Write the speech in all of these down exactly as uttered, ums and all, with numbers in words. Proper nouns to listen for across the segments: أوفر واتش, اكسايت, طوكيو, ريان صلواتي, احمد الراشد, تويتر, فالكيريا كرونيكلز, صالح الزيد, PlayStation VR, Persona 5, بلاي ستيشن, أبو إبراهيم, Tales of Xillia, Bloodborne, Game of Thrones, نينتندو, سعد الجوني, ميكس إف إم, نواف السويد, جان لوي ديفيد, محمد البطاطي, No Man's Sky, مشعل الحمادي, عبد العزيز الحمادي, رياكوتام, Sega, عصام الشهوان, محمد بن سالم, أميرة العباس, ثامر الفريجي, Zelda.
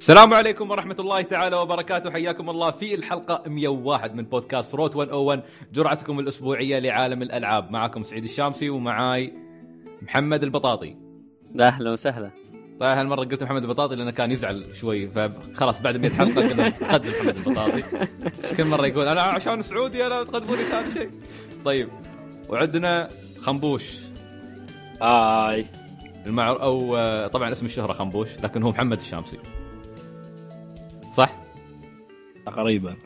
السلام عليكم ورحمة الله تعالى وبركاته، حياكم الله في الحلقة مية وواحد من بودكاست روت مية وواحد، جرعتكم الأسبوعية لعالم الألعاب. معكم سعيد الشامسي ومعاي محمد البطاطي. أهلا وسهلا. طيب هالمرة قلت محمد البطاطي لأنه كان يزعل شوي، فخلاص بعد مية حلقة كنا نقدم محمد البطاطي، كل مرة يقول أنا عشان سعودي أنا تقدموني ثاني شيء. طيب وعدنا خمبوش آي المعر... أو طبعا اسم الشهرة خمبوش لكن هو محمد الشامسي، صح؟ تقريبا.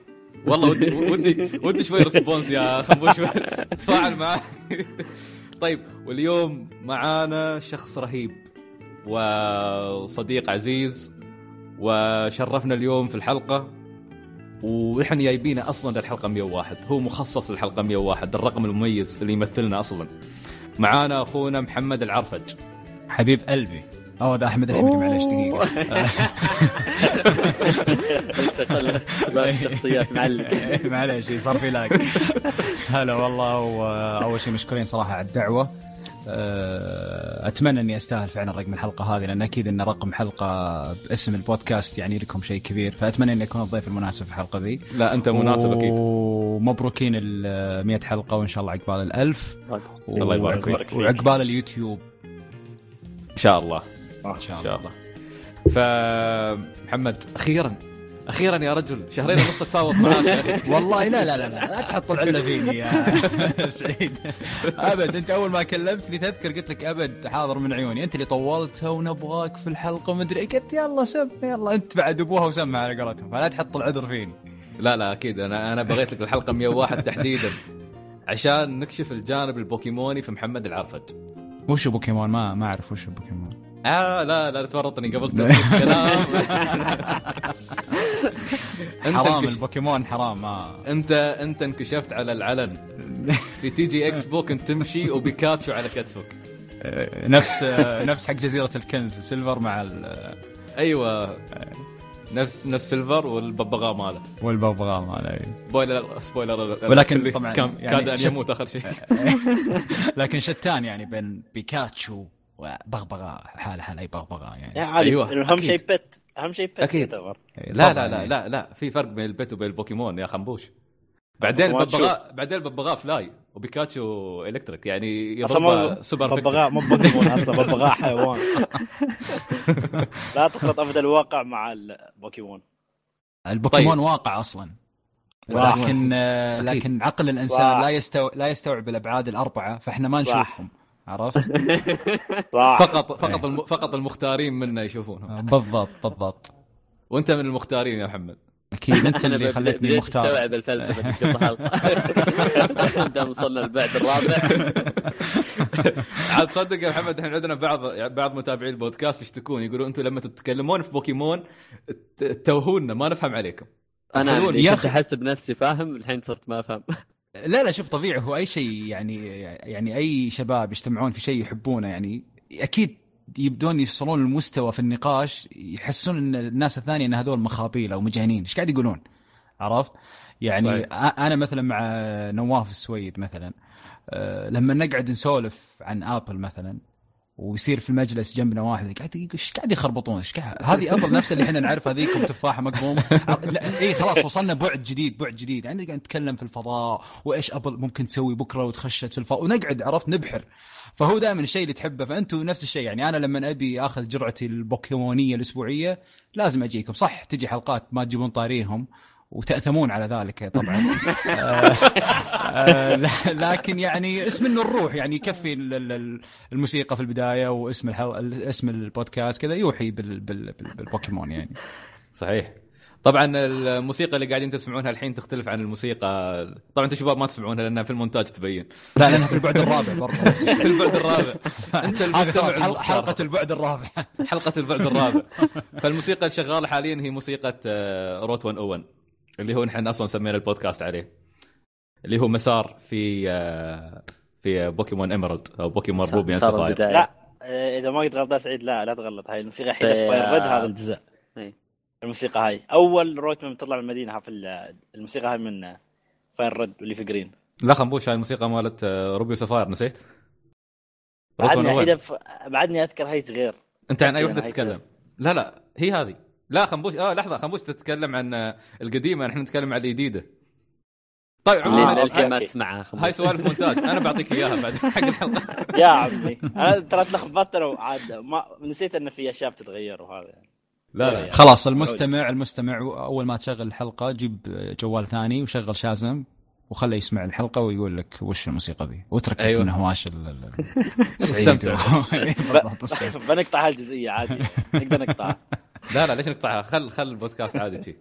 والله ودي ودي ودي شوي ريسبونس يا خمبوش، تفاعل معي. طيب واليوم معانا شخص رهيب وصديق عزيز وشرفنا اليوم في الحلقة، ونحن جايبينه أصلا للحلقة مية وواحد، هو مخصص للحلقة مية وواحد، الرقم المميز اللي يمثلنا أصلا. معانا أخونا محمد العرفج حبيب قلبي. اه ده احمد الحمري، معلش دقيقه لسه خلنا الشخصيات معلقه، معلش صار في لاك. هلا والله، واول شيء مشكورين صراحه على الدعوه، اتمنى اني استاهل فعلا رقم الحلقه هذه، لان اكيد ان رقم حلقه باسم البودكاست يعني لكم شيء كبير، فاتمنى اني اكون الضيف المناسب في الحلقه ذي. لا انت مناسب اكيد، ومبروكين ال مية حلقه، وان شاء الله عقبال الألف الله يبارك فيك، وعقبال اليوتيوب ان شاء الله. ان شاء الله, الله. فمحمد اخيرا اخيرا يا رجل، شهرين ونص تفاوض معاك. والله لا لا لا لا تحط العله فيني يا سعيد ابد، انت اول ما كلمتني تذكر قلت لك ابد حاضر من عيوني، انت اللي طولتها ونبغاك في الحلقه ما ادري، قلت يلا سم يلا انت بعد ابوها وسمها على قولتهم، فلا تحط العذر فيني. لا لا اكيد انا انا بغيت لك الحلقه مية وواحد تحديدا عشان نكشف الجانب البوكيموني في محمد العرفج. وش بوكيمون؟ ما ما اعرف وش بوكيمون. اه لا لا تورطني قبل تصير كلام. حرام البوكيمون حرام. آه. انت انت انكشفت على العلن في تي جي اكس بو، كنت تمشي وبيكاتشو على كتفك. نفس نفس حق جزيرة الكنز، سيلفر مع ايوه نفس نفس سيلفر والببغاء ماله والببغاء ماله سبويلر سبويلر ولكن طبعا كان يعني شت... يموت اخر شيء. لكن شتان يعني بين بيكاتشو وبغبغاء، حال حال اي بغبغاء يعني, يعني ايوه اهم شيء بيت، اهم شيء بيت اكيد. لا لا لا يعني. لا لا في فرق بين البيت وبين البوكيمون يا خنبوش. بعدين الببغاء بعدين الببغاء فلاي وبيكاتشو الكتريك، يعني يضرب سوبر فيكتور. ببغاء مو بوكيمون اصلا، ببغاء حيوان. لا تخلط ابدا الواقع مع البوكيمون، البوكيمون طيب. واقع اصلا، لكن لكن عقل الانسان لا يستوعب لا يستوعب الابعاد الاربعه، فاحنا ما نشوفهم. عرفت؟ فقط فقط الم... فقط المختارين منا يشوفونهم. بالضبط بالضبط، وانت من المختارين يا محمد. اكيد انت اللي خلتني مختار. استوعب الفلسفه في كل حلقه. بدنا نوصل للبعد الرابع. عاد صدق يا محمد، احنا عندنا بعض بعض متابعي البودكاست يشتكون، يقولوا انتم لما تتكلمون في بوكيمون توهونا ما نفهم عليكم. انا كنت احسب نفسي فاهم، الحين صرت ما افهم. لا لا شوف طبيعي، هو اي شيء يعني يعني اي شباب يجتمعون في شيء يحبونه يعني اكيد يبدون يوصلون المستوى في النقاش، يحسون ان الناس الثانيه ان هذول مخابيل او مجانين، ايش قاعد يقولون؟ عرفت يعني صحيح. انا مثلا مع نواف السويد مثلا لما نقعد نسولف عن ابل مثلا، ويصير في المجلس جنبنا واحد قاعد ايش قاعد يخربطون، ايش قاعد هذه ابل نفس اللي احنا نعرف هذيك تفاحه مقموم. اي خلاص وصلنا بعد جديد بعد جديد عندنا، قاعد نتكلم في الفضاء وايش ابل ممكن تسوي بكره وتخشت في الفضاء، ونقعد عرفت نبحر. فهو دائما الشيء اللي تحبه، فانتوا نفس الشيء يعني. انا لما ابي اخذ جرعتي البوكيمونيه الاسبوعيه لازم اجيكم، صح تجي حلقات ما تجيبون طاريهم وتأثمون على ذلك طبعا. آه آه لكن يعني اسم انه الروح يعني، يكفي الموسيقى في البدايه واسم اسم البودكاست كذا يوحي بالبوكيمون يعني. صحيح طبعا. الموسيقى اللي قاعدين تسمعونها الحين تختلف عن الموسيقى، طبعا انتوا شباب ما تسمعونها لانها في المونتاج تبين، لا لانها في البعد الرابع برضه. في البعد الرابع انت المستمع، حلقه البعد الرابع. حلقه البعد الرابع. فالموسيقى الشغاله حاليا هي موسيقى روت مية وواحد اللي هو نحن أصلاً سمينا البودكاست عليه، اللي هو مسار في في بوكيمون إميرالد أو بوكيمون روبي يا صغير. لا إذا ما قلت غلطة سعيد، لا لا تغلط، هاي الموسيقى حيل فاير ريد هذا الجزء. هي. الموسيقى هاي أول روت من تطلع المدينة، في الموسيقى هاي من فاير ريد واللي في جرين. لا خنبوش، هاي الموسيقى مالت روبي وسفاير، نسيت؟ بعدني أذكر هاي غير. أنت عن أي وحدة تتكلم؟ لا لا هي هذه. لا خمبوش اه لحظه خمبوش تتكلم عن القديمه، نحن نتكلم عن الجديده. طيب عموما الحين ما تسمعها، هاي سوالف مونتاج انا بعطيك اياها بعد حق الحلقه. يا عمي انا ترى تلخبطت وعاد ما نسيت ان في اشياء بتتغير وهذا يعني. لا لا خلاص المستمع المستمع اول ما تشغل الحلقه جيب جوال ثاني وشغل شازم وخليه يسمع الحلقه ويقول لك وش الموسيقى ذي واترك أيوة. من هواش السعيد بنقطع هالجزئيه عادي نقدر نقطعها. لا لا ليش نقطعها، خل خل البودكاست عادي شيء.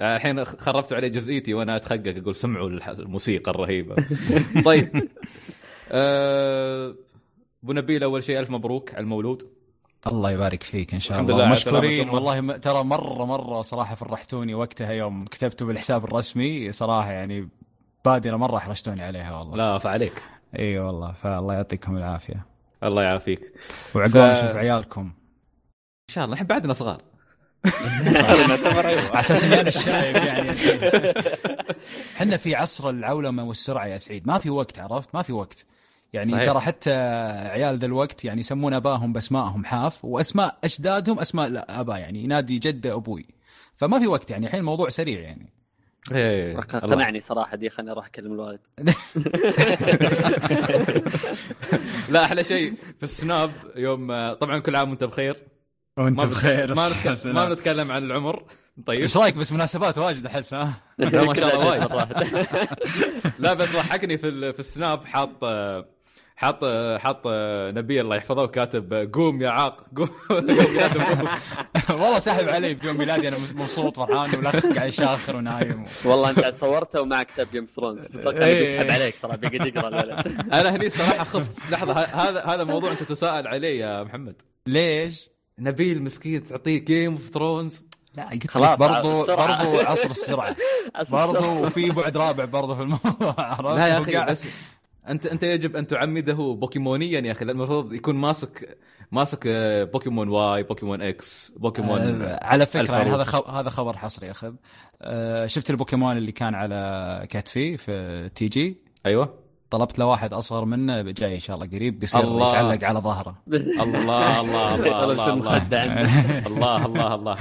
الحين خربت عليه جزئيتي وانا اتخقق اقول سمعوا الموسيقى الرهيبه. طيب ابو نبيل اول شيء الف مبروك على المولود. الله يبارك فيك ان شاء الله، مشكورين والله. ترى مره مره صراحه فرحتوني وقتها يوم كتبتوا بالحساب الرسمي صراحه، يعني بادره مره حرجتوني عليها والله. لا فعليك اي والله، فالله يعطيكم العافيه. الله يعافيك وعقبال نشوف ف... عيالكم ان شاء الله. الحين بعدنا صغار على اساس اني انا الشايب يعني. احنا في عصر العولمه والسرعه يا سعيد، ما في وقت، عرفت؟ ما في وقت يعني. ترى حتى عيال ذا الوقت يعني يسمون اباهم باسمائهم حاف، واسماء اجدادهم اسماء لا ابا، يعني نادي جده ابوي، فما في وقت يعني. الحين الموضوع سريع يعني. ايه طمعني صراحه دي، خلني اروح اكلم الوالد. لا احلى شيء في السناب يوم، طبعا كل عام وانت بخير. وانت بخير. ما نتكلم ما نتكلم عن العمر. طيب ايش رايك بس مناسبات واجد احس ها؟ لا ما شاء الله وايد. لا بس ضحكني في في السناب حاط حط حط نبيل الله يحفظه وكاتب قوم يا عاق قوم. والله سحب علي بيوم ميلادي، انا مبسوط فرحان والاخ قاعد شاخر ونايم و... والله انت صورته ومع كتاب جيم ثرونز بطاقه يسحب عليك صراحه بيقعد يقرا الولد. انا هني صراحه خفت لحظه، هذا هذا موضوع انت تساءل عليه يا محمد. ليش نبيل مسكين تعطيه جيم اوف ثرونز؟ لا قلت لك برضو برضو عصر السرعه برضو، وفي بعد رابع برضو في الموضوع. لا يا اخي بس انت انت يجب ان تعمده بوكيمونيا يا اخي، المفروض يكون ماسك ماسك بوكيمون واي، بوكيمون اكس، بوكيمون آه على فكره يعني هذا خبر، هذا خبر حصري اخذ. آه شفت البوكيمون اللي كان على كتفي في تي جي؟ ايوه طلبت له واحد اصغر منه جاي ان شاء الله قريب بيصير يتعلق على ظهره. الله الله الله الله الله الله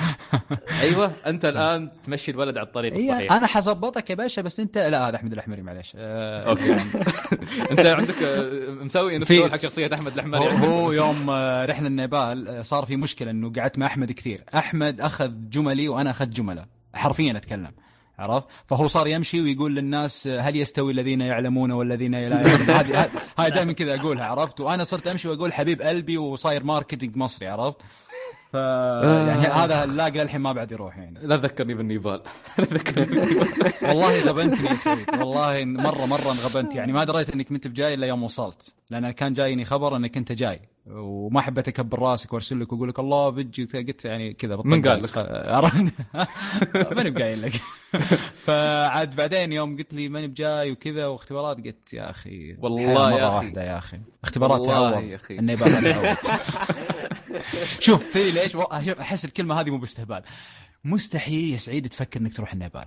ايوه انت الان تمشي الولد على الطريق الصحيح. انا حظبطك يا باشا بس انت لا، هذا احمد الحمري معلش. اوكي انت عندك مسوي نفسك حق شخصيه احمد الحمري. هو يوم رحنا النيبال صار في مشكله انه قعدت مع احمد كثير، احمد اخذ جملي وانا اخذت جمله حرفيا اتكلم، عرف؟ فهو صار يمشي ويقول للناس هل يستوي الذين يعلمون والذين لا يعلمون. هذه هاي دائما كذا اقولها، عرفت؟ وانا صرت امشي واقول حبيب قلبي وصاير ماركتينج مصري، عرفت؟ ف يعني هذا اللاقي الحين ما بعد يروح يعني. لا تذكرني بالنيبال. والله غبنتني يا سعيد، والله مره مره انغبنت يعني، ما دريت انك انت بجاي الا يوم وصلت، لان كان جايني خبر انك انت جاي وما حبيت اكبر راسك وارسل لك واقول لك الله بتجي، قلت يعني كذا بالطبع. من قال لك؟ ماني بقايل لك. فعاد بعدين يوم قلت لي ماني بجاي وكذا واختبارات، قلت يا اخي والله يا اخي يا اخي اختبارات تعوض النيبال تعوض. شوف في ليش احس الكلمه هذه مو باستهبال، مستحيل يا سعيد تفكر انك تروح النيبال،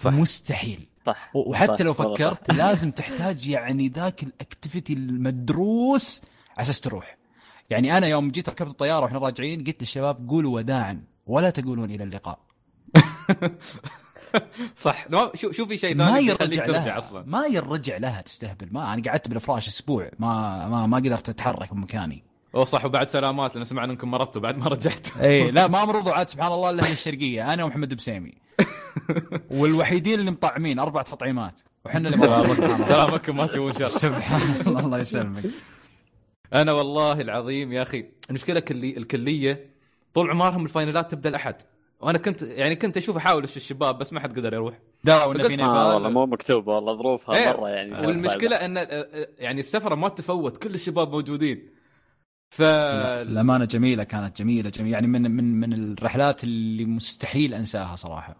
صح؟ مستحيل صح. وحتى صح. لو فكرت لازم تحتاج يعني ذاك الاكتيفيتي المدروس على اساس تروح يعني. انا يوم جيت ركبت الطياره واحنا راجعين قلت للشباب قولوا وداعا ولا تقولون الى اللقاء. صح. شو شو في شيء ثاني يخليك ترجع اصلا؟ ما يرجع لها، تستهبل. ما انا قعدت بالفراش اسبوع ما ما ما قدرت اتحرك من مكاني. أو صح. وبعد سلامات لأن سمعنا أنكم مرضتوا بعد ما رجعت. إيه لا ما مرضوا عاد سبحان الله إلا الشرقية، أنا ومحمد بسامي والوحيدين اللي مطعمين أربع تطعيمات وحنا اللي مرضنا. سلامكم ما تجون شر. سبحان الله يسلمك. أنا والله العظيم يا أخي المشكلة كلي الكلية طول عمرهم الفاينالات تبدأ الأحد، وأنا كنت يعني كنت أشوف أحاول أشوف الشباب بس ما حد قدر يروح. لا والله مو مكتوب والله ظروفها ايه. مرة يعني. والمشكلة أن يعني السفرة ما تفوت، كل الشباب موجودين. ف الأمانة جميلة، كانت جميلة جميلة يعني، من من من الرحلات اللي مستحيل أنساها صراحة،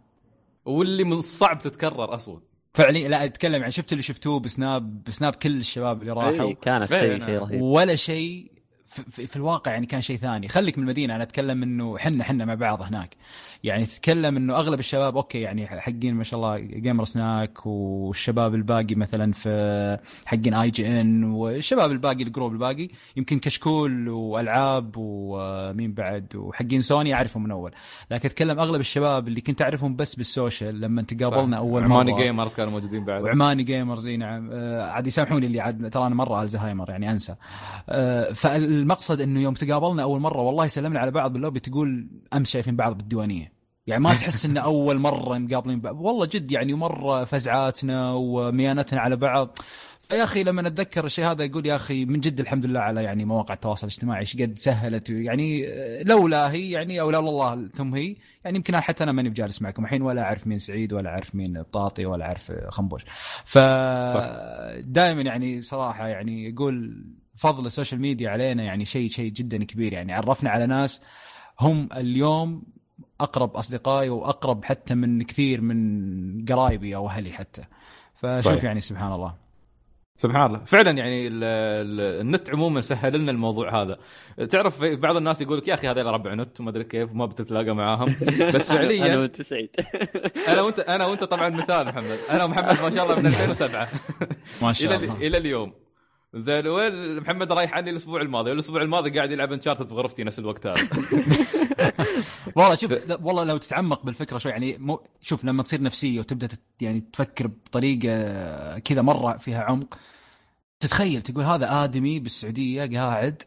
واللي من الصعب تتكرر أصلاً فعليا. لا أتكلم يعني شفت اللي شفتوه بسناب بسناب كل الشباب اللي راحوا، كانت شيء شيء رهيب ولا شيء في, في الواقع يعني كان شيء ثاني. خليك من المدينه، انا اتكلم انه حنا حنا مع بعض هناك، يعني تتكلم انه اغلب الشباب اوكي يعني حقين ما شاء الله جيمرز هناك، والشباب الباقي مثلا في حقين اي جي ان، والشباب الباقي الجروب الباقي يمكن كشكول والعاب ومين بعد وحقين سوني اعرفهم من اول، لكن اتكلم اغلب الشباب اللي كنت اعرفهم بس بالسوشيال لما تقابلنا اول مره. عماني جيمرز كانوا موجودين بعد، وعماني جيمرز اي نعم. عاد يسامحوني اللي عاد ترى انا مره الزهايمر يعني انسى. فالمقصد انه يوم تقابلنا اول مره والله سلمنا على بعض باللوبي، تقول امس شايفين بعض بالديوانيه، يعني ما تحس إنه أول مرة مقابلين بعض والله جد يعني، مرة فزعاتنا وميانتنا على بعض. يا أخي لما نتذكر الشيء هذا يقول يا أخي من جد الحمد لله على يعني مواقع التواصل الاجتماعي قد سهلت، يعني لولا هي يعني أو لولا الله ثم هي يعني يمكن حتى أنا ماني بجالس معكم الحين، ولا أعرف مين سعيد ولا أعرف مين البطاطي ولا أعرف خمبوش. فدائما يعني صراحة يعني يقول فضل السوشيال ميديا علينا يعني شيء شيء جدا كبير، يعني عرفنا على ناس هم اليوم أقرب أصدقائي وأقرب حتى من كثير من قرايبي أو أهلي حتى. فشوف يعني سبحان الله سبحان الله فعلا يعني ال ال النت عموما سهل لنا الموضوع هذا. تعرف بعض الناس يقولك يا أخي هذا ربع نت وما أدري كيف ما بتتلاقى معاهم، بس فعليا أنا وأنت سعيد أنا وأنت أنا وأنت طبعا مثال محمد، أنا ومحمد ما شاء الله من ألفين وسبعة ما شاء الله إلى إلى اليوم. زين وين محمد رايح عني الاسبوع الماضي والاسبوع الماضي قاعد يلعب انشارتد في غرفتي نفس الوقت هذا. والله شوف والله لو تتعمق بالفكره شوي يعني مو شوف لما تصير نفسيه وتبدا يعني تفكر بطريقه كذا مره فيها عمق، تتخيل تقول هذا آدمي بالسعوديه قاعد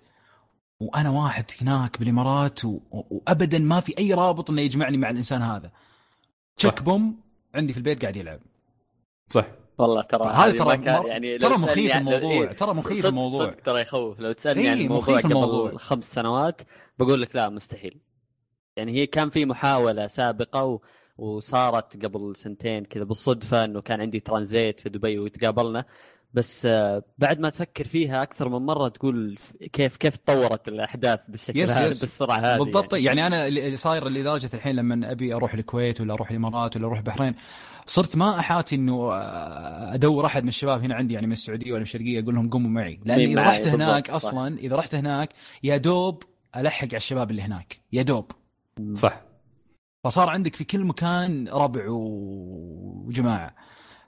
وانا واحد هناك بالامارات و... وابدا ما في اي رابط انه يجمعني مع الانسان هذا. تشيك بوم عندي في البيت قاعد يلعب صح والله. ترى هذا ترى مر... يعني ترى مخيف الموضوع إيه؟ ترى مخيف الموضوع صدق ترى يخوف. لو تسألني إيه عن الموضوع قبل خمس سنوات بقول لك لا مستحيل، يعني هي كان في محاولة سابقة و... وصارت قبل سنتين كذا بالصدفة إنه كان عندي ترانزيت في دبي وتقابلنا، بس بعد ما تفكر فيها أكثر من مرة تقول كيف كيف تطورت الأحداث بالشكل هذا بالسرعة هذه بالضبط. يعني, يعني أنا اللي صاير اللي لدرجة الحين لما أبي أروح الكويت ولا أروح الإمارات ولا أروح البحرين صرت ما أحاتي إنه أدور أحد من الشباب هنا عندي يعني من السعودية ولا الشرقية أقول لهم قوموا معي، لأني إذا رحت هناك أصلا إذا رحت هناك يا دوب ألحق على الشباب اللي هناك يا دوب صح. فصار عندك في كل مكان ربع وجماعة،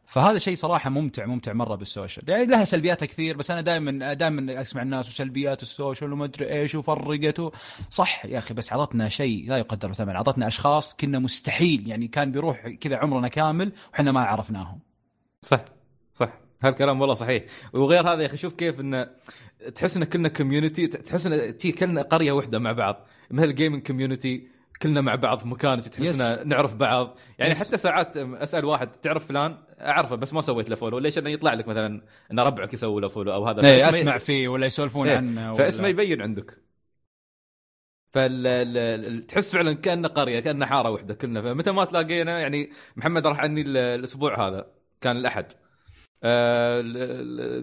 فهذا شيء صراحة ممتع ممتع مرة بالسوشيال. يعني لها سلبياتها كثير، بس أنا دائما دائما أسمع الناس وسلبيات السوشيال وما أدري إيش وفرقته صح يا أخي، بس عطتنا شيء لا يقدر بثمن، عطتنا أشخاص كنا مستحيل يعني كان بيروح كذا عمرنا كامل وحنا ما عرفناهم. صح صح هالكلام والله صحيح. وغير هذا يا أخي شوف كيف إن تحس إن كلنا كوميونيتي، تحس إن كلنا قرية واحدة مع بعض، مثل جيمنج كوميونيتي كلنا مع بعض في مكان تحسنا نعرف بعض يعني yes. حتى ساعات أسأل واحد تعرف فلان أعرفه بس ما سويت له فولو، ليش أنه يطلع لك مثلا أن ربعك يسوي له فولو أو هذا ايه أسمع فيه ولا يسولفون ايه عنه فاسمه يبين عندك. فتحس فعلا كأننا قرية كأننا حارة واحدة كلنا. فمتى ما تلاقينا يعني محمد راح عني الأسبوع هذا كان الأحد أه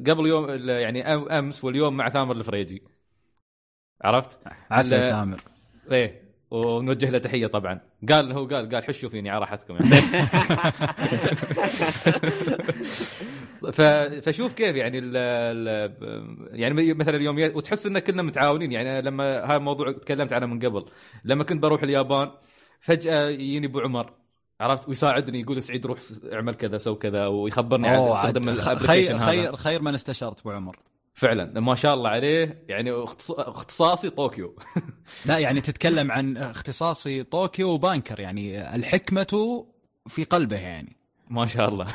قبل يوم يعني أمس واليوم مع ثامر الفريجي عرفت عسل ثامر ايه ونوجه له تحيه طبعا. قال هو قال قال حشوا فيني على راحتكم يعني. فشوف كيف يعني ال يعني مثلا اليوم وتحس ان كلنا متعاونين. يعني لما هذا الموضوع تكلمت عنه من قبل، لما كنت بروح اليابان فجاه يجيني ابو عمر عرفت ويساعدني يقول سعيد روح استعمل كذا سو كذا ويخبرني عن استخدام الابلكيشن هذا. خير خير ما استشرت ابو عمر فعلا ما شاء الله عليه. يعني اختصاصي طوكيو لا يعني تتكلم عن اختصاصي طوكيو وبانكر، يعني الحكمة في قلبه يعني ما شاء الله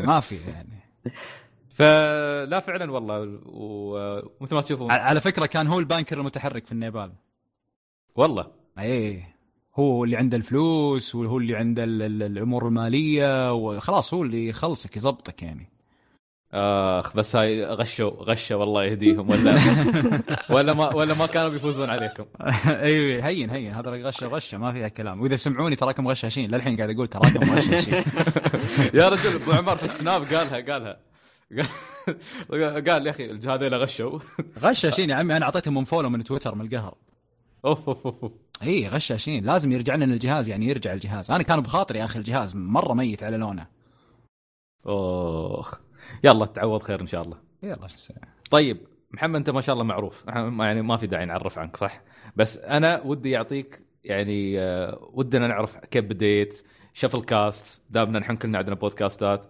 ما في يعني. فلا فعلا والله ومثل ما تشوفون على فكرة كان هو البانكر المتحرك في النيبال والله. ايه هو اللي عنده الفلوس وهو اللي عنده الامور المالية وخلاص هو اللي يخلصك يزبطك يعني. اخ بس هاي غشوا غشوا والله يهديهم ولا ولا ما ولا ما كانوا بيفوزون عليكم. ايوه هين هين هذا غشه غشه ما فيها كلام. واذا سمعوني تراكم غشاشين للحين قاعد اقول تراكم غشاشين. يا رجل ابو عمر في السناب قالها قالها قال يا اخي هذول غشوا غشاشين يا عمي. انا اعطيتهم من فولو من تويتر من القهر. اوف اوف اوف اي غشاشين لازم يرجع لنا الجهاز يعني يرجع الجهاز. انا كان بخاطري يا اخي الجهاز مره ميت على لونه. اوه يلا تعوض خير ان شاء الله. يلا طيب محمد انت ما شاء الله معروف يعني ما في داعي نعرف عنك صح، بس انا ودي يعطيك يعني ودنا نعرف كيف بديت شفل كاست، دامنا نحن كلنا عندنا بودكاستات،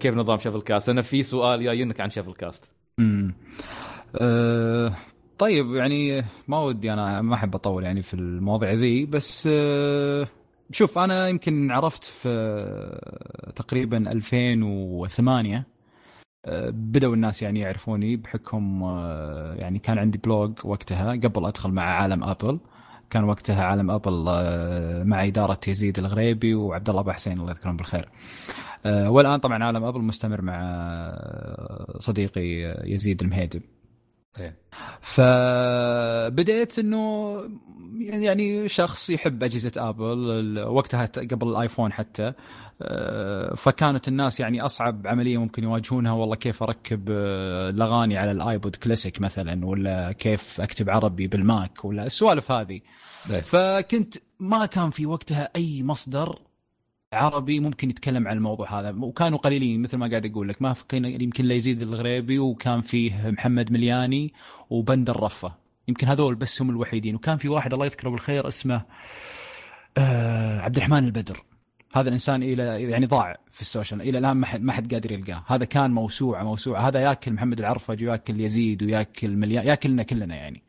كيف نظام شفل كاست؟ انا في سؤال جايينك عن شفل كاست. امم أه طيب يعني ما ودي انا ما احب اطول يعني في المواضيع ذي، بس أه شوف انا يمكن عرفت في تقريبا ألفين وثمانية بدأوا الناس يعني يعرفوني بحكم يعني كان عندي بلوج وقتها قبل ادخل مع عالم ابل، كان وقتها عالم ابل مع اداره يزيد الغريبي وعبد الله ابو حسين الله يذكرهم بالخير، والان طبعا عالم ابل مستمر مع صديقي يزيد المهيدب. فبدأت انه يعني شخص يحب أجهزة ابل وقتها قبل الايفون حتى، فكانت الناس يعني اصعب عملية ممكن يواجهونها والله كيف اركب الاغاني على الايبود كلاسيك مثلا، ولا كيف اكتب عربي بالماك، ولا السوالف هذه. فكنت ما كان في وقتها اي مصدر عربي ممكن يتكلم عن الموضوع هذا، وكانوا قليلين مثل ما قاعد أقول لك، ما كان يمكن لا يزيد الغريبي، وكان فيه محمد ملياني وبندر رفة، يمكن هذول بس هم الوحيدين، وكان في واحد الله يذكره بالخير اسمه آه عبد الرحمن البدر. هذا الإنسان إلى يعني ضاع في السوشيال إلى الآن ما حد ما حد قادر يلقاه. هذا كان موسوعة موسوعة، هذا ياكل محمد العرفج وياكل يزيد وياكل مليان، ياكلنا كلنا يعني.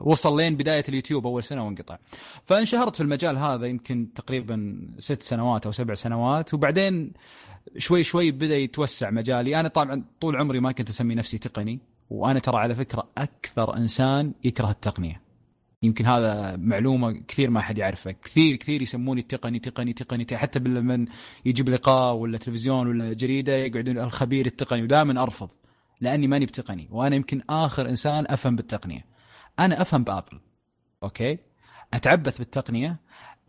وصل لين بداية اليوتيوب أول سنة وانقطع، فانشهرت في المجال هذا يمكن تقريبا ست سنوات أو سبع سنوات، وبعدين شوي شوي بدأ يتوسع مجالي. أنا طبعا طول عمري ما كنت أسمي نفسي تقني، وأنا ترى على فكرة أكثر إنسان يكره التقنية، يمكن هذا معلومة كثير ما حد يعرفها، كثير كثير يسموني التقني تقني تقني، حتى من يجيب لقاء ولا تلفزيون ولا جريدة يقعدون الخبير التقني، ودائما أرفض لأني ماني بتقني، وأنا يمكن آخر إنسان أفهم بالتقنية. أنا أفهم بآبل، أوكي؟ أتعبث بالتقنية،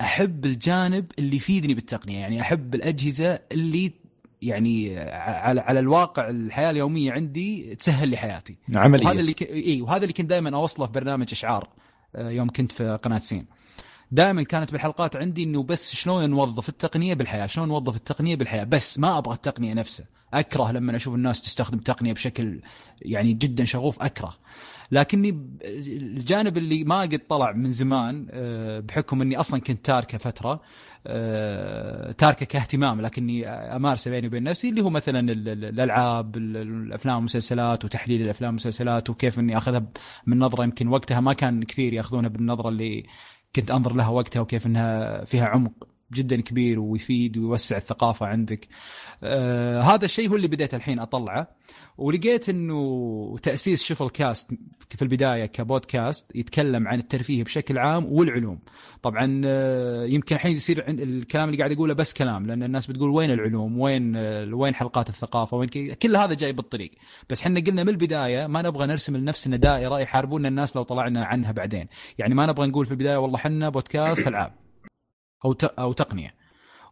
أحب الجانب اللي يفيدني بالتقنية، يعني أحب الأجهزة اللي يعني على على الواقع الحياة اليومية عندي تسهل لي حياتي. عملية. وهذا اللي ك... إيه وهذا اللي كنت دائما أوصله في برنامج إشعار يوم كنت في قناة سين. دائما كانت بالحلقات عندي إنه بس شلون نوظف التقنية بالحياة، شلون نوظف التقنية بالحياة، بس ما أبغى التقنية نفسها. أكره لما أشوف الناس تستخدم التقنية بشكل يعني جدا شغوف، أكره. لكني الجانب اللي ما قد طلع من زمان بحكم أني أصلا كنت تاركة فترة، تاركة كاهتمام لكني أمارسه بيني وبين نفسي، اللي هو مثلا الألعاب، الأفلام والمسلسلات، وتحليل الأفلام والمسلسلات، وكيف أني أخذها من نظرة يمكن وقتها ما كان كثير يأخذونها بالنظرة اللي كنت أنظر لها وقتها، وكيف أنها فيها عمق جدا كبير ويفيد ويوسع الثقافة عندك. آه هذا الشيء هو اللي بديت الحين أطلعه، ولقيت أنه تأسيس شفل كاست في البداية كبودكاست يتكلم عن الترفيه بشكل عام والعلوم. طبعا آه يمكن الحين يصير عند الكلام اللي قاعد أقوله بس كلام، لأن الناس بتقول وين العلوم، وين آه وين حلقات الثقافة، وين كل هذا جاي بالطريق، بس حنا قلنا من البداية ما نبغى نرسم لنفسنا دائرة يحاربونا الناس لو طلعنا عنها بعدين. يعني ما نبغى نقول في البداية والله حنا بودكاست ألعاب أو أو تقنية،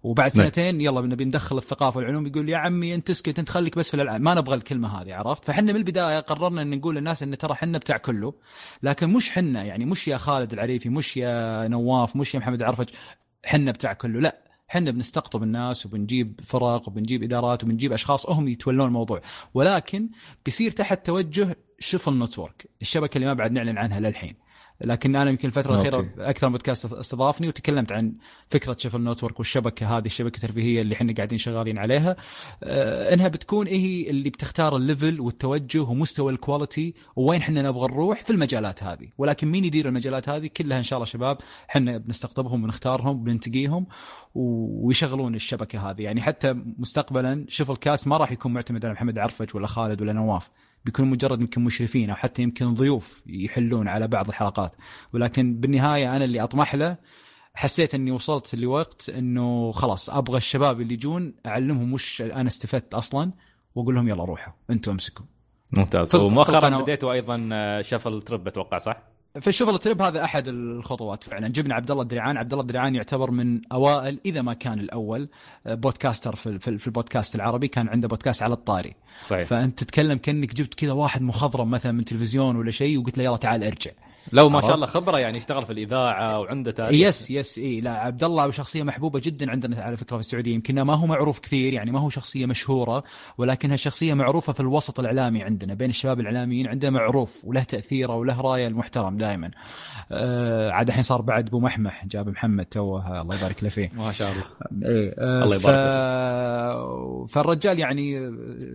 وبعد سنتين يلا نبي ندخل الثقافة والعلوم، يقول يا عمي أنت اسكت أنت خليك بس في الألعاب، ما نبغى الكلمة هذه، عرفت؟ فحنا من البداية قررنا إن نقول للناس إن ترى حنا بتاع كله، لكن مش حنا يعني مش يا خالد العريفي، مش يا نواف، مش يا محمد العرفج، حنا بتاع كله، لا حنا بنستقطب الناس وبنجيب فرق وبنجيب إدارات وبنجيب أشخاص هم يتولون الموضوع، ولكن بيصير تحت توجه شفل نتورك، الشبكة اللي ما بعد نعلن عنها للحين. لكن أنا يمكن الفترة الأخيرة أكثر بودكاست استضافني وتكلمت عن فكرة شفل نتورك والشبكة هذه، الشبكة الترفيهية اللي حنا قاعدين شغالين عليها، أه إنها بتكون إيه اللي بتختار الليفل والتوجه ومستوى الكواليتي وين حنا نبغى نروح في المجالات هذه، ولكن مين يدير المجالات هذه كلها إن شاء الله شباب حنا بنستقطبهم ونختارهم بننتقيهم ويشغلون الشبكة هذه. يعني حتى مستقبلا شفل كاس ما راح يكون معتمد على محمد عرفج ولا خالد ولا نواف، بيكونوا مجرد يمكن مشرفين أو حتى يمكن ضيوف يحلون على بعض الحلقات، ولكن بالنهاية أنا اللي أطمح له، حسيت أني وصلت لوقت أنه خلاص أبغى الشباب اللي يجون أعلمهم وش أنا استفدت أصلا، وأقول لهم يلا روحوا أنتوا امسكوا. ممتاز. ومؤخرا بديتوا أيضا شفل ترب بتوقع صح؟ فالشفل الترب هذا أحد الخطوات فعلا، جبنا عبد الله الدريعان، عبد الله الدريعان يعتبر من أوائل إذا ما كان الأول بودكاستر في في البودكاست العربي، كان عنده بودكاست على الطاري صحيح. فأنت تتكلم كأنك جبت كذا واحد مخضرم مثلا من تلفزيون ولا شيء وقلت له يلا تعال ارجع، لو ما شاء الله خبره يعني اشتغل في الاذاعه وعنده تاريخ. يس يس اي لا عبد الله شخصيه محبوبه جدا عندنا على فكره في السعوديه، يمكن ما هو معروف كثير يعني ما هو شخصيه مشهوره، ولكنها شخصيه معروفه في الوسط الاعلامي عندنا بين الشباب الاعلاميين، عنده معروف وله تاثيره وله رايه المحترم دائما. آه عاد الحين صار بعد ابو محمح جاب محمد توه الله يبارك له فيه ما شاء الله. اي آه الله يبارك له. ف... فالرجال يعني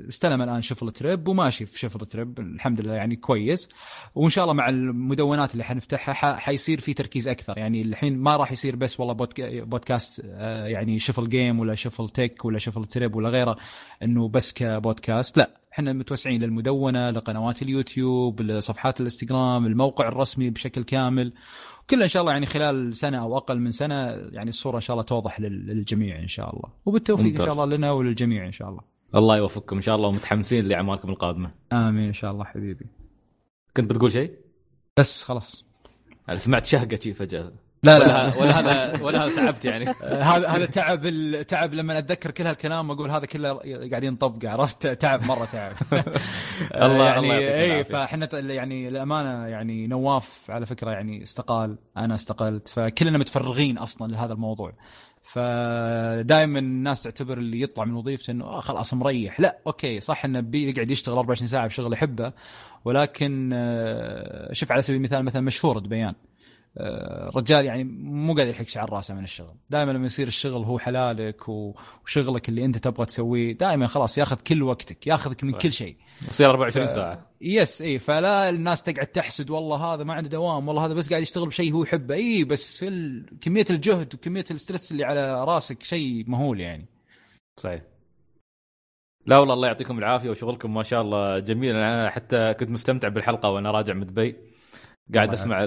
استلم الان شفل تريب وماشي في شفل تريب الحمد لله يعني كويس، وان شاء الله مع المدونات اللي حنفتحها حيصير في تركيز اكثر. يعني الحين ما راح يصير بس والله بودكاست يعني شفل جيم ولا شفل تيك ولا شفل تريب ولا غيره انه بس كبودكاست، لا احنا متوسعين للمدونه، لقنوات اليوتيوب، لصفحات الانستغرام، الموقع الرسمي بشكل كامل، كله ان شاء الله يعني خلال سنه او اقل من سنه يعني الصوره ان شاء الله توضح للجميع ان شاء الله، وبالتوفيق ان شاء الله لنا وللجميع ان شاء الله. الله يوفقكم ان شاء الله، ومتحمسين لاعمالكم القادمه. امين ان شاء الله. حبيبي كنت بتقول شيء؟ بس خلاص انا سمعت شهقه شيء فجاه. لا لا ولا هذا ولا هذا تعبت يعني هذا هذا تعب التعب لما اتذكر كل هالكلام اقول هذا كله قاعدين نطبق، عرفت؟ تعب مره تعب الله يعني اي فاحنا يعني الامانه يعني نواف على فكره يعني استقال، انا استقلت، فكلنا متفرغين اصلا لهذا الموضوع. فدائما الناس تعتبر اللي يطلع من وظيفته انه خلاص مريح، لا اوكي صح انه بيقعد يشتغل أربعة وعشرين ساعه بشغل يحبه، ولكن شوف على سبيل المثال مثلا مشهور دبيان الرجال يعني مو قادر يحك شعر راسه من الشغل، دائما لما يصير الشغل هو حلالك وشغلك اللي انت تبغى تسويه دائما خلاص ياخذ كل وقتك، ياخذك من كل شيء، يصير أربعة وعشرين ف... ساعه. يس اي فلا الناس تقعد تحسد والله هذا ما عنده دوام، والله هذا بس قاعد يشتغل بشيء هو يحبه. اي بس ال... كميه الجهد وكميه الاسترس اللي على راسك شيء مهول يعني. صحيح. لا والله الله يعطيكم العافيه وشغلكم ما شاء الله جميل. انا حتى كنت مستمتع بالحلقه وانا راجع من دبي، قاعد اسمع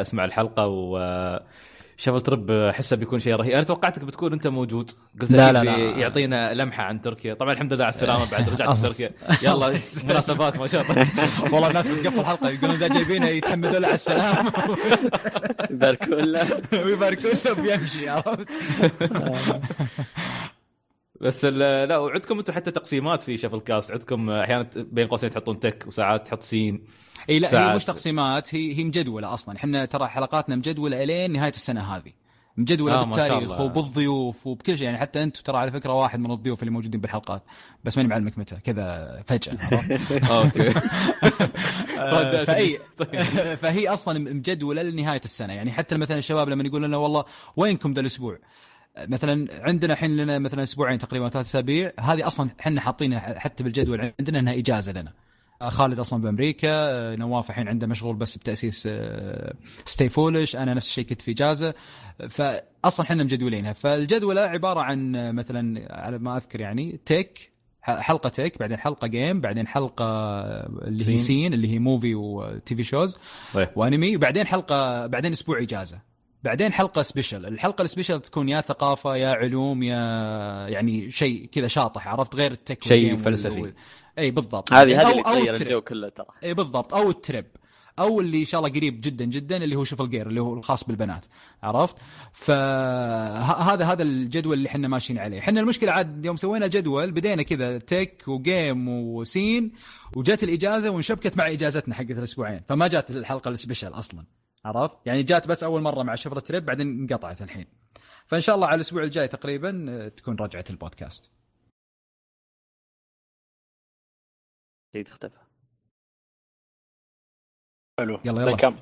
اسمع الحلقه وشفل ترب احسه بيكون شيء رهيب. انا توقعتك بتكون انت موجود، قلت اكيد يعطينا لمحه عن تركيا. طبعا الحمد لله على السلامه بعد رجعت من تركيا، يلا مناسبات ما شاء الله. والله الناس بتقفل الحلقه يقولون اذا جايبينه يتحمدوا له على السلامه يباركوا له ويباركوا له بيمشي، عرفت؟ بس لا وعندكم انتم حتى تقسيمات في شفل كاست، عندكم احيانا بين قوسين تحطون تك وساعات تحط سين. اي لا هي مش تقسيمات، هي هي مجدوله اصلا. احنا ترى حلقاتنا مجدوله الين نهايه السنه هذه، مجدوله آه بالتاريخ وبالضيوف وبكل شيء يعني. حتى انتم ترى على فكره واحد من الضيوف اللي موجودين بالحلقات، بس ماني معلمك متى كذا فجاه اوكي فهي فهي اصلا مجدوله لنهايه السنه يعني. حتى مثلا الشباب لما يقول لنا والله وينكم ذا الاسبوع، مثلا عندنا الحين لنا مثلا اسبوعين تقريبا ثلاث اسابيع، هذه اصلا احنا حاطينها حتى بالجدول عندنا انها اجازه لنا. خالد اصلا بامريكا، نواف الحين عنده مشغول بس بتاسيس ستي فولش، انا نفس الشيء كنت في اجازه، فاصلا احنا مجدولينها. فالجدوله عباره عن مثلا على ما اذكر يعني تيك، حلقه تيك، بعدين حلقه جيم، بعدين حلقه اللي سين. هي سين اللي هي موفي وتي في شوز طيب. وانمي، وبعدين حلقه، بعدين اسبوع اجازه، بعدين حلقه سبيشل. الحلقه السبيشل تكون يا ثقافه يا علوم يا يعني شيء كذا شاطح، عرفت؟ غير التك شيء فلسفي وال... اي بالضبط، هذه هذه اللي تغير الجو كله ترى. اي بالضبط، او التريب، او اللي ان شاء الله قريب جدا جدا اللي هو شوف الجير اللي هو الخاص بالبنات، عرفت؟ فهذا هذا الجدول اللي احنا ماشيين عليه. احنا المشكله عاد يوم سوينا جدول بدينا كذا تك وجيم وسين، وجت الاجازه وانشبكت مع اجازتنا حقت الاسبوعين، فما جات الحلقه السبيشل اصلا، عرفت؟ يعني جات بس أول مرة مع شفرة تريب بعدين انقطعت الحين. فإن شاء الله على الأسبوع الجاي تقريبا تكون رجعت البودكاست. سعيد اختفى. حلو. يلا يلا.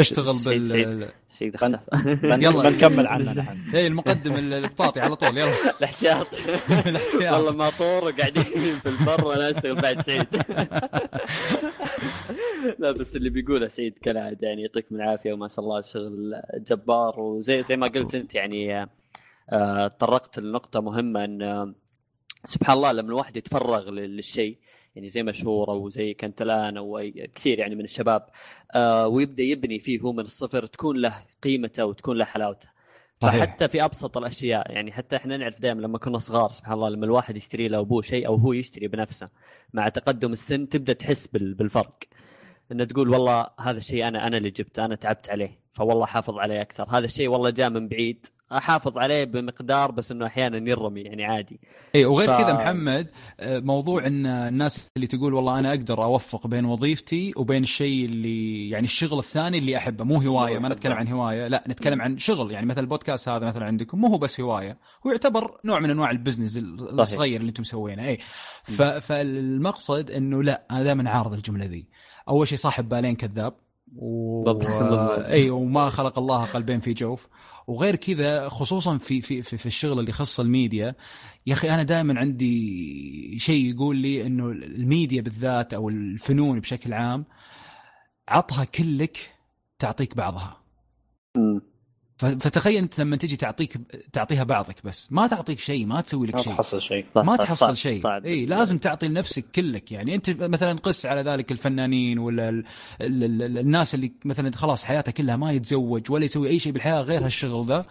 اشتغل بال. سعيد سعيد اختفى. يلا نكمل عنه نحن. إيه المقدم البطاطي على طول يلا. الاحتياط. والله ما طور قاعدين في البر وأنا أشتغل بعد سعيد. لا بس اللي بيقوله سعيد كالعادة يعني يعطيكم العافية وما شاء الله شغل جبار، وزي زي ما قلت أنت يعني آه طرقت النقطة مهمة أن سبحان الله لما الواحد يتفرغ للشيء يعني زي مشهور أو زي كنتلان أو كثير يعني من الشباب آه ويبدأ يبني فيه هو من الصفر تكون له قيمته وتكون له حلاوته. فحتى في أبسط الأشياء يعني حتى إحنا نعرف دائما لما كنا صغار سبحان الله لما الواحد يشتري له أبوه شيء أو هو يشتري بنفسه مع تقدم السن تبدأ تحس بالفرق، إن تقول والله هذا الشيء أنا أنا اللي جبت، أنا تعبت عليه، فوالله حافظ عليه أكثر. هذا الشيء والله جاء من بعيد، احافظ عليه بمقدار، بس انه احيانا يرمي يعني عادي. اي وغير ف... كذا محمد، موضوع ان الناس اللي تقول والله انا اقدر اوفق بين وظيفتي وبين الشيء اللي يعني الشغل الثاني اللي احبه، مو هوايه، ما نتكلم عن هوايه، لا نتكلم عن شغل، يعني مثل البودكاست هذا مثلا عندكم مو هو بس هوايه، هو يعتبر نوع من انواع البزنس الصغير اللي انتم مسوينه. اي ف... فالمقصد انه لا، انا دائما عارض الجمله ذي. اول شيء صاحب بالين كذاب و... اي وما خلق الله قلبين في جوف. وغير كذا خصوصا في في في الشغل اللي يخص الميديا، يا اخي انا دائما عندي شيء يقول لي انه الميديا بالذات او الفنون بشكل عام، عطها كلك تعطيك بعضها. م. فتخيل انت لما تجي تعطيك تعطيها بعضك، بس ما تعطيك شيء، ما تسوي لك شيء، ما تحصل شيء، ما تحصل شيء. اي لازم تعطي لنفسك كلك. يعني انت مثلا قس على ذلك الفنانين ولا ال ال ال ال الناس اللي مثلا خلاص حياتها كلها ما يتزوج ولا يسوي اي شيء بالحياه غير هالشغل ذا،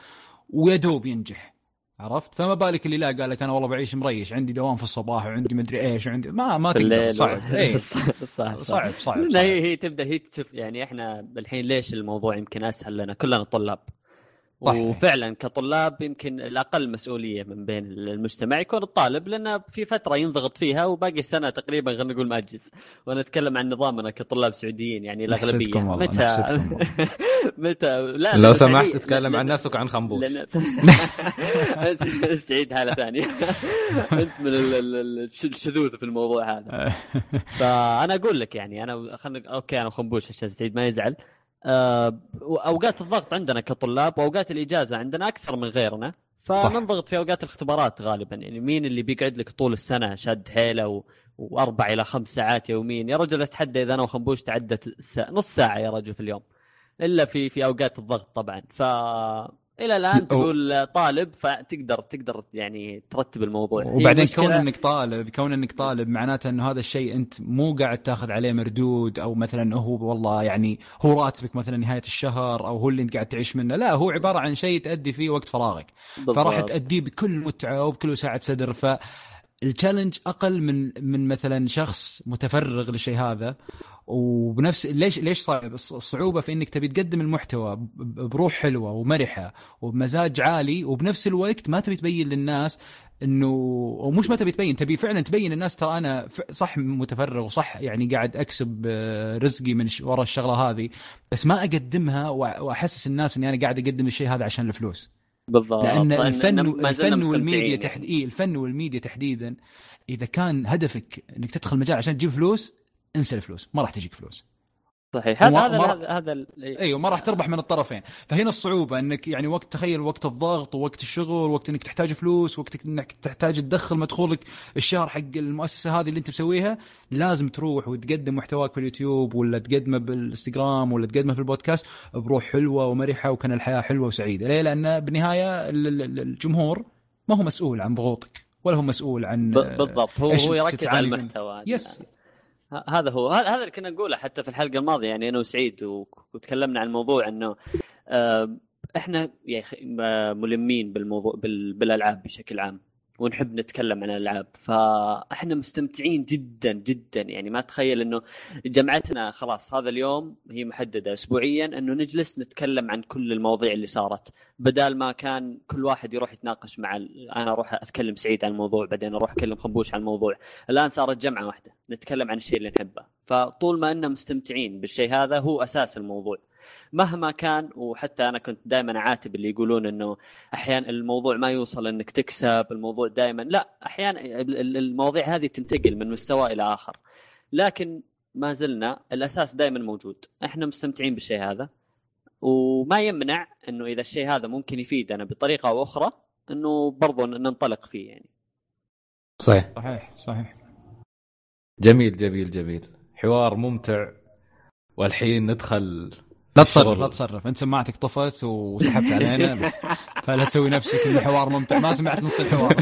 ويدوب ينجح، عرفت؟ فما بالك اللي لا قال لك انا والله بعيش مريش، عندي دوام في الصباح وعندي مدري ايش وعندي ما ما تقدر. صعب. اي صعب صعب صعب. لا هي تبدا هي تشوف، يعني احنا الحين ليش الموضوع يمكن اسهل لنا، كلنا طلاب طيب. وفعلا كطلاب يمكن الأقل مسؤولية من بين المجتمع يكون الطالب، لأنه في فترة ينضغط فيها وباقي السنة تقريبا خلينا نقول مأجز. وأنا أتكلم عن نظامنا كطلاب سعوديين، يعني الأغلبية متى متى لا لو سمحت تتكلم عن نفسك عن خمبوش سعيد حالة ثانية أنت من الشذوذ في الموضوع هذا. فأنا أقول لك يعني أنا خلنا أوكي أنا خمبوش عشان سعيد ما يزعل. أوقات الضغط عندنا كطلاب وأوقات الإجازة عندنا أكثر من غيرنا، فننضغط في أوقات الاختبارات غالبا. يعني مين اللي بيقعد لك طول السنة شاد حيله و... وأربع إلى خمس ساعات يومين؟ يا رجل أتحدى إذا أنا وخنبوش تعدت الساعة... نص ساعة يا رجل في اليوم، إلا في في أوقات الضغط طبعا. فإلى الآن تقول طالب فتقدر تقدر يعني ترتب الموضوع. وبعدين كون إنك طالب كون إنك طالب معناته إنه هذا الشيء أنت مو قاعد تأخذ عليه مردود، أو مثلا هو والله يعني هو راتبك مثلا نهاية الشهر أو هو اللي أنت قاعد تعيش منه، لا هو عبارة عن شيء تأدي فيه وقت فراغك، فراح تأديه بكل متعة وبكل ساعة صدر. ف التشالنج اقل من من مثلا شخص متفرغ للشيء هذا. وبنفس ليش ليش صعب الصعوبه في انك تبي تقدم المحتوى بروح حلوه ومرحه وبمزاج عالي، وبنفس الوقت ما تبي تبين للناس انه، ومش ما تبي تبين، تبي فعلا تبين للناس ترى انا صح متفرغ وصح يعني قاعد اكسب رزقي من ورا الشغله هذه، بس ما اقدمها واحسس الناس اني انا قاعد اقدم الشيء هذا عشان الفلوس. بالضبط. لأن الفن, الفن والميديا تحديدا إيه الفن والميديا تحديدا إذا كان هدفك إنك تدخل مجال عشان تجيب فلوس، انسى الفلوس، ما راح تجيك فلوس. صحيح. هذا هذا هذا, هذا ايوه ما راح تربح من الطرفين. فهنا الصعوبه انك يعني وقت تخيل وقت الضغط ووقت الشغل ووقت انك تحتاج فلوس، وقت انك تحتاج تدخل مدخولك الشهر حق المؤسسه هذه اللي انت مسويها، لازم تروح وتقدم محتواك في اليوتيوب ولا تقدمه بالانستغرام ولا تقدمه في البودكاست بروح حلوه ومرحه وكان الحياه حلوه وسعيده. ليه؟ لان بالنهايه الجمهور ما هو مسؤول عن ضغوطك ولا هو مسؤول عن بالضبط، هو هو يركز على المحتوى. يس هذا هو هذا اللي كنا نقوله حتى في الحلقة الماضية، يعني أنا وسعيد وتكلمنا عن الموضوع أنه إحنا ملمين بالموضوع بالألعاب بشكل عام ونحب نتكلم عن الألعاب، فإحنا مستمتعين جدا جدا. يعني ما تخيل أنه جمعتنا خلاص هذا اليوم هي محددة أسبوعيا أنه نجلس نتكلم عن كل المواضيع اللي صارت، بدال ما كان كل واحد يروح يتناقش مع ال... أنا أروح أتكلم سعيد عن الموضوع بعدين أروح أتكلم خنبوش عن الموضوع. الآن صارت جمعة واحدة نتكلم عن الشيء اللي نحبه. فطول ما أننا مستمتعين بالشيء هذا هو أساس الموضوع مهما كان. وحتى أنا كنت دائما عاتب اللي يقولون أنه أحيانا الموضوع ما يوصل أنك تكسب الموضوع دائما، لا أحيانا المواضيع هذه تنتقل من مستوى إلى آخر، لكن ما زلنا الأساس دائما موجود، إحنا مستمتعين بالشيء هذا. وما يمنع أنه إذا الشيء هذا ممكن يفيدنا بطريقة أو أخرى أنه برضو ننطلق فيه. يعني صحيح صحيح صحيح. جميل جميل جميل، حوار ممتع. والحين ندخل لا تصرف لا تصرف انت سماعتك طفت وسحبت علينا، فلا تسوي نفسك انه حوار ممتع ما سمعت نص الحوار.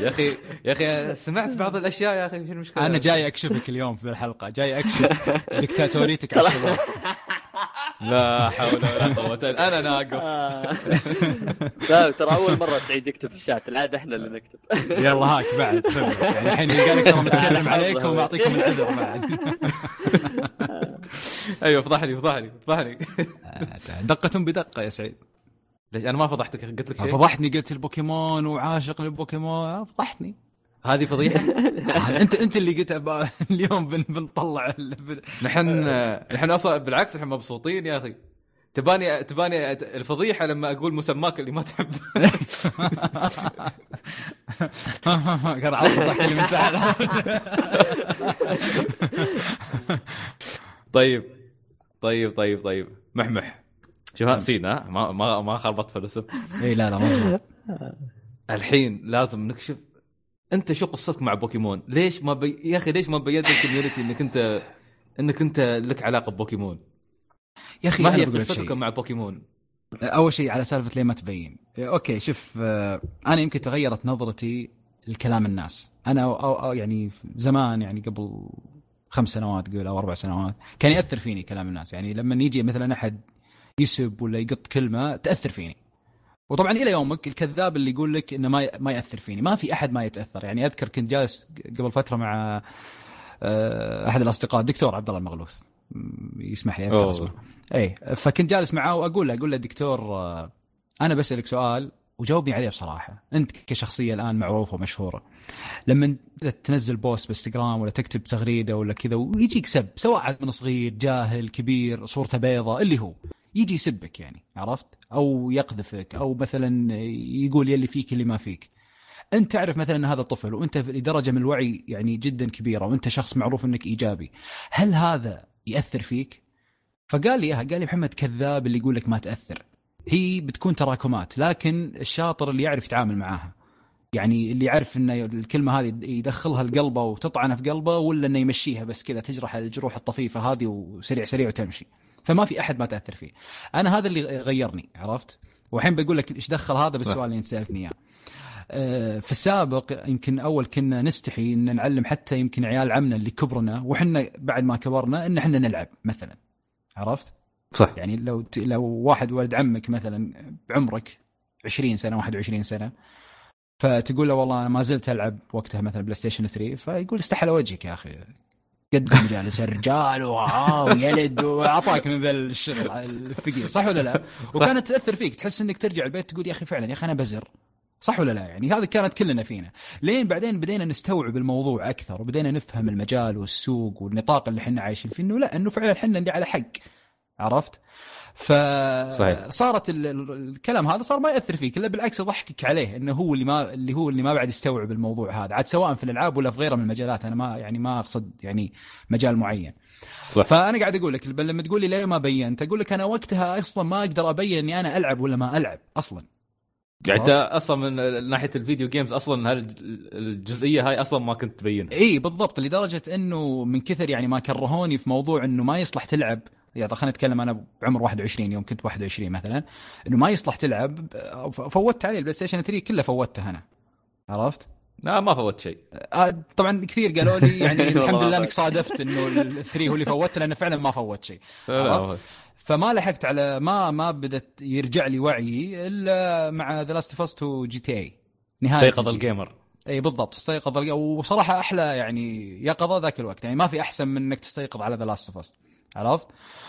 يا اخي يا اخي سمعت بعض الاشياء يا اخي، مش المشكله. انا جاي اكشفك اليوم في الحلقه، جاي اكشف دكتاتوريتك على الشباب. لا حول ولا قوه انا ناقص. لا ترى اول مره سعيد يكتب في الشات، العاده احنا اللي نكتب. يلا هاك بعد يعني الحين قالك ترى بتكلم عليكم وبعطيكم العذر بعد. ايوه فضحني فضحني فضحني دقة بدقة يا سعيد. ليش انا ما فضحتك؟ قلت لك شيء فضحتني، قلت البوكيمون وعاشق للبوكيمون، فضحتني. هذه فضيحه. انت انت اللي قلت اليوم بن بنطلع نحن نحن اصلا بالعكس نحن مبسوطين يا اخي. تباني تباني الفضيحه لما اقول مسماك اللي ما تحبه. قاعد اضحك اللي من ساعه. طيب طيب طيب طيب محمح شوف سينا ما ما ما خربطت فلسف. اي لا لا مظبوط. الحين لازم نكشف انت شو قصتك مع بوكيمون؟ ليش ما بي... يا اخي ليش ما بينت الكوميونتي انك انت انك انت لك علاقه ببوكيمون يا اخي؟ ما هي قصتك مع بوكيمون؟ اول شيء على سالفه ليه ما تبين. اوكي شوف، انا يمكن تغيرت نظرتي لكلام الناس. انا أو أو يعني زمان، يعني قبل خمس سنوات قبل او اربع سنوات، كان ياثر فيني كلام الناس. يعني لما يجي مثلا احد يسب ولا يقط كلمه تاثر فيني، وطبعا الى يومك الكذاب اللي يقول لك انه ما ما ياثر فيني. ما في احد ما يتاثر. يعني اذكر كنت جالس قبل فتره مع احد الاصدقاء الدكتور عبد الله المغلوث، يسمح لي اذكر اسمه. اي فكنت جالس معه واقول له اقول له دكتور انا بسالك سؤال وجاوبني عليه بصراحه، انت كشخصيه الان معروفه ومشهوره، لما تنزل بوست بانستغرام ولا تكتب تغريده ولا كذا ويجيك سب، سواء من صغير جاهل كبير صورته بيضه اللي هو يجي يسبك، يعني عرفت، او يقذفك، او مثلا يقول يلي فيك اللي ما فيك، انت تعرف مثلا ان هذا طفل وانت في درجه من الوعي يعني جدا كبيره، وانت شخص معروف انك ايجابي، هل هذا ياثر فيك؟ فقال لي اياها، قال لي محمد كذاب اللي يقول لك ما تاثر. هي بتكون تراكمات، لكن الشاطر اللي يعرف يتعامل معاها، يعني اللي يعرف ان الكلمه هذه يدخلها لقلبه وتطعنها في قلبه، ولا انه يمشيها بس كذا تجرح الجروح الطفيفه هذه وسريع سريع وتمشي. فما في احد ما تاثر فيه. انا هذا اللي غيرني، عرفت. والحين بقول لك ايش دخل هذا بالسؤال اللي انت سالتني اياه. في السابق يمكن اول كنا نستحي ان نعلم حتى يمكن عيال عمنا اللي كبرنا وحنا بعد ما كبرنا ان احنا نلعب مثلا، عرفت صح. يعني لو لو واحد ولد عمك مثلا بعمرك عشرين سنه واحد وعشرين سنه، فتقول له والله انا ما زلت العب وقتها مثلا بلاي ستيشن ثري، فيقول استحى على وجهك يا اخي قد مجالس الرجال ويلد وعطاك من ذا الشغل الثقيل، صح ولا لا؟ وكانت تأثر فيك، تحس انك ترجع البيت تقول يا اخي فعلا يا اخي انا بزر، صح ولا لا؟ يعني هذا كانت كلنا فينا. لين بعدين بدينا نستوعب الموضوع اكثر، وبدينا نفهم المجال والسوق والنطاق اللي احنا عايشين فيه، انه لا انه فعلا احنا اللي على حق، عرفت. فصارت الكلام هذا صار ما يأثر فيك، الا بالعكس يضحكك عليه انه هو اللي ما اللي هو اللي ما بعد يستوعب الموضوع هذا، عاد سواء في الالعاب ولا في غيرها من المجالات. انا ما يعني ما اقصد يعني مجال معين صح. فانا قاعد اقول لك لما تقول لي ليه ما بينت، اقول لك انا وقتها اصلا ما اقدر ابين اني انا العب ولا ما العب اصلا. يعني اصلا من ناحيه الفيديو جيمز اصلا هالجزئيه هاي اصلا ما كنت تبينها. اي بالضبط، لدرجه انه من كثر يعني ما كرهوني في موضوع انه ما يصلح تلعب. يعني خلينا نتكلم انا بعمر واحد وعشرين، يوم كنت واحد وعشرين مثلا، انه ما يصلح تلعب، فوتت عليه البلاي ستيشن ثري كله، فوتته انا، عرفت. لا ما فوت شيء. طبعا كثير قالوا لي يعني الحمد لله انك صادفت انه الثري هو اللي فوتته، لانه فعلا ما فوت شيء. فما لحقت على ما ما بدت يرجع لي وعيي الا مع ذا لاست اوف اس تو جي تي اي، نهايه استيقظ الجيمر. اي بالضبط، استيقظ. وصراحه احلى يعني يقظه ذاك الوقت، يعني ما في احسن من انك تستيقظ على ذا لاست اوف اس، عرفت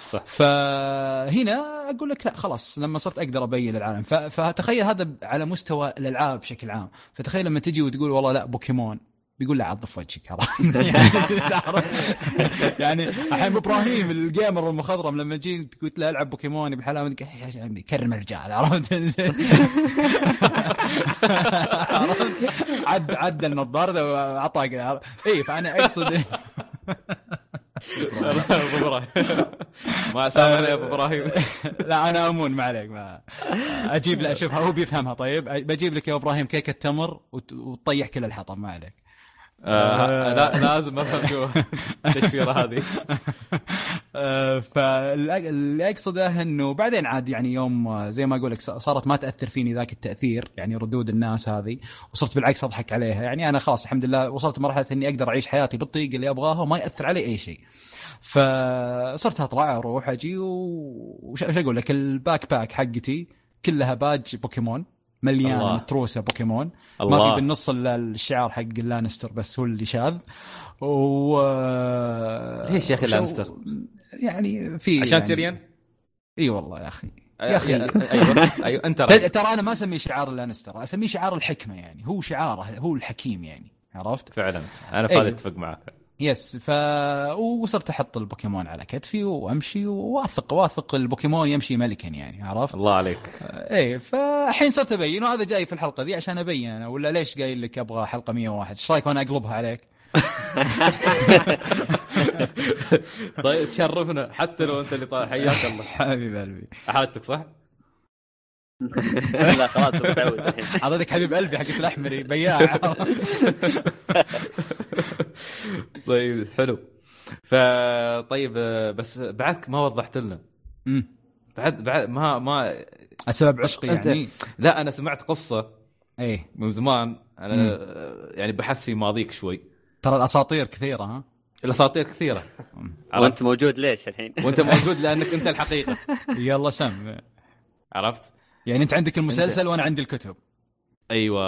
صح. فهنا اقول لك لا خلاص، لما صرت اقدر ابين للعالم. فتخيل هذا على مستوى الالعاب بشكل عام. فتخيل لما تجي وتقول والله لا بوكيمون، بيقول لا عضف وجهك يعني الحين ابراهيم الجيمر المخضرم لما جيت قلت له العب بوكيمون بالحلاوه، كرم الرجال، عرفت. عد عد النظاره واعطاه. اي فانا اقصد ما سامعني يا ابو ابراهيم. لا انا امون ما عليك، ما اجيب له اشوفها هو بيفهمها. طيب بجيب لك يا ابراهيم كيكه تمر وتطيح كل الحطب، ما عليك. آه لا لازم افهم شو التشفيره هذه. فاللي اقصده انه بعدين عاد يعني يوم زي ما اقول لك صارت ما تاثر فيني ذاك التاثير، يعني ردود الناس هذه، وصرت بالعكس اضحك عليها. يعني انا خلاص الحمد لله وصلت مرحله اني اقدر اعيش حياتي بالطريقه اللي ابغاها وما ياثر علي اي شيء. فصرت اطلع اروح اجي، وش اقول لك، الباك باك حقتي كلها باج بوكيمون، مليان متروسه بوكيمون، الله. ما في بالنص الا الشعار حق اللانستر بس هو اللي شاذ. و ليش يا اخي لانستر؟ يعني في عشان يعني... تيريان. اي والله يا اخي يا اخي ايوه ايوه انت ترى انا ما اسميه شعار لانستر، اسميه شعار الحكمه، يعني هو شعاره، هو الحكيم يعني، عرفت؟ فعلا انا فاضي اتفق معك. يس ف وصرت احط البوكيمون على كتفي وامشي، وواثق واثق البوكيمون يمشي ملكا يعني، عرفت؟ الله عليك. اي فالحين صرت ابين، وهذا جاي في الحلقه دي عشان ابين انا، ولا ليش قايل لك ابغى حلقه مية وواحد؟ ايش رايك وانا اقلبها عليك؟ طيب تشرفنا حتى لو انت اللي طالع، حياك الله حبيب قلبي. حالتك صح؟ لا خلاص متعود الحين، حضرتك حبيب قلبي حقك الاحمري بياع. طيب حلو. فطيب بس بعدك ما وضحت لنا بعد بعد ما ما السبب عشقي يعني. لا انا سمعت قصه ايه من زمان انا مم. يعني بحث في ماضيك شوي، ترى الاساطير كثيره. ها الاساطير كثيره وانت موجود ليش الحين؟ وانت موجود لانك انت الحقيقه. يلا سم، عرفت يعني انت عندك المسلسل انت... وانا عندي الكتب. ايوه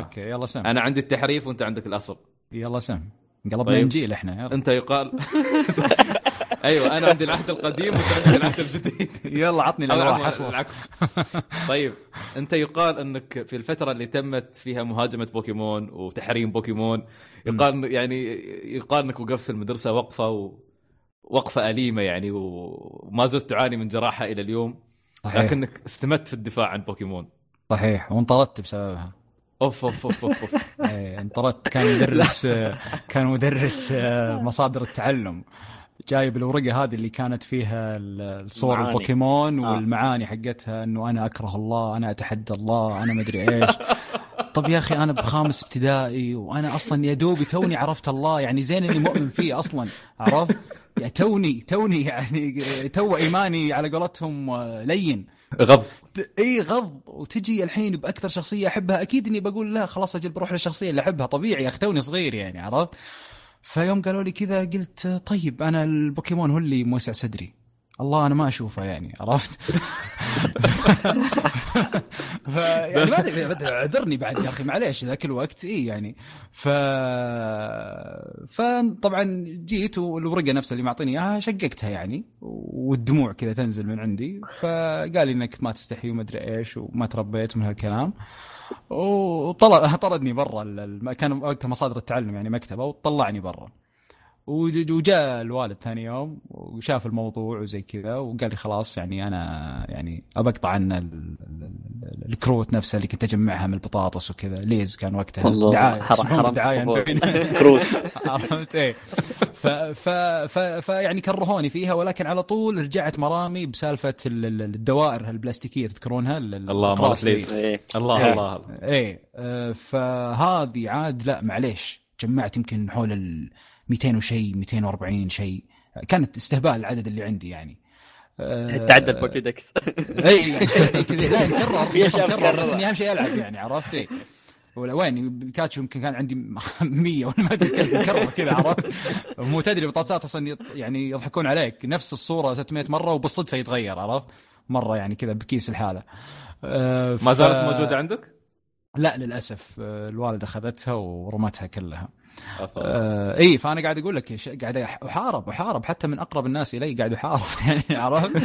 اوكي يلا سم، انا عندي التحريف وانت عندك الاصل. يلا سم انقلبنا. طيب. انجيل احنا يلا. انت يقال ايوه انا عندي العهد القديم وانت عندك العهد الجديد. يلا عطني العكس. طيب انت يقال انك في الفتره اللي تمت فيها مهاجمه بوكيمون وتحريم بوكيمون، يقال م. يعني يقال انك وقفت في المدرسه وقفه و... وقفه اليمه يعني، وما زلت تعاني من جراحه الى اليوم. صحيح. لكنك استمدت في الدفاع عن بوكيمون. صحيح وانطردت بسببها. اوف اوف اوف اوف. اي انطردت. كان مدرس كان مدرس مصادر التعلم جايب الورقه هذه اللي كانت فيها الصور البوكيمون والمعاني حقتها، انه انا اكره الله، انا اتحدى الله، انا ما ادري ايش. طب يا اخي انا بخامس ابتدائي وانا اصلا يا دوبي توني عرفت الله، يعني زين اني مؤمن فيه اصلا، عرفت؟ يا توني توني يعني تو ايماني على قولتهم لين غض. اي غض. وتجي الحين باكثر شخصيه احبها، اكيد اني بقول لا خلاص اجل بروح للشخصيه اللي احبها، طبيعي اختوني صغير يعني، عرفت؟ فيوم قالوا لي كذا قلت طيب انا البوكيمون هو اللي موسع صدري، الله انا ما اشوفه يعني، عرفت؟ يعني ما ادري اعذرني بعد يا اخي معليش ذاك الوقت اي يعني. ف فطبعا جيت والورقه نفسها اللي معطيني اياها شققتها يعني، والدموع كذا تنزل من عندي، فقال لي انك ما تستحي وما ادري ايش وما تربيت من هالكلام، وطلع طردني برا ال... كان وقتها مصادر التعلم يعني مكتبه، وطلعني برا. وجاء الوالد ثاني يوم وشاف الموضوع وزي كذا، وقال لي خلاص يعني انا يعني ابقطع عنا ال... الكروت نفسها اللي كنت اجمعها من البطاطس وكذا، ليز كان وقتها دعايه، حرام دعايه كروت. عرفت ايه. ف يعني كرهوني فيها، ولكن على طول رجعت مرامي بسالفه الدوائر البلاستيكيه تذكرونها، الله الله الله ايه. فهذه عاد لا معليش جمعت يمكن حول ال مئتين وشي مئتين وأربعين شيء، كانت استهبال العدد اللي عندي يعني. تعدى البوكيدكس. اي كذا لا نكرر بس اني اهم شيء العب يعني، عرفتي؟ ولا وين بيكاتشو يمكن كان عندي مية ولا ما ادري كم مكرر كذا، عرفت؟ مو تدري بطاطسات اصلا يعني يضحكون عليك، نفس الصوره ستمية مره وبالصدفه يتغير، عرفت؟ مره يعني كذا بكيس الحاله. ف... ما زالت موجوده عندك؟ لا للاسف الوالده اخذتها ورمتها كلها. آه اي فانا قاعد اقول لك قاعد احارب احارب حتى من اقرب الناس الي قاعد احارب يعني، عرفت؟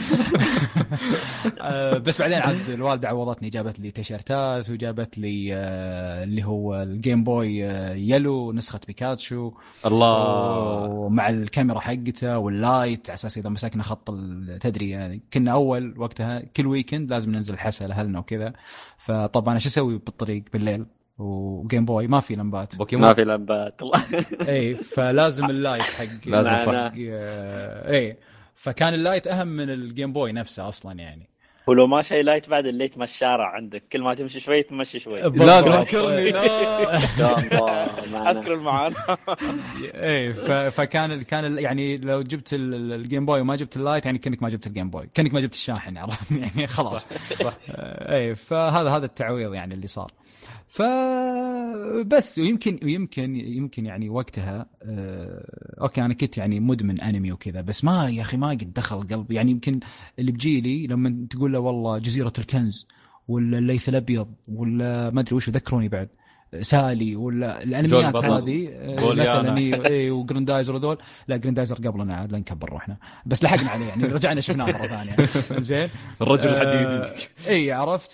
آه بس بعدين عاد الوالده عوضتني، جابت لي تيشيرتات وجابت لي آه اللي هو الجيم بوي آه يلو نسخه بيكاتشو الله، ومع الكاميرا حقته واللايت على اساس اذا مسكنا خط تدري يعني، كنا اول وقتها كل ويكند لازم ننزل حسا لهلنا وكذا، فطبعا ايش اسوي بالطريق بالليل وجيم بوي ما في لمبات بوكيمون. ما في لمبات الله. اي فلازم اللايت حق لازم فرق اي، فكان اللايت اهم من الجيم بوي نفسه اصلا يعني، ولو ما شيء لايت بعد الليت ما الشارع عندك، كل ما تمشي شوي تمشي شوي. لا تذكرني لا اذكر المعاناة. اي فكان كان يعني لو جبت الجيم بوي وما جبت اللايت يعني كأنك ما جبت الجيم بوي، كأنك ما جبت الشاحن، عرفت يعني؟ خلاص اي فهذا هذا التعويض يعني اللي صار. فبس ويمكن يمكن يمكن يعني وقتها أه اوكي انا كنت يعني مدمن انمي وكذا، بس ما يا اخي ما قد دخل قلبي يعني. يمكن اللي بجيلي لما تقول له والله جزيرة الكنز ولا الليث الابيض ولا ما ادري وش، ذكروني بعد سالي ولا الانميات هذه مثلا اي وجريندايزر وذول. لا جريندايزر قبلنا عاد لا نكبر روحنا بس لحقنا عليه يعني رجعنا شفناه مره ثانيه زين الرجل الحديدي اي عرفت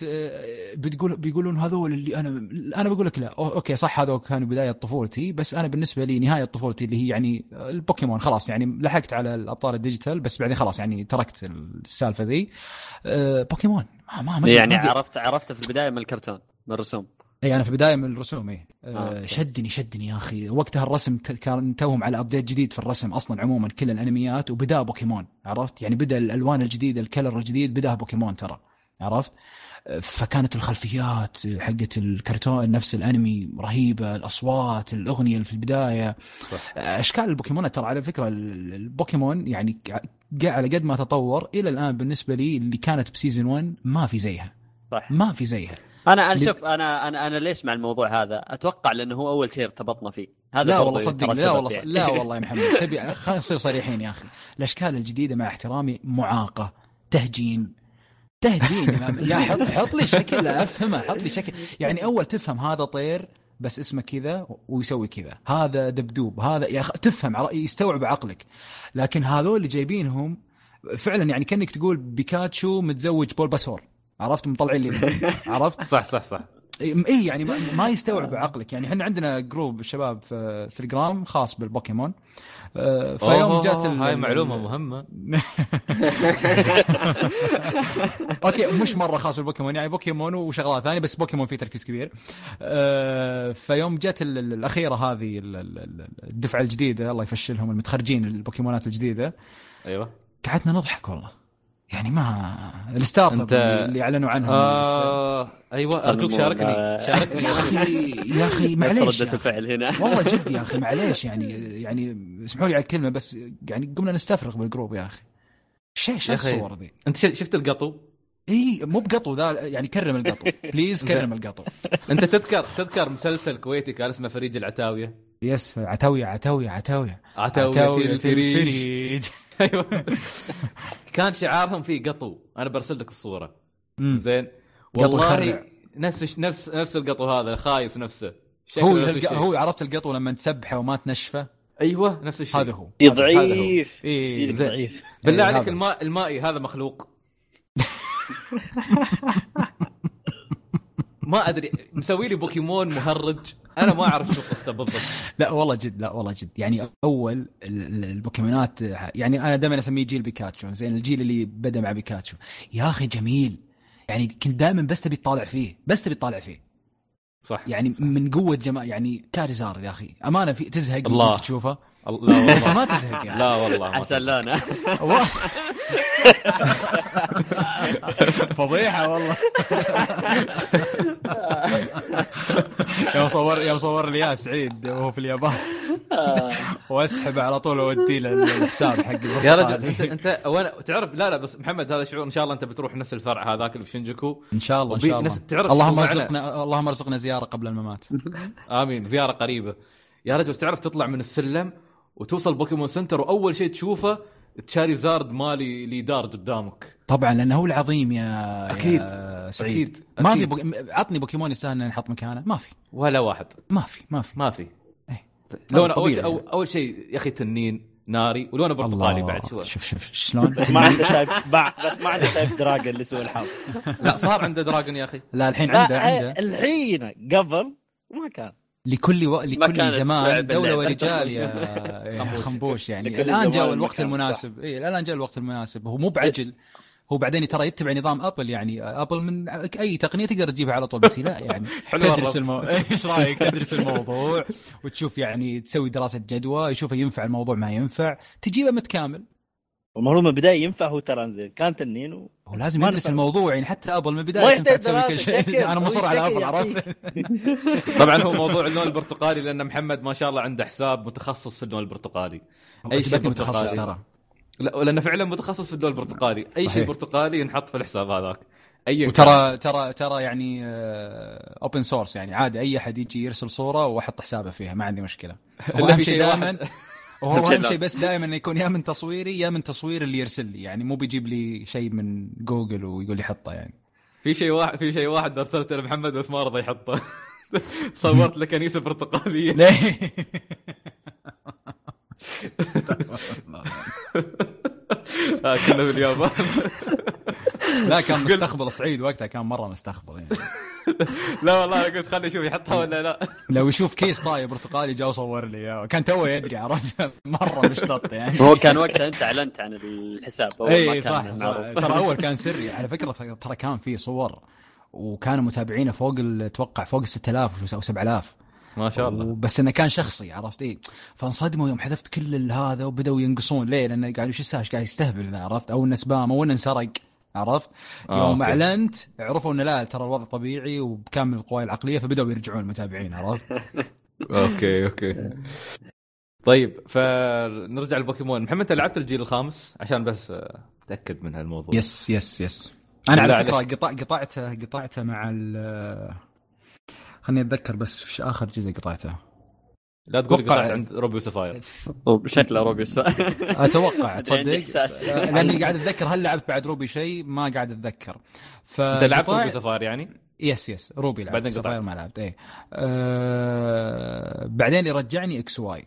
بتقول بيقولون هذول اللي انا انا بقول لك لا اوكي صح هذول كانوا بدايه طفولتي بس انا بالنسبه لي نهايه طفولتي اللي هي يعني البوكيمون خلاص يعني لحقت على الابطال الديجيتال بس بعدين خلاص يعني تركت السالفه ذي بوكيمون ما ما يعني عرفت عرفته في البدايه من الكرتون من الرسوم اي انا في بدايه من الرسوم اي آه شدني شدني يا اخي وقتها الرسم كان توهم على ابديت جديد في الرسم اصلا عموما كل الانميات وبدا بوكيمون عرفت يعني بدا الالوان الجديده الكلر الجديد بدا بوكيمون ترى عرفت فكانت الخلفيات حقت الكرتون نفس الانمي رهيبه الاصوات الاغنيه في البدايه صح. اشكال البوكيمون ترى على فكره البوكيمون يعني قاع على قد ما تطور الى الان بالنسبه لي اللي كانت بسيزون واحد ما في زيها صح ما في زيها انا اشوف انا انا انا ليش مع الموضوع هذا اتوقع لانه هو اول شيء ارتبطنا فيه هذا لا والله صدق لا والله يعني. لا والله يا محمد تبي خلينا نصير صريحين يا اخي الاشكال الجديده مع احترامي معاقه تهجين تهجين يا حط حط لي شكل افهمه حط لي شكل يعني اول تفهم هذا طير بس اسمه كذا ويسوي كذا هذا دبدوب هذا يا اخي تفهم يستوعب عقلك لكن هذول اللي جايبينهم فعلا يعني كأنك تقول بيكاتشو متزوج بولباسور عرفت مطلعين لي عرفت صح صح صح اي يعني ما يستوعب عقلك يعني احنا عندنا جروب الشباب في تليجرام خاص بالبوكيمون فيوم جات هاي معلومه مهمه اوكي مش مره خاص بالبوكيمون يعني بوكيمون وشغلات ثانيه بس بوكيمون فيه تركيز كبير فيوم جات الاخيره هذه الدفعه الجديده الله يفشلهم المتخرجين البوكيمونات الجديده ايوه قعدنا نضحك والله يعني ما الستارت اب اللي اعلنوا عنه آه... ايوه ارجوك شاركني شاركني يا اخي يا اخي معليش رده الفعل هنا والله جد يا اخي معليش يعني يعني اسمحوا لي على الكلمه بس يعني قمنا نستفرغ بالجروب يا اخي شيش الصور ذي انت شفت القطو اي مو بقطو ذا يعني كرم القطو بليز كرم القطو انت تذكر تذكر مسلسل كويتي كان اسمه فريج العتاويه يس عتاويه عتاويه عتاويه عتاويه فريج ايوه كان شعارهم فيه قطو انا برسل لك الصوره زين والله نفس نفس نفس القطو هذا خايس نفسه هو الج... هو عرفت القطو لما تسبحه وما تنشفه ايوه نفس الشيء هذا هو ضعيف إيه. ضعيف بالله عليك الماء المائي هذا مخلوق ما ادري مسوي لي بوكيمون مهرج انا ما اعرف شو قصته بالضبط لا والله جد لا والله جد يعني اول البوكيمونات يعني انا دائما اسميه جيل بيكاتشو زين الجيل اللي بدا مع بيكاتشو يا اخي جميل يعني كنت دائما بس تبي تطالع فيه بس تبي تطالع فيه صح يعني صح. من قوه جماعه يعني كاريزار يا اخي امانه في تزهق الله. من تشوفه لا والله ما تزهق يعني. لا والله حتى لا انا فضيحه والله يا مصور يا مصور لي يا سعيد وهو في اليابان واسحب على طول وودي له الحساب حقي يا رجل انت انت وانا تعرف لا لا بس محمد هذا شعور ان شاء الله انت بتروح نفس الفرع هذاك اللي في شنجكو ان شاء الله ان شاء الله اللهم ارزقنا اللهم ارزقنا زياره قبل الممات امين زياره قريبه يا رجل تعرف تطلع من السلم وتوصل بوكيمون سنتر واول شيء تشوفه تشاريزارد مالي لي دار قدامك طبعا لانه هو العظيم يا اكيد يا سعيد اكيد ما في بو... عطني بوكيمون يستاهل نحط مكانه ما في ولا واحد ما في ما في ما في ايه لونه اول شيء يعني. اول شيء يا اخي تنين ناري ولونه برتقالي بعد شوف شوف شوف شلون بس ما عنده شايف باع بس ما عنده شايف دراجون لسوء الحظ لا صار عنده دراجون يا اخي لا الحين عنده عنده الحين قبل ما كان لكل و... لكل زمان دولة ورجال يا خمبوش يعني الآن جاء الوقت المناسب إيه الآن جاء الوقت المناسب هو مو بعجل هو بعدين ترى يتبع نظام أبل يعني أبل من أي تقنية تقدر تجيبها على طول بس لا يعني تدرس المو... إيش رأيك تدرس الموضوع وتشوف يعني تسوي دراسة جدوى يشوفه ينفع الموضوع ما ينفع تجيبه متكامل والمهم من بداية ينفع هو ترانزيت كان تنين و... ولازم يدرس الموضوع يعني حتى أبل من بداية ينفع تسوي كل شيء أنا مصر على أبل عرفت طبعا هو موضوع اللون البرتقالي لأن محمد ما شاء الله عنده حساب متخصص في اللون البرتقالي أي شيء متخصص ترى لا لأنه فعلا متخصص في اللون البرتقالي أي شيء برتقالي ينحط في الحساب هذاك أي وترى ترى ترى يعني أوبن سورس يعني عادي أي حد يجي يرسل صورة وأحط حسابه فيها ما عندي مشكلة ولا في شيء دائما وهو أهم شيء بس دائما يكون يا من تصويري يا من تصوير اللي يرسل لي يعني مو بيجيب لي شيء من جوجل ويقول لي حطه يعني في شيء واحد في شيء واحد ارسلته لمحمد بس ما رضى يحطه صورت لك كنيسة برتقالية. كنا في اليابان. لا كان مستقبل سعيد وقتها، كان مرة مستقبل يعني. لا والله أنا قلت خلني أشوف يحطها ولا لا. لو يشوف كيس طايب برتقالي جاء وصور لي، كان توه يدري عرفت، مرة مش تط يعني. هو كان وقتها أنت أعلنت عن الحساب أول ما كان صح صح. ترى أول كان سري على فكرة، ترى كان فيه صور وكان متابعينه فوق اتوقع فوق ستة آلاف أو سبعة آلاف ما شاء الله، بس انه كان شخصي عرفت ايه. فانصدموا يوم حذفت كل هذا وبداوا ينقصون. ليه؟ لانه قاعد وش الساش قاعد يستهبل عرفت، او انه سبام او انه انسرق عرفت. يوم اعلنت عرفوا انه لا ترى الوضع طبيعي وبكامل القوى العقليه، فبداوا يرجعون المتابعين عرفت. اوكي اوكي طيب، فنرجع لبوكيمون. محمد لعبت الجيل الخامس عشان بس اتاكد من هالموضوع؟ يس يس يس انا على فكره قطع قطعته قطعته مع ال خلني أتذكر بس وش آخر جزء قطعته. لا تقول قطعت عند روبيو سفاير. شكله روبيو سفاير أتوقع تصدق، لأني قاعد أتذكر هل لعبت بعد روبي شيء ما قاعد أتذكر. أنت لعبت روبيو سفاير يعني؟ يس يس روبي لعبت، سفاير ما لعبت. إيه أه... بعدين يرجعني إكس واي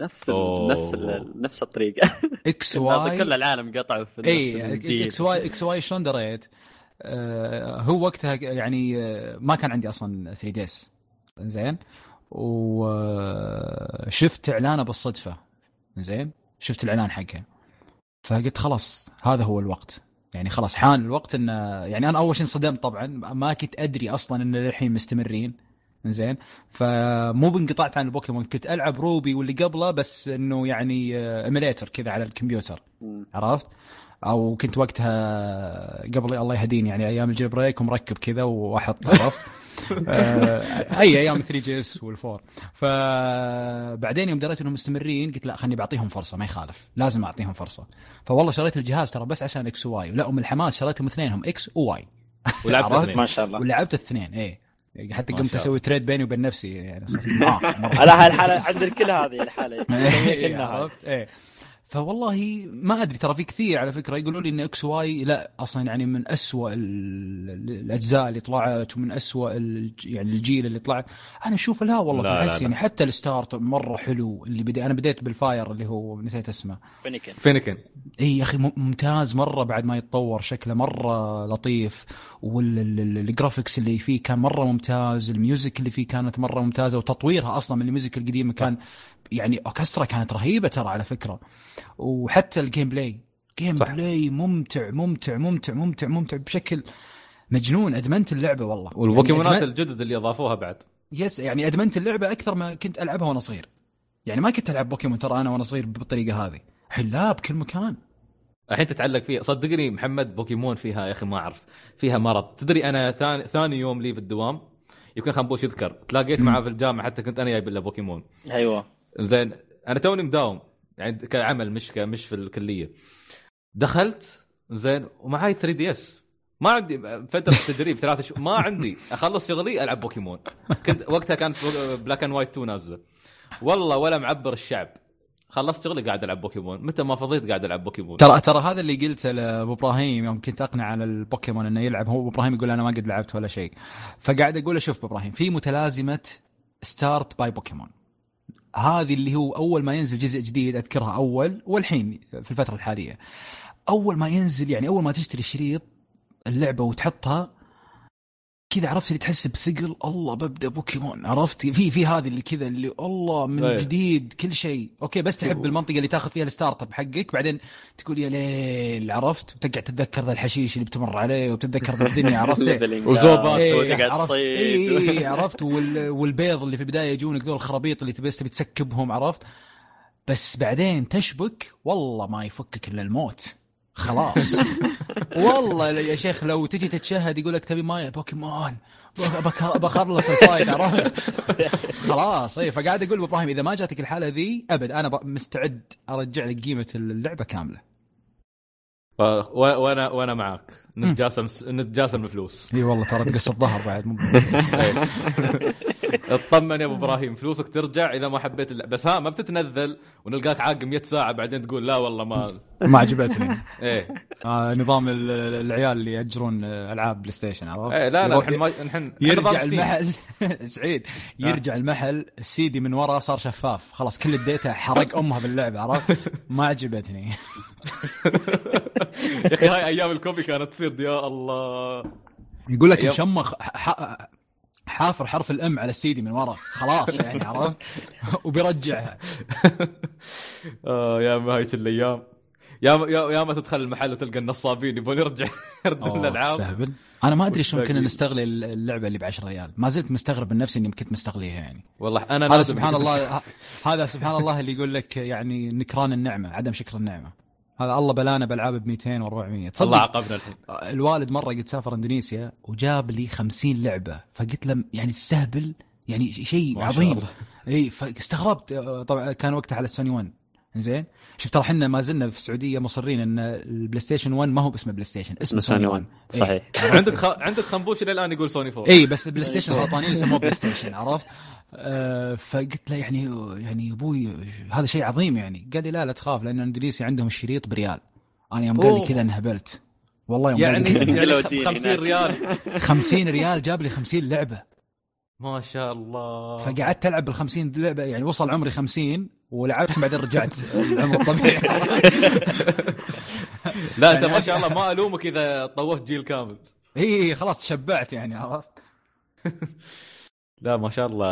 نفس ال... نفس ال... نفس الطريقة. إكس واي كل العالم قطعوا في نفس إيه. الجيل. إكس واي إكس واي شلون دريت؟ هو وقتها يعني ما كان عندي أصلاً ثري دي إس زين، وشفت إعلانه بالصدفة زين، شفت الإعلان حقه فقلت خلاص هذا هو الوقت يعني، خلاص حان الوقت إنه يعني. أنا أول شيء انصدمت طبعاً، ما كنت أدري أصلاً إن الحين مستمرين زين، فمو بنقطعت عن البوكيمون، كنت ألعب روبي واللي قبله بس إنه يعني إيميليتر كذا على الكمبيوتر عرفت، او كنت وقتها قبل الله يهديني يعني ايام الجيل بريك ومركب كذا واحط عرف آه اي ايام ثري جي اس والفور. فبعدين يوم دريت انهم مستمرين قلت لا خلني بعطيهم فرصه، ما يخالف لازم اعطيهم فرصه. فوالله شريت الجهاز ترى بس عشان اكس واي، ولا ام الحماس شريتهم اثنينهم اكس وواي ولعبت ما شاء الله، ولعبت الاثنين ايه، حتى قمت اسوي تريد بيني وبين نفسي يعني على هالحاله عند الكل هذه الحاله كلها ايه. فوالله ما أدري ترى في كثير على فكرة يقولوا لي إن إكس واي لا أصلاً يعني من أسوأ الأجزاء اللي طلعت ومن أسوأ يعني الجيل اللي طلعت. أنا أشوف لا والله بالعكس يعني، حتى الستارت مرة حلو اللي بدي أنا بديت بالفاير اللي هو نسيت اسمه فينيكن فينيكن إيه يا أخي ممتاز مرة، بعد ما يتطور شكله مرة لطيف، والجرافيكس اللي فيه كان مرة ممتاز، الميوزك اللي فيه كانت مرة ممتازة، وتطويرها أصلاً من الميوزك القديمة كان يعني أوركسترا كانت رهيبة ترى على فكرة. وحتى الجيم بلاي جيم صح. بلاي ممتع ممتع ممتع ممتع ممتع بشكل مجنون، أدمنت اللعبة والله. والبوكيمونات يعني أدمن... الجدد اللي أضافوها بعد يس يعني أدمنت اللعبة أكثر ما كنت ألعبها وأنا صغير يعني. ما كنت ألعب بوكيمون ترى أنا وأنا صغير بالطريقة هذه، حلا بكل مكان الحين تتعلق فيها صدقني محمد. بوكيمون فيها يا أخي ما أعرف فيها مرض تدري. أنا ثاني ثاني يوم لي في الدوام يمكن خمبوش يذكر تلاقيت معه في الجامعة، حتى كنت أنا جايب له بوكيمون. أيوة زين أنا توني مداوم يعني كعمل مش ك... مش في الكلية، دخلت زين ومعاي ثري دي إس ما عندي فترة تجريب ثلاثة شو... ما عندي أخلص شغلي ألعب بوكيمون. كنت وقتها كانت بلاك أند وايت تو نازلة والله ولا معبر الشعب، خلصت شغلي قاعد ألعب بوكيمون متى ما فضيت قاعد ألعب بوكيمون. ترى ترى هذا اللي قلته لأبو إبراهيم يوم كنت أقنع على البوكيمون إنه يلعب، هو أبو إبراهيم يقول أنا ما قد لعبت ولا شيء، فقاعد أقول أشوف أبو إبراهيم في متلازمة ستارت باي بوكيمون هذه اللي هو أول ما ينزل جزء جديد أذكرها أول، والحين في الفترة الحالية أول ما ينزل يعني أول ما تشتري شريط اللعبة وتحطها كذا عرفت اللي تحس بثقل الله ببدأ بوكيمون عرفت في في هذه اللي كذا اللي الله من أيه. جديد كل شيء أوكي، بس تحب المنطقة اللي تاخذ فيها الستارت اب حقك، بعدين تقول يا ليل عرفت، وتقعد تتذكر ذا الحشيش اللي بتمر عليه وبتتذكر الدنيا عرفت وزوبات وتقعد تصيد عرفت، والبيض اللي في البداية يجونك ذول الخرابيط اللي تبي تسكبهم عرفت، بس بعدين تشبك والله ما يفكك إلا الموت خلاص. والله يا شيخ لو تجي تتشهد يقولك تبي ماي بوكيمون بخلص الفايت عرفت خلاص اي. فقاعد اقول ابراهيم اذا ما جاتك الحاله ذي ابد انا مستعد ارجع لك قيمه اللعبه كامله وانا وانا معاك نتجاسم نتجاسم الفلوس. اي والله ترى تقص الظهر بعد مو اطمن يا ابو ابراهيم فلوسك ترجع اذا ما حبيت اللعبة. بس ها ما بتتنذل ونلقاك عاق مية ساعه بعدين تقول لا والله ما ما عجبتني. ايه آه نظام العيال اللي ياجرون العاب بلاي ستيشن عرفت. إيه لا لا الحين الحين يرجع المحل سعيد يرجع آه. المحل السي دي من ورا صار شفاف خلاص كل الداتا حرق امها باللعبه عرفت ما عجبتني. يا اخي هاي ايام الكوبي كانت تصير يا الله. يقول لك مشمخ حافر حرف الام على السيدي من ورا خلاص يعني عرفت وبيرجعها. اه يا ما هيك الايام يا يا ما تدخل المحل وتلقى النصابين يبون يرجع يردون الالعاب. انا ما ادري شلون كنا نستغل اللعبه اللي بعشر ريال ما زلت مستغرب من نفسي اني كنت مستغليها يعني والله. انا هذا سبحان الله هذا سبحان الله اللي يقول لك يعني نكران النعمه عدم شكر النعمه. هذا الله بلانا بلعب ب مئتين وأربعمية. الله عاقبنا الحين. الوالد مرة قد سافر اندونيسيا وجاب لي خمسين لعبة فقلت له يعني تستهبل يعني شيء عظيم. اي فاستغربت طبعا كان وقتها على السوني ون. زين شفت ترى احنا ما زلنا في السعودية مصرين ان البلاي ستيشن ون ما هو باسمه بلاي ستيشن اسمه سوني ون. صحيح. عندك خ... عندك خمبوش الى الان يقول سوني فور. اي بس البلاي ستيشن الوطني يسموه بلاي ستيشن عرفت. أه فقلت له يعني يعني ابوي هذا شيء عظيم يعني. قال لي لا لا تخاف لان اندونيسيا عندهم الشريط بريال. انا يوم قال لي كذا انهبلت والله يوم يعني, يعني خمسين ريال خمسين ريال جاب لي خمسين لعبه ما شاء الله. فقعدت العب بالخمسين لعبه يعني وصل عمري خمسين ولعبت بعدين رجعت العمر الطبيعي. لا انت ما شاء الله ما الومك اذا طوفت جيل كامل. اي خلاص شبعت يعني عرفت. لا ما شاء الله.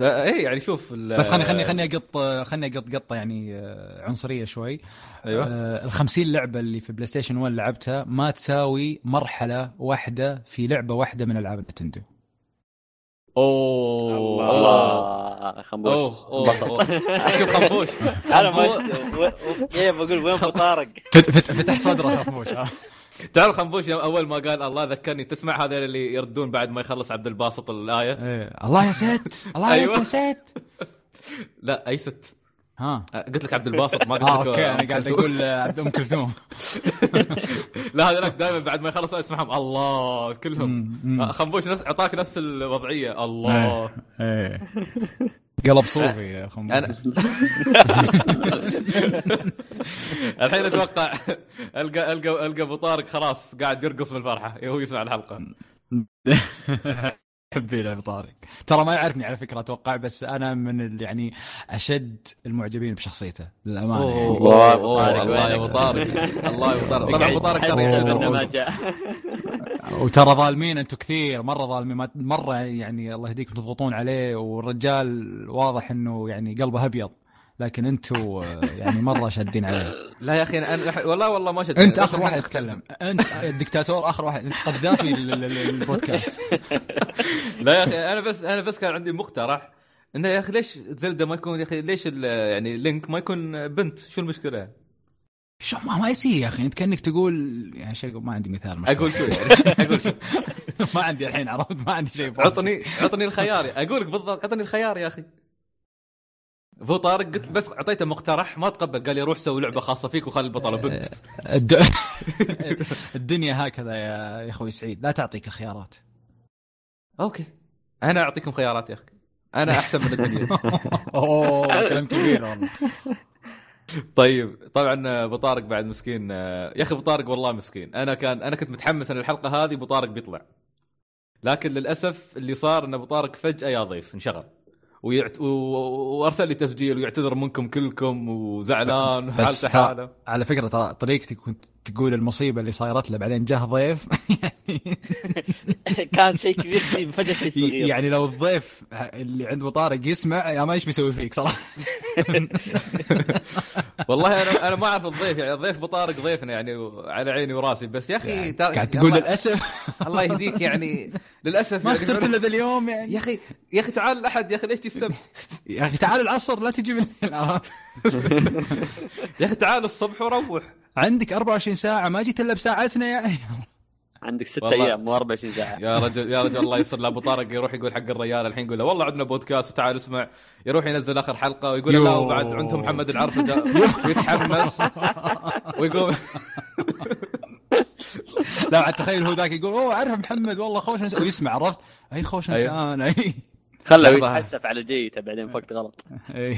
اي يعني شوف بس خلني خلني خلني اقط خلني اقط قطه يعني عنصريه شوي. ايوه آه الخمسين لعبه اللي في بلاي ستيشن ون لعبتها ما تساوي مرحله واحده في لعبه واحده من العاب نينتندو. اوه الله, الله. خمبوش. أوه. أوه. أوه. شوف خمبوش انا ما ايه بقول وين بطارق فتح صدره خمبوش. تعرف خنبوش اول ما قال الله ذكرني تسمع هذا اللي يردون بعد ما يخلص عبد الباسط الايه إيه. الله يا ست الله يا ست. لا اي ست ها قلت لك عبد الباسط ما قلت لك آه، اوكي انا قاعد اقول عبد ام كلثوم. لا هذا لك دائما بعد ما يخلص اسمعهم الله كلهم. خنبوش نفس اعطاك نفس الوضعيه الله ايه قلب صوفي يا خنبوش. أنا... الحين اتوقع القى القى القى بطارق خلاص قاعد يرقص من الفرحه هو يسمع الحلقه. حبي له بطارق ترى ما يعرفني على فكره اتوقع بس انا من يعني اشد المعجبين بشخصيته للامانه يعني. الله بطارق الله يا بطارق الله يا بطارق طبعا بطارق ترى يقدر وترى ظالمين انتم كثير مره ظالمين مره يعني الله يهديكم تضغطون عليه والرجال واضح انه يعني قلبه ابيض لكن انتوا يعني مره شادين عليه. لا يا اخي انا والله والله ما شد. انت اخر واحد يتكلم انت الدكتاتور اخر واحد انت قذافي البودكاست. لا يا اخي انا بس انا بس كان عندي مقترح انه يا اخي ليش زلدة ما يكون يا اخي ليش يعني لينك ما يكون بنت شو المشكله شو ما ما يصير يا اخي انت كانك تقول يعني شيء ما عندي مثال مشكلة. اقول شو يعني اقول شو ما عندي الحين عرفت ما عندي شيء عطني عطني الخيار اقولك بالضبط عطني الخيار يا اخي. فو طارق قلت بس اعطيته مقترح ما تقبل قال لي روح سوي لعبه خاصه فيك وخلي البطله بنت. الدنيا هكذا يا اخوي سعيد لا تعطيك خيارات. اوكي انا اعطيكم خيارات يا اخي انا احسن من الدنيا. اوه كلام كبير والله. طيب طبعا بطارق بعد مسكين يا اخي بطارق والله مسكين انا كان انا كنت متحمس ان الحلقه هذه بطارق بيطلع لكن للاسف اللي صار ان بطارق فجاه يا ضيف انشغل ويعت... و... وارسل لي تسجيل ويعتذر منكم كلكم وزعلان حالته حاله. على فكره ترى طريقتك كنت تقول المصيبه اللي صايرت له بعدين جه ضيف يعني كان شيء كبير فجاه شيء صغير يعني لو الضيف اللي عند بطارق يسمع يا ما ايش بيسوي فيك صراحه. والله انا انا ما اعرف الضيف يعني الضيف بطارق ضيفنا يعني على عيني وراسي بس يا اخي يعني تار... قاعد تقول للاسف الله يهديك يعني للاسف ما اخترت الا ذا اليوم يعني يا اخي يا اخي تعال الاحد يا اخي ليش السبت يا اخي تعال العصر لا تجي من العراق يا اخي تعال الصبح وروح عندك أربعة وعشرين ساعه ما جيت الا بساعتنا يعني عندك ستة ايام و24 ساعه. يا رجل يا رجل الله يصر لابو طارق يروح يقول حق الرجال الحين يقول له والله عندنا بودكاست وتعال اسمع يروح ينزل اخر حلقه ويقول لا وبعد عندهم محمد العرفج ويتحمس ويقوم لا تخيل هو ذاك يقول اوه اعرف محمد والله خوش انسان ويسمع عرفت اي خوش انسان اي خله يتحسف على جيته بعدين فقت غلط اي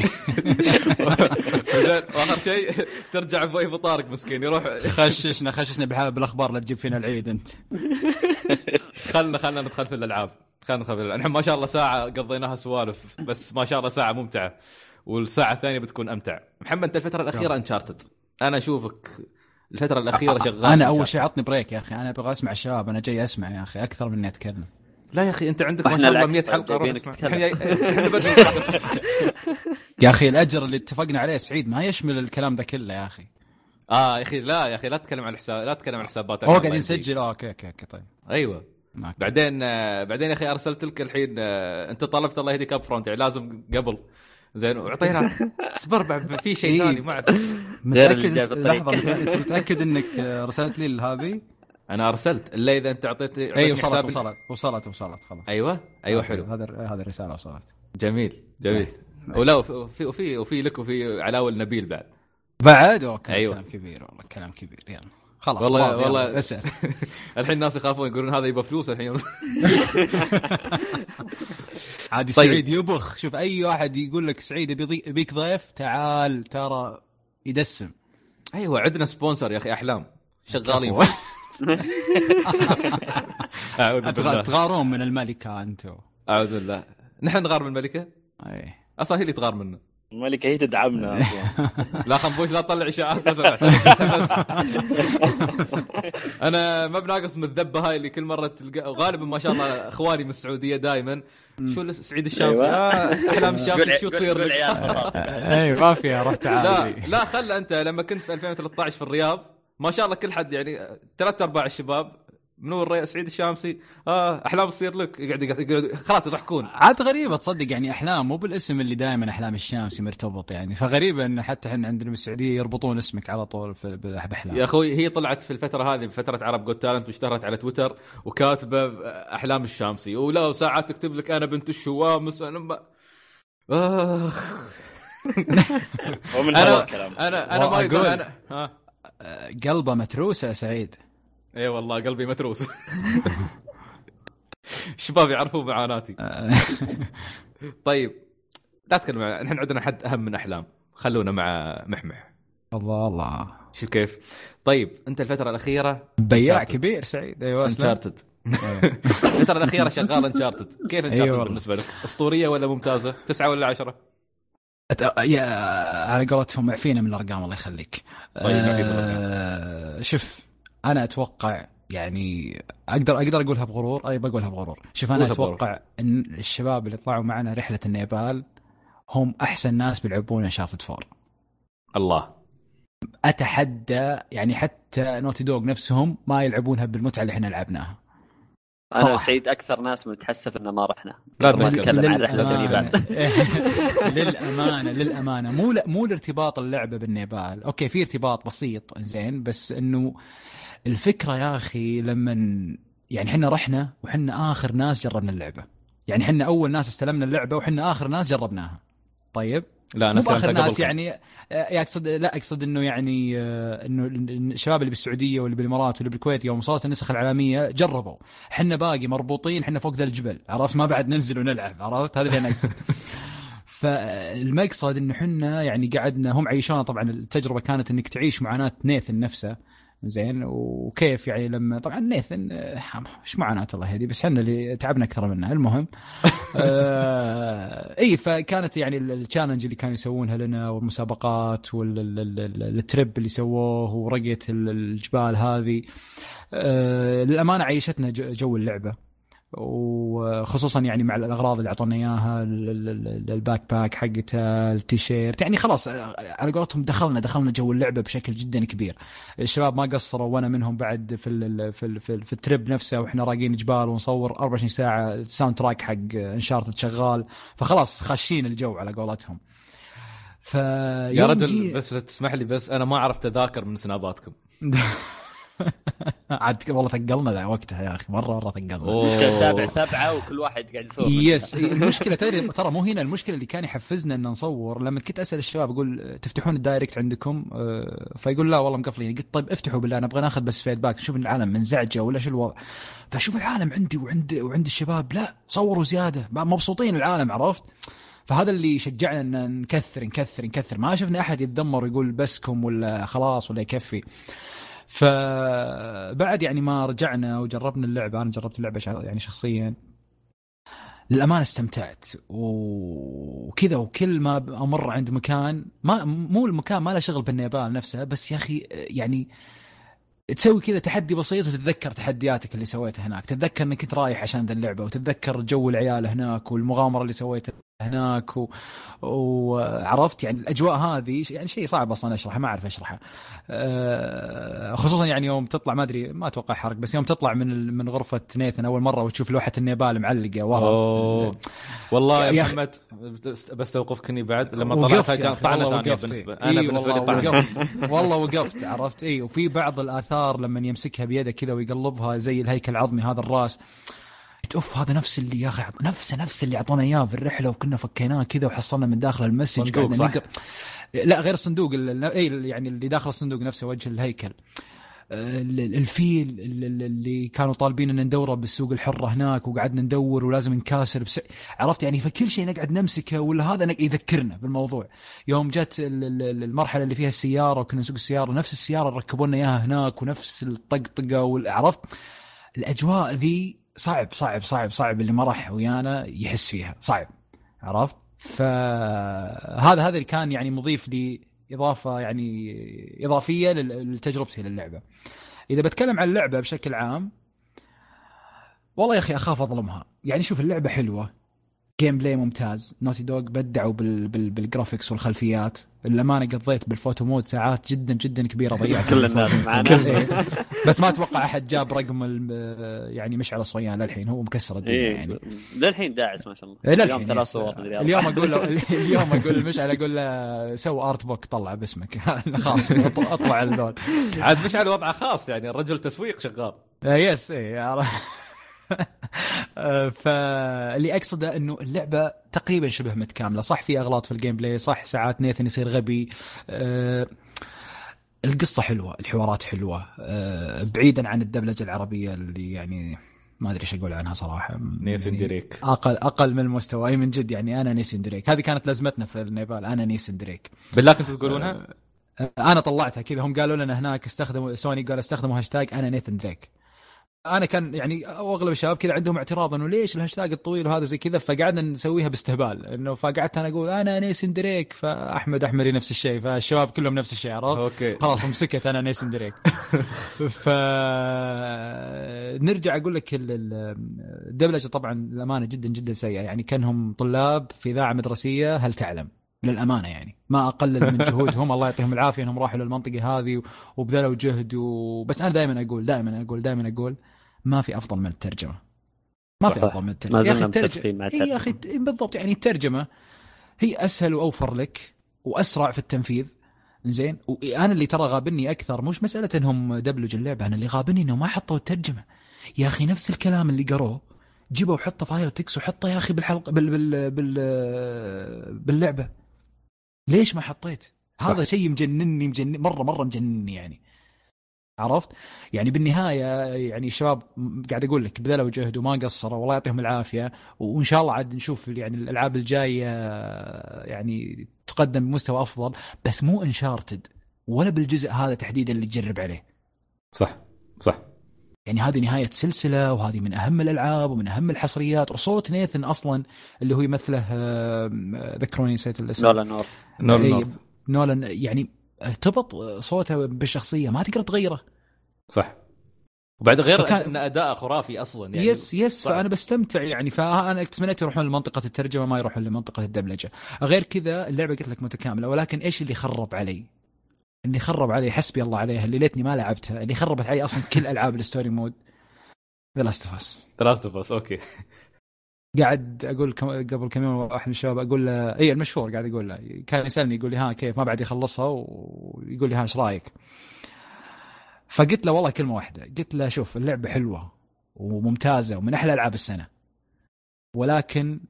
واخر شيء ترجع بوي بطارق مسكين يروح خششنا خششنا بحاله بالاخبار لا تجيب فينا العيد انت خلنا خلنا ندخل في الالعاب خلنا ندخل في الالعاب نحن ما شاء الله ساعه قضيناها سوالف بس ما شاء الله ساعه ممتعه والساعه الثانيه بتكون امتع. محمد انت الفتره الاخيره انشارتد انا اشوفك الفتره الاخيره شغال انا اول شيء عطني بريك يا اخي انا ابغى اسمع الشباب انا جاي اسمع يا اخي اكثر من اني اتكلم. لا يا اخي انت عندك ما شاء الله مية حلقه روح اسمع يا اخي الاجر اللي اتفقنا عليه سعيد ما يشمل الكلام ده كله يا اخي. اه يا اخي لا يا اخي لا تتكلم عن الحساب لا تتكلم عن حساباتك هو قاعد يسجل اه اوكي اوكي طيب ايوه معك. بعدين آه بعدين يا اخي ارسلت لك الحين آه انت طلبت الله يهديك اب فرونت لازم قبل زين وعطينا اصبر بعد في شيء ثاني ما اعرف متاكد لحظه متاكد انك رسلت لي هذه انا ارسلت الا اذا انت اعطيتني اي أيوة وصلت وصلت وصلت وصلت خلاص ايوه ايوه حلو هذا هذا الرساله وصلت جميل جميل ولو في وفي وفي لك وفي علاوي نبيل بعد بعد اوكي أيوة. كلام كبير والله كلام كبير يلا يعني. خلاص والله والله اسال الحين الناس يخافون يقولون هذا يبغى فلوس الحين عادي طيب. سعيد يبخ شوف اي واحد يقول لك سعيد بيك ضيف تعال ترى يدسم ايوه عندنا سبونسر يا اخي احلام شغالين تغارون من الملكه انتم اعوذ بالله نحن نغار من الملكه اي اصلا هي اللي تغار منه الملكه هي تدعمنا اصلا لا خمبوش لا تطلع اشاعات انا ما بناقص من الذبه هاي اللي كل مره تلقى غالبا ما شاء الله اخواني من السعوديه دائما شو سعيد الشامسي احلام الشامسي شو تصير لك اي ما فيها روح تعال لا لا خل انت لما كنت في ألفين وثلاثة عشر في الرياض ما شاء الله كل حد يعني ثلاثة أرباع الشباب منور سعيد الشامسي آه أحلام تصير لك يقعد يقعد خلاص يضحكون عاد غريبة تصدق يعني أحلام مو بالاسم اللي دائما أحلام الشامسي مرتبط يعني فغريبة إن حتى إحنا عندنا بالسعودية يربطون اسمك على طول في بأحلام يا أخوي هي طلعت في الفترة هذه بفترة عرب جوت تالنت واشتهرت على تويتر وكاتبة أحلام الشامسي ولا ساعات تكتب لك أنا بنت الشوامس أنا ما آخ أنا أنا أنا ما أقول أنا ها قلبه متروسة سعيد اي والله قلبي متروس شباب يعرفوا معاناتي طيب لا تكلم نحن عندنا حد اهم من احلام خلونا مع محمح الله الله شوف كيف طيب انت الفتره الاخيره بياع كبير سعيد ايوه انشارتد الفتره الاخيره شغال انشارتد كيف انشارتد أيوة بالنسبه لك اسطوريه ولا ممتازه تسعة ولا عشرة يا على قولتهم عفينا من الارقام الله يخليك طيب أه شوف انا اتوقع يعني اقدر اقدر اقولها بغرور اي بقولها بغرور شوف انا اتوقع بغرور. ان الشباب اللي طلعوا معنا رحله النيبال هم احسن ناس بيلعبون انشارتد فور الله اتحدى يعني حتى نوتي دوغ نفسهم ما يلعبونها بالمتعه اللي احنا لعبناها انا سعيد اكثر ناس متحسف ان ما رحنا لا نتكلم عن رحله النيبال للامانه للامانه مو لا مو الارتباط اللعبه بالنيبال اوكي في ارتباط بسيط زين بس انه الفكره يا اخي لما يعني احنا رحنا وحنا اخر ناس جربنا اللعبه يعني احنا اول ناس استلمنا اللعبه وحنا اخر ناس جربناها طيب لا انا سالت الناس يعني اقصد لا اقصد انه يعني انه الشباب اللي بالسعوديه واللي بالامارات واللي بالكويت يوم صارت النسخ العالميه جربوا احنا باقي مربوطين احنا فوق ذا الجبل عرفت ما بعد ننزل ونلعب عرفت هذا اللي انا اقصد فالمقصد انه احنا يعني قعدنا هم عايشونا طبعا التجربه كانت انك تعيش معاناه نيثن نفسه زين وكيف يعني لما طبعا نيثن ايش معانات الله هذه بس احنا اللي تعبنا اكثر منها المهم آه اي فكانت يعني التشالنج اللي كانوا يسوونها لنا والمسابقات والتريب اللي سووه ورقه الجبال هذه آه للامانه عيشتنا جو اللعبه وخصوصا يعني مع الاغراض اللي اعطونا اياها الباك باك حقتها التيشيرت يعني خلاص على قولتهم دخلنا دخلنا جو اللعبه بشكل جدا كبير الشباب ما قصروا وانا منهم بعد في ال في ال في التريب نفسه واحنا راقين جبال ونصور أربعة وعشرين ساعه الساوند تراك حق انشارتد شغال فخلاص خاشين الجو على قولتهم يا رجل بس تسمح لي بس انا ما عرفت اذاكر من سناباتكم عاد والله ثقلنا وقتها يا اخي مره مره ثقلنا. مشكله تابع سبعه وكل واحد قاعد يصور. يس المشكله ترى ترى مو هنا المشكله اللي كان يحفزنا ان نصور. لما كنت اسال الشباب اقول تفتحون الدايركت عندكم؟ فيقول لا والله مقفلين. قلت طيب افتحوا بالله نبغى ناخذ بس فيدباك نشوف العالم منزعجه ولا شو الوضع. فشوف العالم عندي وعند وعند الشباب لا صوروا زياده مبسوطين العالم عرفت. فهذا اللي شجعنا ان نكثر نكثر نكثر ما شفنا احد يتذمر يقول بسكم ولا خلاص ولا يكفي. فبعد يعني ما رجعنا وجربنا اللعبة، أنا جربت اللعبة يعني شخصيا للأمانة استمتعت وكذا. وكل ما أمر عند مكان ما مو المكان ما له شغل بالنيبال نفسها، بس يا أخي يعني تسوي كذا تحدي بسيط وتتذكر تحدياتك اللي سويتها هناك، تتذكر انك كنت رايح عشان ذا اللعبة، وتتذكر جو العيال هناك والمغامرة اللي سويتها هناك و... وعرفت يعني الأجواء هذه يعني شيء صعب أصلا أشرحه ما أعرف أشرحه أه... خصوصا يعني يوم تطلع ما أدري ما أتوقع حرق، بس يوم تطلع من من غرفة نيثن أول مرة وتشوف لوحة النيبال معلقة وهم... والله يا محمد بس توقفك إني بعد لما طلعتها كان طعنة ثانية بالنسبة أنا إيه بالنسبة لي وقفت. والله وقفت عرفت إيه. وفي بعض الآثار لما يمسكها بيده كذا ويقلبها زي الهيكل العظمي هذا الرأس اوف هذا نفس اللي يا اخي نفسه نفس اللي اعطونا اياه بالرحله وكنا فكيناه كذا وحصلنا من داخل المسج قعدنا نقرا لا غير الصندوق اي يعني اللي داخل الصندوق نفسه وجه الهيكل الفيل اللي كانوا طالبين ان ندوره بالسوق الحره هناك وقعدنا ندور ولازم نكاسر بس... عرفت يعني فكل شيء نقعد نمسكه ولا هذا يذكرنا بالموضوع. يوم جت المرحله اللي فيها السياره وكنا نسوق السياره نفس السياره ركبوا لنا اياها هناك ونفس الطقطقه وعرفت الاجواء ذي صعب صعب صعب صعب اللي ما راح ويانا يحس فيها صعب عرفت. فهذا هذا اللي كان يعني مضيف لي إضافة يعني إضافية لتجربتي للعبة. إذا بتكلم عن اللعبة بشكل عام والله يا أخي أخاف أظلمها يعني. شوف اللعبة حلوة جيم بلاي ممتاز، نوتي دوغ بدعوا بال بال بالجرافيكس والخلفيات. الأمانة قضيت بالفوتو مود ساعات جدا جدا كبيرة ضيعت كل الناس معنا بس ما أتوقع أحد جاب رقم يعني مشعل الصويان للحين هو مكسر الدنيا يعني للحين داعس ما شاء الله. اليوم ثلاث صور اليوم أقول له اليوم أقول لمشعل أقول له سو آرت بوك طلع باسمك خاص أطلع الدول عاد مشعل وضعه خاص يعني الرجل تسويق شغال يس إيه فاللي أقصده أنه اللعبة تقريبا شبه متكاملة. صح في أغلاط في الجيم بلاي، صح ساعات نيثن يصير غبي، أه القصة حلوة، الحوارات حلوة، أه بعيدا عن الدبلجة العربية اللي يعني ما أدري شو أقول عنها صراحة نيثن دريك يعني أقل, أقل من المستوى أي من جد يعني. أنا نيثن دريك هذه كانت لازمتنا في النيبال، أنا نيثن دريك بالله كنت تقولونها أه أنا طلعتها كذا. هم قالوا لنا هناك استخدموا سوني قالوا استخدموا هاشتاج أنا نيثن دريك. أنا كان يعني أغلب الشباب كذا عندهم اعتراض إنه ليش الهاشتاج الطويل وهذا زي كذا، فقعدنا نسويها باستهبال إنه فقعدت أنا أقول أنا نيثن دريك فأحمد أحمري نفس الشيء فالشباب كلهم نفس الشيء عرفت خلاص مسكت أنا نيثن دريك فنرجع أقول لك الدبلجة طبعا الأمانة جدا جدا سيئة يعني. كانهم طلاب في إذاعة مدرسية هل تعلم للأمانة يعني ما أقلل من جهودهم الله يعطيهم العافية إنهم راحوا للمنطقة هذه وبذلوا جهد و... بس أنا دائما أقول دائما أقول دائما أقول ما في أفضل من الترجمة، ما في أفضل من الترجمة يا أخي. الترجمة يا أخي بالضبط يعني الترجمة هي أسهل وأوفر لك وأسرع في التنفيذ زين. وأنا اللي ترى غابني أكثر مش مسألة إنهم دبلج اللعبة، أنا اللي غابني إنه ما حطوا الترجمة يا أخي. نفس الكلام اللي قروه جيبه وحطه فايل تكس وحطه يا أخي بالحلقة بال بال بال باللعبة. ليش ما حطيت هذا شيء مجنني مجنني مرة مرة مجنني يعني عرفت يعني. بالنهاية يعني الشباب قاعد أقول لك بذلوا جهد وما قصروا والله يعطيهم العافية، وإن شاء الله عاد نشوف يعني الألعاب الجاية يعني تقدم بمستوى أفضل. بس مو انشارتد ولا بالجزء هذا تحديدا اللي تجرب عليه صح صح يعني. هذه نهاية سلسلة وهذه من أهم الألعاب ومن أهم الحصريات. وصوت نيثن أصلاً اللي هو يمثله ذكروني نسيت الاسم نولان نورث نولان نولان يعني ارتبط صوته بالشخصية ما تقدر تغيره صح. وبعد غير فكان... أن أداء خرافي أصلاً يعني يس يس صح. فأنا بستمتع يعني فأنا أتمنى يروحون لمنطقة الترجمة ما يروحون لمنطقة الدبلجة. غير كذا اللعبة قلت لك متكاملة، ولكن إيش اللي خرب علي اللي خرب عليه حسبي الله عليها اللي ليتني ما لعبتها اللي خربت علي أصلاً كل ألعاب الستوري مود The Last of Us The Last of Us أوكي. قاعد أقول قبل كم يوم أحد الشباب أقول له إيه المشهور قاعد أقول له كان يسألني يقول لي ها كيف ما بعد يخلصها ويقول لي ها إيش رأيك. فقلت له والله كلمة واحدة، قلت له شوف اللعبة حلوة وممتازة ومن أحلى ألعاب السنة، ولكن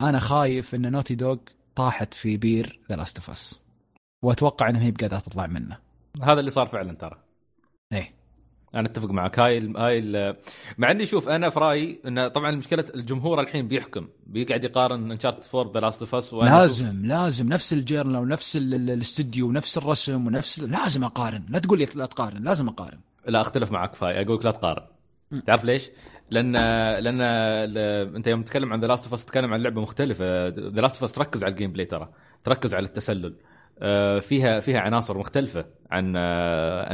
أنا خايف إن نوتي دوغ طاحت في بير The Last of Us، وأتوقع إنها هي بقادرة تطلع منه. هذا اللي صار فعلا ترى. إيه أنا أتفق معك. هاي ال هاي ال مع إني شوف أنا في رأيي إن طبعا مشكلة الجمهور الحين بيحكم، بيقعد يقارن Uncharted فور The Last of Us. لازم لازم نفس الجيرنل ونفس الاستوديو ونفس الرسم ونفس ال... لازم أقارن. لا تقول لي لا تقارن، لازم أقارن. لا أختلف معك فاي، أقولك لا تقارن. تعرف ليش؟ لأن لأن أنت يوم تتكلم عن The Last of Us تتكلم عن لعبة مختلفة. The Last of Us تركز على الجيم بلاي ترى، تركز على التسلل، فيها فيها عناصر مختلفة عن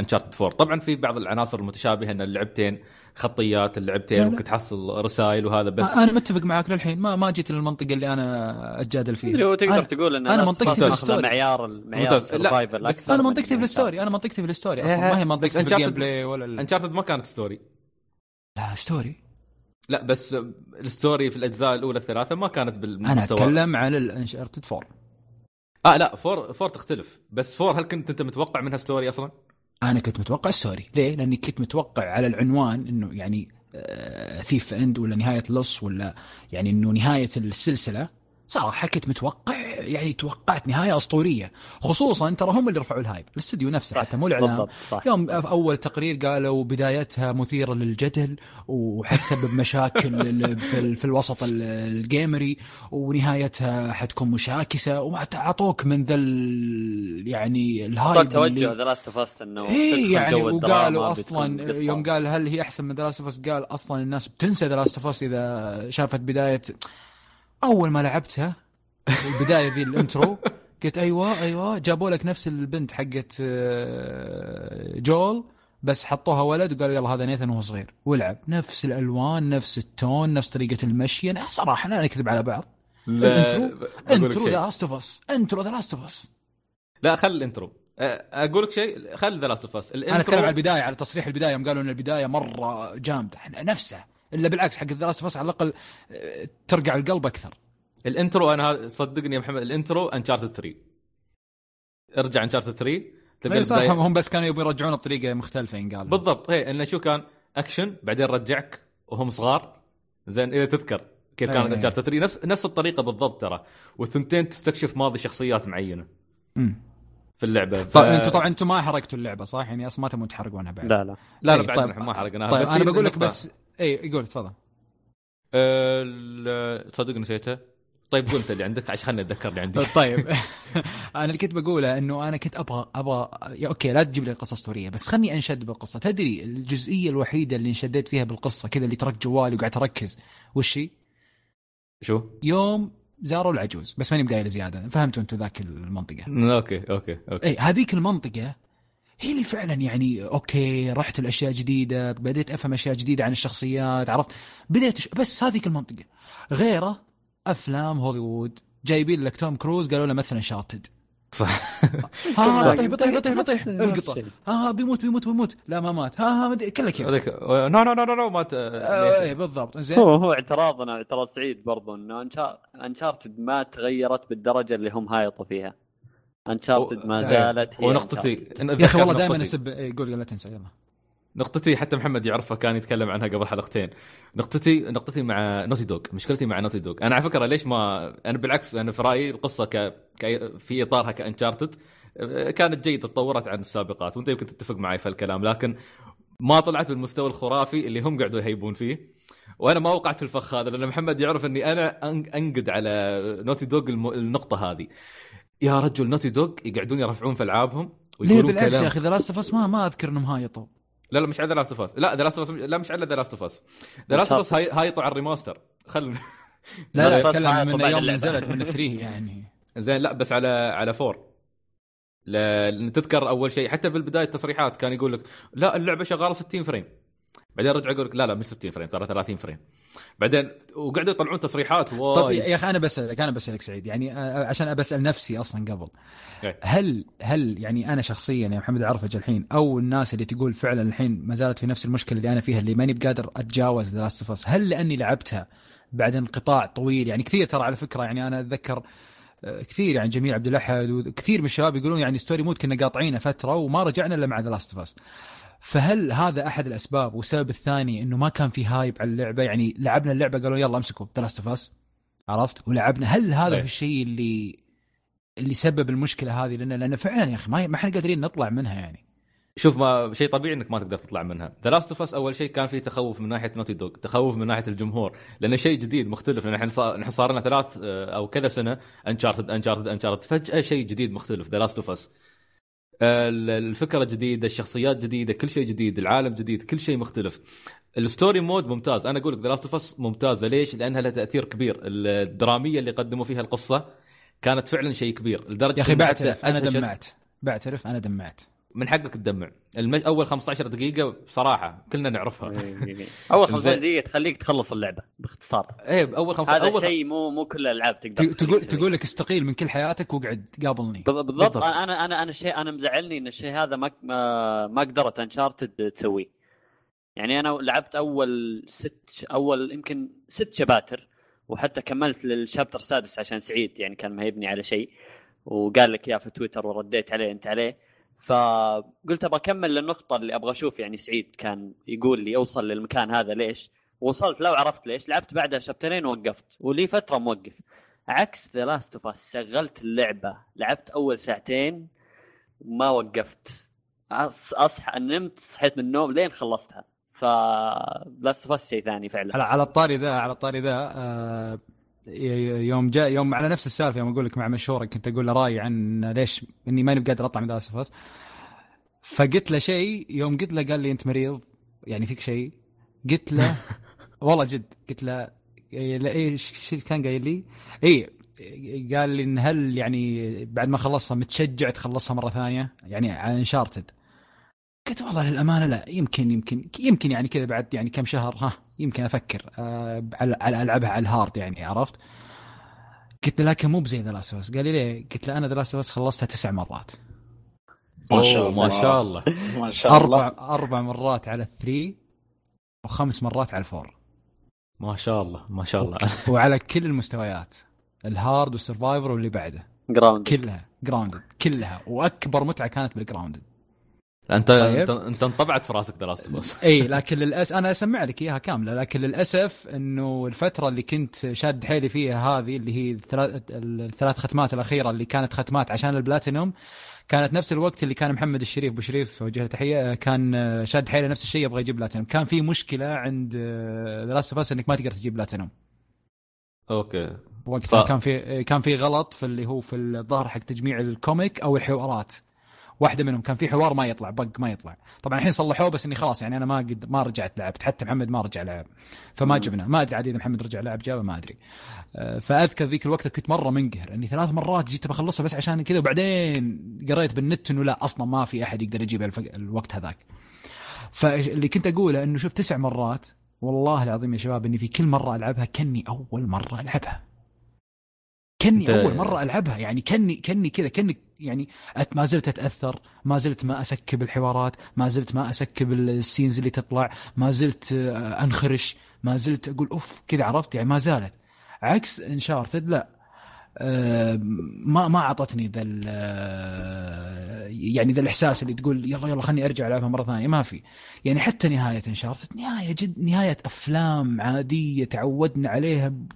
Uncharted فور. طبعا في بعض العناصر المتشابهة ان اللعبتين خطيات، اللعبتين ممكن تحصل رسائل وهذا، بس انا متفق معك للحين، ما ما جيت للمنطقة اللي انا اتجادل فيها اللي هو تقدر أنا... تقول ان انا منطقتي اصلا معيار المعيار السرفايفل اكثر. انا منطقتي في الستوري، انا منطقتي في الستوري اصلا، ما هي منطقتي في الجيم بلاي ولا Uncharted. ما كانت ستوري، لا ستوري، لا بس الستوري في الاجزاء الاولى الثلاثه ما كانت بالمستوى. انا اتكلم عن Uncharted فور. اه لا فور فور تختلف، بس فور هل كنت انت متوقع منها ستوري اصلا؟ انا كنت متوقع ستوري. ليه؟ لاني كنت متوقع على العنوان انه يعني ثيف اند ولا نهايه لص، ولا يعني انه نهايه السلسله. صراحه كنت متوقع، يعني توقعت نهايه اسطوريه، خصوصا ترى هم اللي رفعوا الهايب، الاستوديو نفسه حتى مو الاعلام. يوم اول تقرير قالوا بدايتها مثيره للجدل وحتسبب مشاكل في, في الوسط الجيمري، ونهايتها حتكون مشاكسه، وما تعطوك من ذا يعني الهايب توجه The Last of Us انه إيه يعني. وقالوا اصلا يوم قال هل هي احسن من The Last of Us، قال اصلا الناس بتنسى The Last of Us اذا شافت بدايه. اول ما لعبتها البداية ذي الانترو قلت أيوة أيوة جابوا لك نفس البنت حقت جول بس حطوها ولد وقالوا يلا هذا نيثن وهو صغير والعب، نفس الألوان نفس التون نفس طريقة المشي. أنا صراحة لا نكذب على بعض، الانترو انترو The Last of Us، انترو The Last of Us. لا خل الانترو أقولك شيء، خل The Last of Us. أنا أتكلم على البداية، على تصريح البداية، يوم قالوا إن البداية مرة جامدة نفسها، إلا بالعكس حق The Last of Us على الأقل ترجع القلب أكثر. الانترو انا صدقني يا محمد الانترو Uncharted ثري، ارجع Uncharted ثري تلقى البدايه. هم بس كانوا يبغوا يرجعونه بطريقه مختلفه قالوا بالضبط. هي انه شو كان اكشن بعدين رجعك وهم صغار، زين اذا تذكر كيف كانت Uncharted ثري نفس نفس الطريقه بالضبط ترى. والثنتين تستكشف ماضي شخصيات معينه امم في اللعبه. ف... انتوا طبعا انتوا ما حرقتوا اللعبه صح؟ يعني اصلا ما تبون تحرقونها بعد. لا لا لا, لا بعد طيب. ما حرقناها. طيب انا بقول لك بس اي يقول تفضل. أه... صدق نسيتها. طيب قلت اللي عندك عشان خلني اتذكر اللي عندي. طيب انا اللي كنت بقوله انه انا كنت ابغى ابغى يا اوكي لا تجيب لي قصه اسطوريه بس خلني انشد بالقصه. تدري الجزئيه الوحيده اللي انشدت فيها بالقصه كذا اللي ترك جوالي وقعدت اركز وش هي؟ شو؟ يوم زاروا العجوز، بس ماني مقايل زياده. فهمتوا انتوا ذاك المنطقه؟ اوكي اوكي اوكي اي هذيك المنطقه هي اللي فعلا يعني اوكي رحت الاشياء جديده، بديت افهم اشياء جديده عن الشخصيات، عرفت بديت. بس هذيك المنطقه غيره افلام هوليوود جايبين لك توم كروز قالوا له مثلا شارتد صح ها طيب طيب طيب طيب القطه ها بيموت بيموت بيموت لا ما مات ها ها كله كذا هذاك نو نو نو نو مات اي بالضبط. زين هو هو اعتراضنا اعتراض سعيد برضه انه Uncharted ما تغيرت بالدرجه اللي هم هايطوا فيها. Uncharted ما زالت هي ونقطتي يا اخي والله دائما اسب يقول لا تنسى يلا نقطتي. حتى محمد يعرفها كان يتكلم عنها قبل حلقتين. نقطتي نقطتي مع نوتي دوغ، مشكلتي مع نوتي دوغ انا على فكره ليش ما انا بالعكس انا في رايي القصه ك... ك... في اطارها كأنشارتد كانت جيده، تطورت عن السابقات وانت يمكن تتفق معي في الكلام، لكن ما طلعت بالمستوى الخرافي اللي هم قاعدوا يهيبون فيه. وانا ما وقعت في الفخ هذا لان محمد يعرف اني انا انقد على نوتي دوغ الم... النقطه هذه. يا رجل نوتي دوغ يقعدون يرفعون في العابهم ويقولون كلام. يا اخي دراسه فاس ما ما اذكر انهم هايطوا. لا لا مش على The Last of Us، لا The Last of Us، لا مش على The Last of Us. The Last of Us هاي هاي طوع الريماستر خل لا اتكلم من يوم نزلت من ثري يعني زين. لا بس على على فور لأن تذكر اول شيء حتى بالبدايه التصريحات كان يقول لك لا اللعبه شغاله ستين فريم، بعدين رجع يقول لك لا لا مش ستين فريم ترى ثلاثين فريم، بعدين وقعدوا يطلعون تصريحات وايد. طب يا اخي انا بسالك انا بسالك سعيد يعني عشان أسأل نفسي اصلا قبل هل هل يعني انا شخصيا يا محمد العرفج الحين او الناس اللي تقول فعلا الحين ما زالت في نفس المشكله اللي انا فيها اللي ماني بقادر اتجاوز The Last of Us، هل لاني لعبتها بعد انقطاع طويل يعني كثير ترى على فكره يعني انا اتذكر كثير يعني جميل عبد الاحد وكثير من الشباب يقولون يعني ستوري مود كنا قاطعينه فتره وما رجعنا الا مع ذا لاست اوف اس. فهل هذا احد الاسباب؟ والسبب الثاني انه ما كان في هايب على اللعبه، يعني لعبنا اللعبه قالوا يلا امسكوا ذا لاست اوف اس، عرفت، ولعبنا. هل هذا الشيء اللي اللي سبب المشكله هذه لنا؟ لان فعلا يا اخي ما احنا قادرين نطلع منها. يعني شوف، ما شيء طبيعي انك ما تقدر تطلع منها. ذا لاست اوف اس اول شيء كان فيه تخوف من ناحيه نوتي دوغ، تخوف من ناحيه الجمهور، لانه شيء جديد مختلف. لان احنا صار لنا ثلاث او كذا سنه انشارتد انشارتد انشارتد، فجاه شيء جديد مختلف. ذا لاست اوف اس الفكره جديده، الشخصيات جديده، كل شيء جديد، العالم جديد، كل شيء مختلف. الستوري مود ممتاز، انا اقول لك ذا لاست اوف اس ممتازه. ليش؟ لانها لها تاثير كبير. الدراميه اللي قدموا فيها القصه كانت فعلا شيء كبير لدرجه يا اخي بعترف انا دمعت بعترف انا دمعت من حقك تدمع. المج... اول خمسة عشر دقيقه بصراحه كلنا نعرفها. اول خمسة عشر دقيقه تخليك تخلص اللعبه باختصار. ايه اول خمسة عشر هذا شيء مو مو كل الالعاب تقدر تقول تقول لك استقيل من كل حياتك وقعد قابلني. بالضبط. انا انا انا شيء انا مزعلني ان الشيء هذا ما ما قدرت انشارتد تسويه. يعني انا لعبت اول ست اول يمكن ست شباتر، وحتى كملت للشابتر السادس عشان سعيد يعني كان مهيبني على شيء وقال لك يا في تويتر ورديت عليه انت عليه، فقلت ابغى اكمل للنقطه اللي ابغى اشوف. يعني سعيد كان يقول لي اوصل للمكان هذا ليش، وصلت لو عرفت ليش. لعبت بعدها شابترين ووقفت، ولي فتره موقف. عكس ذا لاست اوف اس شغلت اللعبه، لعبت اول ساعتين ما وقفت، اصحى نمت صحيت من النوم لين خلصتها. ف لاست اوف اس شيء ثاني فعلا. على الطاري ذا على الطاري ذا آه... يوم جاء يوم على نفس السالفه، يوم اقول لك مع مشهور كنت اقول له راي عن ليش اني ما نبقى اطلع من داس فاس، فقلت له شيء. يوم قلت له قال لي انت مريض يعني فيك شيء. قلت له والله جد، قلت له ايش كان قايل لي؟ اي قال لي ان هل يعني بعد ما خلصها متشجع تخلصها مره ثانيه يعني على انشارتد؟ قلت والله للامانه لا، يمكن يمكن يمكن يعني كذا بعد يعني كم شهر ها يمكن افكر أه على العبها على الهارد يعني، عرفت. قلت له لكن مو بزي ذا لاست اوف اس. قال لي ليه؟ قلت له انا ذا لاست اوف اس خلصتها تسع مرات. ما شاء الله ما شاء الله ما شاء الله. اربع اربع مرات على ثري وخمس مرات على الفور. ما شاء الله ما شاء الله. وعلى كل المستويات، الهارد والسرفايفر واللي بعده، جراوندد كلها جراوندد كلها. واكبر متعه كانت بالجراوندد. انت طيب. انت انطبعت في راسك دراسه بس. اي لكن للاسف انا اسمع لك اياها كامله، لكن للاسف انه الفتره اللي كنت شاد حيلي فيها هذه اللي هي الثلاث الثلاث ختمات الاخيره اللي كانت ختمات عشان البلاتينوم، كانت نفس الوقت اللي كان محمد الشريف ابو شريف وجهه تحيه كان شاد حيله نفس الشيء يبغى يجيب بلاتينوم. كان في مشكله عند دراسه بس انك ما تقدر تجيب بلاتينوم. اوكي. وقتها كان في كان في غلط في اللي هو في الظهر حق تجميع الكوميك او الحوارات، واحدة منهم كان في حوار ما يطلع بق ما يطلع. طبعا الحين صلحوه بس اني خلاص يعني انا ما قد ما رجعت لعبت، حتى محمد ما رجع لعب فما جبنا. ما ادري عاد اذا محمد رجع لعب جابه ما ادري. فاذكر ذيك الوقت كنت مره منقهر اني ثلاث مرات جيت بخلصها بس عشان كذا، وبعدين قريت بالنت انه لا اصلا ما في احد يقدر يجيبها الوقت هذاك. فاللي كنت اقوله انه شوف تسع مرات والله العظيم يا شباب اني في كل مره العبها كني اول مره العبها، كني اول مره العبها يعني كني كني كذا كني يعني ما زلت اتاثر، ما زلت ما اسكب الحوارات، ما زلت ما اسكب السينز اللي تطلع، ما زلت انخرش، ما زلت اقول اوف كذا، عرفت يعني ما زالت. عكس انشارتد لا أه ما ما اعطتني ذا يعني ذا الاحساس اللي تقول يلا يلا خلني ارجع العبها مره ثانيه. ما في يعني حتى نهايه انشارتد نهايه جد نهايه افلام عاديه تعودنا عليها ب...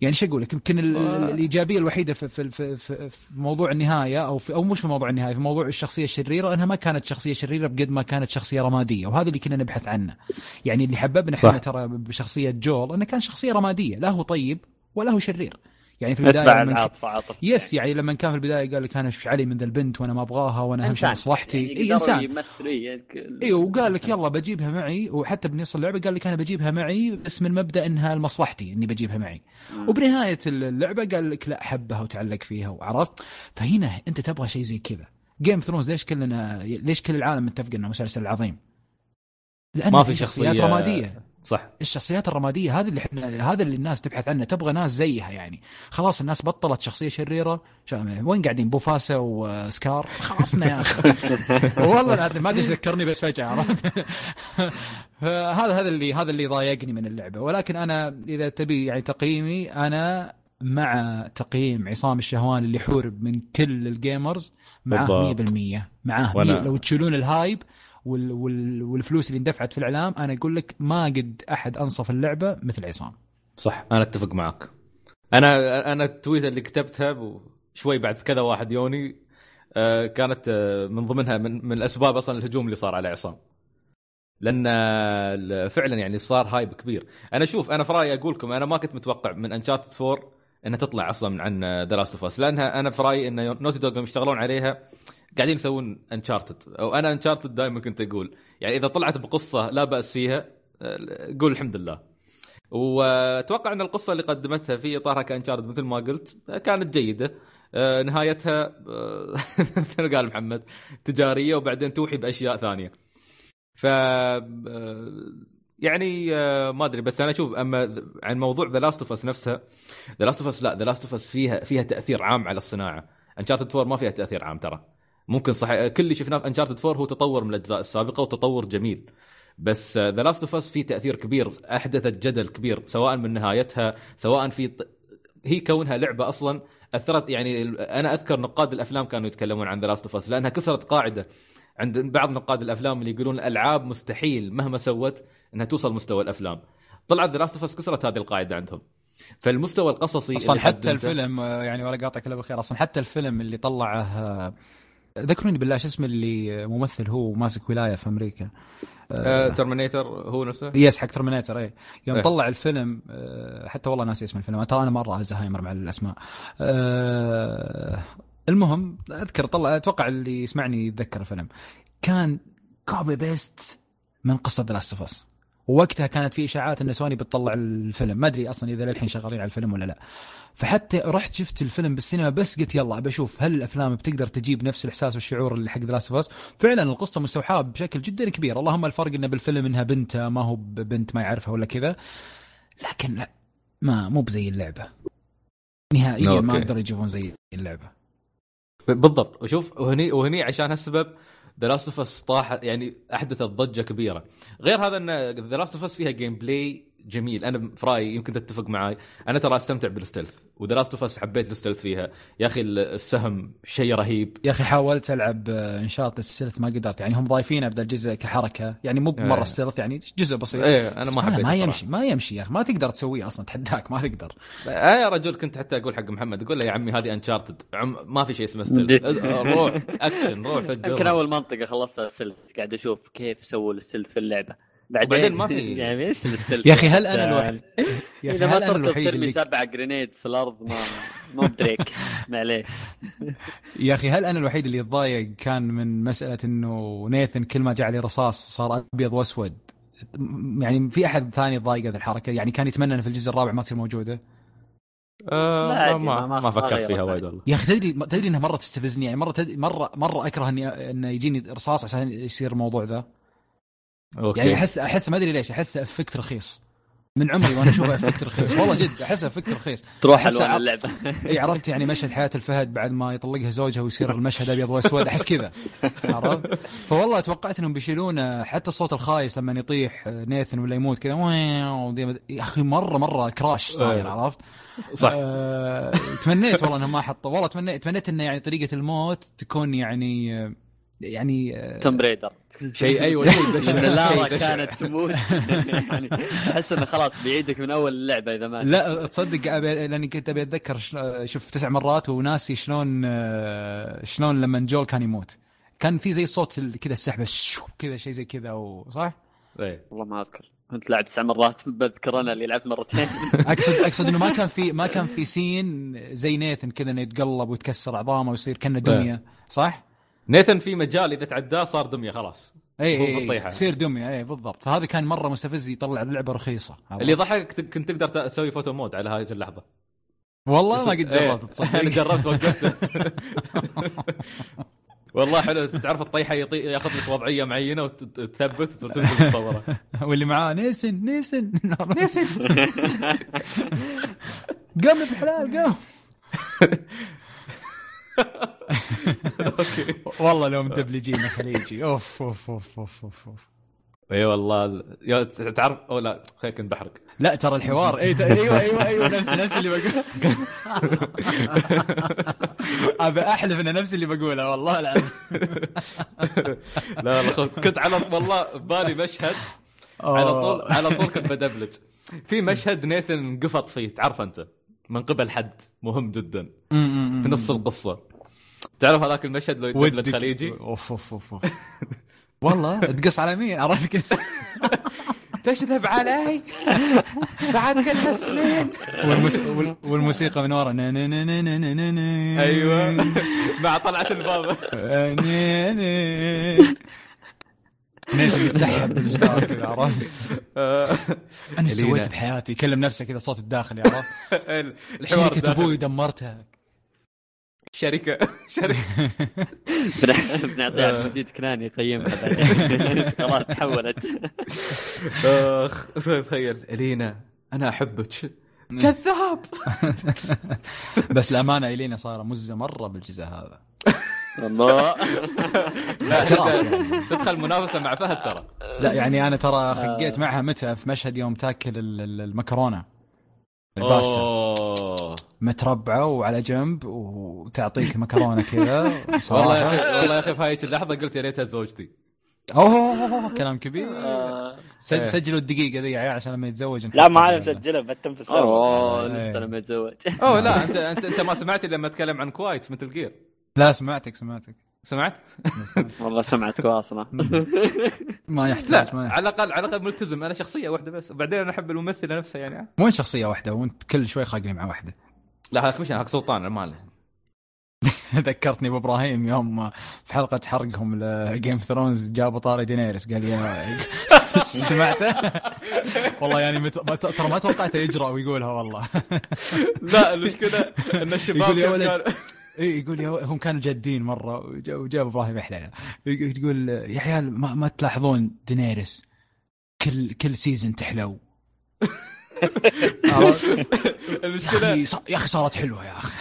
يعني شو اقول لك يمكن الايجابيه الوحيده في في في, في موضوع النهايه او في او مش في موضوع النهايه في موضوع الشخصيه الشريره انها ما كانت شخصيه شريره بقد ما كانت شخصيه رماديه، وهذا اللي كنا نبحث عنه. يعني اللي حببنا احنا ترى بشخصيه جول انه كان شخصيه رماديه، لا هو طيب ولا هو شرير. يعني في البدايه لما ك... يس يعني لما كان في البدايه قال لك انا ايش علي من ذا البنت وانا ما ابغاها وانا اهم شيء مصلحتي، يعني اي انسان يمثلي اي، وقال لك يلا بجيبها معي. وحتى بنص اللعبه قال لك انا بجيبها معي بس من مبدا انها لمصلحتي اني بجيبها معي م. وبنهايه اللعبه قال لك لا حبها وتعلق فيها وعرفت. فهنا انت تبغى شيء زي كذا. جيم ثرونز ليش كلنا ليش كل العالم متفق انه مسلسل عظيم؟ لأن ما في شخصيات شخصية... رماديه. صح، الشخصيات الرماديه هذا اللي احنا هذا اللي الناس تبحث عنه، تبغى ناس زيها. يعني خلاص الناس بطلت شخصيه شريره. وين قاعدين بوفاسا وسكار؟ خلصنا يا اخي والله ما ادري ذكرني بس فجاه عرفت. هذا هذا اللي هذا اللي ضايقني من اللعبه. ولكن انا اذا تبي يعني تقييمي انا مع تقييم عصام الشهوان اللي حورب من كل الجيمرز معاه مية بالمية معاه وأنا... لو تشيلون الهايب وال... وال... والفلوس اللي اندفعت في الإعلام أنا أقول لك ما قد أحد أنصف اللعبة مثل عصام. صح أنا أتفق معك. أنا أنا التويتر اللي كتبتها شوي بعد كذا واحد يوني كانت من ضمنها من, من الأسباب أصلا الهجوم اللي صار على عصام، لأن فعلا يعني صار هايب كبير. أنا شوف أنا في رأيي أقولكم أنا ما كنت متوقع من أنشارتد فور أنها تطلع أصلا عن The Last of Us، لأنها أنا في رأيي أن نوتي دوغ لما يشتغلون عليها قاعدين يسوون أنشارتد، أو أنا أنشارتد دائما كنت أقول يعني إذا طلعت بقصة لا بأس فيها قول الحمد لله. وأتوقع أن القصة اللي قدمتها في إطارها كأنشارتد مثل ما قلت كانت جيدة، نهايتها مثل قال محمد تجارية وبعدين توحي بأشياء ثانية. ف يعني ما ادري، بس انا اشوف اما عن موضوع ذا لاست اوف اس نفسها، ذا لاست اوف اس لا ذا لاست اوف اس فيها فيها تاثير عام على الصناعه. انشارتد فور ما فيها تاثير عام ترى، ممكن صحيح كل اللي شفناه في انشارتد فور هو تطور من الاجزاء السابقه وتطور جميل، بس ذا لاست اوف اس فيه تاثير كبير، احدثت جدل كبير سواء من نهايتها سواء في ط... هي كونها لعبه اصلا اثرت. يعني انا اذكر نقاد الافلام كانوا يتكلمون عن ذا لاست اوف اس لانها كسرت قاعده عند بعض نقاد الافلام اللي يقولون الالعاب مستحيل مهما سوت انها توصل مستوى الافلام. طلعت دراسه فس كسرت هذه القاعده عندهم. فالمستوى القصصي اصلا حتى الفيلم يعني ولا قاطع كلام بالخير، اصلا حتى الفيلم اللي طلعه ذكروني بالله شو اسمه اللي ممثل هو ماسك ولايه في امريكا، ترمينيتر هو نفسه يس حق ترمينيتر اي يوم إيه. طلع الفيلم حتى والله ناسي اسم الفيلم ترى انا مره الزهايمر مع الاسماء. المهم اذكر طلع اتوقع اللي يسمعني يتذكر الفيلم كان كوبي بيست من قصه ذا لاست اوف اس، ووقتها كانت في اشاعات ان سوني بتطلع الفيلم ما ادري اصلا اذا للحين شغالين على الفيلم ولا لا. فحتى رحت شفت الفيلم بالسينما بس قلت يلا بشوف هل الافلام بتقدر تجيب نفس الاحساس والشعور اللي حق ذا لاست اوف اس. فعلا القصه مستوحاه بشكل جدا كبير، اللهم الفرق انه بالفيلم انها بنتها ما هو بنت ما يعرفها ولا كذا، لكن لا ما مو بزي اللعبه نهائيا. أوكي. ما اقدر يجيبون زي اللعبه بالضبط. وشوف وهني وهني عشان هالسبب The Last of Us طاح يعني أحدثت ضجة كبيرة. غير هذا أن The Last of Us فيها جيم بلاي جميل، أنا في رأيي يمكن تتفق معاي أنا ترى أستمتع بالستيلث و The Last of Us حبيت الستيلث فيها. يا أخي السهم شيء رهيب يا أخي، حاولت ألعب إنشاط الستيلث ما قدرت، يعني هم ضايفينه بدل جزء كحركة يعني مو مرة ايه. الستيلث يعني جزء بسيط ايه. أنا ما حبيت ما يمشي ما يمشي يا أخي ما تقدر تسويه أصلا تحداك ما تقدر. أنا يا رجل كنت حتى أقول حق محمد أقول له يا عمي هذه أنشارتد عم ما في شيء اسمه ستيلث روح أكشن روح فجر. يمكن أول منطقة خلصتها الستيلث قاعد أشوف كيف سووا الستيلث في اللعبة بعدين ما في يعني ايش الستيلث يا اخي. هل انا الوحيد اذا ما ترمي اللي... سبع جرينيدز في الارض ما مو بدريك معليش يا اخي. هل انا الوحيد اللي اتضايق كان من مساله انه نيثن كل ما جاء عليه رصاص صار ابيض واسود؟ يعني في احد ثاني ضايق هذه الحركه؟ يعني كان يتمنى ان في الجزء الرابع ما تصير موجوده. أه ما, ما, ما فكرت فيها وايد والله يا اخي. تدري تدري انها مره تستفزني يعني مره تدري مره مره اكره اني انه يجيني رصاص عشان يصير الموضوع ذا. أوكي. يعني احس احس ما ادري ليش احس افكت رخيص من عمري وانا اشوف افكت رخيص والله جد احس افكت رخيص تروح الوان اللعبه اي عرفت يعني مشهد حياة الفهد بعد ما يطلقها زوجها ويصير المشهد ابيض واسود احس كذا عرفت. فوالله توقعت انهم بيشيلون حتى الصوت الخايس لما يطيح نيثن ولا يموت كذا يا اخي مره مره كراش صاير عرفت صح. أه... تمنيت والله انهم ما حطوا والله تمنيت تمنيت انه يعني طريقه الموت تكون يعني يعني توم بريدر شيء ايوه شيء بشع لا كانت تموت يعني احس انه خلاص بيعيدك من اول اللعبه اذا ما لا تصدق أبي... لاني كنت ابي اتذكر شوف تسع مرات وناسي شلون شلون لما جول كان يموت كان في زي صوت كذا السحبه كذا شيء زي كذا وصح ايه والله ما اذكر كنت لعب تسع مرات بذكر انا اللي لعبت مرتين اقصد اقصد انه ما كان في ما كان في سين زي نيثن كذا انه يتقلب ويتكسر عظامه ويصير كانه دميه صح. نيثن في مجال إذا تعداه صار دمية خلاص اي اي يصير دمية اي بالضبط. فهذا كان مرة مستفز يطلع اللعبة رخيصة اللي ضحك كنت تقدر تسوي فوتو مود على هذه اللحظة والله يص... ما قد جربت تصدق انا جربت وقفت والله حلو تعرف الطيحة يطي... ياخذ لك وضعية معينة وتثبت وتنزل تصورها واللي معاه نيسن نيسن نيسن قام بالحلال قام والله لو مدبلجين خليجي اوف اوف اوف اوف اوف اي والله تعرف او لا خليك نبحرك. لا ترى الحوار اي ايوه ايوه ايوه نفس نفس اللي بقول ابى احلف انه نفس اللي بقوله والله العظيم. لا والله كنت على والله بالي مشهد على طول على طول كنت بدبلج في مشهد نيثن قفط فيه تعرف انت من قبل حد مهم جدا في نص القصه تعرف هذاك المشهد لو يدبلج خليجي اوف اوف اوف والله تقص على مين عرفت كذا تشذب علي بعد كل سنين والموسيقى من ورا ايوه مع طلعه البابا نسي يتسحب بالجدار كذا عرفت انا سويت بحياتي يكلم نفسه كذا صوت الداخل عرفت الحوار ده ابوي دمرتها شركة شركة بنعطيها مديد كناني يقيمها بعدين خلاص تحولت اخ تخيل إلينا أنا أحبك جذاب بس الأمانة إلينا صار مزة مرة بالجزء هذا الله لا تدخل منافسة مع فهد ترى لا يعني أنا ترى خقيت معها متى في مشهد يوم تاكل المكرونة الباستا متربعه وعلى جنب وتعطيك مكرونه كذا والله يا اخي والله يا اخي في هاي اللحظه قلت يا ريتها زوجتي اوه كلام كبير سجلوا الدقيقه ذي عشان لما يتزوج لا ما انا مسجله بتنفس اوه لسه لما يتزوج اوه لا انت انت انت ما سمعتي لما اتكلم عن كوايت مثل جير لا سمعتك سمعتك سمعت والله سمعتك اصلا ما يحتاج ما على الاقل على الاقل ملتزم انا شخصيه واحده بس وبعدين انا احب الممثله نفسها يعني مو شخصيه واحده وانت كل شوي خاقني مع واحده لا هذاك مش هذاك سلطان المال ذكرتني أبو إبراهيم يوم في حلقة حرقهم لجيم ثرونز جابوا طاري دينيرس قال يا سمعته والله يعني مت... ترى ما توقعته يجرأ ويقولها والله لا المشكلة أن الشباب يقول يقول يا هم كانوا جادين مرة وجاب إبراهيم يحلى تقول يا عيال ما, ما تلاحظون دينيرس كل كل سيزن تحلو المشكلة يا أخي صارت حلوة يا أخي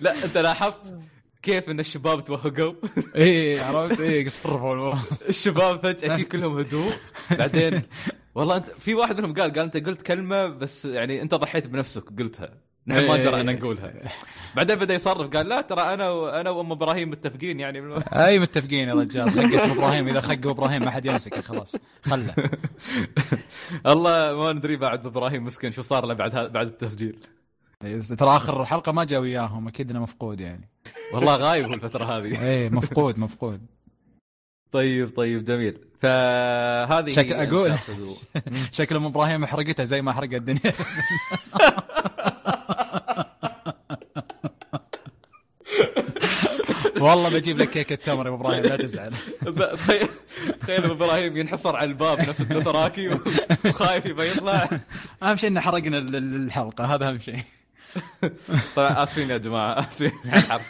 لا أنت لاحظت كيف إن الشباب توهقوا إيه عرفت إيه قصروا الشباب فجأة كلهم هدوء بعدين والله أنت في واحد منهم قال قال أنت قلت كلمة بس يعني أنت ضحيت بنفسك قلتها نحن ما جرى أنا نقولها بعدين بدأ يصرف قال لا ترى أنا وأنا وأم إبراهيم متفقين يعني أي متفقين يا رجال خقت إبراهيم إذا خق إبراهيم ما حد يمسكه خلاص خله الله ما ندري بعد إبراهيم مسكين شو صار له بعد بعد التسجيل ترى آخر حلقة ما جا وياهم أكيد أنا مفقود يعني والله غايب الفترة هذه إيه مفقود مفقود طيب طيب جميل فهذه شكل أقول شكل أم إبراهيم حرقتها زي ما حرقت الدنيا والله بجيب لك كيكة تمر يا إبراهيم لا تزعل تخيل إبراهيم ينحصر على الباب نفس الدثراكي وخايف يبى يطلع أهم شيء إن حرقنا الحلقة هذا أهم شيء طبعا آسفين يا جماعة آسفين الحرق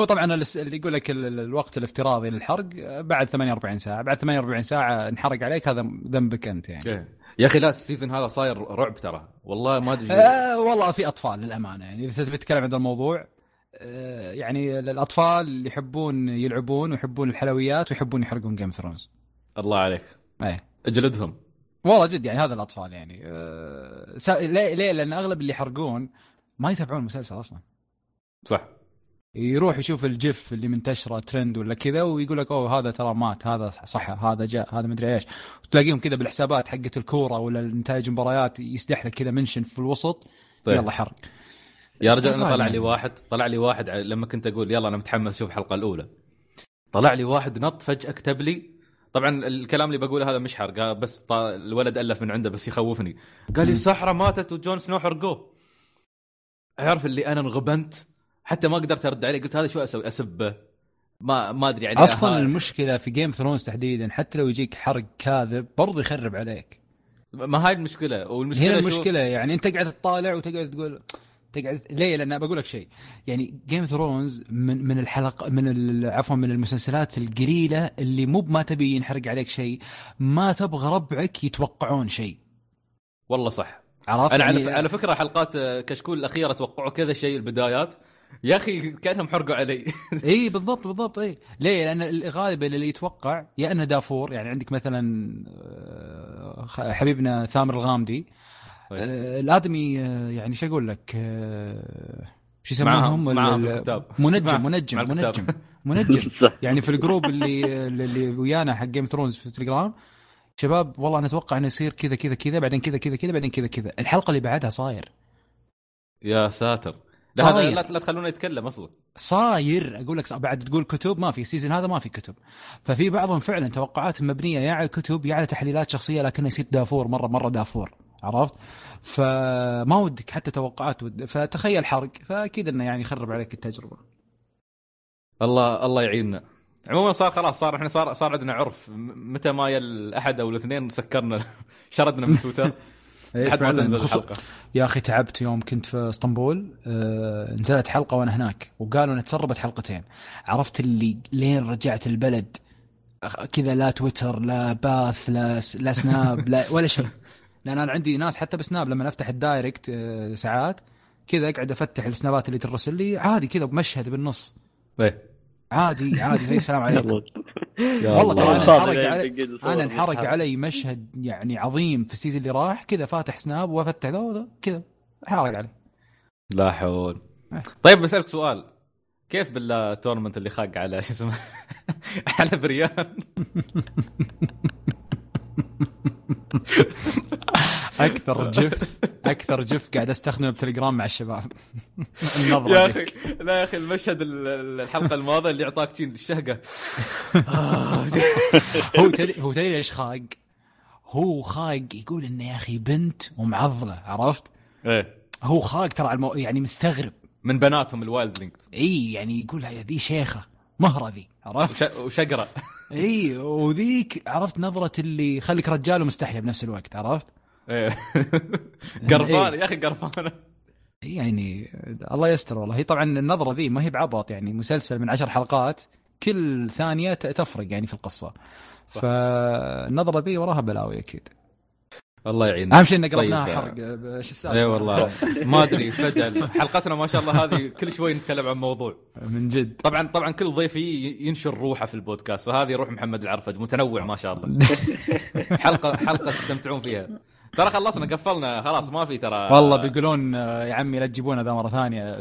هو طبعا اللي يقول لك الوقت الافتراضي للحرق بعد ثمانية وأربعين ساعة بعد ثمانية وأربعين ساعة نحرق عليك هذا ذنبك أنت يعني يا اخي لا السيزون هذا صاير رعب ترى والله ما ادري آه والله في اطفال للامانه يعني اذا تتكلم عن الموضوع آه يعني الاطفال اللي يحبون يلعبون ويحبون الحلويات ويحبون يحرقون جيم ثرونز الله عليك ايه اجلدهم والله جد يعني هذا الاطفال يعني آه سا... ليه ليه لان اغلب اللي يحرقون ما يتابعون المسلسل اصلا صح يروح يشوف الجف اللي منتشره ترند ولا كذا ويقول لك اوه هذا ترى مات هذا صح هذا جاء هذا مدري ايش وتلاقيهم كذا بالحسابات حقت الكوره ولا النتائج مباريات يسدح لك كذا منشن في الوسط طيب. يلا حرق يا رجل انا طلع لي واحد طلع لي واحد لما كنت اقول يلا انا متحمس اشوف الحلقه الاولى طلع لي واحد نط فجاه كتب لي طبعا الكلام اللي بقوله هذا مش حرق بس الولد الف من عنده بس يخوفني قال لي السحره ماتت وجون سنو حرقوه اعرف اللي انا انغبنت حتى ما قدرت ارد عليه قلت هذا شو اسوي اسبه ما ما ادري يعني اصلا أها... المشكله في جيم ثرونز تحديدا حتى لو يجيك حرق كاذب برضه يخرب عليك ما هاي المشكله والمشكله هنا المشكله شو... يعني انت قاعد تطالع وتقعد تقول تقعد ليه لان بقول لك شيء يعني جيم ثرونز من من الحلقه من عفوا من المسلسلات القليله اللي مو ما تبي ينحرق عليك شيء ما تبغى ربعك يتوقعون شيء والله صح انا يعني... على فكره حلقات كشكول الاخيره توقعوا كذا شيء البدايات يا اخي كانهم حرقوا علي. اي بالضبط بالضبط. اي ليه؟ لان غالبا اللي يتوقع يا انه دافور، يعني عندك مثلا حبيبنا ثامر الغامدي الادمي، يعني شو اقول لك، شو يسمونهم، منجم منجم منجم منجم يعني في الجروب اللي اللي ويانا حق جيم ثرونز في تليجرام، شباب والله انا اتوقع انه يصير كذا كذا كذا بعدين كذا كذا كذا بعدين كذا كذا، الحلقه اللي بعدها صاير. يا ساتر، لا لا تخلونا نتكلم اصلا صاير. اقول لك بعد تقول كتب، ما في سيزن هذا ما في كتب. ففي بعضهم فعلا توقعات مبنيه يا على الكتب يا على تحليلات شخصيه، لكن يصير دافور مره مره دافور، عرفت؟ فما ودك حتى توقعات ود... فتخيل حرق، فاكيد انه يعني خرب عليك التجربه. الله الله يعيننا. عموما صار خلاص، صار احنا صار صار عندنا عرف، متى ما يل احد او الاثنين سكرنا شردنا من تويتر لحد ما تنزل الحلقه. يا اخي تعبت يوم كنت في اسطنبول، آه، نزلت حلقه وانا هناك وقالوا ان تسربت حلقتين، عرفت اللي لين رجعت البلد كذا لا تويتر لا باث لا س... لا سناب لا ولا شيء. لان انا عندي ناس حتى بسناب لما افتح الدايركت آه، ساعات كذا اقعد افتح السنابات اللي ترسل لي عادي كذا بمشهد بالنص. ايه عادي عادي زي السلام عليكم. والله كان انحرق علي، انا انحرق علي مشهد يعني عظيم في السيزون اللي راح، كذا فاتح سناب وافتح ذا كذا حارق علي. لا حول. طيب بسألك سؤال، كيف بالتورنمنت اللي خاق على شو اسمه على بريان؟ اكثر جف اكثر جف قاعد استخدمه بتليجرام مع الشباب. يا اخي لا يا اخي المشهد الحلقه الماضيه اللي اعطاك تشين الشهقه. هو تلي هو تلي ليش خاق؟ هو خاق يقول انه يا اخي بنت ومعضله، عرفت؟ ايه هو خاق ترى المو... يعني مستغرب من بناتهم الوايلدلينج. اي يعني يقول هي ذي شيخه مهره ذي، عرفت؟ وشقره. اي وذيك عرفت نظره اللي خليك رجال ومستحيا بنفس الوقت، عرفت؟ قرفان يا اخي قرفان. يعني الله يستر والله. هي طبعا النظره ذي ما هي بعبط، يعني مسلسل من عشر حلقات كل ثانيه تفرق يعني في القصه، فالنظره ذي وراها بلاوي اكيد. الله يعين. اهم شيء ان قربناها حرق. ايش السالفه؟ اي والله ما ادري، فجأة حلقتنا ما شاء الله هذه كل شوي نتكلم عن موضوع من جد. طبعا طبعا كل ضيف ينشر روحه في البودكاست، وهذه روح محمد العرفج متنوع ما شاء الله. حلقه حلقه تستمتعون فيها. ترى خلصنا قفلنا خلاص، ما في ترى والله. بيقولون يا عمي لا تجيبونا ذا مرة ثانية،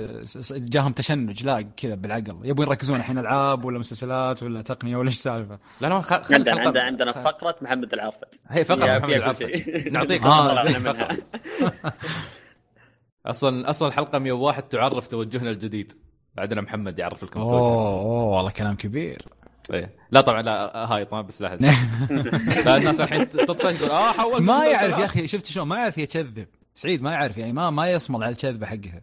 جاهم تشنج لا كذا بالعقل، يبون يركزون الحين ألعاب ولا مسلسلات ولا تقنية ولا ايش سالفة. لا لا خل... عندنا عندنا عندنا فقرة محمد العرفج. هي فقرة محمد العرفج نعطيك طلعنا منها. اصلا اصلا حلقة مية وواحد تعرف توجهنا الجديد، عندنا محمد يعرف لكم توجهنا. اوه والله كلام كبير. ايه لا طبعا لا هاي طبعا بس لاحظ. لا الناس الحين تطفش تقول اه حولت ما يعرف يا اخي. شفت شلون ما يعرف يكذب سعيد؟ ما يعرف يعني ما ما يصمل على الكذبه حقها.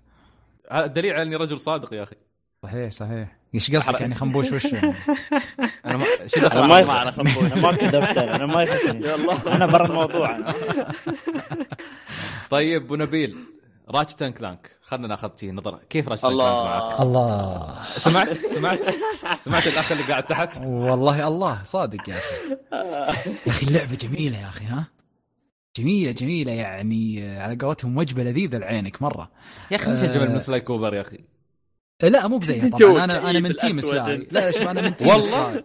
الدليل على اني رجل صادق يا اخي. صحيح صحيح. ايش قصدك يعني خمبوش وش يعني؟ انا ما شد اخر ما انا خمبوش انا ما كذبت انا ما يفهمني والله انا برا الموضوع انا. طيب ونبيل راتشتن كلانك خلنا ناخذ شيء نظره كيف راتشتن كلانك معك. الله سمعت سمعت سمعت الاخ اللي قاعد تحت. والله الله صادق يا اخي. يا اخي اللعبه جميله يا اخي، ها جميله جميله يعني على قولتهم وجبه لذيذه لعينك مره يا اخي. مش جبل من سلاي كوبر يا اخي. لا مو بزيها طبعا. انا انا من تيم سلاي. لا شوف انا من تيم والله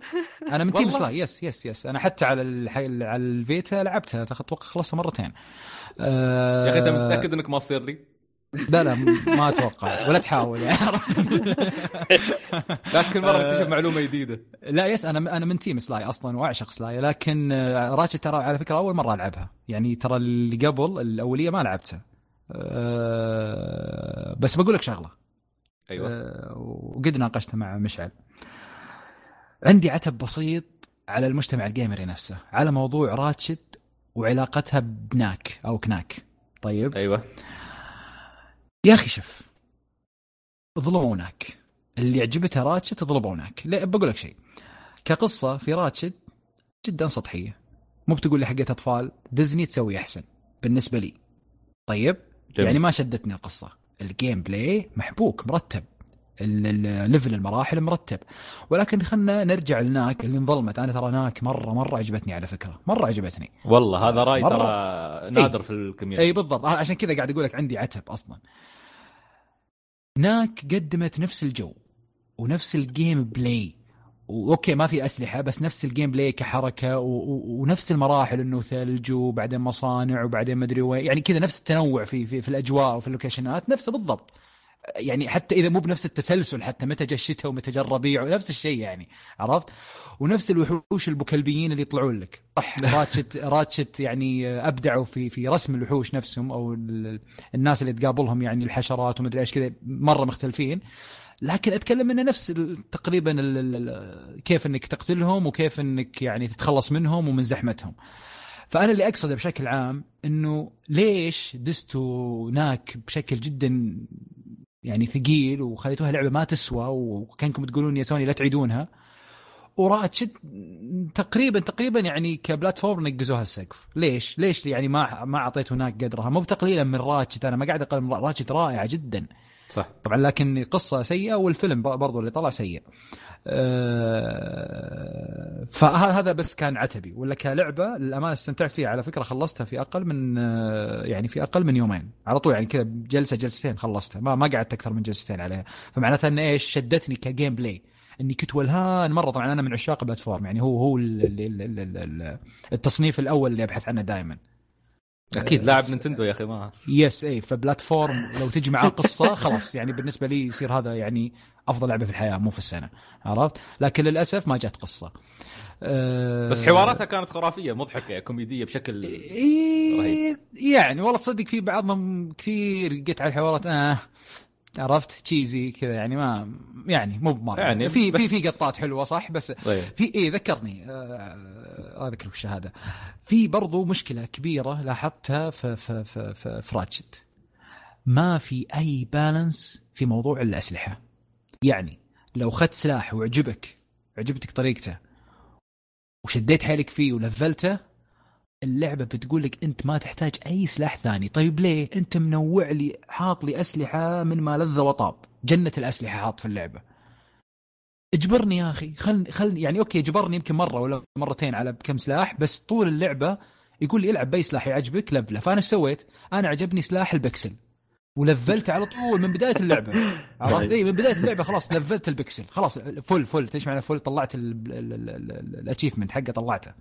انا من تيم سلاي. يس يس يس انا حتى على الحي... على الفيتا لعبتها اتوقع خلصتها مرتين. أه... يا اخي انت متاكد انك ما تصير لي؟ لا لا ما اتوقع ولا تحاول يعني. لكن مره اكتشف معلومه جديده. لا يس انا انا من تيم سلاي اصلا واعشق سلاي، لكن راتشت ترى على فكره اول مره العبها، يعني ترى اللي قبل الاوليه ما لعبتها. أه... بس بقول لك شغله. ايوه أه... وقد ناقشتها مع مشعل. عندي عتب بسيط على المجتمع الجيمري نفسه على موضوع راتشت وعلاقتها بناك او كناك. طيب ايوه يا اخي شوف، ظلموناك اللي عجبتها راتشت ظلموناك. لا بقول لك شيء، كقصه في راتشت جدا سطحيه، مو بتقول لي حقه اطفال ديزني تسوي احسن بالنسبه لي. طيب جميل. يعني ما شدتني القصه، الجيم بلاي محبوك مرتب، الليفل المراحل مرتب، ولكن خلنا نرجع لناك اللي انظلمت. انا ترى ناك مره مره عجبتني على فكره، مره عجبتني والله. هذا راي ترى نادر. ايه في الكميونتي. اي بالضبط، عشان كذا قاعد اقول لك عندي عتب اصلا. هناك قدمت نفس الجو ونفس الجيم بلاي، اوكي ما في اسلحه بس نفس الجيم بلاي كحركه و... و... ونفس المراحل انه ثلج وبعدين مصانع وبعدين ما ادري وين، يعني كذا نفس التنوع في في, في الاجواء وفي اللوكيشنات نفسه بالضبط، يعني حتى اذا مو بنفس التسلسل، حتى متى جاء الشتاء ومتى جاء الربيع نفس الشيء يعني، عرفت؟ ونفس الوحوش البكلبيين اللي يطلعون لك صح. راتشت راتشت يعني ابدعوا في في رسم الوحوش نفسهم او الناس اللي تقابلهم يعني الحشرات ومدري ايش كذا، مره مختلفين، لكن اتكلم انه نفس تقريبا كيف انك تقتلهم وكيف انك يعني تتخلص منهم ومن زحمتهم. فانا اللي اقصده بشكل عام انه ليش دستو ناك بشكل جدا يعني ثقيل وخليتوها لعبه ما تسوى، وكانكم تقولون يا سوني لا تعيدونها، وراتشت تقريبا تقريبا يعني كبلاتفورم نقزوها السقف. ليش ليش يعني ما ما اعطيت هناك قدرها، مو بتقليلا من راتشت، انا ما قاعد اقلل من راتشت، رائعه جدا صح طبعا، لكن قصة سيئة والفيلم برضو اللي طلع سيء. أه فهذا بس كان عتبي، ولا كلعبة للأمانة استمتعت فيها على فكرة، خلصتها في أقل من يعني في أقل من يومين على طول، يعني كذا جلسة جلستين خلصتها، ما ما قعدت أكثر من جلستين عليها، فمعناتها أن إيش شدتني كجيم بلاي إني كنت والهان مرة. طبعا أنا من عشاق البلاتفورم، يعني هو هو ال ال ال ال التصنيف الأول اللي أبحث عنه دائما اكيد، لاعب نينتندو يا اخي ما يس اي، فبلاتفورم لو تجمع القصه خلاص يعني بالنسبه لي يصير هذا يعني افضل لعبه في الحياه مو في السنه، عرفت؟ لكن للاسف ما جت قصه. أه بس حواراتها كانت خرافيه، مضحكه كوميديه بشكل رهيب يعني، والله تصدق في بعضهم كثير قلت على الحوارات اه عرفت تشيزي كذا يعني، ما يعني مو بمره يعني، في في في قطات حلوه صح، بس في ايه ذكرني آه اذكر بالشهاده، في برضو مشكله كبيره لاحظتها في في في, في, في راتشت، ما في اي بالانس في موضوع الاسلحه، يعني لو خدت سلاح وعجبك عجبتك طريقته وشديت حالك فيه ولفلته، اللعبة بتقول لك أنت ما تحتاج أي سلاح ثاني. طيب ليه أنت منوع لي حاط لي أسلحة من ما لذ وطاب، جنة الأسلحة حاط في اللعبة، اجبرني يا أخي خلني خلني يعني أوكي اجبرني يمكن مرة ولا مرتين على كم سلاح، بس طول اللعبة يقول لي العب بأي سلاح يعجبك لفله. فأنا سويت، أنا عجبني سلاح البكسل ولفلت على طول من بداية اللعبة، عرفت؟ إيه من بداية اللعبة خلاص لفلت البكسل، خلاص فل فل تشمعنا فل، طلعت الأتشيفمنت حقه طلعته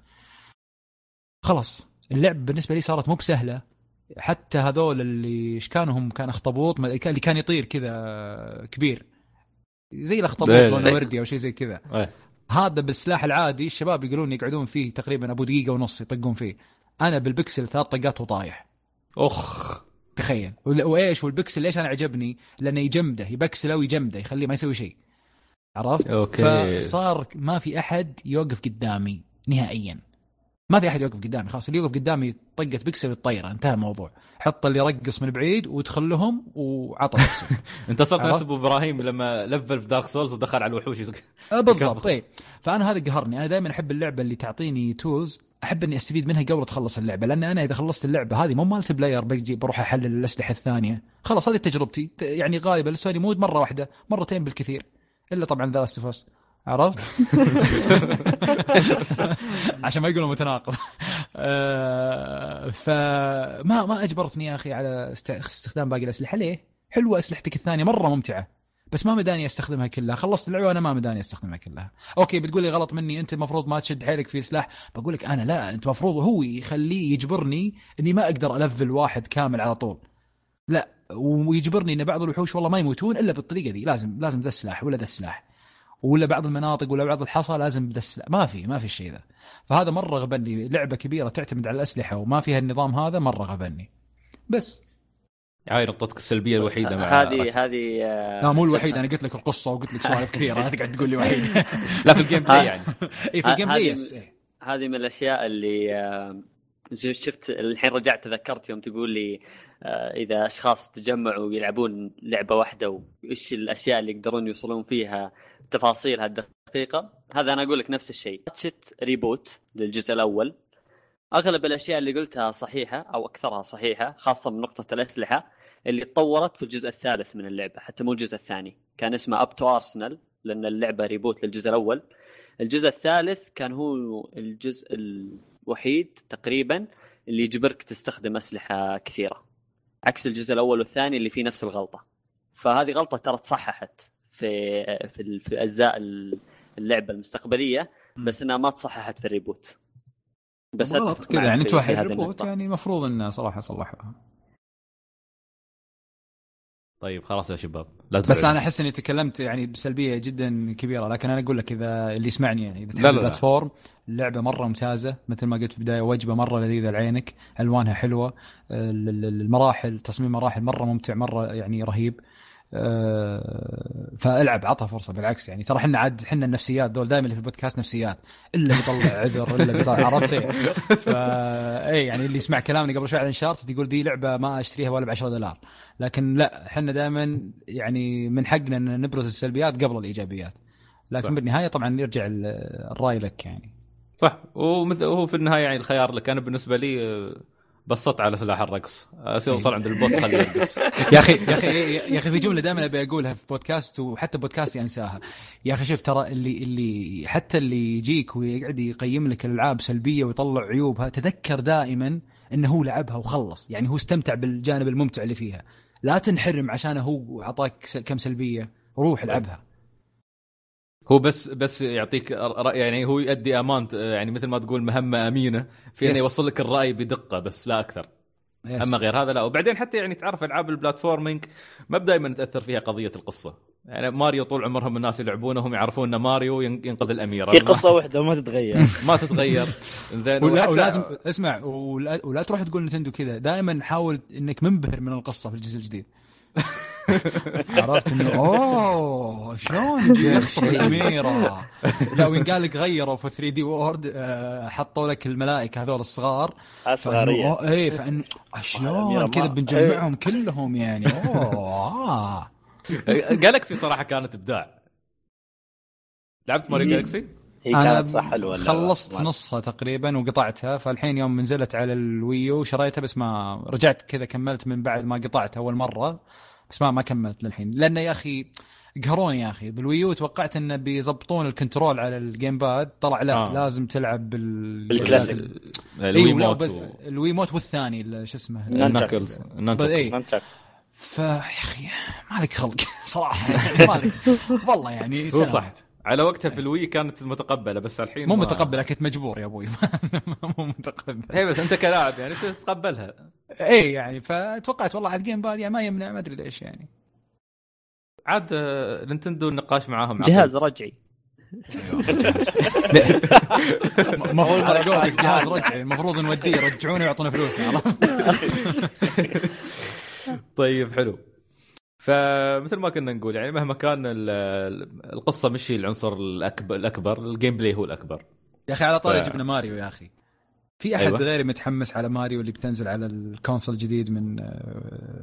خلاص. اللعب بالنسبه لي صارت مو بسهله، حتى هذول اللي ايش كانوا هم، كان اخطبوط اللي كان يطير كذا كبير زي الاخطبوط لونه وردي او شيء زي كذا، هذا بالسلاح العادي الشباب يقولون يقعدون فيه تقريبا ابو دقيقه ونص يطقون فيه، انا بالبكسل ثلاث طقات وطايح، اخ تخيل. وايش والبكسل ليش انا عجبني؟ لانه يجمده، يبكسله ويجمده يخليه ما يسوي شيء، عرفت؟ أوكي. فصار ما في احد يوقف قدامي نهائيا، ما في أحد يوقف قدامي خلاص، اللي يوقف قدامي طقت بكسل الطيرة، انتهى الموضوع، حط اللي رقص من بعيد ودخلهم وعطى بكسل. انت صرت نفس أبو إبراهيم لما لفل في دارك سولز ودخل على الوحوش بالضبط. طيب فأنا هذا قهرني، أنا دائما أحب اللعبة اللي تعطيني توز أحب أني أستفيد منها قبل تخلص اللعبة، لأن أنا إذا خلصت اللعبة هذه مو مالتي بلاير بجي بروح أحلل الأسلحة الثانية، خلاص هذه تجربتي يعني غالبا لسوني مود مرة واحدة مرتين بالكثير، إلا طبعا ذا السفوس، عرفت؟ عشان ما يقولوا متناقض. فما ما أجبرتني يا أخي على استخدام باقي الأسلحة. ليه؟ حلوة أسلحتك الثانية مرة ممتعة، بس ما مداني أستخدمها كلها، خلصت اللعبة أنا ما مداني أستخدمها كلها. أوكي بتقولي غلط مني، أنت المفروض ما تشد حيلك في سلاح، بقولك أنا لا، أنت مفروض هو يخليه يجبرني إني ما أقدر ألفل واحد كامل على طول، لا، ويجبرني إن بعض الوحوش والله ما يموتون إلا بالطريقة دي، لازم لازم ذا السلاح ولا ذا السلاح، ولا بعض المناطق ولا بعض الحصى لازم بدس، ما في ما في الشيء ذا. فهذا مره غبني، لعبه كبيره تعتمد على الاسلحه وما فيها النظام هذا، مره غبني. بس هاي نقطتك السلبيه الوحيده مع هذه هذه لا مو الوحيده، انا قلت لك القصه وقلت لك سوالف كثيره، انت قاعد تقول لي وحيد لا في الجيم بلاي يعني اي في الجيم بلاي هذه من الاشياء اللي شفت الحين رجعت تذكرت يوم تقول لي اذا اشخاص تجمعوا يلعبون لعبه واحده وايش الاشياء اللي يقدرون يوصلون فيها تفاصيل هالدقيقة. هذا أنا أقول لك نفس الشيء، راتشت ريبوت للجزء الأول، أغلب الأشياء اللي قلتها صحيحة أو أكثرها صحيحة، خاصة من نقطة الأسلحة اللي تطورت في الجزء الثالث من اللعبة، حتى مو الجزء الثاني كان اسمه أب تو أرسنال لأن اللعبة ريبوت للجزء الأول. الجزء الثالث كان هو الجزء الوحيد تقريبا اللي يجبرك تستخدم أسلحة كثيرة، عكس الجزء الأول والثاني اللي فيه نفس الغلطة. فهذه غلطة ترى تصححت في في في أجزاء اللعبة المستقبلية، بس إنها ما تصححت في الريبوت. بس غلط كذا يعني توحي الريبوت، يعني مفروض إنه صراحة صلحها. طيب خلاص يا شباب، لا بس انا احس اني تكلمت يعني بسلبيه جدا كبيره، لكن انا اقول لك اذا اللي يسمعني يعني اذا تحب البلاتفورم، اللعبه مره ممتازه مثل ما قلت في البدايه، وجبه مره لذيذه لعينك، الوانها حلوه، المراحل تصميم مراحل مره ممتع مره يعني رهيب، فالعب عطها فرصه. بالعكس يعني ترى احنا عاد احنا النفسيات دول دائما اللي في البودكاست نفسيات، الا بيطلع عذر الا بيطلع عرفتي. فا اي يعني اللي يسمع كلامنا قبل شوي عن انشارتد يقول دي لعبه ما اشتريها ولا بعشرة دولار، لكن لا احنا دائما يعني من حقنا ان نبرز السلبيات قبل الايجابيات، لكن صح. بالنهايه طبعا يرجع الراي لك يعني صح، وهو في النهايه يعني الخيار لك. انا بالنسبه لي بسط على سلاح الرقص، اسوي وصل عند البوس خليه يرقص. يا اخي يا اخي يا اخي في جمله دائما ابي اقولها في بودكاست وحتى بودكاستي انساها، يا اخي شوف ترى اللي اللي حتى اللي يجيك ويقعد يقيم لك الالعاب سلبيه ويطلع عيوبها، تذكر دائما انه هو لعبها وخلص، يعني هو استمتع بالجانب الممتع اللي فيها، لا تنحرم عشان هو اعطاك كم سلبيه، روح العبها. هو بس بس يعطيك رأي، يعني هو يؤدي أمانة، يعني مثل ما تقول مهمة أمينة في أنه يوصل لك الرأي بدقة بس لا أكثر. يس. أما غير هذا لا. وبعدين حتى يعني تعرف ألعاب البلاتفورمينج ما دائما تأثر فيها قضية القصة، يعني ماريو طول عمرهم الناس يلعبونه هم يعرفون أن ماريو ينقذ الأميرة، هي قصة واحدة ما تتغير. ما تتغير زين. ولا ولازم اسمع ولا, ولا تروح تقول نتندو كذا، دائما حاول إنك منبهر من القصة في الجزء الجديد. عرفت انه اوه شلون يخطف الاميره، لو ان قال لك غيروا في ثري دي وورد، حطوا لك الملائكه هذول الصغار صغاريه اي، فان شلون كذا بنجمعهم كلهم يعني اوه. جالكسي صراحه كانت ابداع، لعبت ماريو جالكسي انا خلصت نصها تقريبا وقطعتها، فالحين يوم نزلت على الويو شريتها، بس ما رجعت كذا كملت من بعد ما قطعتها اول مره، بس ما ما كملت للحين، لأن يا أخي قهروني يا أخي بالويو، توقعت إنه بيزبطون الكنترول على الجيم باد، طلع لا آه. لازم تلعب بال بالكلاسيك الوي موت و... الوي موت والثاني شو اسمه نانتشاكلز نانتشاك، فيا أخي مالك خلق صراحة يعني مالك والله يعني هو صح. على وقتها في الوي كانت متقبلة، بس الحين مو ما... متقبلة، كنت مجبور يا أبوي. مو متقبلة هي، بس أنت كلاعب يعني تتقبلها ايه يعني، فتوقعت والله عاد جيم باد ما يمنع، ما ادري ليش يعني عاد نينتندو النقاش معاهم جهاز رجعي. المفروض على قولك جهاز رجعي، المفروض نوديه يرجعونه يعطونا فلوس. طيب حلو، فمثل ما كنا نقول يعني مهما كان القصة مش العنصر الأكبر، الأكبر الجيم بلاي هو الأكبر. يا أخي على طاري ف... جبنا ماريو يا أخي، في أحد أيوة. غيري متحمس على ماريو اللي بتنزل على الكونسول الجديد من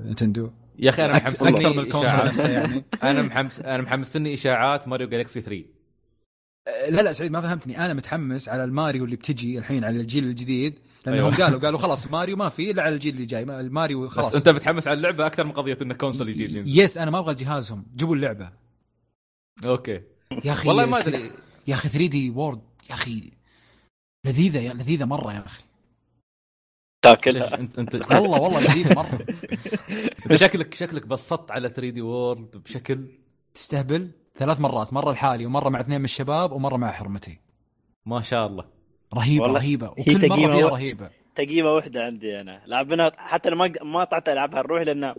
نينتندو؟ يا أخي أنا محمس أكثر من الكونسول نفسه يعني. أنا محمس أنا محمستني إشاعات ماريو جالكسي ثري. لا لا سعيد ما فهمتني، أنا متحمس على الماريو اللي بتجي الحين على الجيل الجديد، لأنهم أيوة. قالوا قالوا خلاص ماريو ما في إلا على الجيل اللي جاي، الماريو خلاص. بس أنت متحمس على اللعبة أكثر من قضية إنه كونسول جديد. يس أنا ما أبغى جهازهم، جيبوا اللعبة. أوكي. يا أخي والله ما أدري يا أخي ثري دي وورد يا أخي لذيذة، يا لذيذة مرة يا أخي. تاكلها أنت أنت. والله والله لذيذة مرة. أنت شكلك شكلك بسطت على ثري دي وورد بشكل تستهبل. ثلاث مرات، مرة الحالي ومرة مع اثنين من الشباب ومرة مع حرمتي. ما شاء الله. رهيبة رهيبة. وكل مرة فيها و... رهيبة. تقييمة واحدة عندي أنا، لعبنا حتى ما ما طعت ألعبها الروح، لأن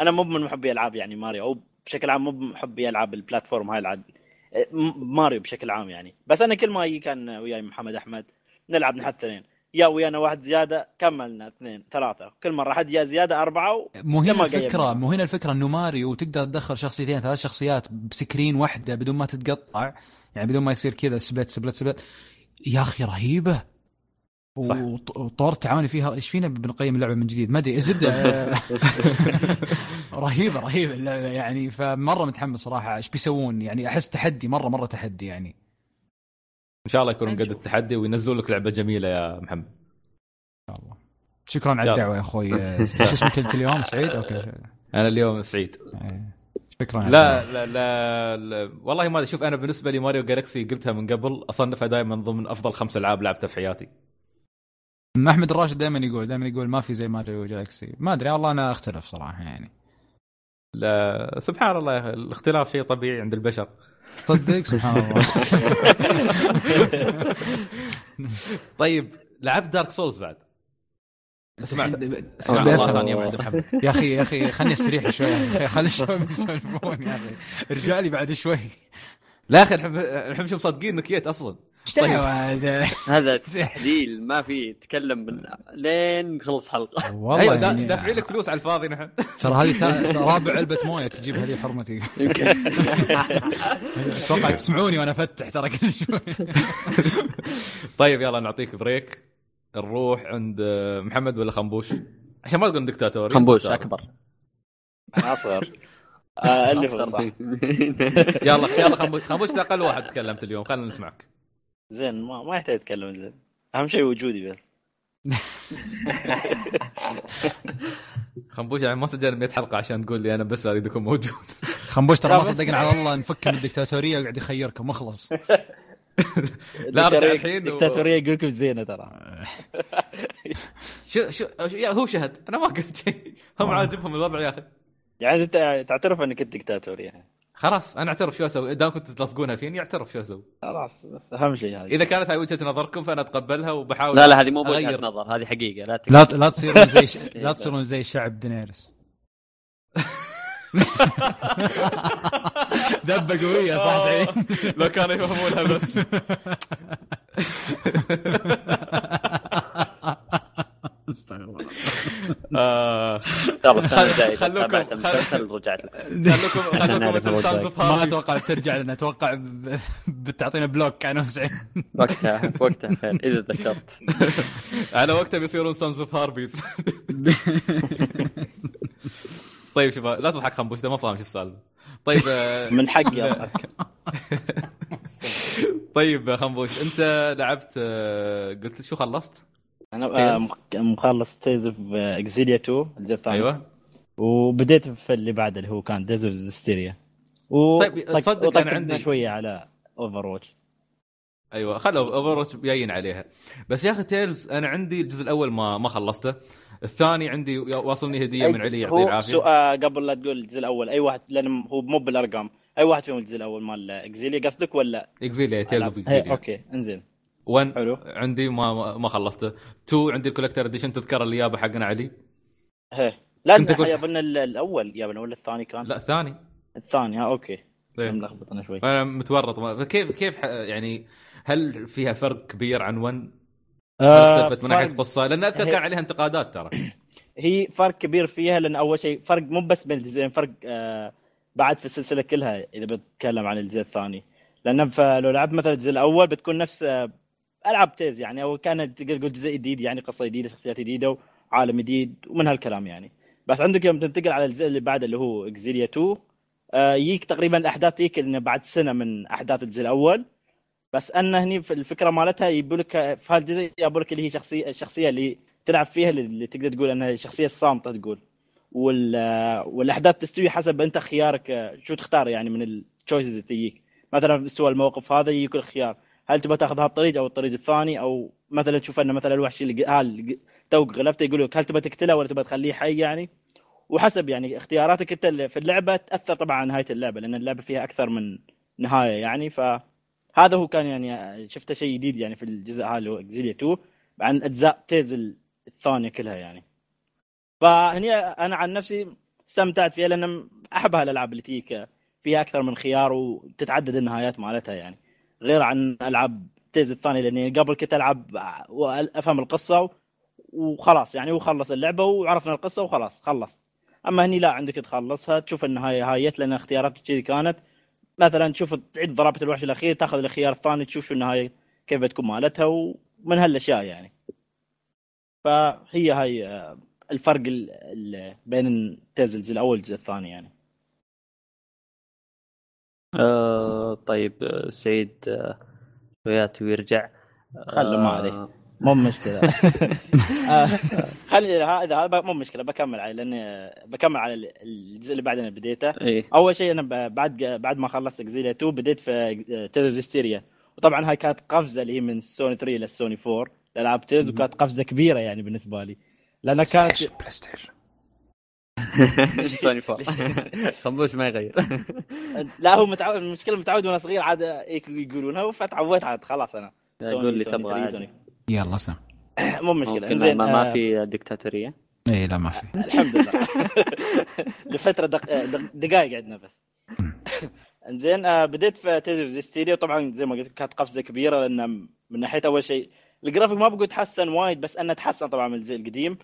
أنا مو من محبي ألعاب يعني ماريو، أو بشكل عام مو محبي ألعاب البلاتفورم هاي العاد ماريو بشكل عام يعني. بس أنا كل ما يجي كان وياي محمد أحمد نلعب نحن اثنين، يا ويانا واحد زيادة كملنا اثنين ثلاثة، كل مرة حد يا زيادة أربعة و... مو هنا الفكرة، مو هنا الفكرة إنه ماريو تقدر تدخل شخصيتين ثلاث شخصيات بسكرين واحدة بدون ما تتقطع، يعني بدون ما يصير كذا سبلت سبلت سبلت. يا أخي رهيبة وطور تعاوني فيها. إيش فينا بنقيم اللعبة من جديد ما أدري زبدة. رهيبة رهيبة اللعبة يعني، فمرة متحمس صراحة إيش بيسوون يعني، أحس تحدي مرة مرة تحدي يعني. ان شاء الله يكونوا قد التحدي وينزلوا لك لعبه جميله يا محمد ان شاء الله. شكرا على الدعوه يا اخوي. ايش اسمك انت اليوم سعيد؟ اوكي انا اليوم سعيد. شكرا. لا لا, لا لا والله ما اشوف. انا بالنسبه لي ماريو جالكسي قلتها من قبل، اصنفها دائما ضمن افضل خمس العاب لعبتها في حياتي. احمد الراشد دائما يقول دائما يقول ما في زي ماريو جالكسي، ما ادري والله انا اختلف صراحه يعني. لا سبحان الله يا أخي الاختلاف شيء طبيعي عند البشر. صدق سبحان الله. طيب لعبت دارك سولز بعد؟ اسمع اسمع الله ثانية بعد محمد. يا أخي يا أخي خلني استريح شوي، خلي الشباب يسولفون يا أخي، ارجع لي بعد شوي. لا أخي الحب الحب شو مصدقين نكيت أصلا. طيب. هذا هذا تحليل ما في تكلم من لين نخلص حلقة. والله دافعين لك فلوس على الفاضي نحن. ترى هذه رابع علبة موية تجيب هذه حرمتي. أتوقع تسمعوني وأنا أفتح ترى كل شوي. طيب يلا نعطيك بريك نروح عند محمد ولا خمبوش عشان ما تقول دكتاتوري. خمبوش أكبر. أصغر. آه اللي هو صح. يلا يلا خمبوش خمبوش ده أقل واحد تكلمت اليوم خلينا نسمعك. زين ما ما يحتاج أتكلم زين أهم شيء وجودي بس. خمبوش يعني ما سجل مية حلقة عشان تقول لي أنا بس أريدكم موجود. خمبوش ترى ما صدقنا على الله نفك من الدكتاتورية وقاعد يخيركم مخلص. لا أرجع الحين دكتاتورية يقولكم زينة ترى. شو شو هو شهد أنا ما قلت شيء هم عاجبهم الوضع يا أخي. يعني أنت تعترف أنك دكتاتورية؟ خلاص أنا أعترف شو أسوي إذا كنت تلصقونها فيني أعترف شو أسوي خلاص بس أهم شيء هذه إذا كانت هاي وجهة نظركم فأنا أتقبلها وبحاول لا لا هذه مو وجهة نظر هذه حقيقة لا لا لا تصيرون زي ش... لا تصيرون زي شعب دينيرس دبة قوية صح سعيد لو كانوا يفهمونها بس استغرب آه خلوكم خلوكم مسلسل رجعت خلوكم خلوكم مثل سانز اوف هاري ما اتوقع ترجع لنا اتوقع بتعطينا بلوك انا وسعيد وقتها وقتها فين اذا ذكرت على وقتها بيصيرون سانز اوف هاربيز. طيب شباب لا تضحك خمبوش ده ما فاهم شو السالفه. طيب من حقي اضحك. طيب خمبوش انت لعبت قلت شو خلصت؟ انا مخلص تيز اوف اكزيليا تو الجزء الثاني. ايوه وبديت في اللي بعد اللي هو كان ديز اوف زستيريا. طيب تصدق انا عندي شويه على اوفر واتش. ايوه خلوا اوفر واتش جايين عليها بس يا اخي تيلز انا عندي الجزء الاول ما ما خلصته الثاني عندي واصلني هديه من علي يعطيه العافيه. سؤال قبل لا تقول الجزء الاول اي واحد لانه هو مو بالارقام اي واحد فيهم الجزء الاول مال اكزيليا قصدك ولا اكزيليا تيلز اوف اكزيليا؟ اوكي انزين واحد حلو. عندي ما ما خلصته اثنين عندي الكولكتر اديشن تذكر اللي يابه حقنا علي ايه لا انت كنت... يابنا الاول يابنا ولا الثاني كان لا الثاني الثاني ها اوكي ملخبط انا شوي انا متورط ما... كيف كيف يعني هل فيها فرق كبير عن واحد آه اختلفت من ناحيه القصه لان اذكر كان عليها انتقادات ترى هي فرق كبير فيها لان اول شيء فرق مو بس بين الجزئين فرق آه بعد في السلسله كلها اذا بتكلم عن الجزء الثاني لان لو لعبت مثلا الجزء الاول بتكون نفس آه ألعب تيز يعني أو كانت تقول جزء جديد يعني قصة جديدة شخصيات جديدة وعالم جديد ومن هالكلام يعني بس عندك يوم تنتقل على الجزء اللي بعد اللي هو إكزيليا تو آه يجيك تقريبا أحداث يجيك لأنه بعد سنة من أحداث الجزء الأول بس أنه هني في الفكرة مالتها يبولك في هالجزء يبولك اللي هي شخصية الشخصية اللي تلعب فيها اللي تقدر تقول أنها شخصية صامتة تقول وال والأحداث تستوي حسب أنت خيارك شو تختار يعني من التشويسز اللي تجيك مثلا مستوى الموقف هذا يجيك الخيار هل تبغى تاخذ هالطريق او الطريق الثاني او مثلا تشوف انه مثلا الوحش اللي قال توق غلبته يقول لك هل تبغى تقتله ولا تبغى تخليه حي يعني وحسب يعني اختياراتك انت في اللعبه تاثر طبعا على نهايه اللعبه لان اللعبه فيها اكثر من نهايه يعني فهذا هو كان يعني شفته شيء جديد يعني في الجزء هذا اللي هو اكزيليا تو عن اجزاء تيز الثانيه كلها يعني فهني انا عن نفسي استمتعت فيها لان احب هالالعاب اللي تيك فيها اكثر من خيار وتتعدد النهايات مالتها يعني غير عن ألعاب تيز الثانية لأني قبل كنت ألعب وأفهم القصة وخلاص يعني وخلص اللعبة وعرفنا القصة وخلاص خلص أما هني لا عندك تخلصها تشوف النهاية هايت لأن اختياراتك كذي كانت مثلا تشوف تعيد ضربة الوحش الأخير تأخذ الخيار الثاني تشوف شو النهاية كيف بتكون مالتها ومن هالأشياء يعني فهي هاي الفرق بين تيز الأول والجزء الثاني يعني. آه طيب سعيد آه وياته ويرجع آه خلوا ما عليه مو مشكلة. آه خلي هذا مو مشكلة بكمل عليه لأن بكمل على الجزء اللي بعد أنا بديته إيه؟ أول شيء أنا بعد بعد ما خلصت إكزيليا اثنين بديت في تيرز هستيريا وطبعا هاي كانت قفزة اللي هي من سوني ثلاثة إلى سوني أربعة لألعاب تيرز وكانت قفزة كبيرة يعني بالنسبة لي لأن كانت بلاي ستيشن سوني فور خمبوش ما يغير. لا هو متعود، المشكله متعود وانا صغير عاد يقولونها فتعودت عاد خلاص. انا اقول لي تبغى يلا سام مو مشكله. زين ما, ما في ديكتاتوريه. اي لا ما في الحمد لله. لفتره دق... دق... دقائق عندنا بس. انزين بديت في تدريب ستيريو، طبعا زي ما قلت كانت قفزه كبيره لان من ناحيه اول شيء الجرافيك ما بقول تحسن وايد بس انه تحسن طبعا من الجيل القديم.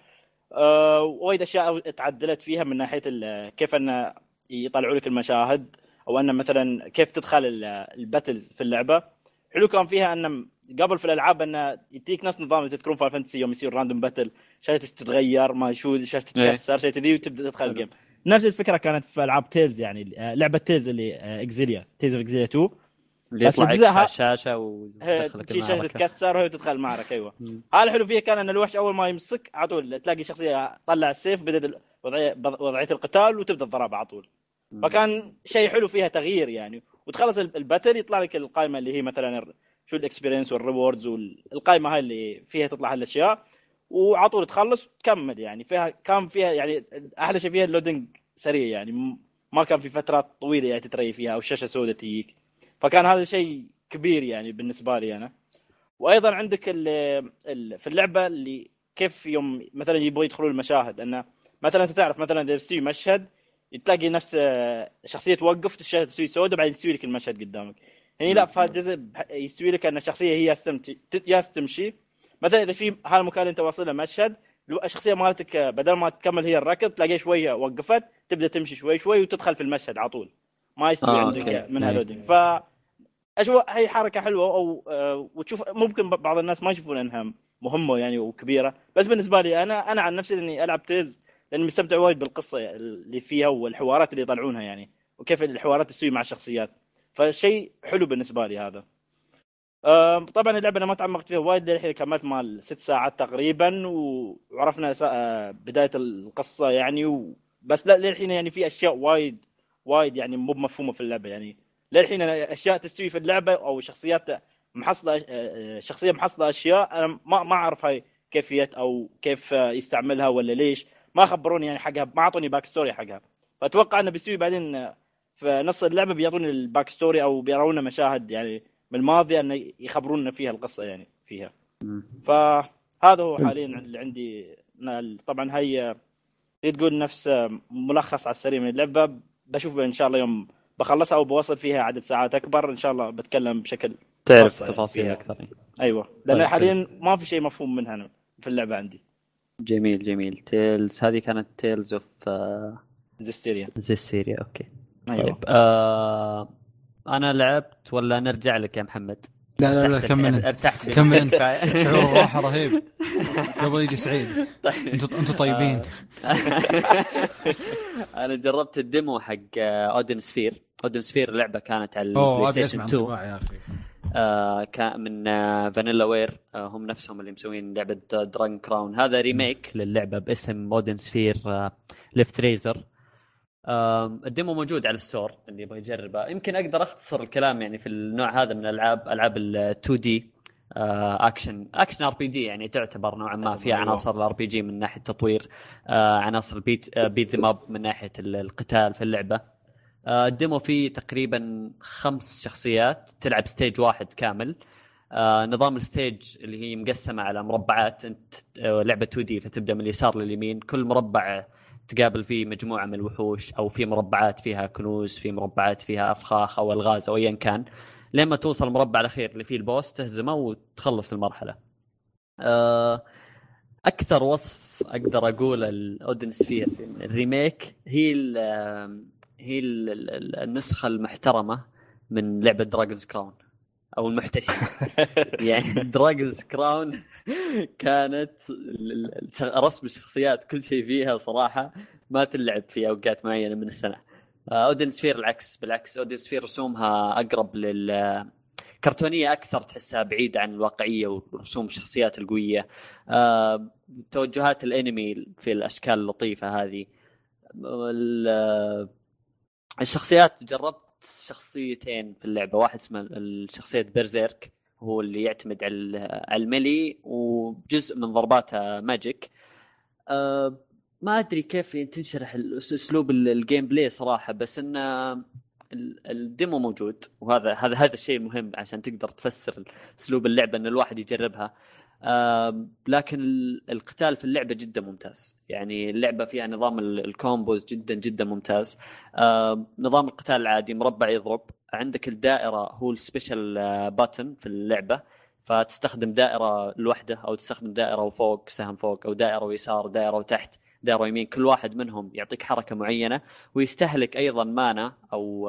أه وايد اشياء اتعدلت فيها من ناحيه كيف ان يطلعوا لك المشاهد او ان مثلا كيف تدخل الباتلز في اللعبه. حلو كان فيها ان قبل في الالعاب ان يديك نفس نظام تذكرون فاينل فانتسي يوم يصير راندوم باتل شاشة تتغير ما شو شاشة تتكسر شيء تدي وتبدا تدخل الجيم. نفس الفكره كانت في العاب تيلز، يعني لعبه تيلز اللي اكزيليا تيلز اكزيليا اثنين اللي يطلع على الشاشه وتدخلك الشاشه تتكسر وتدخل المعركه. ايوه هذا الحلو فيه كان ان الوحش اول ما يمسك على طول تلاقي شخصيه طلع السيف بدا وضعيه وضعيه القتال وتبدا الضربه على طول. فكان شيء حلو فيها تغيير يعني. وتخلص الباتل يطلع لك القائمه اللي هي مثلا شو الاكسبيرينس والريوردز والقائمه هاي اللي فيها تطلع هالاشياء وعلى طول تخلص تكمل يعني. فيها كان فيها يعني احلى شيء فيها اللودنج سريع يعني، ما كان في فترات طويله يعني تتري فيها او الشاشه سودة تجيك، فكان هذا شيء كبير يعني بالنسبه لي انا. وايضا عندك ال ال في اللعبه اللي كيف يوم مثلا يبغوا يدخلوا المشاهد انه مثلا انت تعرف مثلا اذا تسوي مشهد تلاقي نفس شخصيه توقف الشاشه تسوي سودة بعدين يسوي لك المشهد قدامك. يعني لا في الجزء يسوي لك ان الشخصيه هي يستمشي مثلا اذا في هالمكان اللي انت واصله مشهد الشخصيه مالتك بدل ما تكمل هي الركض تلاقيها شويه وقفت تبدا تمشي شوي شوي وتدخل في المشهد على طول ما يسوي آه عندك من هالودين. ف اشوف هي حركه حلوه او أه وتشوف ممكن بعض الناس ما يشوفون انها مهمه يعني وكبيره، بس بالنسبه لي انا انا عن نفسي اني العب تيز لاني مستمتع وايد بالقصه اللي فيها والحوارات اللي يطلعونها يعني وكيف الحوارات تسوي مع الشخصيات، فشيء حلو بالنسبه لي هذا. طبعا اللعبه انا ما تعمقت فيها وايد للحين، كملت مال ست ساعات تقريبا وعرفنا بدايه القصه يعني، بس لا للحين يعني في اشياء وايد وايد يعني مو مفهومه في اللعبه يعني. للحين انا اشياء تستوي في اللعبه او شخصيات محصله شخصيه محصله اشياء انا ما ما اعرف هاي كيفيه او كيف يستعملها ولا ليش، ما خبروني يعني حقها، ما اعطوني باك ستوري حقها. فاتوقع انه بيسوي بعدين في نص اللعبه بيعطوني الباك ستوري او بيرونا مشاهد يعني من الماضي أن يخبرونا فيها القصة يعني فيها. فهذا هو حاليا اللي عندي. طبعا هي تقول نفس ملخص على السريع من اللعبة، بشوف إن شاء الله يوم بخلصها أو بوصل فيها عدد ساعات أكبر إن شاء الله بتكلم بشكل تعرف تفاصيل يعني أكثر. أيوة لأن حاليا ما في شيء مفهوم منها في اللعبة عندي. جميل جميل. تيلز هذه كانت تيلز أوف زيستيريا. زيستيريا أوكي. أيوة. طيب آه... أنا لعبت ولا نرجع لك يا محمد؟ لا لا لا كمل ارتحت كمل شعور راحة رهيب قبل يجي سعيد. انتوا انتوا طيبين. أنا جربت الديمو حق أودن سفير. أودن سفير لعبة كانت على البلايستيشن اثنين آه كان من آه فانيلا وير آه هم نفسهم اللي مسوين لعبة درانك كراون. هذا ريميك للعبة باسم أودن سفير آه ليفت ريزر. الديمو موجود على الستور اللي يبغى يجربه. يمكن أقدر أختصر الكلام يعني في النوع هذا من الألعاب، ألعاب ال تو دي أكشن أكشن آر بي جي يعني تعتبر نوعا ما فيها عناصر الآر بي جي من ناحية التطوير، عناصر بيت بيت ذم أب من ناحية القتال في اللعبة. الديمو فيه تقريبا خمس شخصيات تلعب ستيج واحد كامل. نظام الستيج اللي هي مقسمة على مربعات، أنت لعبة تو دي فتبدأ من اليسار لليمين، كل مربع تقابل فيه مجموعة من الوحوش أو في مربعات فيها كنوز، في مربعات فيها أفخاخ أو ألغاز أو أيا كان، لما توصل المربع الأخير اللي فيه البوس تهزمه وتخلص المرحلة. أكثر وصف أقدر أقول الأودن سفير الريميك هي ال هي ال النسخة المحترمة من لعبة دراجونز كراون أو المحتشم. يعني دراجونز كراون كانت رسم الشخصيات كل شيء فيها صراحة ما تلعب في أوقات معينة من السنة. أودن سفير العكس، بالعكس أودن سفير رسومها أقرب للكرتونية أكثر، تحسها بعيد عن الواقعية ورسوم الشخصيات القوية. توجهات الأنمي في الأشكال اللطيفة هذه. الشخصيات جربت شخصيتين في اللعبة، واحد اسمه الشخصية بيرزيرك هو اللي يعتمد على الميلي وجزء من ضرباتها ماجيك. ما ادري كيف تنشرح اسلوب الجيم بلاي صراحه، بس ان الديمو موجود، وهذا هذا هذا الشيء مهم عشان تقدر تفسر اسلوب اللعبه ان الواحد يجربها. لكن القتال في اللعبه جدا ممتاز، يعني اللعبه فيها نظام الكومبوز جدا جدا ممتاز. نظام القتال العادي مربع يضرب، عندك الدائره هو السبيشال باتن في اللعبه، فتستخدم دائره لوحده او تستخدم دائره وفوق سهم فوق، او دائره ويسار، دائره وتحت، دائره يمين. كل واحد منهم يعطيك حركه معينه، ويستهلك ايضا مانا او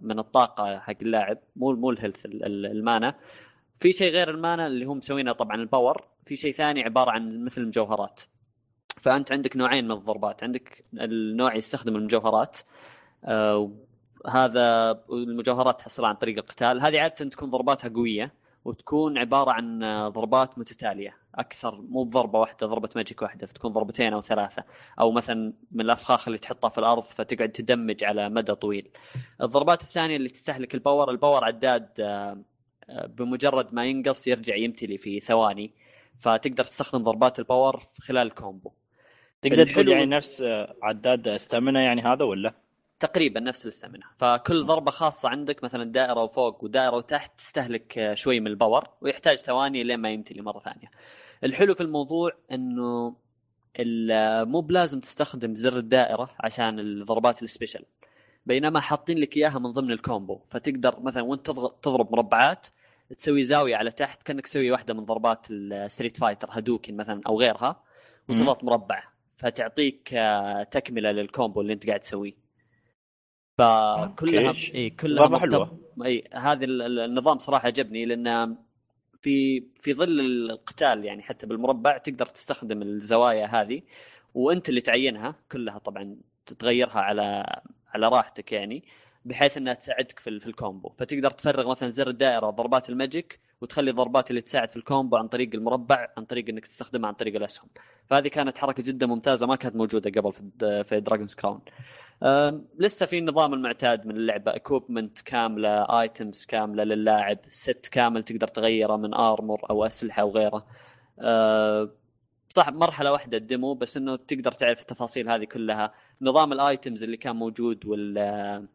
من الطاقه حق اللاعب، مو مو الهيلث، المانا. في شيء غير المانا اللي هم مسوينه طبعا الباور، في شيء ثاني عباره عن مثل المجوهرات. فانت عندك نوعين من الضربات، عندك النوع يستخدم المجوهرات، آه هذا المجوهرات تحصلها عن طريق القتال. هذه عاده تكون ضرباتها قويه وتكون عباره عن ضربات متتاليه اكثر، مو بضربه واحده، ضربه ماجيك واحده، فتكون ضربتين او ثلاثه، او مثلا من الافخاخ اللي تحطها في الارض فتقعد تدمج على مدى طويل. الضربات الثانيه اللي تستهلك الباور، الباور عداد آه بمجرد ما ينقص يرجع يمتلي في ثواني، فتقدر تستخدم ضربات الباور خلال الكومبو. تقدر تقول يعني نفس عداد استامنا يعني هذا، ولا تقريبا نفس الاستامنا. فكل ضربة خاصة عندك مثلا دائرة وفوق ودائرة وتحت تستهلك شوي من الباور، ويحتاج ثواني لين ما يمتلي مرة ثانية. الحلو في الموضوع انه مو بلازم تستخدم زر الدائرة عشان الضربات السبيشال، بينما حاطين لك إياها من ضمن الكومبو، فتقدر مثلا وانت تضرب مربعات تسوي زاوية على تحت كأنك تسوي واحدة من ضربات الستريت فايتر هادوكين مثلا أو غيرها، وتضغط مربع فتعطيك تكملة للكومبو اللي انت قاعد تسويه. فكلها اي كلها مرتبطة. اي هذا النظام صراحة عجبني، لأن في في ظل القتال يعني حتى بالمربع تقدر تستخدم الزوايا هذه، وانت اللي تعينها كلها طبعا، تتغيرها على على راحتك يعني، بحيث انها تساعدك في في الكومبو. فتقدر تفرغ مثلا زر الدائره ضربات الماجيك، وتخلي الضربات اللي تساعد في الكومبو عن طريق المربع، عن طريق انك تستخدمها عن طريق الاسهم. فهذه كانت حركه جدا ممتازه ما كانت موجوده قبل في في دراجونز كراون. لسه في النظام المعتاد من اللعبه، اكوبمنت كامله، ايتمز كامله للاعب، ست كامل تقدر تغيره من ارمور او اسلحه وغيره. صح مرحله واحده الديمو، بس انه تقدر تعرف التفاصيل هذه كلها. نظام الايتمز اللي كان موجود، وال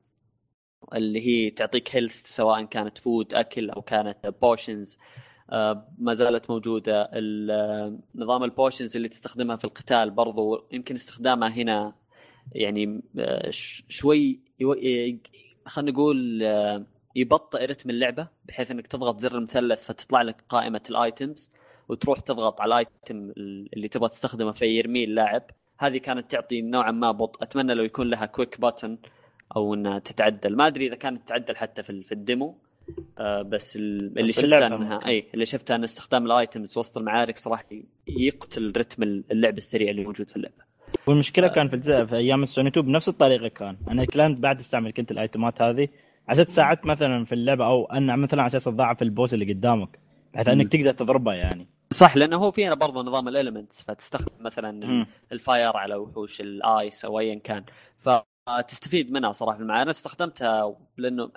اللي هي تعطيك هيلث سواء كانت فود اكل او كانت بوشنز، ما زالت موجوده. نظام البوشنز اللي تستخدمها في القتال برضو يمكن استخدامها هنا يعني شوي، خلينا نقول يبطئ رتم اللعبه، بحيث انك تضغط زر المثلث فتطلع لك قائمه الايتمز، وتروح تضغط على الايتم اللي تبغى تستخدمه فيرمي اللاعب. هذه كانت تعطي نوعا ما بطء، اتمنى لو يكون لها كويك باتن او انها تتعدل. ما ادري اذا كانت تتعدل حتى في في الديمو، بس اللي شفتها انها اي اللي شفتها ان استخدام الايتمز وسط المعارك صراحه يقتل رتم اللعب السريع اللي موجود في اللعبه. والمشكله كان في الجزء في ايام السوني تو بنفس الطريقه، كان انا كنت بعد استعمل كنت الايتمات هذه عشان تساعد مثلا في اللعبه، او ان مثلا عشان تضاعف البوس اللي قدامك بحيث انك تقدر تضربه يعني. صح، لانه هو فينا برضه نظام الاليمنتس، فتستخدم مثلا الفاير على وحوش الايس او ايا كان، فتستفيد منها صراحه. المعاني انا استخدمتها لانه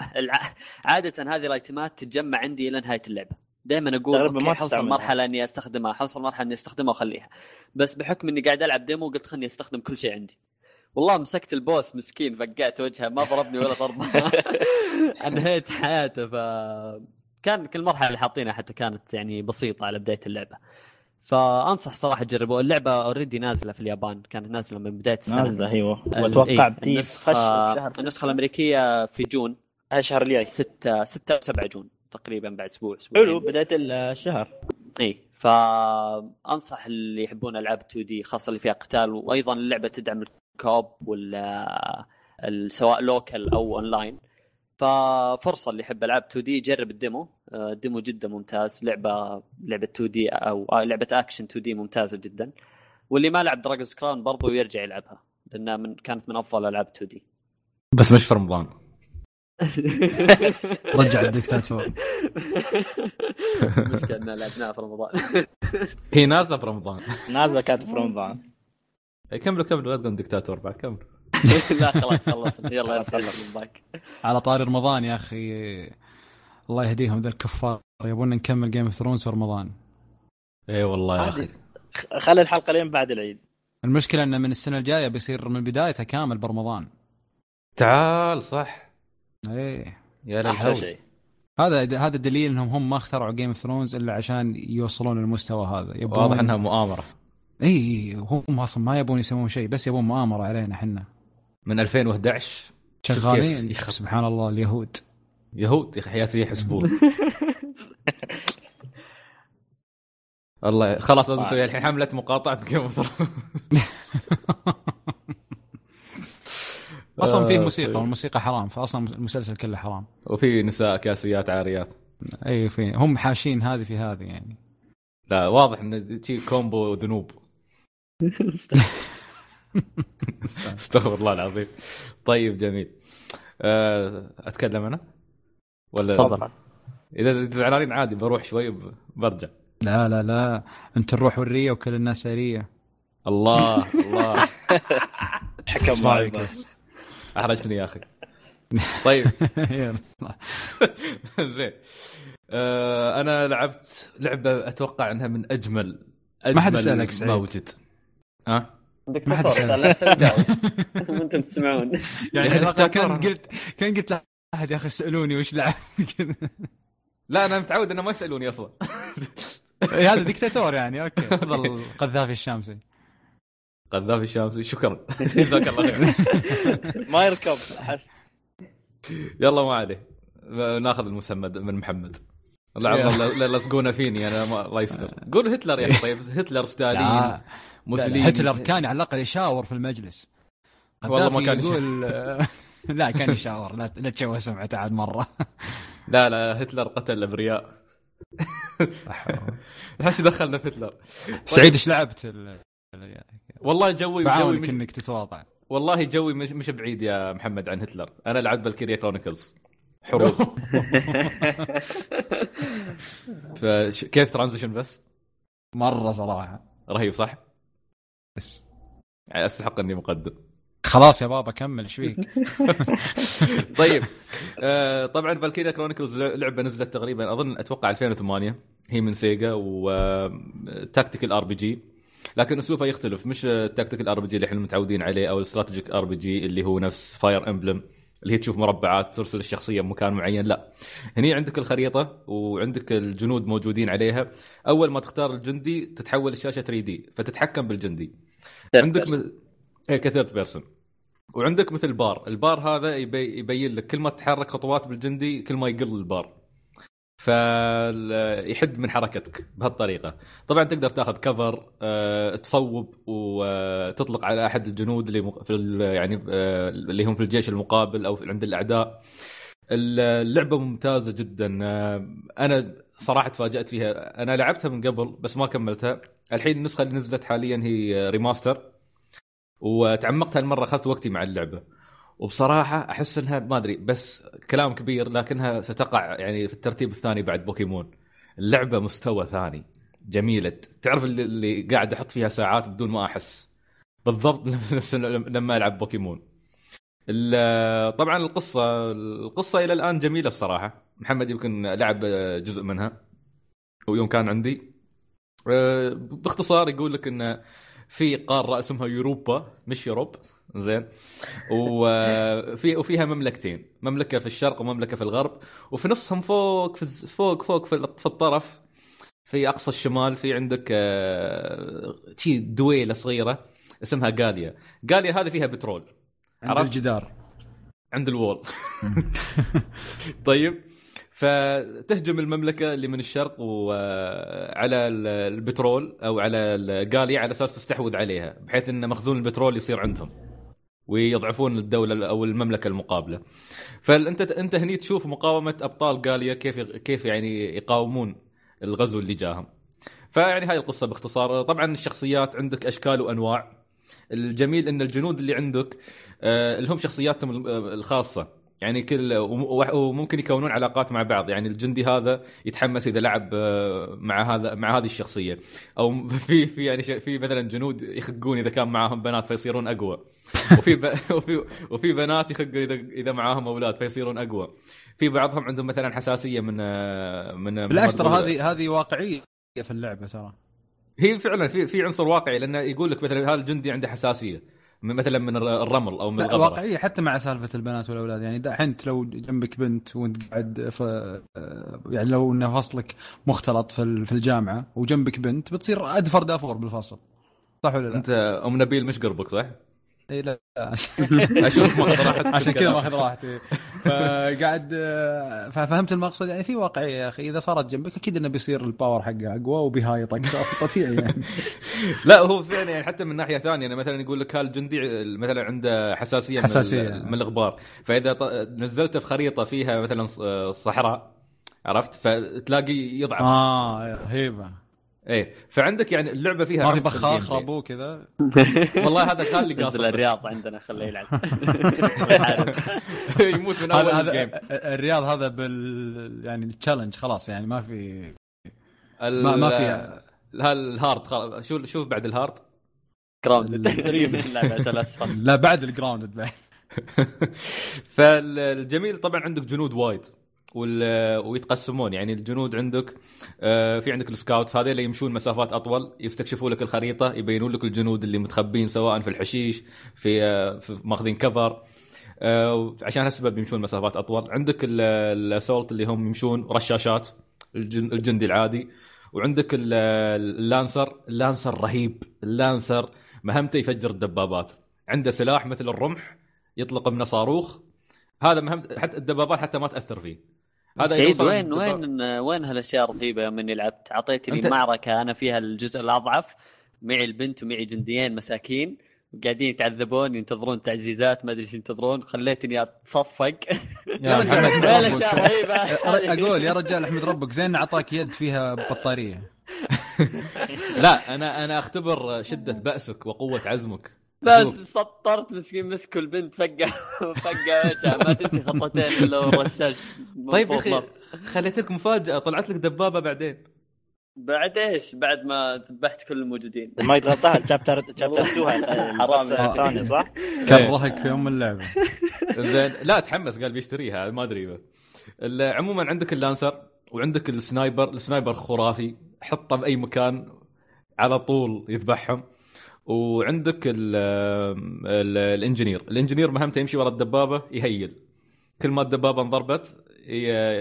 عاده هذه الايتمات تتجمع عندي الى نهايه اللعبه، دائما اقول ما حوصل مرحله اني استخدمها، حوصل مرحله اني استخدمها واخليها، بس بحكم اني قاعد العب ديمو قلت خلني استخدم كل شيء عندي. والله مسكت البوس مسكين، فقعت وجهه، ما ضربني ولا ضربه انهيت حياته. ف كان كل مرحله اللي حاطينها حتى كانت يعني بسيطه على بدايه اللعبه، فانصح صراحه تجربوا اللعبه. اوريدي نازله في اليابان، كانت نازله من بدايه السنه، نازله ايوه، واتوقع بتيجي النسخه الامريكيه في جون، الشهر الجاي ستة ستة وسبعة جون تقريبا، بعد اسبوع اسبوع حلو بدايه الشهر. اي فانصح اللي يحبون العاب تو دي خاصه اللي فيها قتال، وايضا اللعبه تدعم الكوب ولا سواء لوكال او اونلاين، ففرصة اللي يحب ألعاب تو دي جرب الديمو. الديمو جدا ممتاز، لعبة لعبة تو دي أو لعبة أكشن تو دي ممتازة جدا، واللي ما لعب دراجونز كراون برضو يرجع يلعبها، لأنها من كانت من أفضل ألعاب تو دي. بس مش في رمضان رجع الدكتاتور مش كأننا لعبناها في رمضان هي نازلة في رمضان، نازلة كانت في رمضان. كملوا كملوا لا تقول دكتاتور بعد كملوا لا خلاص خلص يلا نخلص من باك. على طاري رمضان يا اخي الله يهديهم ذا الكفار، يبون نكمل جيم اوف ثرونز في رمضان. اي والله يا اخي خلي الحلقه لين بعد العيد. المشكلة أنه من السنة الجاية بيصير من بدايتها كامل برمضان. تعال صح. ايه يا لهوي. هذا هذا الدليل انهم هم ما اخترعوا جيم اوف ثرونز الا عشان يوصلون للمستوى هذا. واضح انها مؤامره. اي هم اصلا ما يبون يسوون شيء، بس يبون مؤامره علينا احنا من ألفين وأحد عشر شغالين. سبحان الله اليهود يهود يا حياتي يحسبون. الله خلاص لازم نسوي الحين حمله مقاطعه جيم اوف ثرونز. اصلا في موسيقى والموسيقى حرام، فاصلا المسلسل كله حرام، وفي نساء كاسيات عاريات. اي في هم حاشين هذه في هذه يعني. لا واضح ان شيء كومبو ذنوب. استغفر الله العظيم. طيب جميل. اتكلم انا ولا تفضل؟ اذا تزعلانين عادي بروح شوي برجع. لا لا لا انت الروح والريه وكل الناس هريه. الله الله. حكم معك أحرجتني يا أخي. طيب زين. آه أنا لعبت لعبة أتوقع أنها من أجمل أجمل موجود. ها؟ ما حد سألك سؤال. وأنتم تسمعون. يعني كان قلت كان قلت لا أحد يا أخي سألوني وش لعبت كذا. لا أنا متعود أنه ما يسألوني أصلا. هذا ديكتاتور يعني. أوكي تفضل قذافي الشامسي. قذافي الشامسي شكرا جزاك الله خير. ما يركب حس. يلا ما عليه ناخذ المسمى من محمد. الله الله لصقونا فيني انا ما... الله يستر. قول هتلر يا اخي. طيب هتلر استالين مسلمين. هتلر كان على الاقل يشاور في المجلس. والله ما كان يقول. لا كان يشاور. لا لا تشوه سمعته عاد مره. لا لا هتلر قتل الابرياء. ايش دخلنا في هتلر؟ سعيد ايش لعبت ال... والله جوي جوي مش... انك تتواضع. والله جوي مش مش بعيد يا محمد عن هتلر. انا لعبت بالكيريا كرونيكلز حروب. فكيف ترانزيشن بس مره صراحه رهيب صح. بس استحق اني مقدم. خلاص يا بابا كمل ايش فيك. طيب آه طبعا بالكيريا كرونيكلز لعبه نزلت تقريبا اظن اتوقع ألفين وثمانية. هي من سيجا وتاكتيكال ار بي جي، لكن اسلوبها يختلف. مش التكتيكال ار بي جي اللي احنا متعودين عليه او الاستراتيجيك ار بي جي اللي هو نفس فاير امبلم اللي هي تشوف مربعات ترسل الشخصيه بمكان معين. لا هني عندك الخريطه وعندك الجنود موجودين عليها. اول ما تختار الجندي تتحول الشاشه ثري دي فتتحكم بالجندي. عندك م... اي كثيرت بيرسون. وعندك مثل بار. البار هذا يبي... يبين لك كل ما تحرك خطوات بالجندي كل ما يقل البار، فيحد من حركتك بهالطريقة. طبعا تقدر تاخذ كفر، تصوب وتطلق على أحد الجنود اللي في يعني اللي هم في الجيش المقابل أو عند الأعداء. اللعبة ممتازة جدا. أنا صراحة تفاجأت فيها. أنا لعبتها من قبل بس ما كملتها. الحين النسخة اللي نزلت حاليا هي ريماستر، وتعمقت هالمرة أخذت وقتي مع اللعبة. وبصراحة أحس أنها ما أدري بس كلام كبير، لكنها ستقع يعني في الترتيب الثاني بعد بوكيمون. اللعبة مستوى ثاني جميلة. تعرف اللي قاعد أحط فيها ساعات بدون ما أحس بالضبط نفس لما ألعب بوكيمون. طبعا القصة القصة إلى الآن جميلة الصراحة. محمد يمكن لعب جزء منها ويوم كان عندي. باختصار يقول لك أن في قارة اسمها يوروبا مش يوروب زين، وفي وفيها مملكتين، مملكة في الشرق ومملكة في الغرب، وفي نصهم فوق في فوق فوق في الطرف في أقصى الشمال في عندك شيء دويلة صغيرة اسمها غاليا. غاليا هذه فيها بترول عند الجدار عند الوول. طيب فتهجم المملكة اللي من الشرق وعلى البترول أو على غاليا على أساس تستحوذ عليها بحيث أن مخزون البترول يصير عندهم ويضعفون الدولة أو المملكة المقابلة. فأنت أنت هني تشوف مقاومة أبطال غاليا كيف كيف يعني يقاومون الغزو اللي جاهم. فيعني هاي القصة باختصار. طبعا الشخصيات عندك أشكال وأنواع. الجميل أن الجنود اللي عندك اللي هم شخصياتهم الخاصة يعني كل وممكن يكونون علاقات مع بعض. يعني الجندي هذا يتحمس اذا لعب مع هذا مع هذه الشخصيه، او في في يعني في مثلا جنود يخقون اذا كان معاهم بنات فيصيرون اقوى، وفي ب... وفي وفي بنات يخقون اذا اذا معاهم اولاد فيصيرون اقوى. في بعضهم عندهم مثلا حساسيه من من بالعكس. ترى هذه هذه واقعيه في اللعبه ترى. هي فعلا في في عنصر واقعي، لانه يقول لك مثلا هذا الجندي عنده حساسيه مثلا من الرمل او من الغبره، واقعيه حتى مع سالفه البنات والاولاد. يعني دحين لو جنبك بنت وانت قاعد ف... يعني لو انه فصلك مختلط في في الجامعه وجنبك بنت بتصير ادفر دافور بالفصل، صح ولا لا؟ انت ام نبيل مش قربك صح؟ اي لا اشوف ماخذ راحتي عشان كذا ماخذ راحتي، فقاعد ففهمت المقصد. يعني في واقعيه يا اخي، اذا صارت جنبك اكيد انه بيصير الباور حقه اقوى وبهايط اكثر طبيعي يعني. لا هو فعلا يعني حتى من ناحيه ثانيه، انا مثلا يقول لك هالجندي مثلا عنده حساسيه, حساسية من, من الغبار، فاذا نزلته في خريطه فيها مثلا صحراء عرفت فتلاقي يضعف. اه هيبه ايه، فعندك يعني اللعبه فيها ما في بخاخ ربو كذا. والله هذا كان اللي قاصد الرياض عندنا خليه يلعب يموت من اول الجيم. الرياض هذا بال يعني التشالنج خلاص، يعني ما في ال... ما, ما في هالهارد خلاص. شو شوف بعد الهارد جراوند تقريبا لا بعد الجراوند بعد. فالجميل طبعا عندك جنود وايد ويتقسمون، يعني الجنود عندك في عندك السكاوتس هذول اللي يمشون مسافات أطول يستكشفوا لك الخريطة، يبينون لك الجنود اللي متخبين سواء في الحشيش في, في ماخذين كفر، عشان هالسبب يمشون مسافات أطول. عندك الأسولت اللي هم يمشون رشاشات الجندي العادي، وعندك اللانسر. اللانسر رهيب، اللانسر مهمته يفجر الدبابات، عنده سلاح مثل الرمح يطلق منه صاروخ، هذا مهم حتى الدبابات حتى ما تأثر فيه. هذا سعيد وين وين وين هالاشياء رهيبه من لعبت. عطيتني معركه انا فيها الجزء الاضعف، معي البنت ومعي جنديين مساكين قاعدين يتعذبون ينتظرون تعزيزات ما ادري ايش ينتظرون، خليتني اتصفق يا محمد. اشياء رهيبه اقول يا رجال احمد ربك زين اعطاك يد فيها بطاريه. لا انا انا اختبر شده بأسك وقوه عزمك. بس سطرت مسكين مسكوا البنت فقع فقع وجهها ما تمشي خطوتين الا ورشاش. طيب يا اخي خليت لك مفاجاه، طلعت لك دبابه بعدين. بعد ايش؟ بعد ما ذبحت كل الموجودين ما يتغطاها الشابتر الشابتر حرام ثاني صح. كان ضحك في يوم اللعبه زين. لا تحمس قال بيشتريها ما ادري. عموما عندك اللانسر وعندك السنايبر. السنايبر خرافي، حطه باي مكان على طول يذبحهم. وعندك ال ال الانجينير. الانجينير مهمته يمشي ورا الدبابه يهيل، كل ما الدبابه انضربت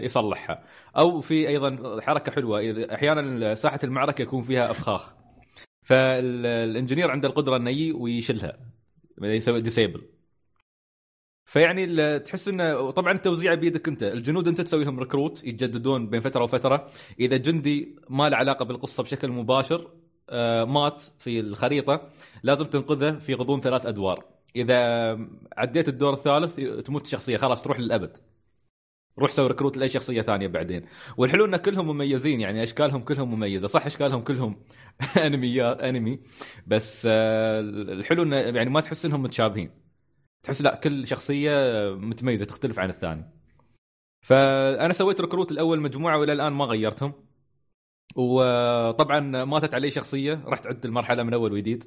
يصلحها. او في ايضا حركه حلوه، اذا احيانا ساحه المعركه يكون فيها افخاخ، فالانجينير عنده القدره انه يجي ويشلها يسوي ديسيبل. فيعني تحس انه طبعا التوزيع بيدك انت. الجنود انت تسوي لهم ريكروت يتجددون بين فتره وفتره. اذا جندي ما له علاقه بالقصه بشكل مباشر مات في الخريطة لازم تنقذه في غضون ثلاث أدوار. إذا عديت الدور الثالث تموت الشخصية، خلاص تروح للأبد، روح سوي ركروت لأي شخصية ثانية بعدين. والحلو إن كلهم مميزين، يعني أشكالهم كلهم مميزة. صح أشكالهم كلهم أنميات أنمي، بس الحلو إن يعني ما تحس إنهم متشابهين، تحس لا كل شخصية متميزة تختلف عن الثاني. فأنا سويت ركروت الأول مجموعة وإلى الآن ما غيرتهم، وطبعا ماتت علي شخصيه رحت عد المرحله من اول وجديد.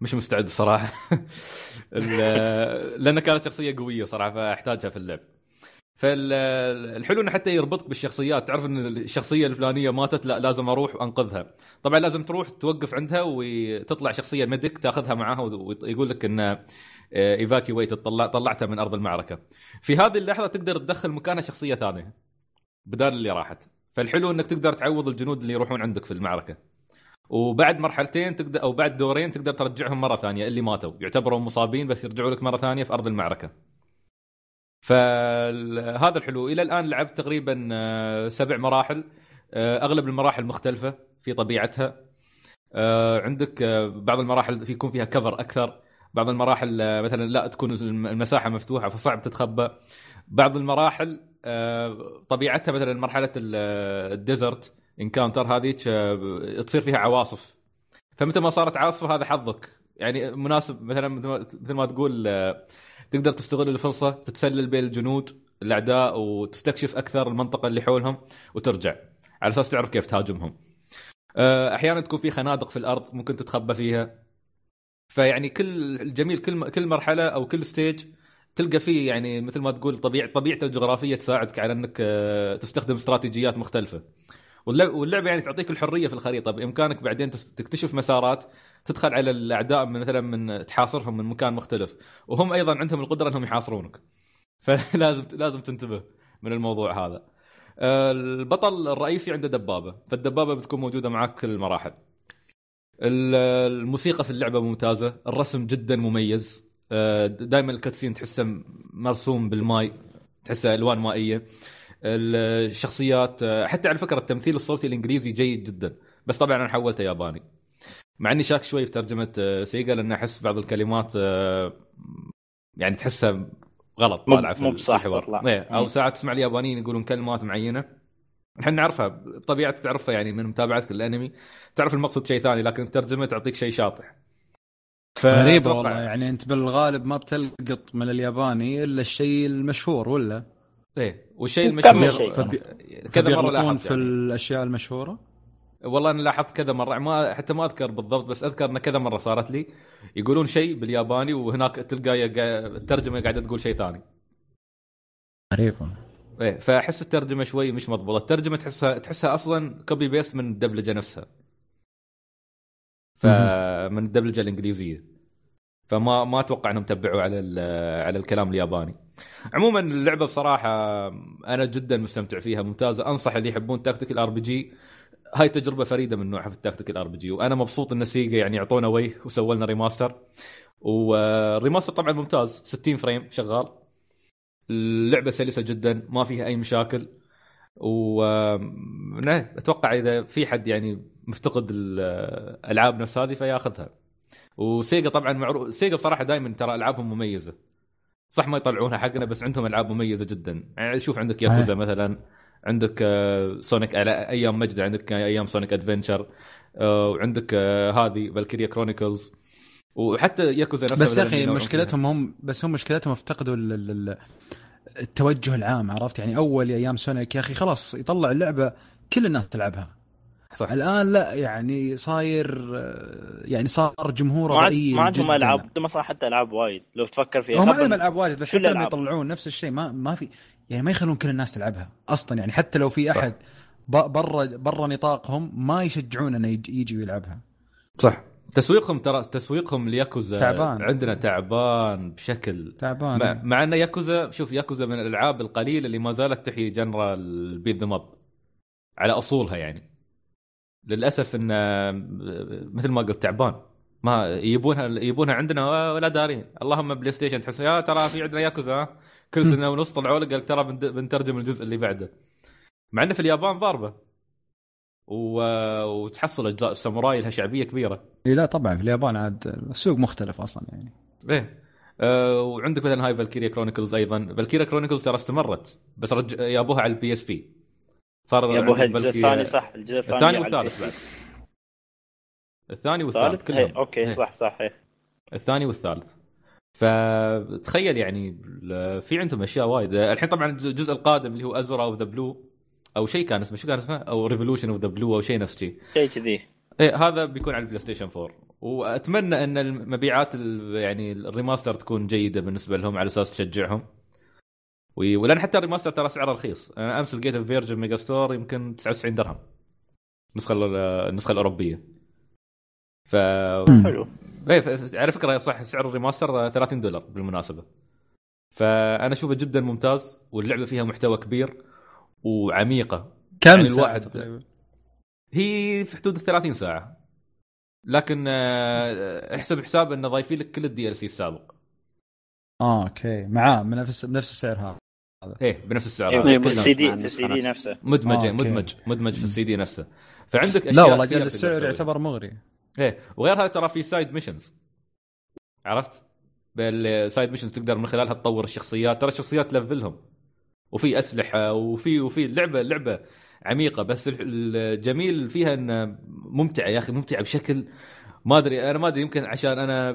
مش مستعد صراحه لان كانت شخصيه قويه صراحه فاحتاجها في اللعب. فالحلو انه حتى يربطك بالشخصيات، تعرف ان الشخصيه الفلانيه ماتت لا لازم اروح وانقذها. طبعا لازم تروح توقف عندها وتطلع شخصيه ميديك تاخذها معها ويقول لك ان ايفاكيويت طلعتها من ارض المعركه. في هذه اللحظه تقدر تدخل مكانها شخصيه ثانيه بدال اللي راحت. فالحلو انك تقدر تعوض الجنود اللي يروحون عندك في المعركه، وبعد مرحلتين تقدر او بعد دورين تقدر ترجعهم مره ثانيه اللي ماتوا، يعتبروا مصابين بس يرجعوا لك مره ثانيه في ارض المعركه. فهذا الحلو. الى الان لعبت تقريبا سبع مراحل، اغلب المراحل مختلفه في طبيعتها. عندك بعض المراحل يكون فيها كفر اكثر، بعض المراحل مثلا لا تكون المساحه مفتوحه فصعب تتخبى. بعض المراحل طبيعتها مثلا مرحله الديزرت انكاونتر هذه تصير فيها عواصف، فمتى ما صارت عاصفه هذا حظك يعني مناسب. مثلا مثل ما تقول تقدر تستغل الفرصه تتسلل بين الجنود الاعداء وتستكشف اكثر المنطقه اللي حولهم وترجع على اساس تعرف كيف تهاجمهم. احيانا تكون في خنادق في الارض ممكن تتخبى فيها. فيعني كل الجميل كل كل مرحله او كل ستيج تلقى فيه يعني مثل ما تقول طبيعة طبيعته الجغرافية تساعدك على أنك تستخدم استراتيجيات مختلفة، واللعبه يعني تعطيك الحريه في الخريطه، بامكانك بعدين تكتشف مسارات، تدخل على الاعداء من مثلا من تحاصرهم من مكان مختلف، وهم ايضا عندهم القدره انهم يحاصرونك، فلازم لازم تنتبه من الموضوع هذا. البطل الرئيسي عنده دبابه، فالدبابه بتكون موجوده معك كل المراحل. الموسيقى في اللعبه ممتازه، الرسم جدا مميز، دائما الكاتسين تحسه مرسوم بالماء، تحسه الوان مائيه. الشخصيات حتى على فكره التمثيل الصوتي الانجليزي جيد جدا، بس طبعا انا حولته ياباني، مع اني شاك شوي في ترجمه سيجا، لان احس بعض الكلمات يعني تحسها غلط طالعه في الحوار، او ساعات تسمع اليابانيين يقولون كلمات معينه نحن نعرفها بطبيعه، تعرفها يعني من متابعتك الانمي، تعرف المقصد شيء ثاني، لكن الترجمه تعطيك شيء شاطح. غريبه والله، يعني انت بالغالب ما بتلقط من الياباني الا الشيء المشهور ولا ايه، والشيء المشهور فبي... كذا مره لاحظت في يعني. الاشياء المشهوره والله انا لاحظت كذا مره، ما حتى ما اذكر بالضبط، بس اذكر ان كذا مره صارت لي يقولون شيء بالياباني وهناك تلقايه الترجمه قاعده تقول شيء ثاني. غريبه ايه، فاحس الترجمه شوي مش مضبوطه، الترجمه تحسها تحسها اصلا كوبي بيست من الدبلجه نفسها، فمن الدبلجه الانجليزيه، فما ما اتوقع انهم تبعوا على على الكلام الياباني. عموما اللعبه بصراحه انا جدا مستمتع فيها، ممتازه، انصح اللي يحبون تاكتيكال ار بي جي، هاي تجربه فريده من نوعها في التاكتيكال ار بي جي، وانا مبسوط ان سيجا يعني اعطونا ويه وسووا لنا ريماستر، والريماستر طبعا ممتاز، ستين فريم شغال، اللعبه سلسه جدا ما فيها اي مشاكل، واتوقع اذا في حد يعني مفتقد الالعاب نفس هذه فياخذها. وسيجا طبعا معروف، سيجا بصراحه دائما ترى العابهم مميزه، صح ما يطلعونها حقنا بس عندهم العاب مميزه جدا، يعني شوف عندك ياكوزا مثلا، عندك سونيك ايام مجد، عندك ايام سونيك ادفنتشر، وعندك هذه فالكيريا كرونيكلز، وحتى ياكوزا نفسها. بس يا اخي مشكلتهم هم، بس هم مشكلتهم افتقدوا التوجه العام، عرفت يعني اول ايام سونيك يا اخي خلاص يطلع اللعبه كل الناس تلعبها، صح. الان لا يعني صاير يعني صار جمهور رأي، ما عندهم العاب، ما صار حتى العاب وايد لو تفكر فيها، هم عندهم العاب وايد بس حتى لما يطلعون نفس الشيء ما ما في يعني ما يخلون كل الناس تلعبها اصلا، يعني حتى لو في احد برا برا نطاقهم ما يشجعون انه يجي ويلعبها، صح. تسويقهم ترى تسويقهم لياكوزا تعبان. عندنا تعبان بشكل تعبان، مع, مع ان ياكوزا، شوف ياكوزا من الالعاب القليله اللي ما زالت تحيي جنرا البيت ذا ماب على اصولها، يعني للاسف ان مثل ما قلت تعبان، ما يبونها يبونها عندنا ولا دارين. اللهم بلاي ستيشن تحس يا ترى في عندنا ياكوزا كل سنه ونص طلعوا لك قال ترى بنترجم الجزء اللي بعده، مع انه في اليابان ضاربه و... وتحصل اجزاء الساموراي لها شعبيه كبيره. لا طبعا في اليابان عاد السوق مختلف اصلا يعني ايه. أه وعندك مثلا هاي فالكيريا كرونيكلز، ايضا فالكيريا كرونيكلز ترى استمرت بس رج... يابوها على البي اس بي، صار يابوها الجزء الثاني، صح الجزء الثاني والثالث بعد الثاني والثالث كلهم، اوكي صح صح هي. الثاني والثالث، فتخيل يعني في عندهم اشياء وايد. الحين طبعا الجزء القادم اللي هو ازرا وذا بلو او شيء كان اسمه، شو كان اسمه، او ريفولوشن اوف ذا بلو او شيء نفس شيء شيء كذي ايه، هذا بيكون على البلاي ستيشن فور، واتمنى ان المبيعات يعني الريماستر تكون جيده بالنسبه لهم على اساس تشجعهم، ولان حتى الريماستر ترى سعره رخيص، انا امس لقيته في فيرجن ميجا ستور يمكن تسعة وتسعين درهم النسخه النسخه الاوروبيه، ف حلو ايه. على فكره صح سعر الريماستر ثلاثين دولار بالمناسبه، فانا اشوفه جدا ممتاز، واللعبه فيها محتوى كبير وعميقه، كم يعني الواحد تقريبا هي في حدود ثلاثين ساعه، لكن احسب حساب انه ضايفين لك كل الدي ال سي السابق. اه اوكي معاه بنفس بنفس السعر هذا ايه، بنفس السعر إيه، في السي دي في السي دي نفسه مدمج مدمج مدمج في السي دي نفسه، فعندك اشياء لا والله قال السعر يعتبر مغري ايه. وغير هذا ترى في سايد ميشنز، عرفت بالسايد ميشنز تقدر من خلالها تطور الشخصيات، ترى الشخصيات تلفلهم، وفي اسلحه وفي وفي اللعبه اللعبه عميقه، بس الجميل فيها ان ممتعه يا اخي، ممتعه بشكل ما ادري، انا ما ادري يمكن عشان انا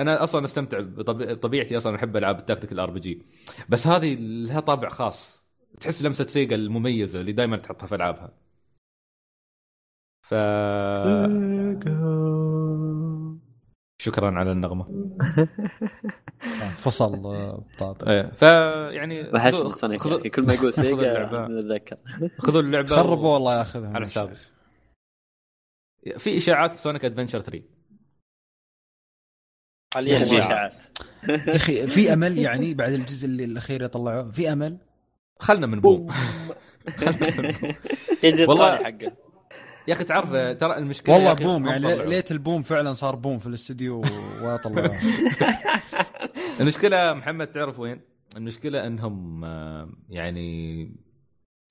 انا اصلا استمتع بطبيعتي، اصلا احب العاب التكتيكال ار بي جي، بس هذه لها طابع خاص، تحس لمسه سيجا المميزه اللي دائما تحطها في العابها. ف شكرا على النغمه. فصل بطاطا. ايه فيعني خذوا كل ما يقول سيجا نتذكر خذوا اللعبه خربوا والله ياخذها على حسابي. في اشاعات سونيك ادفنتشر ثري عليها اشاعات يا اخي. في امل يعني بعد الجزء اللي الاخير يطلعوه في امل. خلنا من بوم يجي والله حقه يا اخي. تعرف ترى المشكله والله بوم يعني ليت البوم فعلا صار بوم في الاستوديو وطلعوه. المشكله محمد تعرف وين المشكله؟ انهم يعني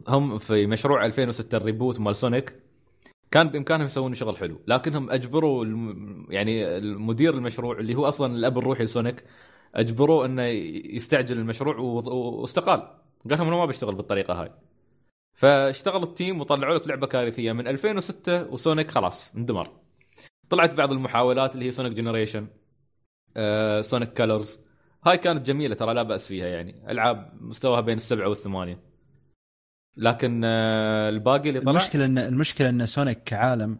هم في مشروع ألفين وستة الريبوت مال سونيك كان بامكانهم يسوون شغل حلو، لكنهم اجبروا يعني المدير المشروع اللي هو اصلا الاب الروحي لسونيك اجبروه انه يستعجل المشروع واستقال. قال لهم انا ما بشتغل بالطريقه هاي. فاشتغل التيم وطلعوا لك لعبه كارثيه من ألفين وستة وسونيك خلاص اندمر. طلعت بعض المحاولات اللي هي سونيك جنريشن، آه، سونيك كالرز، هاي كانت جميله ترى لا باس فيها، يعني العاب مستواها بين السبعة والثمانية. لكن آه، الباقي اللي طلع المشكله ان المشكله ان سونيك كعالم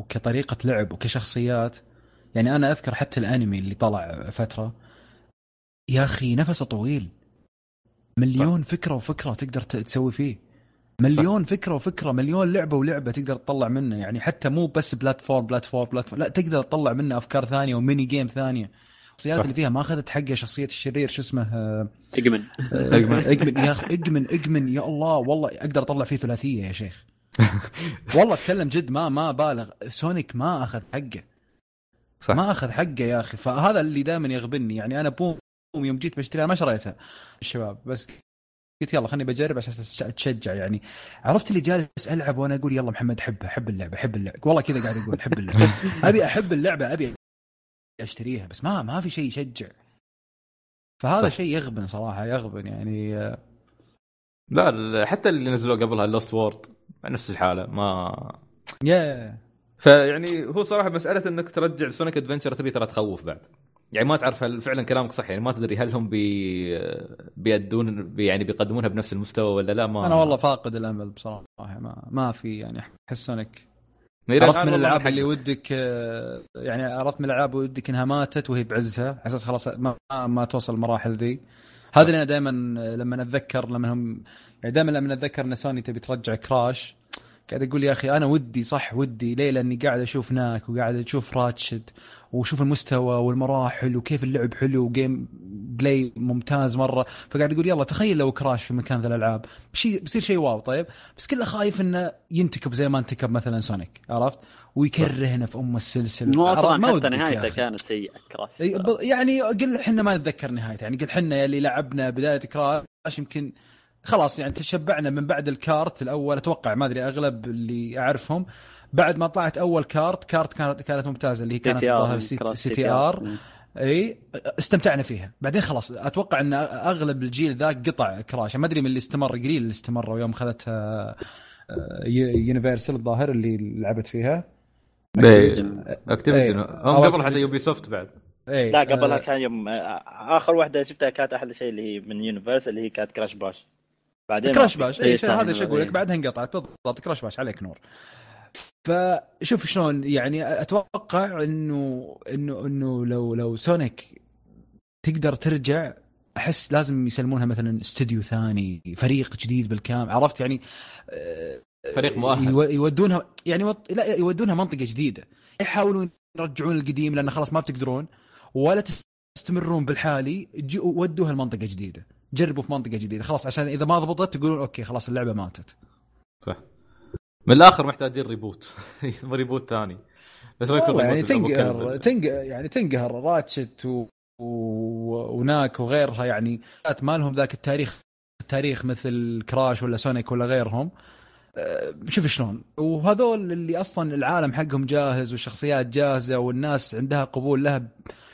وكطريقه لعب وكشخصيات، يعني انا اذكر حتى الانمي اللي طلع فتره يا اخي نفسه طويل، مليون فكره وفكره تقدر تسوي فيه، مليون فكره وفكره، مليون لعبه ولعبه تقدر تطلع منه، يعني حتى مو بس بلاتفورم بلاتفورم بلاتفورم، لا تقدر تطلع منه افكار ثانيه وميني جيم ثانيه. الشخصيات اللي فيها ما اخذت حقه. شخصيه الشرير شو اسمه اجمن اجمن يا اخي، اجمن اجمن يا الله والله اقدر اطلع فيه ثلاثيه يا شيخ والله اتكلم جد، ما ما بالغ. سونيك ما اخذ حقه صح. ما اخذ حقه يا اخي، فهذا اللي دائما يغبني. يعني انا بوم يوم جيت بشتريها ما شريتها الشباب، بس قلت يلا خلني بجرب عشان اتشجع. يعني عرفت اللي جالس العب وانا اقول يلا محمد حبها، حب اللعبه حب اللعبه والله كذا قاعد اقول حب اللعبه ابي احب اللعبه ابي اشتريها، بس ما ما في شيء يشجع. فهذا شيء يغبن صراحه يغبن يعني. لا حتى اللي نزلوا قبلها لوست وورد نفس الحاله ما يا yeah. فيعني هو صراحه مساله انك ترجع سونيك ادفنتشر تبي ترى تخوف بعد، يعني ما تعرف هل فعلا كلامك صح، يعني ما تدري هل هم بي... بيدون بي يعني بيقدمونها بنفس المستوى ولا لا. ما انا والله فاقد الامل بصراحه، ما ما في يعني احس انك عرفت من الالعاب اللي ودك، يعني عرفت من الالعاب ودك انها ماتت وهي بعزها على اساس خلاص ما ما توصل المراحل ذي. هذا اللي انا دائما لما اتذكر لما هم يعني دائما لما اتذكر ان سوني تبي ترجع كراش قاعد اقول يا اخي انا ودي صح ودي ليه، لاني قاعد اشوف ناك وقاعد اشوف راتشد وشوف المستوى والمراحل وكيف اللعب حلو وجيم بلاي ممتاز مره. فقاعد اقول يلا تخيل لو كراش في مكان ذا الالعاب شيء بصير شيء واو. طيب بس كله خايف انه ينتكب زي ما انتكب مثلا سونيك عرفت، ويكرهنا في ام السلسله. حتى نهايته كانت سيئه كراش، يعني قل احنا ما نتذكر نهايته، يعني قل احنا اللي لعبنا بدايه كراش يمكن خلاص يعني تشبعنا من بعد الكارت الأول. أتوقع ما أدري أغلب اللي أعرفهم بعد ما طلعت أول كارت كارت كانت كانت ممتازة اللي هي كانت ظاهر سي تي آر، إيه استمتعنا فيها. بعدين خلاص أتوقع أن أغلب الجيل ذاك قطع كراش، ما أدري من اللي استمر قليل اللي استمروا يوم خذتها يونيفرسال الظاهر اللي لعبت فيها أكتيفيجن هم قبل حتى يوبي سوفت بعد. لا قبلها كان يوم آخر واحدة شفتها كانت أحلى شيء اللي هي من يونيفرسال اللي هي كانت كراش باش. كراش باش اي هذا شو اقول لك بعدها انقطعت بالضبط كراش باش عليك نور. فشوف شلون يعني اتوقع انه انه انه لو لو سونيك تقدر ترجع احس لازم يسلمونها مثلا استوديو ثاني فريق جديد بالكامل عرفت، يعني فريق مؤهل يودونها يعني لا يودونها منطقه جديده، يحاولون يرجعون القديم لان خلاص ما بتقدرون ولا تستمرون بالحالي، ودوها لمنطقه جديده جربوا في منطقة جديدة خلاص عشان إذا ما ضبطت تقولون أوكي خلاص اللعبة ماتت. صح من الآخر محتاجين ريبوت ريبوت ثاني بس ما يكون يعني تنقهر تنق يعني تنقهر راتشت و... و... وناك وغيرها، يعني ما لهم ذاك التاريخ التاريخ مثل كراش ولا سونيك ولا غيرهم. شوف شلون وهذول اللي أصلا العالم حقهم جاهز والشخصيات جاهزة والناس عندها قبول لها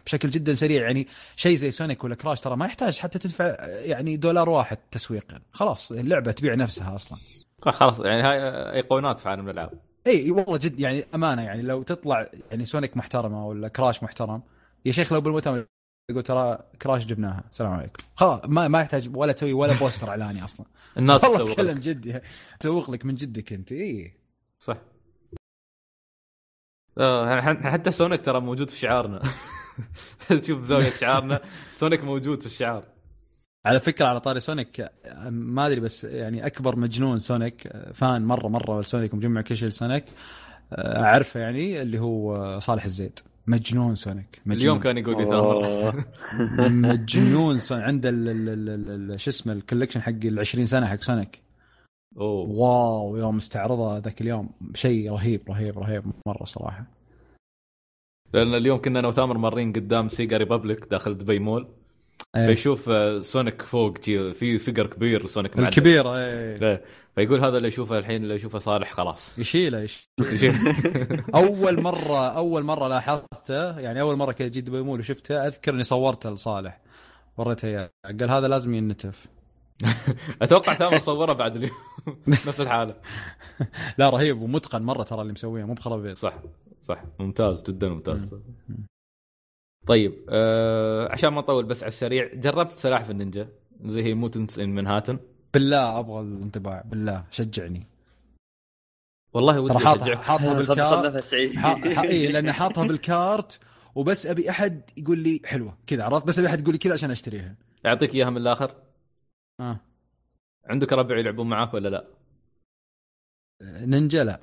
بشكل جدا سريع، يعني شيء زي سونيك ولا كراش ترى ما يحتاج حتى تدفع يعني دولار واحد تسويقا، خلاص اللعبة تبيع نفسها أصلا خلاص. يعني هاي أيقونات في عالم الألعاب أي والله جد يعني أمانة. يعني لو تطلع يعني سونيك محترمة ولا كراش محترم يا شيخ لو بالمؤتمر يقول ترى كراش جبناها السلام عليكم خلاص ما ما يحتاج ولا تسوي ولا بوستر إعلاني أصلا الناس تسوق كلام جدي تسوق لك من جدك أنت إيه صح. آه حتى سونيك ترى موجود في شعارنا تشوف زاوية شعارنا سونيك موجود في الشعار. على فكرة على طاري سونيك ما أدري بس يعني أكبر مجنون سونيك فان مرة مرة لسونيك ومجمع كل شيء لسونيك أعرفه يعني اللي هو صالح الزيد مجنون سونيك. مجنون. اليوم كان يقول يثامر مجنون سونيك عنده شو اسمه الكولكشن حق العشرين سنة حق سونيك. أوه. واو يوم استعرضها ذاك اليوم شيء رهيب رهيب رهيب مرة صراحة. لأن اليوم كنا أنا وثامر مرين قدام سيجا ريبابليك داخل دبي مول. أيه. فيشوف سونيك فوق في فيجر كبير سونيك معدل الكبير أيه. أيه. فيقول هذا اللي يشوفه الحين اللي يشوفه صالح خلاص يشيله يشيله أول مرة أول مرة لاحظته يعني أول مرة كده جيت دبي مول وشفته أذكر إني صورته لصالح وريته إياه قال هذا لازم ينتف. أتوقع ثامر صوره بعد اليوم نفس الحالة. لا رهيب ومتقن مرة ترى اللي مسويه مو بخرابيط. صح صح ممتاز جدا ممتاز. طيب آه عشان ما نطول بس على السريع جربت سلاحف النينجا زي هي موتنتس إن منهاتن. بالله أبغى الانطباع بالله شجعني والله ودي أشجعك. حاطها بالكارت حقيقي لأن حاطها بالكارت وبس أبي أحد يقول لي حلوة كذا عرفت بس أبي أحد يقول لي كذا عشان أشتريها. أعطيك إياها من الآخر. آه. عندك ربع يلعبون معاك ولا لا؟ نينجا لا.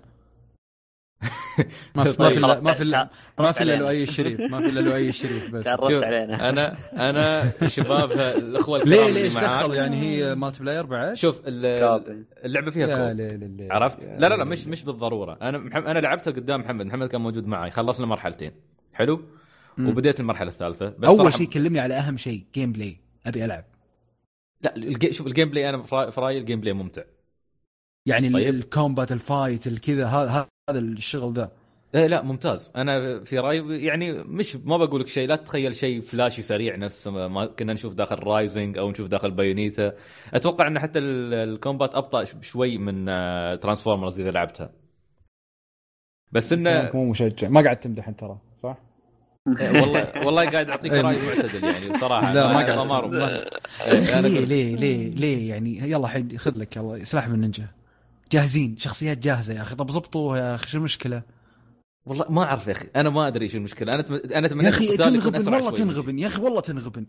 ما في ما في ما في ما في الا لؤي الشريف ما في الا لؤي الشريف بس انا انا شباب الاخوه الكرام اللي معاك يعني هي مالتي بلاير بعد شوف اللعبه فيها كوب عرفت لا لا لا مش مش بالضروره. انا انا لعبتها قدام محمد محمد كان موجود معي خلصنا مرحلتين حلو وبديت المرحله الثالثه. بس اول شيء كلمني على اهم شيء جيم بلاي ابي العب. لا شوف الجيم بلاي انا فراي الجيم بلاي ممتع يعني طيب. الكومبات الفايت الكذا هذا هذا الشغل ذا لا لا ممتاز. انا في راي يعني مش ما بقول لك شيء لا تتخيل شيء فلاشي سريع نفس ما كنا نشوف داخل رايزنج او نشوف داخل بايونيتا. اتوقع ان حتى الكومبات ابطا شوي من ترانسفورمرز اذا لعبتها بس انه مو مشجع ما قاعد تمدح انت ترى صح. والله والله قاعد اعطيك راي معتدل يعني صراحه. لا ما قاعد ما انا ليه ليه ليه ليه يعني يلا حد خذ لك يلا سلاح من النينجا جاهزين شخصيات جاهزه يا اخي. طب ضبطوه يا اخي شو المشكله. والله ما اعرف يا اخي انا ما ادري شو المشكله. انا تم... انا اتمنى تنغبن والله تنغبن يا اخي والله تنغبن.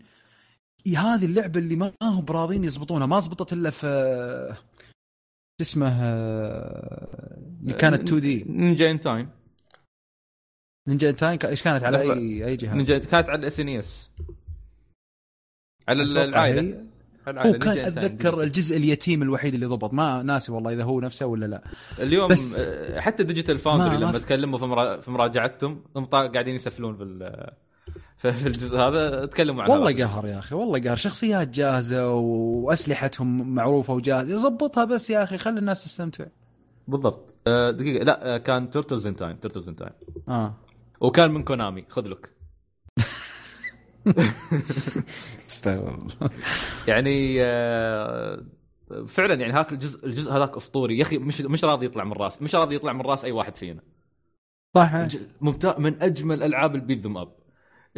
هذه اللعبه اللي ما هم راضين يضبطونها ما زبطت الا في اسمه اللي كانت تو دي نينجا ان تايم. نينجا ان تايم ايش كانت على اي اي جهاز؟ نينجا كانت على الاس ان اس على العائله. وكان أتذكر الجزء اليتيم الوحيد اللي ضبط ما ناسي والله إذا هو نفسه ولا لا. اليوم حتى ديجيتال فاوندري لما تكلموا في مراجعتهم هم قاعدين يسفلون بال في الجزء هذا تكلموا عنه والله قهر يا أخي والله قهر. شخصيات جاهزة وأسلحتهم معروفة وجاهزة يضبطها بس يا أخي خلي الناس تستمتع. بالضبط دقيقة لا كان تورتلز إن تايم تورتلز إن تايم آه وكان من كونامي خذ لك يعني فعلا يعني هاك الجزء الجزء هذاك اسطوري يا اخي مش مش راضي يطلع من راس مش راضي يطلع من راس اي واحد فينا صح. ممتاز من اجمل العاب البيت ذم اب.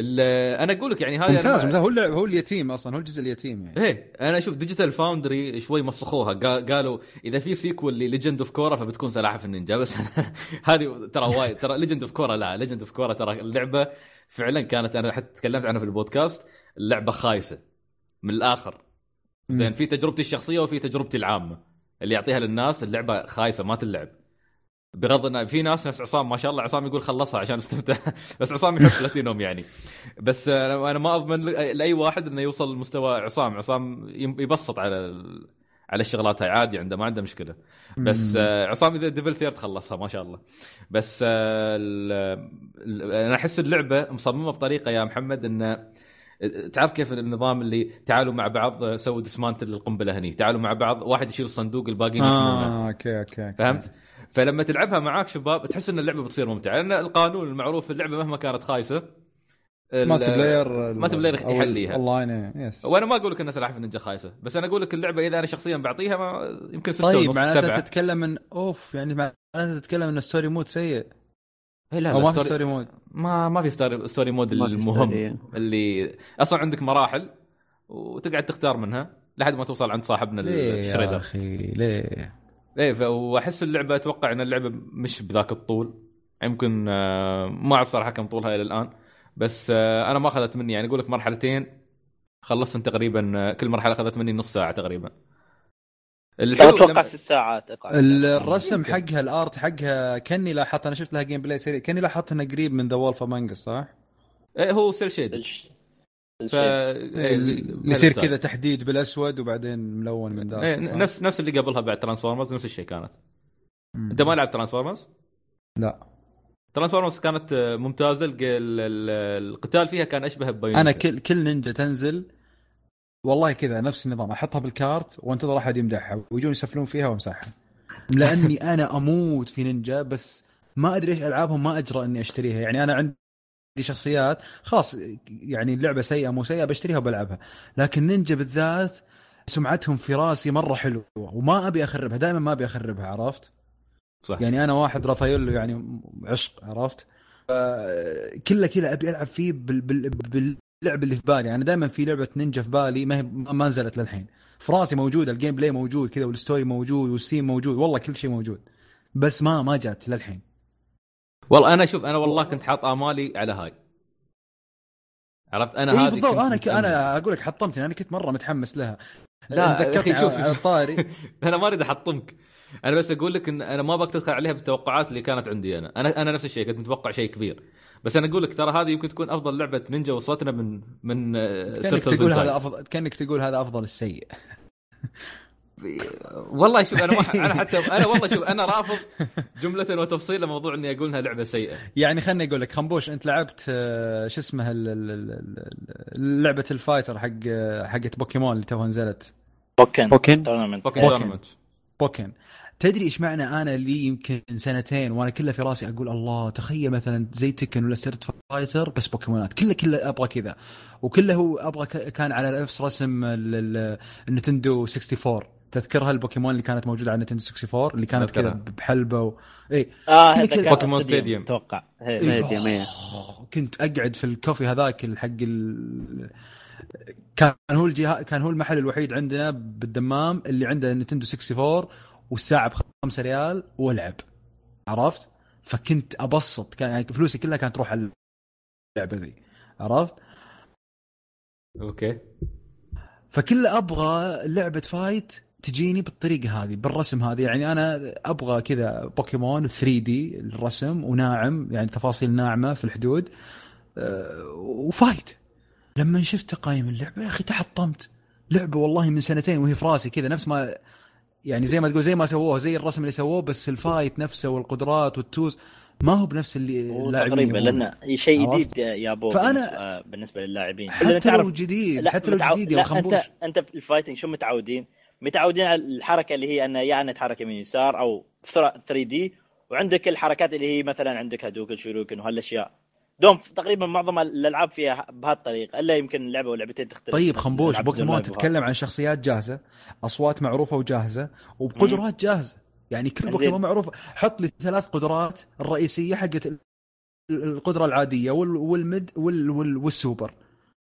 انا اقول لك يعني هذا ممتاز يعني هو هو اليتيم اصلا هو الجزء اليتيم يعني ايه. انا اشوف ديجيتال فاوندري شوي مسخوها قالوا اذا في سيكول لليجند اوف كورا فبتكون سلاحف النينجا بس هذه ترى وايد ترى ليجند اوف كورا لا ليجند اوف كورا ترى اللعبه فعلا كانت انا حتى تكلمت عنها في البودكاست اللعبه خايسه من الاخر زين. في تجربتي الشخصيه وفي تجربتي العامه اللي يعطيها للناس اللعبه خايسه ما تلعب بغض النظر. في ناس نفس عصام ما شاء الله عصام يقول خلصها عشان استمتع بس عصام يحب بلاتينوم يعني بس انا ما اضمن لاي واحد انه يوصل لمستوى عصام. عصام يبسط على على الشغلات هاي عادي عنده ما عنده مشكله بس عصام اذا ديفل ثيرد خلصها ما شاء الله. بس انا احس اللعبه مصممه بطريقه يا محمد انه تعرف كيف النظام اللي تعالوا مع بعض سووا ديسمانتل للقنبله هني تعالوا مع بعض واحد يشيل الصندوق الباقيين آه، اوكي اوكي فهمت. فلما تلعبها معاك شباب تحس ان اللعبه بتصير ممتعه لان القانون المعروف اللعبه مهما كانت خايسه ما تبلاير ما تبلاير يحليها اونلاين يس. وانا ما اقول لك ان سلاحف النينجا خايسه بس انا اقول لك اللعبه اذا انا شخصيا بعطيها ما يمكن ستة ونص سبعة. طيب معناته تتكلم من اوف يعني معناته تتكلم ان الستوري مود سيء. لا لا ما في ستوري مود ما ما في ستوري ستوري مود المهم اللي اصلا عندك مراحل وتقعد تختار منها لحد ما توصل عند صاحبنا الشريدر. ليه يا اخي ليه ايه. واحس اللعبه اتوقع ان اللعبه مش بذاك الطول يمكن ما اعرف صراحه كم طولها الى الان بس انا ما اخذت مني يعني اقول لك مرحلتين خلصت تقريبا كل مرحله اخذت مني نص ساعه تقريبا. اتوقع ست ساعات اقل. الرسم حقها الارت حقها كني لاحظت انا شفت لها جيم بلاي سريع كني لاحظت انها قريب من ذا وولف مانجا صح؟ ايه هو سيل شيد ف يصير كذا تحديد بالاسود وبعدين ملون من ذا. نفس نفس اللي قبلها بعد ترانسفورمرز نفس الشيء كانت. مم. انت ما لعبت ترانسفورمرز؟ لا ترانسفورمرز كانت ممتازه ال... القتال فيها كان اشبه ببايونيتا. انا كل كل نينجا تنزل والله كذا نفس النظام احطها بالكارت وانتظر احد يمدحها ويجون يسفلون فيها وامسحها لاني انا اموت في نينجا بس ما ادري ايش العابهم ما اجرى اني اشتريها. يعني انا عندي شخصيات خلاص يعني اللعبه سيئه مو سيئه بشتريها وبلعبها لكن نينجا بالذات سمعتهم في راسي مره حلوه وما ابي اخربها دائما ما ابي اخربها عرفت صح. يعني انا واحد رافايلو يعني عشق عرفت كله كله ابي العب فيه بال بال, بال... اللعبة اللي في بالي. أنا يعني دائما في لعبة نينجا في بالي ما هي ما نزلت للحين في راسي موجودة الجيم بلاي موجود كذا والستوري موجود والسيم موجود والله كل شيء موجود بس ما ما جات للحين. والله أنا شوف أنا والله كنت حاط آمالي على هاي عرفت أنا إيه هذه أنا ك... أنا أقول لك حطمتني أنا كنت مرة متحمس لها. لا أخي شوف على طاري أنا ما أريد أحطمك أنا بس أقول لك إن أنا ما بقدر عليها بالتوقعات اللي كانت عندي. أنا أنا أنا نفس الشيء كنت متوقع شيء كبير بس أنا أقول لك ترى هذه يمكن تكون أفضل لعبة نينجا وصلتنا من من كأنك تقول هذا أفضل كأنك تقول هذا أفضل السيء. والله شوف أنا ما أنا حتى أنا والله شوف أنا رافض جملة وتفصيل لموضوع إني أقولها لعبة سيئة. يعني خلني أقول لك خمبوش أنت لعبت شو اسمها لعبة الفايتر حق حقت بوكيمون اللي توها نزلت بوكين بوكين تورنمنت بوكين بوكين تدري إيش معنى أنا لي يمكن سنتين وأنا كله في راسي أقول الله تخيل مثلا زي تكن ولا سيرت فايتر بس بوكيمونات كله كله أبغى كذا وكله هو أبغى كان على نفس رسم النتندو ستة وستين تذكرها البوكيمون اللي كانت موجودة على النتندو ستة وستين اللي كانت كذا بحلبة و... إيه آه هذا بوكيمون ستاديوم توقع إيه كنت أقعد في الكوفي هذاك الحق ال كان هو الجهاز كان هو المحل الوحيد عندنا بالدمام اللي عنده نينتندو أربعة وستين والساعة بخمسة ريال والعب عرفت فكنت أبسط كان يعني فلوسي كلها كانت تروح على اللعبة ذي عرفت أوكي فكل أبغى لعبة فايت تجيني بالطريقة هذه بالرسم هذه يعني أنا أبغى كذا بوكيمون ثري دي الرسم وناعم يعني تفاصيل ناعمة في الحدود وفايت. لما شفت تقايم اللعبة يا أخي تحطمت لعبة والله من سنتين وهي في راسي كذا نفس ما يعني زي ما تقول زي ما سووه زي الرسم اللي سووه بس الفايت نفسه والقدرات والتوز ما هو بنفس اللي اللاعبين لأن شيء جديد يا بو فأنا بالنسبة للاعبين حتى لو جديد حتى لو جديد يا خمبوش أنت أنت في الفايتنج شو متعودين متعودين على الحركة اللي هي أن يعني تحرك من يسار أو ثري دي وعندك الحركات اللي هي مثلا عندك هدوك الشروكن وهالأشياء دوم تقريبا معظم الالعاب فيها بهالطريقه الا يمكن لعبه ولعبتين تختلف. طيب خمبوش بوكيمون تتكلم عن شخصيات جاهزه اصوات معروفه وجاهزه وبقدرات جاهزه يعني كل بوكيمون معروفه حط لي ثلاث قدرات الرئيسيه حقت القدره العاديه والمد والسوبر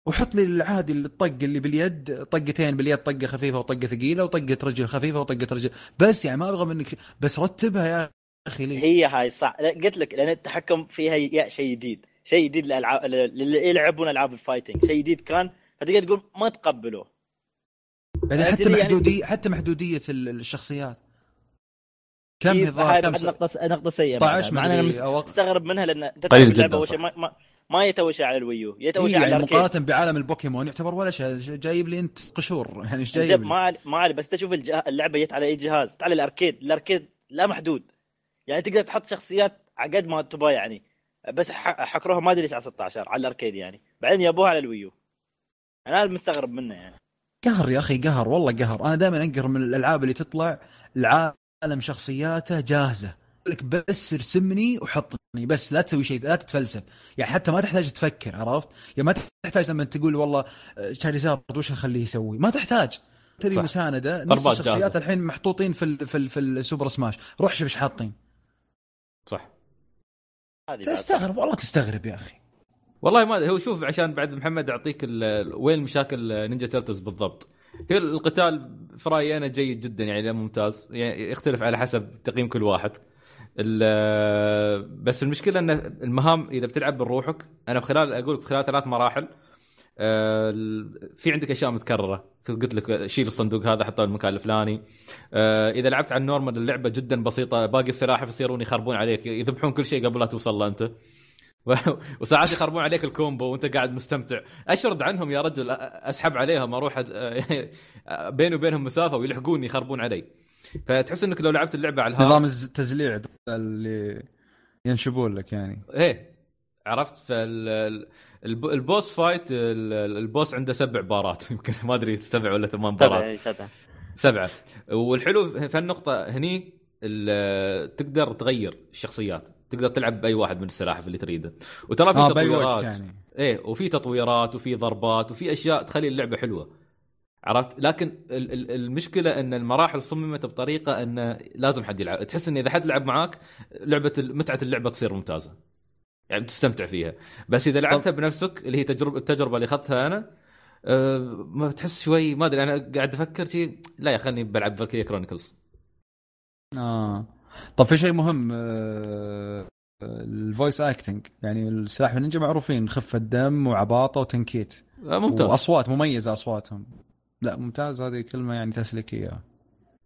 وحط لي العادي الطق اللي باليد طقتين باليد طقه خفيفه وطقه ثقيله وطقه رجل خفيفه وطقه رجل بس يعني ما ابغى منك بس رتبها يا اخي ليه. هي هاي صح قلت لك لان التحكم فيها شيء جديد شيء جديد للألعاب اللي يلعبون ألعاب الفايتنج شيء جديد كان فتقدر تقول ما تقبله يعني حتى محدودية يعني... حتى محدودية الشخصيات كم هذا كم نقطة نقطة سيئة معنا أنا مستغرب منها لأن قليل جدا ما ما, ما يتوش على الويو يتوش إيه على يعني مقارنة بعالم البوكيمون يعتبر ولا شيء جايب لي أنت قشور يعني إيش جايب ما عل... ما عل... بس تشوف الج... اللعبة جت على أي جهاز تعال الأركيد الأركيد لا محدود يعني تقدر تحط شخصيات عقد ما تبغى يعني بس حكروها ما ادري ليش على ستة عشر على الاركيد يعني بعدين يابوها على الويو انا مستغرب منه يعني قهر يا اخي قهر والله قهر. انا دائما انقهر من الالعاب اللي تطلع العالم شخصياته جاهزه لك بس ارسمني وحطني بس لا تسوي شيء لا تتفلسف يعني حتى ما تحتاج تفكر عرفت يعني ما تحتاج لما تقول والله شاريزارد وش اخليه يسوي ما تحتاج تبي مساندة نص الشخصيات الحين محطوطين في ال في ال في السوبر سماش روح شوف ايش حاطين صح تستغرب والله تستغرب يا أخي والله ما هو شوف عشان بعد محمد أعطيك وين مشاكل نينجا تيرتلز بالضبط. هي القتال في رأيي أنا جيد جدا يعني ممتاز يعني يختلف على حسب تقييم كل واحد بس المشكله ان المهام اذا بتلعب بروحك، انا بخلال اقول لك خلال ثلاث مراحل في عندك اشياء متكرره، قلت لك شيل الصندوق هذا حطه المكان الفلاني. اذا لعبت على النورمال اللعبه جدا بسيطه، باقي السلاحف يصيرون يخربون عليك، يذبحون كل شيء قبل لا توصل له انت وساعات يخربون عليك الكومبو وانت قاعد مستمتع. اشرد عنهم يا رجل، اسحب عليهم، اروح بيني وبينهم مسافه ويلحقوني يخربون علي. فتحس انك لو لعبت اللعبه على نظام التزليع اللي ينشبون لك يعني ايه، عرفت؟ فالبوس فايت البوس عنده سبع بارات يمكن، ما ادري سبع ولا ثمان بارات، سبعه سبعه. والحلو في النقطه هني تقدر تغير الشخصيات، تقدر تلعب باي واحد من السلاحف اللي تريده، وترى في آه تطويرات يعني. ايه، وفي تطويرات وفي ضربات وفي اشياء تخلي اللعبه حلوه، عرفت؟ لكن المشكله ان المراحل صممت بطريقه ان لازم حد يلعب، تحس ان اذا حد لعب معاك لعبه متعه اللعبه تصير ممتازه يعني، تستمتع فيها. بس اذا لعبتها بنفسك اللي هي تجربه التجربه اللي اخذتها انا، أه ما تحس شوي، ما ادري، انا قاعد افكر شيء لا يا خلني بلعب فالكيريا كرونيكلز. اه طب في شيء مهم، الفويس اكتنج، يعني السلاحف النينجا معروفين خفه دم وعباطه وتنكيت ممتاز، واصوات مميزه اصواتهم. لا ممتاز، هذه كلمه يعني تسليكيه.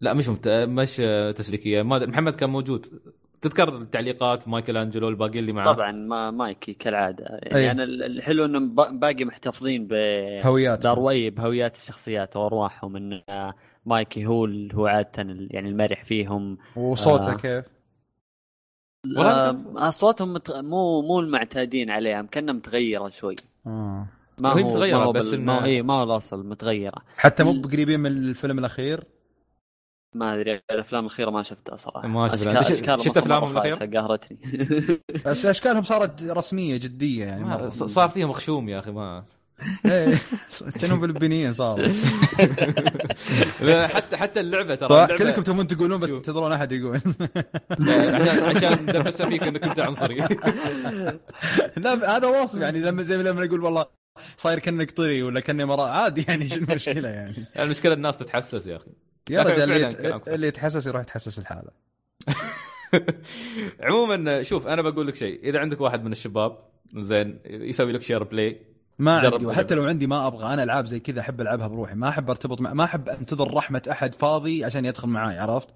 لا مش ممت... مش تسليكيه. محمد كان موجود، تذكر التعليقات مايكل انجلو الباقي اللي معاه طبعا، ما مايكي كالعاده يعني. أي. انا الحلو انهم باقي محتفظين بهويات داروي، بهويات الشخصيات وارواحهم، ان مايكي هو اللي هو عاده يعني المرح فيهم. وصوته آه... كيف آه... صوتهم مت... مو مو المعتادين عليهم، كنا متغيره شوي. آه. ما هو متغيره، ما بس ما اي ما واصل متغيره، حتى مو بقريبين من الفيلم الاخير. ما ادري الافلام الاخيره ما شفتها صراحه، ما شفتها. شفت افلامهم الاخيره قهرتني بس اشكالهم صارت رسميه جديه يعني، ما... صار فيهم خشوم يا اخي، ما ايه كانوا بالبنيه صار. حتى حتى اللعبه ترى اللعبة... كلكم تبون تقولون بس تنتظرون احد يقول عشان عشان ندرس فيك انك انت عنصري. لا هذا واصف يعني، لما زي لما يقول والله صاير كأنك طري ولا كأني مرأة، عادي يعني، شو المشكلة يعني؟ المشكلة الناس تتحسس يا أخي، يا رجل اللي, اللي يتحسس يروح يتحسس الحالة. عموما شوف، أنا بقول لك شيء، إذا عندك واحد من الشباب زين يسوي لك شير بلاي، ما عندي، وحتى لو عندي ما أبغى. أنا ألعاب زي كذا أحب ألعبها بروحي، ما أحب أرتبط مع... ما أحب أنتظر رحمة أحد فاضي عشان يدخل معاي، عرفت؟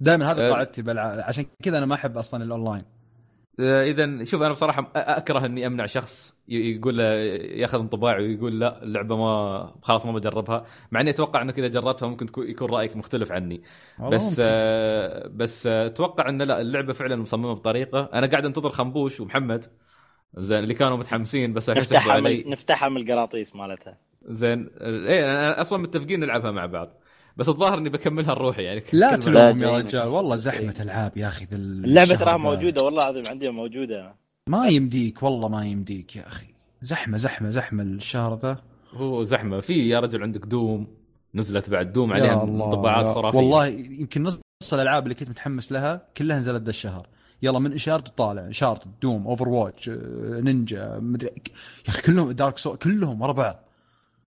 دائما هذا قاعدتي بلعب، عشان كذا أنا ما أحب أصلا الأونلاين. إذا شوف، أنا بصراحة أكره إني أمنع شخص يقول ياخذ انطباعي ويقول لا اللعبة ما خلاص ما بجربها، مع إني أتوقع إنه إذا جربتها ممكن يكون رأيك مختلف عني. بس آه بس أتوقع إن لا، اللعبة فعلا مصممة بطريقة. أنا قاعد أنتظر خمبوش ومحمد زين اللي كانوا متحمسين، بس نفتحها علي. نفتحها من القراطيس مالتها زين. إيه أصلا متفقين نلعبها مع بعض، بس الظاهر اني بكملها الروحي يعني. لا تلوم يا رجال، والله زحمه العاب يا اخي. اللعبه ترى موجوده والله العظيم عندي موجوده، ما يمديك والله ما يمديك يا اخي، زحمه زحمه زحمه الشهر ذا، هو زحمه. في يا رجل عندك دوم، نزلت بعد دوم عليها طباعات خرافيه والله، يمكن نص الالعاب اللي كنت متحمس لها كلها نزلت ذا الشهر. يلا من إشارة طالع إشارة، دوم، اوفر واتش، نينجا، مدري يا اخي كلهم، دارك سول، كلهم ورا بعض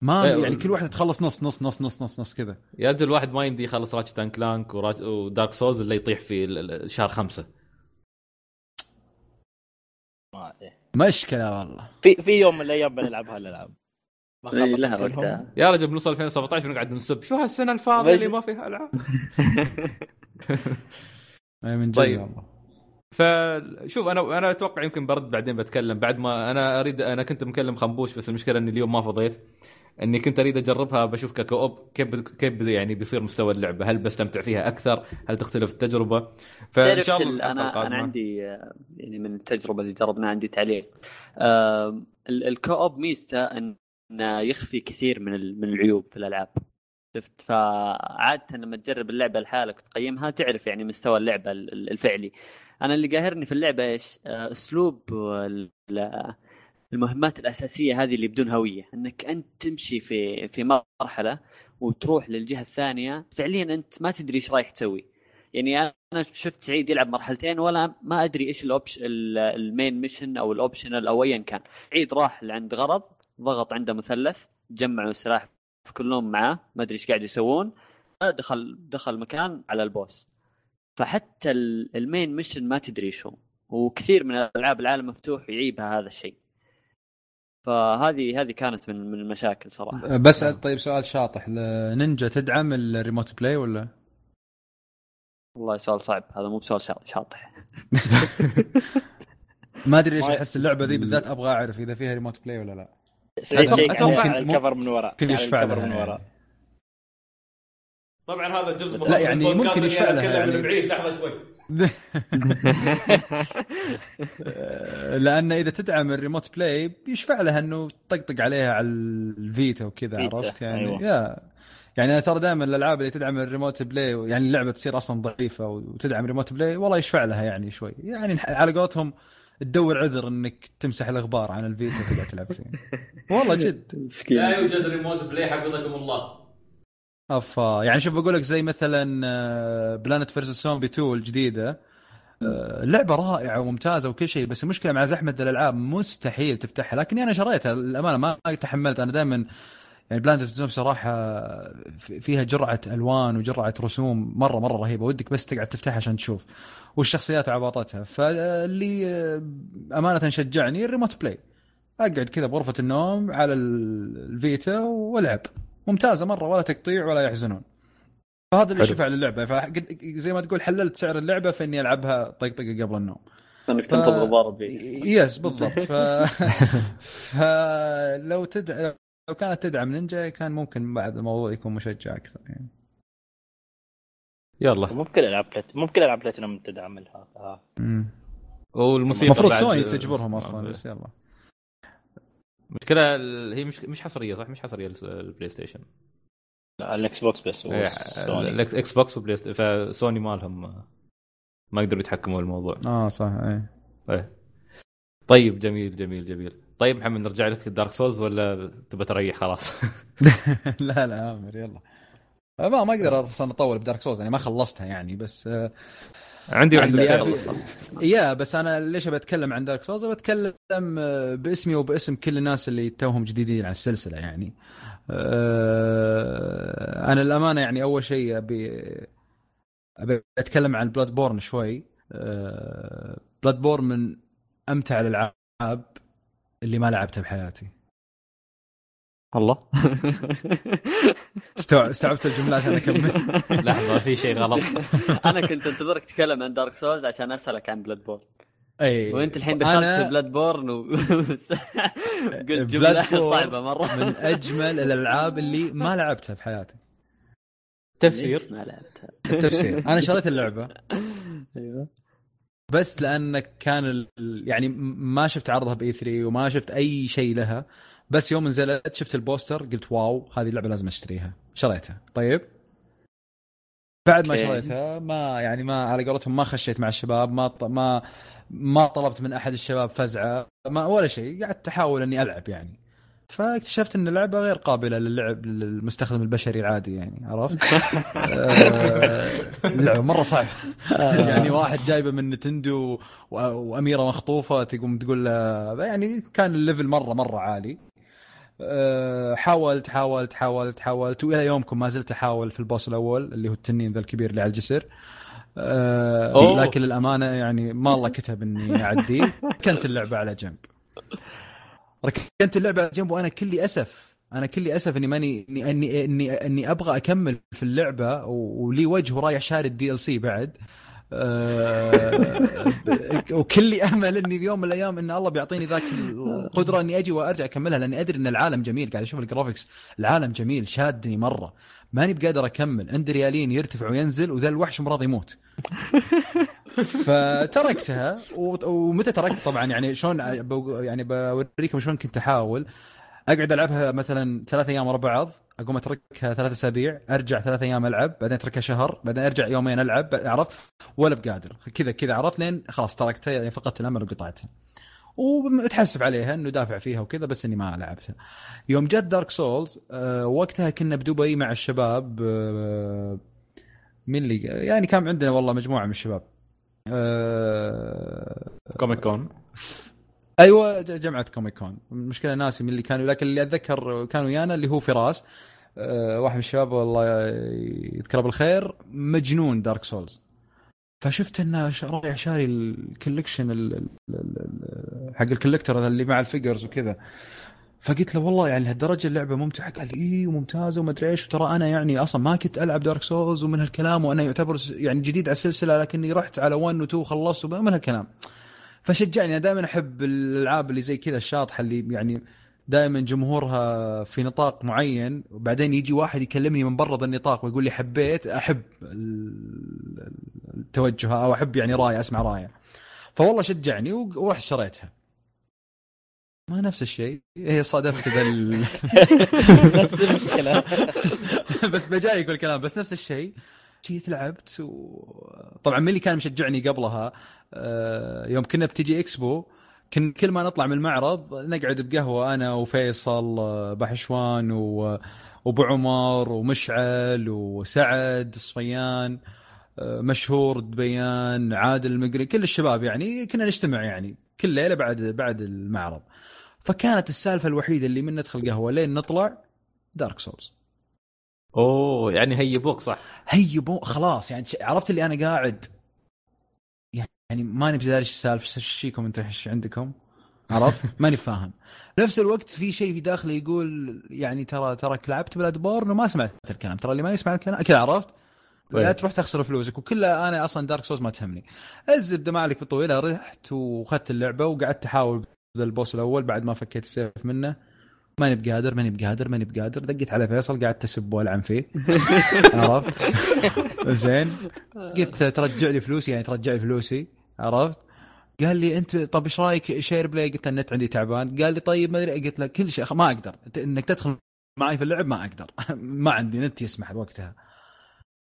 ما أيوة. يعني كل واحد تخلص نص نص نص نص نص نص كذا. يا رجل الواحد ما يمدي يخلص راتشت اند كلانك ودارك سولز اللي يطيح في شهر خمسة. ما مشكلة والله، في في يوم من الايام بنلعبها الالعاب ما خلصنا. يا رجل بنوصل ألفين وسبعطعش بنقعد نسب شو هالسنة الفاضية اللي ما فيها العاب. من جد والله. فشوف انا انا اتوقع يمكن برد بعدين بتكلم، بعد ما انا اريد، انا كنت مكلم خنبوش بس المشكله اني اليوم ما فضيت، اني كنت اريد اجربها بشوف ككوب كيف كيف يعني بيصير مستوى اللعبه، هل بستمتع فيها اكثر، هل تختلف التجربه. فان شاء الله انا انا عندي يعني من التجربه اللي جربناها عندي تعليق. آه الكوب ميزته انه يخفي كثير من من العيوب في الالعاب، شفت؟ فعادة لما تجرب اللعبة لحالك وتقيمها تعرف يعني مستوى اللعبة الفعلي. أنا اللي قاهرني في اللعبة إيش؟ أسلوب المهمات الأساسية هذه اللي بدون هوية، أنك أنت تمشي في في مرحلة وتروح للجهة الثانية، فعليا أنت ما تدري إيش رايح تسوي. يعني أنا شفت سعيد يلعب مرحلتين ولا ما أدري إيش الأوبش المين ميشن أو الأوبشنال أو أيا كان. سعيد راح لعند غرض، ضغط عنده مثلث، جمعوا السلاح كلهم معاه، ما ادري ايش قاعد يسوون، دخل دخل مكان على البوس. فحتى المين ميشن ما تدري شو، وكثير من الألعاب العالم مفتوح يعيبها هذا الشيء. فهذه هذه كانت من من المشاكل صراحة. بس طيب سؤال شاطح، نينجا تدعم الريموت بلاي ولا؟ والله سؤال صعب هذا، مو بسؤال شاطح. ما أدري ليش أحس اللعبة ذي بالذات أبغى أعرف إذا فيها ريموت بلاي ولا لا. أتوقع الكفر من وراء. ممكن يشفعلها من وراء. طبعا هذا جزء لا يعني ممكن يشفعلها. كلام من بعيد لحظة شوي. لأن إذا تدعم الريموت بلاي بيشفع لها إنه طقطق عليها على الفيتا وكذا، عرفت يعني؟ أيوة. يا يعني أنا ترى دائما الألعاب اللي تدعم الريموت بلاي يعني اللعبة تصير أصلا ضعيفة وتدعم ريموت بلاي والله يشفع لها يعني شوي، يعني على قولتهم تدور عذر إنك تمسح الأخبار عن الفيتا وتبقى تلعب فيه. والله جد لا يوجد ريموت بلاي حفظكم الله. أفا يعني شوف بقولك زي مثلا بلانت فيرسس زومبي تو الجديدة، لعبة رائعة وممتازة وكل شيء، بس المشكلة مع زحمة الألعاب مستحيل تفتحها. لكن أنا شريتها الأمانة ما تحملت، أنا دائما يعني بلانت فيرسس زومبي صراحة فيها جرعة ألوان وجرعة رسوم مرة مرة رهيبة، ودك بس تقعد تفتحها عشان تشوف والشخصيات عباطتها. فاللي أمانة شجعني الريموت بلاي، أقعد كذا بغرفة النوم على الفيتا وألعب، ممتازة مرة ولا تقطيع ولا يحزنون. فهذا اللي شفع للعبة، فزي ما تقول حللت سعر اللعبة فإني ألعبها طقطقة قبل النوم، فإنك تنفض ضاربي يس بالضبط. ف... فلو تدع... لو كانت تدعم نينجا كان ممكن بعد الموضوع يكون مشجع أكثر يعني. يلا ممكن ألعب بلات ممكن ألعب بلاتينم تدعم لها. والمصيبة المفروض سوني تجبرهم أصلا، بس يلا مشكلة هي مش مش حصرية صح، مش حصرية البلاي ستيشن، لا الإكس بوكس بس. الإكس بوكس وبلاي ستيشن فسوني ما لهم، ما يقدروا يتحكموا بالموضوع. آه صح إيه إيه. طيب جميل جميل جميل. طيب محمد نرجع لك دارك سولز ولا تبى تريح خلاص؟ لا لا عامر يلا. ما ما أقدر أصلاً أطول بدارك سولز، يعني ما خلصتها يعني، بس عندي عندي أبي... يا بس أنا ليش بتكلم عن دارك سولز؟ بتكلم باسمي وباسم كل الناس اللي توهم جديدين على السلسلة يعني. أه... أنا الأمانة يعني أول شيء أبي أبي أتكلم عن بلاد بورن شوي. أه... بلاد بورن من أمتع الألعاب اللي ما لعبتها بحياتي. الله استوعبت الجملة عشان أكمل. لحظة في شيء غلط. أنا كنت انتظرك تتكلم عن دارك سولز عشان أسألك عن بلاد بورن. أي. وأنت الحين دخلت أنا... في بلاد بورن وقلت جملة صعبة مرة. من أجمل الألعاب اللي ما لعبتها في حياتي. تفسير؟ ما لعبتها. تفسير. أنا شريت اللعبة. أيوة. بس لأنك كان ال... يعني ما شفت عرضها بإي ثري وما شفت أي شيء لها. بس يوم نزلت شفت البوستر قلت واو هذه اللعبة لازم أشتريها، شريتها. طيب بعد ما شريتها ما يعني ما على قولتهم ما خشيت مع الشباب، ما ما ما طلبت من أحد الشباب فزعة ما ولا شيء، قعدت أحاول إني ألعب يعني. فاكتشفت إن اللعبة غير قابلة للعب للمستخدم البشري العادي يعني، عرفت؟ اللعبة مرة صعبة يعني، واحد جايبه من نتندو وأميرة مخطوفة تقوم تقول يعني، كان الليفل مرة مرة عالي. حاولت حاولت حاولت حاولت وإلى يومكم ما زلت أحاول في البوس الأول اللي هو التنين ذا الكبير اللي على الجسر. أه لكن الأمانة يعني ما الله كتب إني أعدي، كنت اللعبة على جنب، ركنت اللعبة على جنب. وأنا كلي أسف أنا كلي أسف إني ماني إني إني إني, إني أبغى أكمل في اللعبة ولي وجه رايح شارد دي إل سي بعد. وكلي أمل إني اليوم من الأيام إن الله بيعطيني ذاك القدرة إني أجي وأرجع أكملها، لأني أدري إن العالم جميل، قاعد أشوف الجرافيكس العالم جميل شادني مرة، ماني بقادر أكمل. عندي ريالين يرتفع وينزل وذا الوحش مراضي يموت. فتركتها. ومتى تركت طبعا يعني شلون يعني بوريكم شلون كنت أحاول أقعد ألعبها مثلا ثلاث أيام ورا بعض، أقوم أتركها ثلاث أسابيع، أرجع ثلاث أيام ألعب، بعدين أتركها شهر، بعدين أرجع يومين ألعب، عرفت؟ ولا بقادر كذا كذا عرفت، لين خلاص تركتها يعني، فقدت الأمل وقطعتها. وأتحسف عليها إنه دافع فيها وكذا، بس إني ما لعبتها. يوم جت دارك سولز أه وقتها كنا بدبي مع الشباب، أه من اللي يعني كان عندنا والله مجموعة من الشباب أه كوميك كون. ايوه جمعت كوميك كون، المشكله ناسي من اللي كانوا، لكن اللي اتذكر كانوا يانا اللي هو فراس، واحد من الشباب والله يذكره بالخير، مجنون دارك سولز. فشفت انه رايح شاري الكولكشن حق الكولكتر هذا اللي مع الفيجرز وكذا، فقلت له والله يعني لهالدرجه اللعبه ممتعه؟ قال ايه وممتازه وما ادري ايش، وترى انا يعني اصلا ما كنت العب دارك سولز ومن هالكلام، وانا يعتبر يعني جديد على السلسله، لكني رحت على واحد و اثنين وخلصت ومن هالكلام. فشجعني، انا دائما احب الالعاب اللي زي كذا الشاطحه اللي يعني دائما جمهورها في نطاق معين، وبعدين يجي واحد يكلمني من برا النطاق ويقول لي حبيت، احب التوجه او احب يعني رايه، اسمع رايه. فوالله شجعني ورحت شريتها. ما نفس الشيء، هي صادفت بال نفس الكلام بس بجايك الكلام، بس نفس الشيء. جيت لعبت وطبعا مين اللي كان مشجعني قبلها، يوم كنا بتيجي اكسبو كن كل ما نطلع من المعرض نقعد بقهوه انا وفيصل بحشوان وابو عمر ومشعل وسعد الصفيان مشهور دبيان عادل المقري، كل الشباب يعني كنا نجتمع يعني كل ليله بعد بعد المعرض. فكانت السالفه الوحيده اللي من ندخل قهوه لين نطلع دارك سولز. اوه يعني هيبوك صح، هيبوك خلاص يعني عرفت اللي انا قاعد يعني ماني بدارش السالفه، شيكم انتم ايش عندكم، عرفت؟ ماني فاهم. نفس الوقت في شيء في داخلي يقول يعني ترى ترى لعبت بلادبورن وما سمعت الكلام، ترى اللي ما يسمع الكلام كذا، عرفت؟ لا تروح تخسر فلوسك وكلها. انا اصلا دارك سولز ما تهمني. الزبده ما عليك بالطويله، رحت واخذت اللعبه وقعدت احاول بالبوس الاول بعد ما فكيت السيف منه، ماني بقادر ماني بقادر ماني بقادر. دقيت على فيصل قعدت اسب والعن فيه، عرفت؟ زين قلت ترجع لي فلوسي، يعني ترجع لي فلوسي، عرفت؟ قال لي انت طب ايش رايك شير بلاي؟ قلت النت عندي تعبان. قال لي طيب ما ادري، قلت له كل شيء ما اقدر انك تدخل معي في اللعب، ما اقدر ما عندي نت يسمح بوقتها.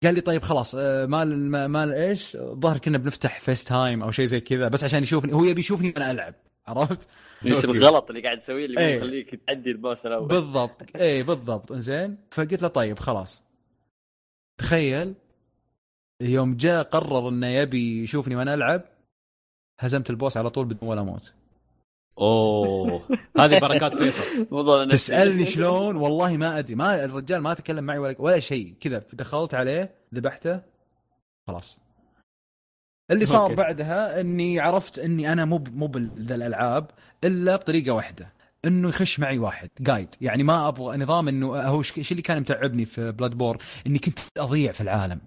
قال لي طيب خلاص مال مال ايش ظهر، كنا بنفتح فيس تايم او شيء زي كذا بس عشان يشوفني، هو يبي يشوفني وانا العب، عرفت ايش الغلط اللي قاعد تسويه اللي بيخليك ايه. تعدي الباص الاول بالضبط، اي بالضبط. انزين فقلت له طيب خلاص. تخيل يوم جاء قرر انه يبي يشوفني وانا العب، هزمت البوس على طول بدون ولا موت. اوه هذه بركات فيصل. تسالني شلون؟ والله ما ادري، ما الرجال ما تكلم معي ولا ولا شيء كذا، دخلت عليه ذبحته خلاص. اللي صار أوكي. بعدها اني عرفت اني انا مو مو بالالعاب الا بطريقه واحده، انه يخش معي واحد جايد. يعني ما ابغى نظام انه هو ايش اللي كان متعبني في بلادبورن، اني كنت اضيع في العالم،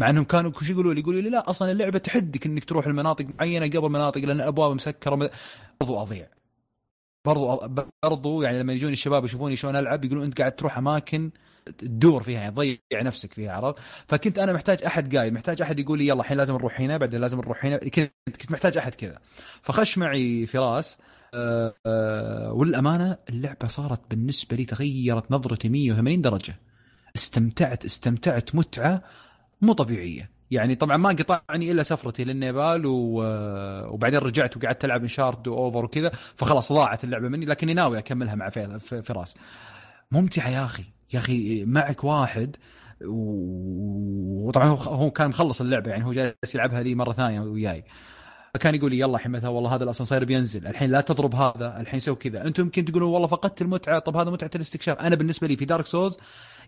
مع انهم كانوا كل شيء يقولوا لي يقولوا لي لا اصلا اللعبه تحدك انك تروح لمناطق معينه قبل مناطق لان الابواب مسكره، برضو اضيع برضو برضو يعني لما يجون الشباب يشوفوني شلون العب يقولون انت قاعد تروح اماكن تدور فيها يعني تضيع نفسك فيها، عرفت؟ فكنت انا محتاج احد قايد، محتاج احد يقول لي يلا الحين لازم نروح هنا، بعدين لازم نروح هنا، كنت محتاج احد كذا. فخش معي فراس أه أه والامانه اللعبه صارت بالنسبه لي تغيرت نظرتي مية وثمانين درجه. استمتعت استمتعت متعه مو طبيعيه. يعني طبعا ما قطعني الا سفرتي للنيبال و... وبعدين رجعت وقعدت العب انشارد واوفر وكذا، فخلاص ضاعت اللعبه مني، لكني ناوي اكملها مع فراس. ممتعه يا اخي يا اخي معك واحد و... وطبعا هو كان مخلص اللعبه، يعني هو جالس يلعبها لي مره ثانيه وياي، فكان يقول لي يلا حمتها والله هذا الاصلا صاير بينزل الحين، لا تضرب هذا الحين، سوي كذا. انتم يمكن تقولوا والله فقدت المتعه، طب هذا متعه الاستكشاف. انا بالنسبه لي في دارك سولز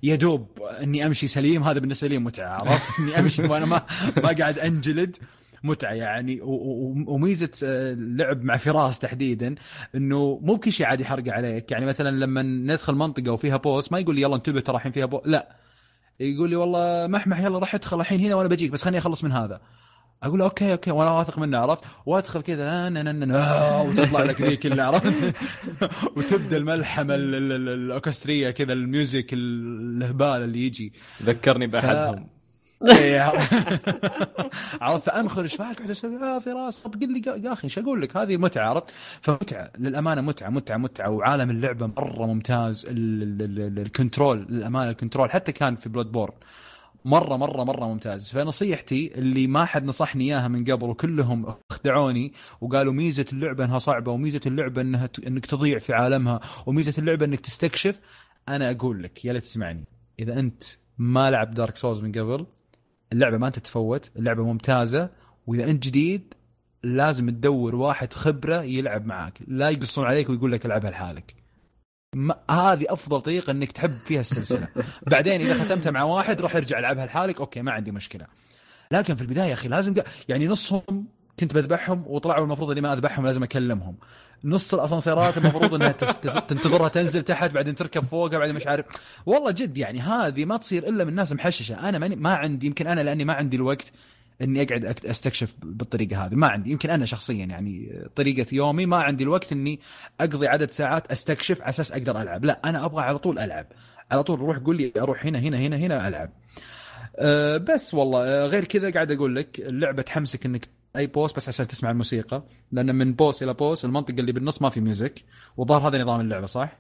يدوب اني امشي سليم، هذا بالنسبه لي متعه، عرفت؟ اني امشي وانا ما ما قاعد انجلد، متعه يعني. وميزه اللعب مع فراس تحديدا انه مو كل شيء عادي حرق عليك، يعني مثلا لما ندخل منطقه وفيها بوس ما يقول لي يلا انتبه ترى الحين فيها بوس، لا يقول لي والله محمح يلا راح ادخل الحين هنا وانا بجيك، بس خليني اخلص من هذا. اقول اوكي اوكي وانا واثق منه، عرفت؟ وادخل كذا وتطلع لك ذي كلها، عرفت؟ وتبدا الملحمه الاوركستريه كذا، الميوزك الهبال اللي يجي ذكرني باحدهم، عرفت؟ فانخرج فاك على سبعه في راس، طب قل لي يا اخي ايش اقول لك، هذه متعه، عرفت؟ فمتعه للامانه، متعه متعه متعه. وعالم اللعبه مره ممتاز، الكنترول للامانه، الكنترول حتى كان في بلود بورن مرة مرة مرة ممتاز. فنصيحتي اللي ما حد نصحني إياها من قبل وكلهم اخدعوني وقالوا ميزة اللعبة أنها صعبة، وميزة اللعبة أنها ت... أنك تضيع في عالمها، وميزة اللعبة أنك تستكشف، أنا أقول لك يا ليت تسمعني، إذا أنت ما لعب دارك سولز من قبل اللعبة ما تتفوت، اللعبة ممتازة. وإذا أنت جديد لازم تدور واحد خبرة يلعب معاك، لا يقصون عليك ويقول لك العبها لحالك. ما هذه افضل طريقه انك تحب فيها السلسله. بعدين اذا ختمتها مع واحد راح ارجع العبها لحالك، اوكي ما عندي مشكله، لكن في البدايه يا اخي لازم يعني نصهم كنت بذبحهم وطلعوا المفروض اني ما اذبحهم لازم اكلمهم. نص الاسانسيرات المفروض انها تستف... تنتظرها تنزل تحت بعدين تركب فوقها بعدين مش عارف. والله جد يعني هذه ما تصير الا من ناس محششه. انا ماني... ما عندي يمكن انا لاني ما عندي الوقت اني اقعد استكشف بالطريقه هذه. ما عندي يمكن انا شخصيا يعني طريقه يومي ما عندي الوقت اني اقضي عدد ساعات استكشف على اساس اقدر العب. لا انا ابغى على طول العب على طول. روح قول لي اروح هنا هنا هنا هنا العب. أه بس والله غير كذا قاعد اقول لك اللعبه تحمسك انك اي بوس بس عشان تسمع الموسيقى، لان من بوس الى بوس المنطقه اللي بالنص ما في ميوزك، وظهر هذا نظام اللعبه صح؟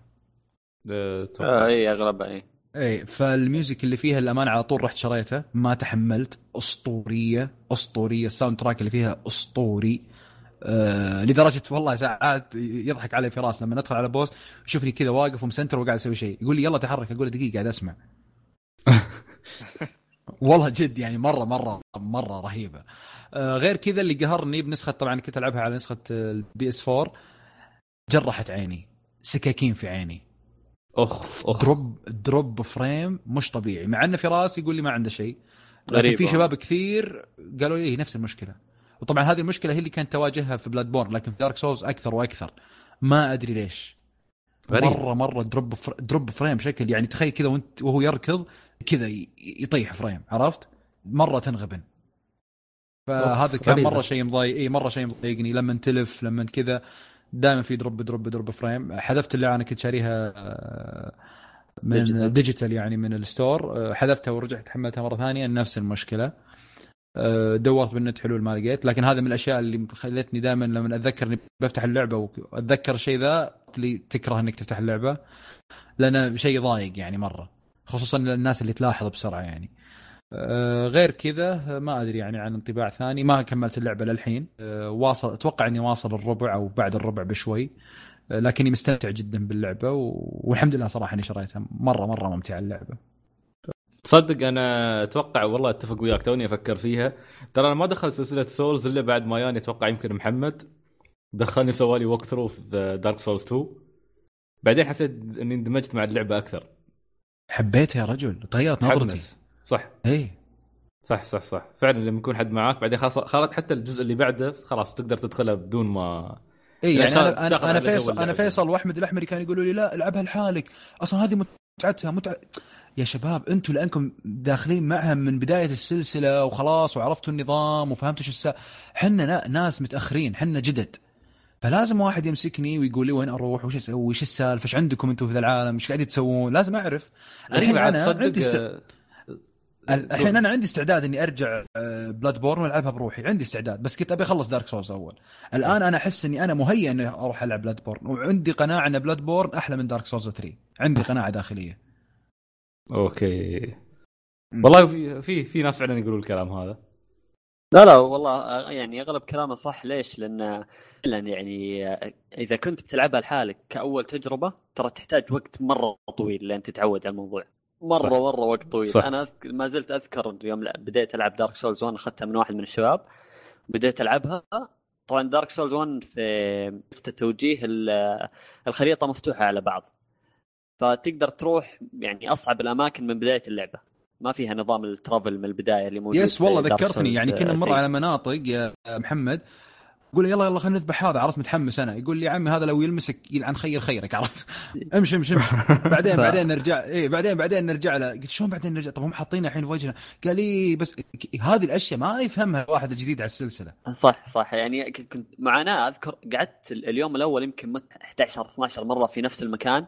اه اي اغلبها اي اي. فالميوزك اللي فيها الأمان على طول رحت شريته ما تحملت. اسطوريه اسطوريه الساوند تراك اللي فيها اسطوري أه لدرجه والله ساعات يضحك علي فراس لما ندخل على بوس يشوفني كذا واقف ومسنتر وقاعد اسوي شيء يقول لي يلا تحرك اقول دقيقه قاعد اسمع. والله جد يعني مرة مرة مرة رهيبة. آه غير كذا اللي قهرني بنسخة طبعا كنت ألعبها على نسخة البي اس فور جرحت عيني سكاكين في عيني. أخ أخ دروب دروب فريم مش طبيعي مع أن فراس يقول لي ما عنده شيء. لكن في شباب كثير قالوا لي نفس المشكلة. وطبعا هذه المشكلة هي اللي كانت تواجهها في بلاد بورن لكن في دارك سولز أكثر وأكثر ما أدري ليش. غريب. مرة مرة دروب فر... دروب فريم شكل يعني تخيل كذا وانت وهو يركض كذا يطيح فريم عرفت مرة تنغبن. فهذا كان مرة شيء مضايق اي مرة شيء مضايقني لما تلف لما كذا دائما في دروب دروب دروب فريم. حذفت اللي انا كنت شاريها من ديجيتال يعني من الستور حذفتها ورجعت حملتها مرة ثانية نفس المشكلة. دورت بالنت حلول ما لقيت. لكن هذا من الاشياء اللي خلتني دائما لما اتذكر اني بفتح اللعبه واتذكر شيء ذا اللي تكره انك تفتح اللعبه لانه شيء ضايق يعني مره خصوصا للناس اللي تلاحظ بسرعه يعني. غير كذا ما ادري يعني عن انطباع ثاني. ما كملت اللعبه للحين واصل اتوقع اني واصل الربع او بعد الربع بشوي لكني مستمتع جدا باللعبه والحمد لله صراحه اني شريتها مره مره ممتعه اللعبه. تصدق انا اتوقع والله اتفق وياك توني افكر فيها ترى انا ما دخلت سلسله سولز الا بعد ما ياني اتوقع يمكن محمد دخلني سوالي ووك ثرو في دارك سولز اثنين بعدين حسيت اني اندمجت مع اللعبه اكثر حبيتها يا رجل تغيرت نظرتي صح اي صح صح صح فعلا لما يكون حد معاك بعدين خلاص حتى الجزء اللي بعده خلاص تقدر تدخله بدون ما اي يعني, يعني انا انا فيصل انا فيصل واحمد الاحمري كانوا يقولوا لي لا العبها لحالك اصلا هذه متعتها متعه يا شباب انتوا لانكم داخلين معهم من بدايه السلسله وخلاص وعرفتوا النظام وفهمتوا شو السالفه. حنا ناس متاخرين حنا جدد فلازم واحد يمسكني ويقول لي وين اروح وش اسوي وش السالفه ايش عندكم انتوا في ذا العالم ايش قاعد تسوون لازم اعرف. الحين انا عندي است... الحين انا عندي استعداد اني ارجع بلاد بورن والعبها بروحي عندي استعداد بس كنت ابي اخلص دارك سولز اول. الان انا احس اني انا مهيئ اني اروح العب بلاد بورن وعندي قناعه ان بلاد بورن احلى من دارك سولز ثلاثة عندي قناعه داخليه. اوكي والله في في في ناس فعلا يقولوا الكلام هذا. لا لا والله يعني اغلب كلامه صح. ليش؟ لان لان يعني اذا كنت بتلعبها لحالك كاول تجربه ترى تحتاج وقت مره طويل لين تتعود على الموضوع مره صح. مره وقت طويل صح. انا أذك... ما زلت اذكر يوم بديت العب دارك سولز واحد اخذتها من واحد من الشباب بديت العبها. طبعا دارك سولز واحد في نقطه توجيه الخريطه مفتوحه على بعض فتقدر تروح يعني أصعب الأماكن من بداية اللعبة ما فيها نظام الترافل من البداية اللي موجود. يس والله ذكرتني يعني كنا نمر على مناطق يا محمد يقول يلا يلا خلينا نذبح هذا عرفت متحمس أنا يقول لي عمي هذا لو يلمسك يلعن خير خيرك عرفت امشي امشي بعدين بعدين نرجع إيه بعدين بعدين نرجع له قلت شلون بعدين نرجع طب هم حاطينها الحين في وجهنا قال لي بس هذه الأشياء ما يفهمها الواحد الجديد على السلسلة. صح صح يعني كنت معنا أذكر قعدت اليوم الأول يمكن احدى عشر اثنا عشر مرة في نفس المكان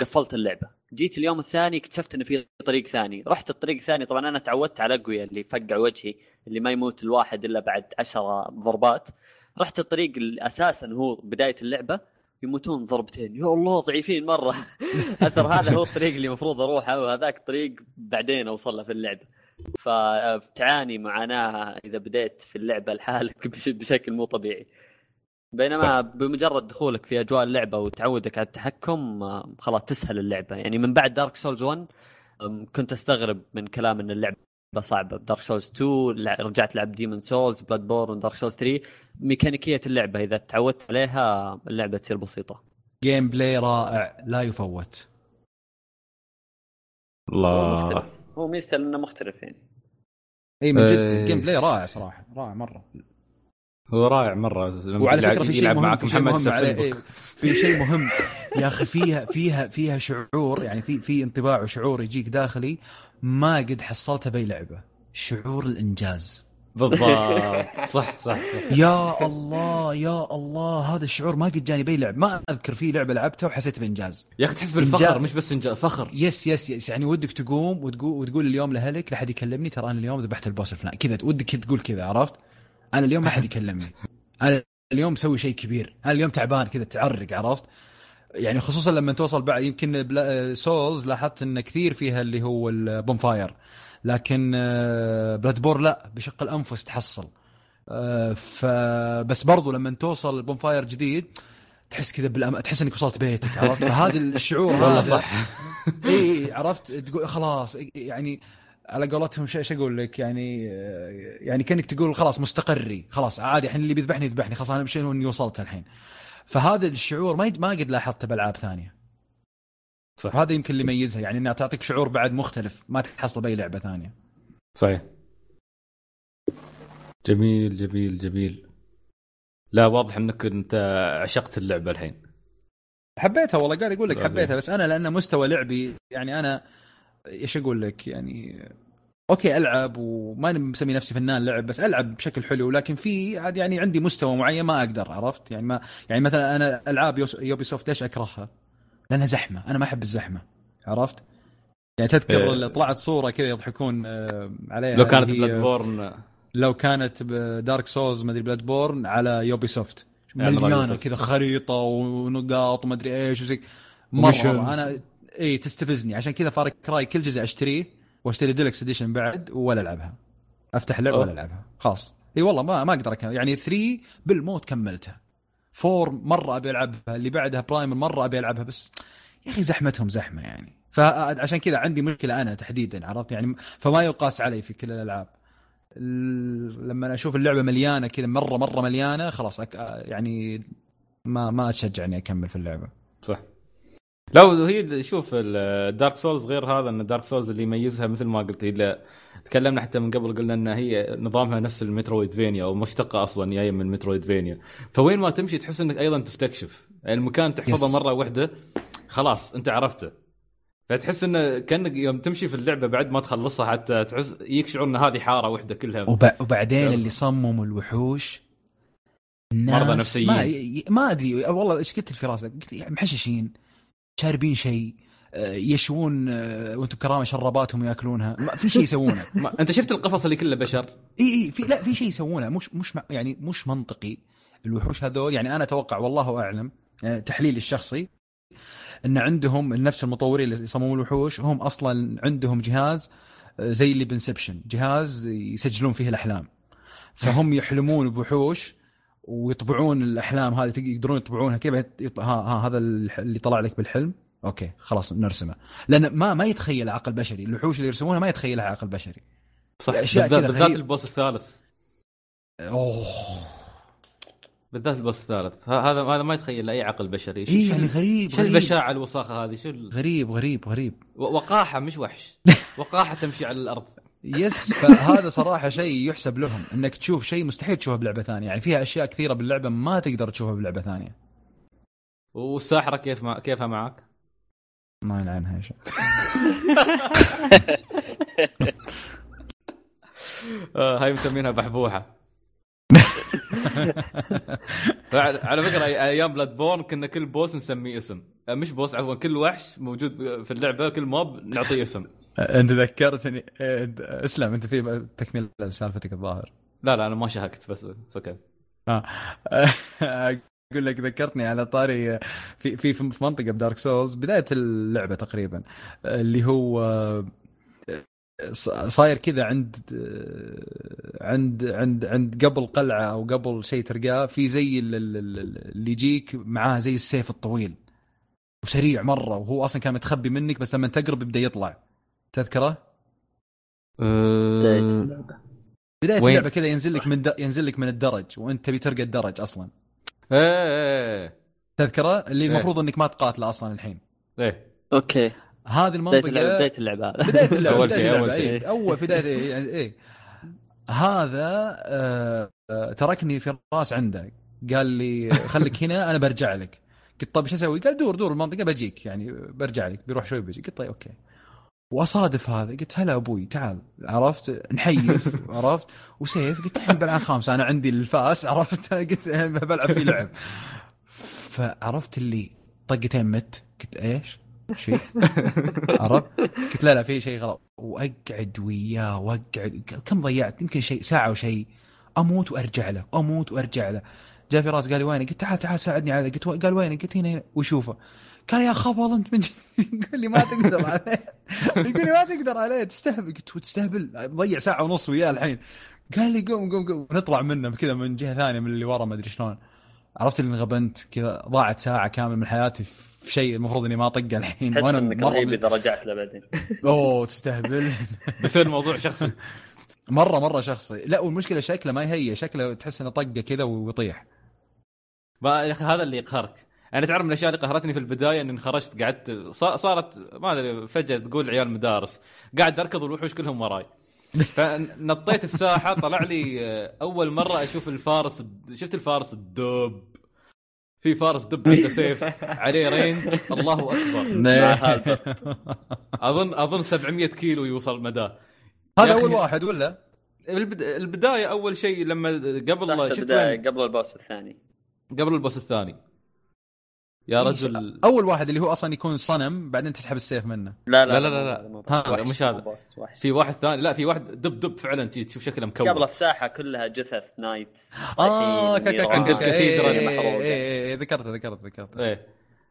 قفلت اللعبة. جيت اليوم الثاني اكتشفت إنه في طريق ثاني رحت الطريق الثاني. طبعا أنا تعودت على قوية اللي فقع وجهي اللي ما يموت الواحد إلا بعد عشرة ضربات. رحت الطريق أساسا هو بداية اللعبة يموتون ضربتين يا الله ضعيفين مرة. أثر هذا هو الطريق اللي مفروض أروحه وهذاك الطريق بعدين أوصله في اللعبة. فتعاني معاناها إذا بديت في اللعبة لحالك بشكل مو طبيعي بينما صح. بمجرد دخولك في أجواء اللعبة وتعودك على التحكم خلاص تسهل اللعبة. يعني من بعد دارك سولز واحد كنت أستغرب من كلام أن اللعبة صعبة. دارك سولز اثنين رجعت لعب ديمون سولز بلاد بورن دارك سولز ثلاثة ميكانيكية اللعبة إذا تعودت عليها اللعبة تصير بسيطة. جيم بلاي رائع لا يفوت. الله هو مختلف هو ميستل إنه مختلف يعني اي من جد الجيم بلاي رائع صراحه، رائع مره، هو رائع مره. وعلى فكره في شيء مهم، في شيء مهم, إيه في شيء مهم يا اخي، فيها فيها فيها شعور، يعني في في انطباع وشعور يجيك داخلي ما قد حصلته باي لعبه، شعور الانجاز. بالضبط صح صح, صح. يا الله يا الله، هذا الشعور ما قد جاني باي لعب، ما اذكر في لعبه لعبتها وحسيت بانجاز يا اخي، تحس بالفخر، مش بس انجاز، فخر. يس يس يس، يعني ودك تقوم وتقول وتقول اليوم لهلك لا حد يكلمني، ترى انا اليوم ذبحت البوس الفلاني كذا، ودك تقول كذا، عرفت؟ انا اليوم ما حد يكلمني، انا اليوم مسوي شيء كبير، انا اليوم تعبان كذا، تعرق، عرفت؟ يعني خصوصا لما توصل بعد، يمكن سولز لاحظت ان كثير فيها اللي هو البومفاير، لكن بلادبور لا، بشق الأنفس تحصل. فبس برضو لما توصل البومفاير جديد تحس كذا بالأم... تحس انك وصلت بيتك، عرفت؟ فهذا الشعور والله صح. اي عرفت، تقول خلاص، يعني على قولتهم شيء اقول لك، يعني يعني كأنك تقول خلاص مستقري، خلاص عادي، الحين اللي بيذبحني يذبحني، خلاص انا مشيت واني وصلت الحين. فهذا الشعور ما ما قد لاحظته بالعاب ثانيه صح. وهذا يمكن اللي يميزها، يعني انها تعطيك شعور بعد مختلف ما تحصل باي لعبه ثانيه. صحيح، جميل جميل جميل. لا واضح انك انت عشقت اللعبه الحين، حبيتها والله، قاعد اقول لك حبيتها، بس انا لان مستوى لعبي، يعني انا ايش اقول لك، يعني اوكي العب وما مسمي نفسي فنان لعب، بس العب بشكل حلو، لكن في عاد يعني عندي مستوى معين ما اقدر، عرفت؟ يعني ما يعني مثلا انا العاب يوبي سوفت ايش اكرهها؟ لأنها زحمة، أنا ما أحب الزحمة، عرفت؟ يعني تذكر إيه. طلعت صورة كذا يضحكون عليها، لو كانت بلادبورن، لو كانت دارك سولز ما أدري بلادبورن على يوبي سوفت، يعني مليانة كذا خريطة ونقاط وما أدري إيش وزي مرة، أنا إيه تستفزني، عشان كذا فارك راي كل جزء أشتريه، وأشتري ديلكس إديشن بعد ولا ألعبها، أفتح لعبة ولا ألعبها خلاص. إيه والله ما ما أقدر أكمل، يعني ثري بالموت كملتها، فور مرة أبي ألعبها، اللي بعدها برايم مرة أبي ألعبها، بس يا أخي زحمتهم زحمة يعني، فعشان كذا عندي مشكلة أنا تحديدا، عرفت؟ يعني فما يقاس علي في كل الألعاب، لما أشوف اللعبة مليانة كذا مرة مرة مليانة خلاص أك... يعني ما ما أتشجعني أكمل في اللعبة. صح. لو هي شوف الدارك سولز غير هذا، أن الدارك سولز اللي يميزها مثل ما قلت، هي تكلمنا حتى من قبل قلنا أن هي نظامها نفس المترويدفينيا، أو مشتقة أصلاً جاية من المترويدفينيا، فوين ما تمشي تحس أنك أيضاً تستكشف المكان، تحفظه yes. مرة واحدة خلاص أنت عرفته، فتحس أنه كأنك يوم تمشي في اللعبة بعد ما تخلصها حتى تحس يكشعر أن هذه حارة واحدة كلها. وب... وبعدين ف... اللي صمموا الوحوش مرضى نفسيين، ما, ي... ما أدري والله إيش قلت الفراس، قلت محششين شاربين شيء يشوون وانتم كرامه شرباتهم وياكلونها، ما في شيء يسوونه. انت شفت القفص اللي كله بشر؟ اي اي في لا في شيء يسوونه مش مش يعني مش منطقي. الوحوش هذول يعني انا اتوقع والله اعلم، يعني تحليلي الشخصي ان عندهم نفس المطورين اللي يصمموا الوحوش هم اصلا عندهم جهاز زي اللي بانسبشن، جهاز يسجلون فيه الاحلام، فهم يحلمون بوحوش ويطبعون الأحلام هذه، يقدرون يطبعونها كيف يط... ها, ها هذا اللي طلع لك بالحلم أوكي خلاص نرسمه، لأن ما ما يتخيل عقل بشري، الوحوش اللي يرسمونها ما يتخيلها عقل بشري. صح، بالذات, بالذات البوس الثالث، أوه بالذات البوس الثالث، هذا هذا ما يتخيل أي عقل بشري. شو إيه يعني غريب، شو البشاعة الوساخة هذه، شو غريب غريب غريب، وقاحة مش وحش، وقاحة تمشي على الأرض. يس، فهذا صراحة شيء يحسب لهم، انك تشوف شيء مستحيل تشوفه بلعبة ثانية، يعني فيها اشياء كثيرة باللعبة ما تقدر تشوفها بلعبة ثانية. والساحرة كيف مع... كيفها معك؟ ما يلعنها يا شيخ. هاي مسمينها بحبوحة. على فكرة ايام بلادبورن كنا كل بوس نسميه اسم، مش بوس عفوا، كل وحش موجود في اللعبة كل موب نعطيه اسم. انت ذكرتني اسلام، انت في تكمله لسالفتك الظاهر. لا لا انا ما شهقت بس سكت. اه اقول لك ذكرتني على طاري في في في منطقه بدارك سولز بدايه اللعبه تقريبا، اللي هو صاير كذا عند عند عند عند قبل قلعه او قبل شيء ترقاه، في زي اللي يجيك معاه زي السيف الطويل وسريع مره، وهو اصلا كان متخبي منك، بس لما تقرب يبدا يطلع، تذكره؟ بداية اللعبة بداية اللعبة كذا ينزل لك من ينزل لك من الدرج وانت بترقى الدرج اصلا. ايه تذكره اللي المفروض انك ما تقاتله اصلا الحين. ايه اوكي هذه المنطقة بداية اللعبة، بداية اللعبة، بداية اللعبة اول شيء اول شيء اول بداية ايه هذا آه آه تركني فراس عنده، قال لي خليك هنا أنا برجع لك. قلت طيب شو أسوي؟ قال دور دور المنطقة بجيك، يعني برجع لك، بيروح شوي بجيك. قلت طيب أوكي. واصادف هذا، قلت هلا ابوي تعال، عرفت نحيف عرفت وسيف، قلت الحين بلعب خامسه انا عندي الفاس عرفت، قلت بلعب في لعب. فعرفت اللي طقتين مت، قلت ايش شيء عرفت، قلت لا لا في شيء غلط، واقعد وياه واقعد. كم ضيعت؟ يمكن شيء ساعه وشيء، اموت وارجع له اموت وارجع له. جاء في راس قال لي وينك؟ قلت تعال تعال ساعدني على، قلت قال وينك؟ قلت هنا هنا وشوفه. قال يا خبل انت من جد، يقول لي ما تقدر عليه، يقول لي ما تقدر عليه تستهبل. قلت وتستهبل ضيع ساعه ونص وياه الحين. قال لي قوم قوم قوم، نطلع منه كذا من جهه ثانيه من اللي ورا ما ادري شلون. عرفت اللي انغبنت كذا، ضاعت ساعه كامل من حياتي في شيء المفروض اني ما اطقه الحين. وانا قريب اذا رجعت له بعدين اوه تستهبل بيصير الموضوع شخصي مره مره شخصي. لا والمشكله شكله ما يهيئ، شكله تحس انه طقه كذا ويطيح. هذا اللي يقهرك. أنا تعرف من الأشياء اللي قهرتني في البداية أن خرجت قعدت صارت ما أدري فجأة تقول عيال مدارس، قاعد أركض والوحوش كلهم وراي. فنطيت الساحة، طلع لي أول مرة أشوف الفارس، شفت الفارس الدب، في فارس دب عنده سيف عليه رينج الله أكبر أظن أظن سبعمية كيلو يوصل مداه. هذا أول واحد ولا البداية؟ أول شيء لما قبل شفت قبل الباص الثاني، قبل الباص الثاني يا رجل. اول واحد اللي هو اصلا يكون صنم بعدين تسحب السيف منه. لا لا لا لا, لا. ها مش هذا، في واحد ثاني. لا في واحد دب دب فعلا تشوف شكله مكون قبله في ساحه كلها جثث نايتس اه عند الكاتدرا المحروقه. اي ذكرت ذكرت ذكرت ايه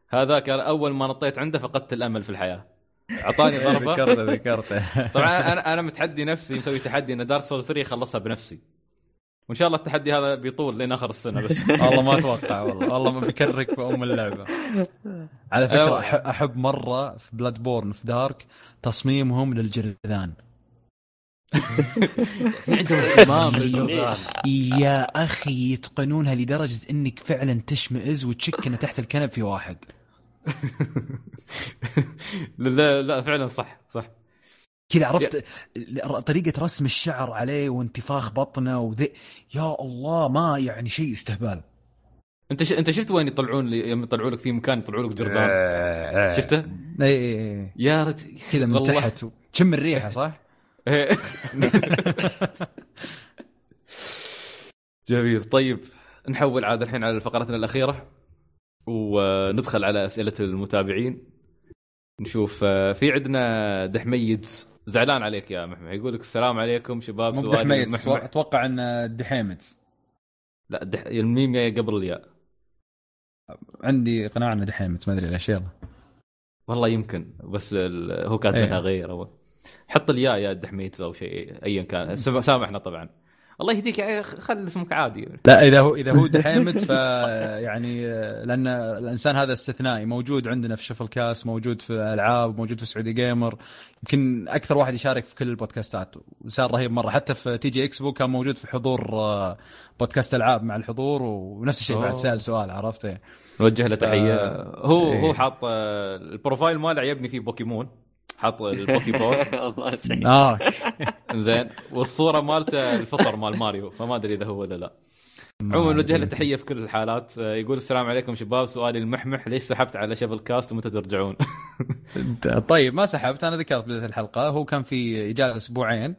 هذا كان اول ما نطيت عنده فقدت الامل في الحياه، اعطاني ضربه ذكرت ذكرت طبعا انا انا متحدي نفسي، مسوي تحدي ان دارك سولز ثري خلصها بنفسي، وإن شاء الله التحدي هذا بيطول لين آخر السنة بس والله ما أتوقع، والله والله ما بكرك في أم اللعبة. على فكرة أحب مرة في بلاد بورن في دارك تصميمهم للجرذان يا أخي يتقنونها لدرجة إنك فعلا تشمئز وتشك إن تحت الكنب في واحد. لا لا فعلا صح صح كذا عرفت طريقة رسم الشعر عليه وانتفاخ بطنه وذي يا الله ما يعني شيء استهبال. انت ش... انت شفت وين يطلعون لي... يطلعوا لك في مكان يطلعوا لك جرذان شفته؟ اي يا ريت كذا من تحت تشم الريحه صح؟ جميل. طيب نحول عاد الحين على فقرتنا الأخيرة وندخل على أسئلة المتابعين. نشوف في عندنا دحميد زعلان عليك يا محمد، يقول لك السلام عليكم شباب. سؤالي محمد اتوقع ان الدحيمت لا الدح... الميم جاي قبل الياء، عندي قناعه ان دحيمت ما ادري ليش. يلا والله يمكن بس ال... هو كاتبها ايه. غير هو حط الياء يا دحميت او شيء ايا كان، سامحنا طبعا الله يهديك يا خلي اسمك عادي. لا اذا هو اذا هو دحيمت فيعني لان الانسان هذا استثنائي، موجود عندنا في شفل كاس، موجود في العاب، موجود في سعودي جيمر، يمكن اكثر واحد يشارك في كل البودكاستات، وصار رهيب مره. حتى في تي جي اكسبو كان موجود في حضور بودكاست العاب مع الحضور، ونفس الشيء بعد سال سؤال عرفته نوجه له تحيه. آه هو هو حاط البروفايل ماله عجبني فيه بوكيمون، حط البوكي بول الله يسعدك اه زين، والصوره مالته الفطر مال ماريو، فما ادري اذا هو ولا لا. عموما نوجه له تحيه في كل الحالات. يقول السلام عليكم شباب، سؤالي المحمح ليش سحبت على شفل كاست ومتى ترجعون؟ طيب ما سحبت، انا ذكرت بدايه الحلقه هو كان في اجازه اسبوعين،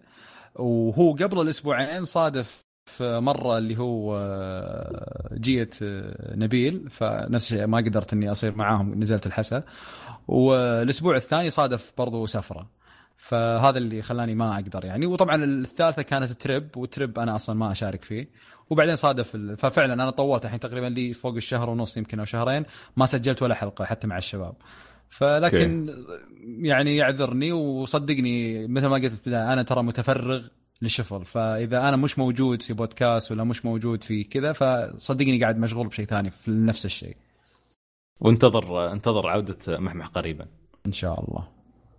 وهو قبل الاسبوعين صادف مرة اللي هو جيت نبيل، فنفس الشيء ما قدرت اني اصير معاهم، نزلت الحسا. والاسبوع الثاني صادف برضو سفرة، فهذا اللي خلاني ما اقدر يعني. وطبعا الثالثة كانت تريب، وتريب انا اصلا ما اشارك فيه، وبعدين صادف ال... ففعلا انا طولت الحين تقريبا لي فوق الشهر ونص يمكن او شهرين ما سجلت ولا حلقة حتى مع الشباب. فلكن okay. يعني يعذرني وصدقني مثل ما قلت انا ترى متفرغ للشفل، فإذا أنا مش موجود في بودكاست ولا مش موجود في كذا فصدقني قاعد مشغول بشيء ثاني في نفس الشيء. وانتظر انتظر عودة محمح قريبا إن شاء الله.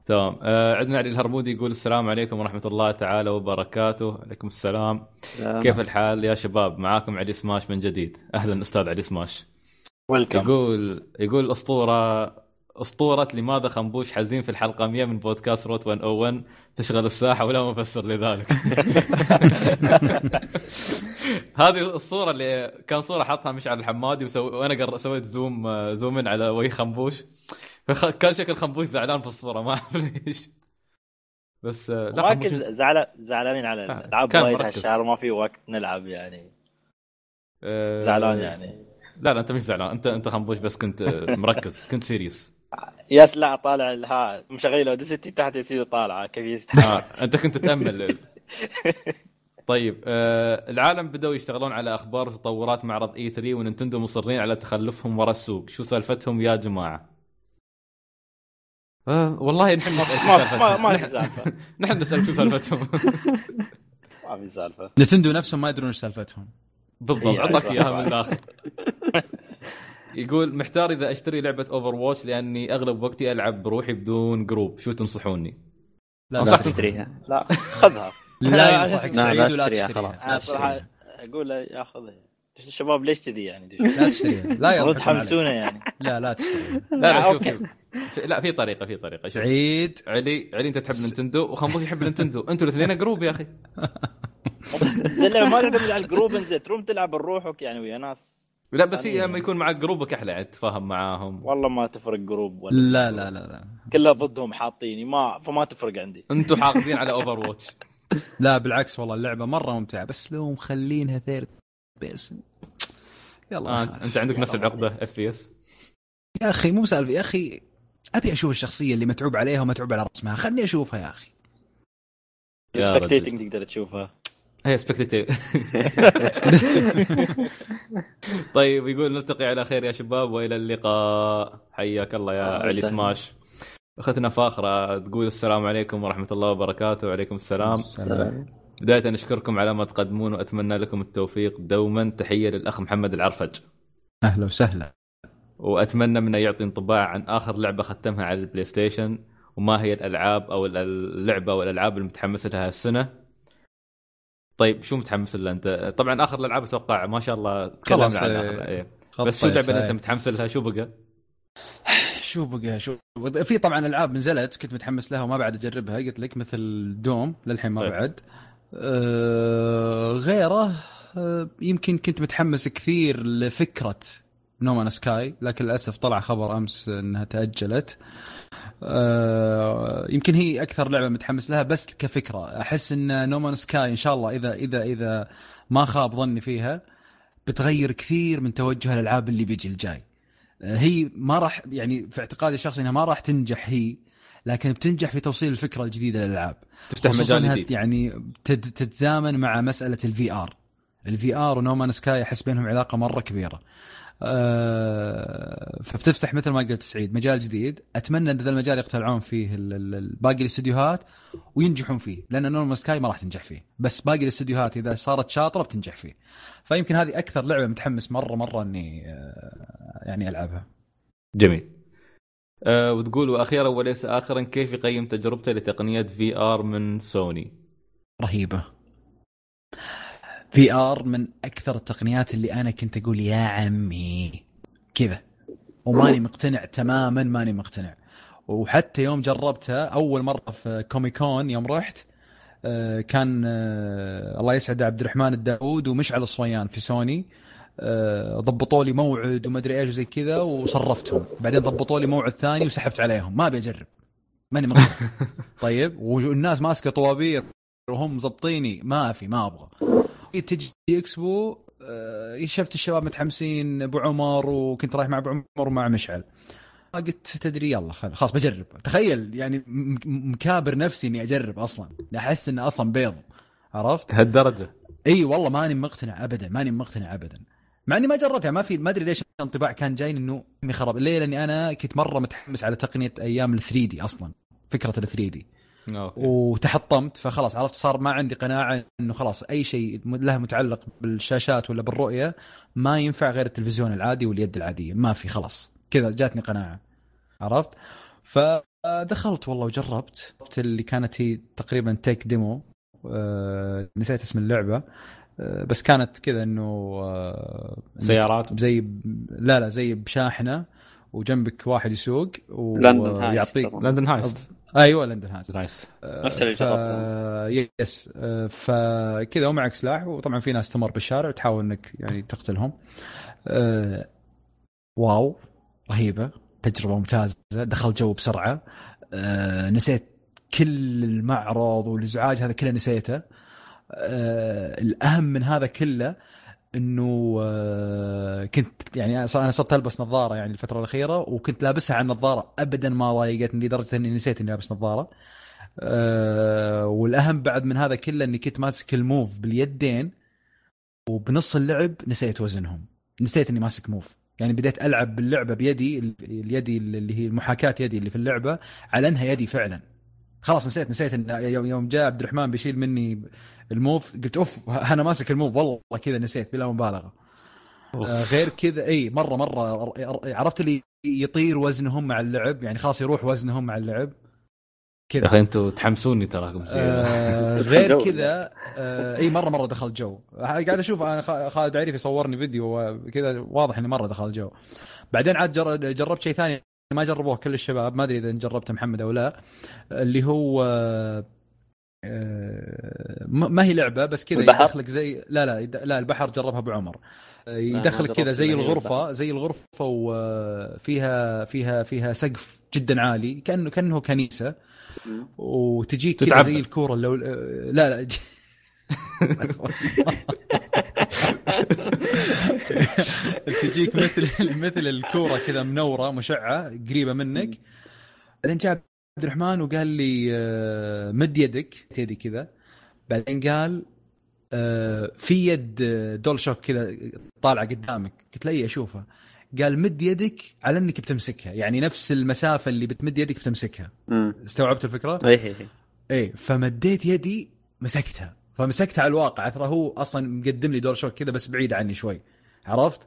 تمام. آه عندنا علي الهرمودي يقول السلام عليكم ورحمة الله تعالى وبركاته. عليكم السلام. آه. كيف الحال يا شباب؟ معاكم علي سماش من جديد. أهلا أستاذ علي سماش. Welcome. يقول يقول الأسطورة أسطورة لماذا خمبوش حزين في الحلقة مية من بودكاست روت مية وواحد تشغل الساحة ولا مفسر لذلك. هذه الصورة اللي كان صورة حطها مشعل الحمادي وسو... وأنا قر... سويت زوم زومن على وجه خمبوش فخ... كان شكل خمبوش زعلان في الصورة ما أعرف ليش. بس لا مش زعل زعلانين على الألعاب وايد هالشهر ما في وقت نلعب يعني أه... زعلان يعني لا لا أنت مش زعلان أنت أنت خمبوش بس كنت مركز كنت سيريس يا سلا طالع الها مشغله دستي تحت يصير طالعة كيف يستحمل أنت كنت تأمل. طيب أه... العالم بدأوا يشتغلون على أخبار وتطورات معرض إي ثري وننتندو مصرين على تخلفهم ورا السوق شو سالفتهم يا جماعة؟ آه والله نحن نسأل شو سالفتهم نحن نسأل شو سالفتهم ما في سالفة نتندو نفسهم ما يدرون ايش سالفتهم بالضبط عطاك اياها من الآخر. يقول محتار إذا أشتري لعبة أوفر واتش لأني أغلب وقتي ألعب بروحي بدون جروب شو تنصحوني؟ لا لا تشتريها لا خذها لا ينصحك سعيد ولا تشتريها صراحة أقول لا يأخذها الشباب ليش كذي يعني لا تشتريها لا يا تحمسونه يعني لا لا تشتريها لا شوف لا في طريقه في طريقه شوف عيد علي علي انت تحب نينتندو وخمبوش يحب نينتندو انتوا الاثنين جروب يا اخي زلمه ما تعتمد على الجروب انزين تروم تلعب بروحك يعني ويا ناس لا بس هي لما يكون معك جروبك احلى تفهم معاهم والله ما تفرق جروب ولا لا لا لا لا كلها ضدهم حاطيني ما فما تفرق عندي انتوا حاقدين على اوفر واتش لا بالعكس والله اللعبه مره ممتعه بس لو مخلينها ثيرد بيرسون يلا انت انت عندك نفس العقده اف بي اس يا اخي مو سالفه يا اخي أبي أشوف الشخصية اللي متعوب عليها ومتعوب على رسمها خلني أشوفها يا أخي سبكتيتنج تقدر تشوفها هي سبكتيتنج. طيب يقول نلتقي على خير يا شباب وإلى اللقاء حياك الله يا علي سماش. أختنا فاخرة تقول السلام عليكم ورحمة الله وبركاته. وعليكم السلام. بداية نشكركم على ما تقدمون وأتمنى لكم التوفيق دوما. تحية للأخ محمد العرفج. أهلا وسهلا. وأتمنى منه يعطي انطباع عن آخر لعبة ختمها على البلاي ستيشن وما هي الألعاب أو اللعبة والألعاب المتحمس لها هالسنة. طيب شو متحمس لها أنت؟ طبعا آخر الألعاب أتوقع ما شاء الله تكلمنا خلاص عن آخر إيه. بس شو اللعبة اللي أنت متحمس لها شو بقى؟ شو بقى شو في طبعا ألعاب نزلت كنت متحمس لها وما بعد أجربها قلت لك مثل دوم للحين ما طيب. بعد أه غيره أه يمكن كنت متحمس كثير لفكرة No Man's Sky لكن للأسف طلع خبر أمس أنها تأجلت. أه يمكن هي أكثر لعبة متحمس لها بس كفكرة أحس أن No Man's Sky إن شاء الله إذا إذا إذا ما خاب ظني فيها بتغير كثير من توجه الألعاب اللي بيجي الجاي. أه هي ما راح يعني في اعتقادي الشخصي أنها ما راح تنجح هي لكن بتنجح في توصيل الفكرة الجديدة للألعاب تفتح مجال جديد يعني تتزامن مع مسألة الفي آر الفي آر ونومان سكاي أحس بينهم علاقة مرة كبيرة. أه فبتفتح مثل ما قلت سعيد مجال جديد أتمنى أن هذا المجال يقتلعون فيه باقي الاستديوهات وينجحون فيه لأن نورمان سكاي ما راح تنجح فيه بس باقي الاستديوهات إذا صارت شاطرة بتنجح فيه فيمكن هذه أكثر لعبة متحمس مرة مرة أني يعني ألعبها. جميل. أه وتقول وأخيرا وليس آخرا كيف يقيم تجربته لتقنية في آر من سوني؟ رهيبة. في آر من أكثر التقنيات اللي أنا كنت أقول يا عمي كذا وماني مقتنع تماما ماني مقتنع وحتى يوم جربتها أول مرة في كوميكون يوم رحت كان الله يسعد عبد الرحمن الداود ومشعل الصويان في سوني ضبطوا لي موعد وما أدري إيش زي كذا وصرفتهم بعدين ضبطوا لي موعد ثاني وسحبت عليهم ما بيجرب ماني مقتنع. طيب والناس ماسكة طوابير وهم زبطيني ما في ما أبغى. تجي اكسبو شفت الشباب متحمسين ابو عمر وكنت رايح مع ابو عمر ومع مشعل قلت تدري يلا خلاص بجرب تخيل يعني مكابر نفسي اني اجرب اصلا احس اني اصلا بيض عرفت هالدرجه اي والله ماني مقتنع ابدا ماني مقتنع ابدا مع اني ما جربتها ما في ما ادري ليش انطباع كان جاي انه مي خرب ليه لاني انا كنت مره متحمس على تقنيه ايام الثري دي اصلا فكره الثري دي أوكي. وتحطمت فخلاص عرفت صار ما عندي قناعة انه خلاص اي شيء له متعلق بالشاشات ولا بالرؤية ما ينفع غير التلفزيون العادي واليد العادية ما في خلاص كذا جاتني قناعة عرفت فدخلت والله وجربت اللي كانت هي تقريبا تيك ديمو أه نسيت اسم اللعبة أه بس كانت كذا انه أه سيارات زي لا لا زي بشاحنة وجنبك واحد يسوق ويعطيك لندن هايست. ايوه لندن هايست نايس نفس اللي جربته يس. فكذا ومعك سلاح وطبعا في ناس تمر بالشارع وتحاول انك يعني تقتلهم. أه واو رهيبه تجربه ممتازه. دخلت جو بسرعه. أه نسيت كل المعرض والازعاج هذا كله نسيته. أه الاهم من هذا كله انه كنت يعني انا صرت البس نظاره يعني الفتره الاخيره وكنت لابسها على النظاره ابدا ما ضايقتني لدرجه اني نسيت اني لابس نظاره. والاهم بعد من هذا كله اني كنت ماسك الموف باليدين وبنص اللعب نسيت وزنهم، نسيت اني ماسك موف. يعني بديت العب باللعبه بيدي اليدي اللي هي المحاكاه يدي اللي في اللعبه على انها يدي فعلا. خلاص نسيت نسيت ان يوم جاء عبد الرحمن بيشيل مني الموف قلت اوف انا ماسك الموف والله كذا نسيت بلا مبالغه. آه غير كذا اي مره مره عرفت اللي يطير وزنهم مع اللعب يعني خلاص يروح وزنهم مع اللعب كذا. اخي انتم تحمسوني تراكم زين. آه غير كذا آه اي مره مره دخل جو. قاعد اشوف انا خالد العريفي يصورني فيديو كذا واضح اني مره دخل جو. بعدين عاد جربت شيء ثاني ما جربوه كل الشباب، ما أدري إذا جربته محمد أو لا، اللي هو ما هي لعبة بس كذا يدخلك زي لا لا لا البحر جربها أبو عمر. يدخلك كذا زي الغرفة زي الغرفة وفيها فيها فيها سقف جدا عالي كأنه كأنه كنيسة وتجيك كذا زي الكورة لو لا لا تجيك مثل مثل الكوره كذا منوره مشعه قريبه منك. بعدين جاء عبد الرحمن وقال لي مد يدك يدي كذا. بعدين قال في يد دول شوك كذا طالعه قدامك قلت لي اشوفها. قال مد يدك على انك بتمسكها يعني نفس المسافه اللي بتمد يدك بتمسكها. استوعبت الفكره؟ اي اي. فمديت يدي مسكتها فمسكتها على الواقع ترى هو اصلا مقدم لي دور شوك كذا بس بعيد عني شوي عرفت.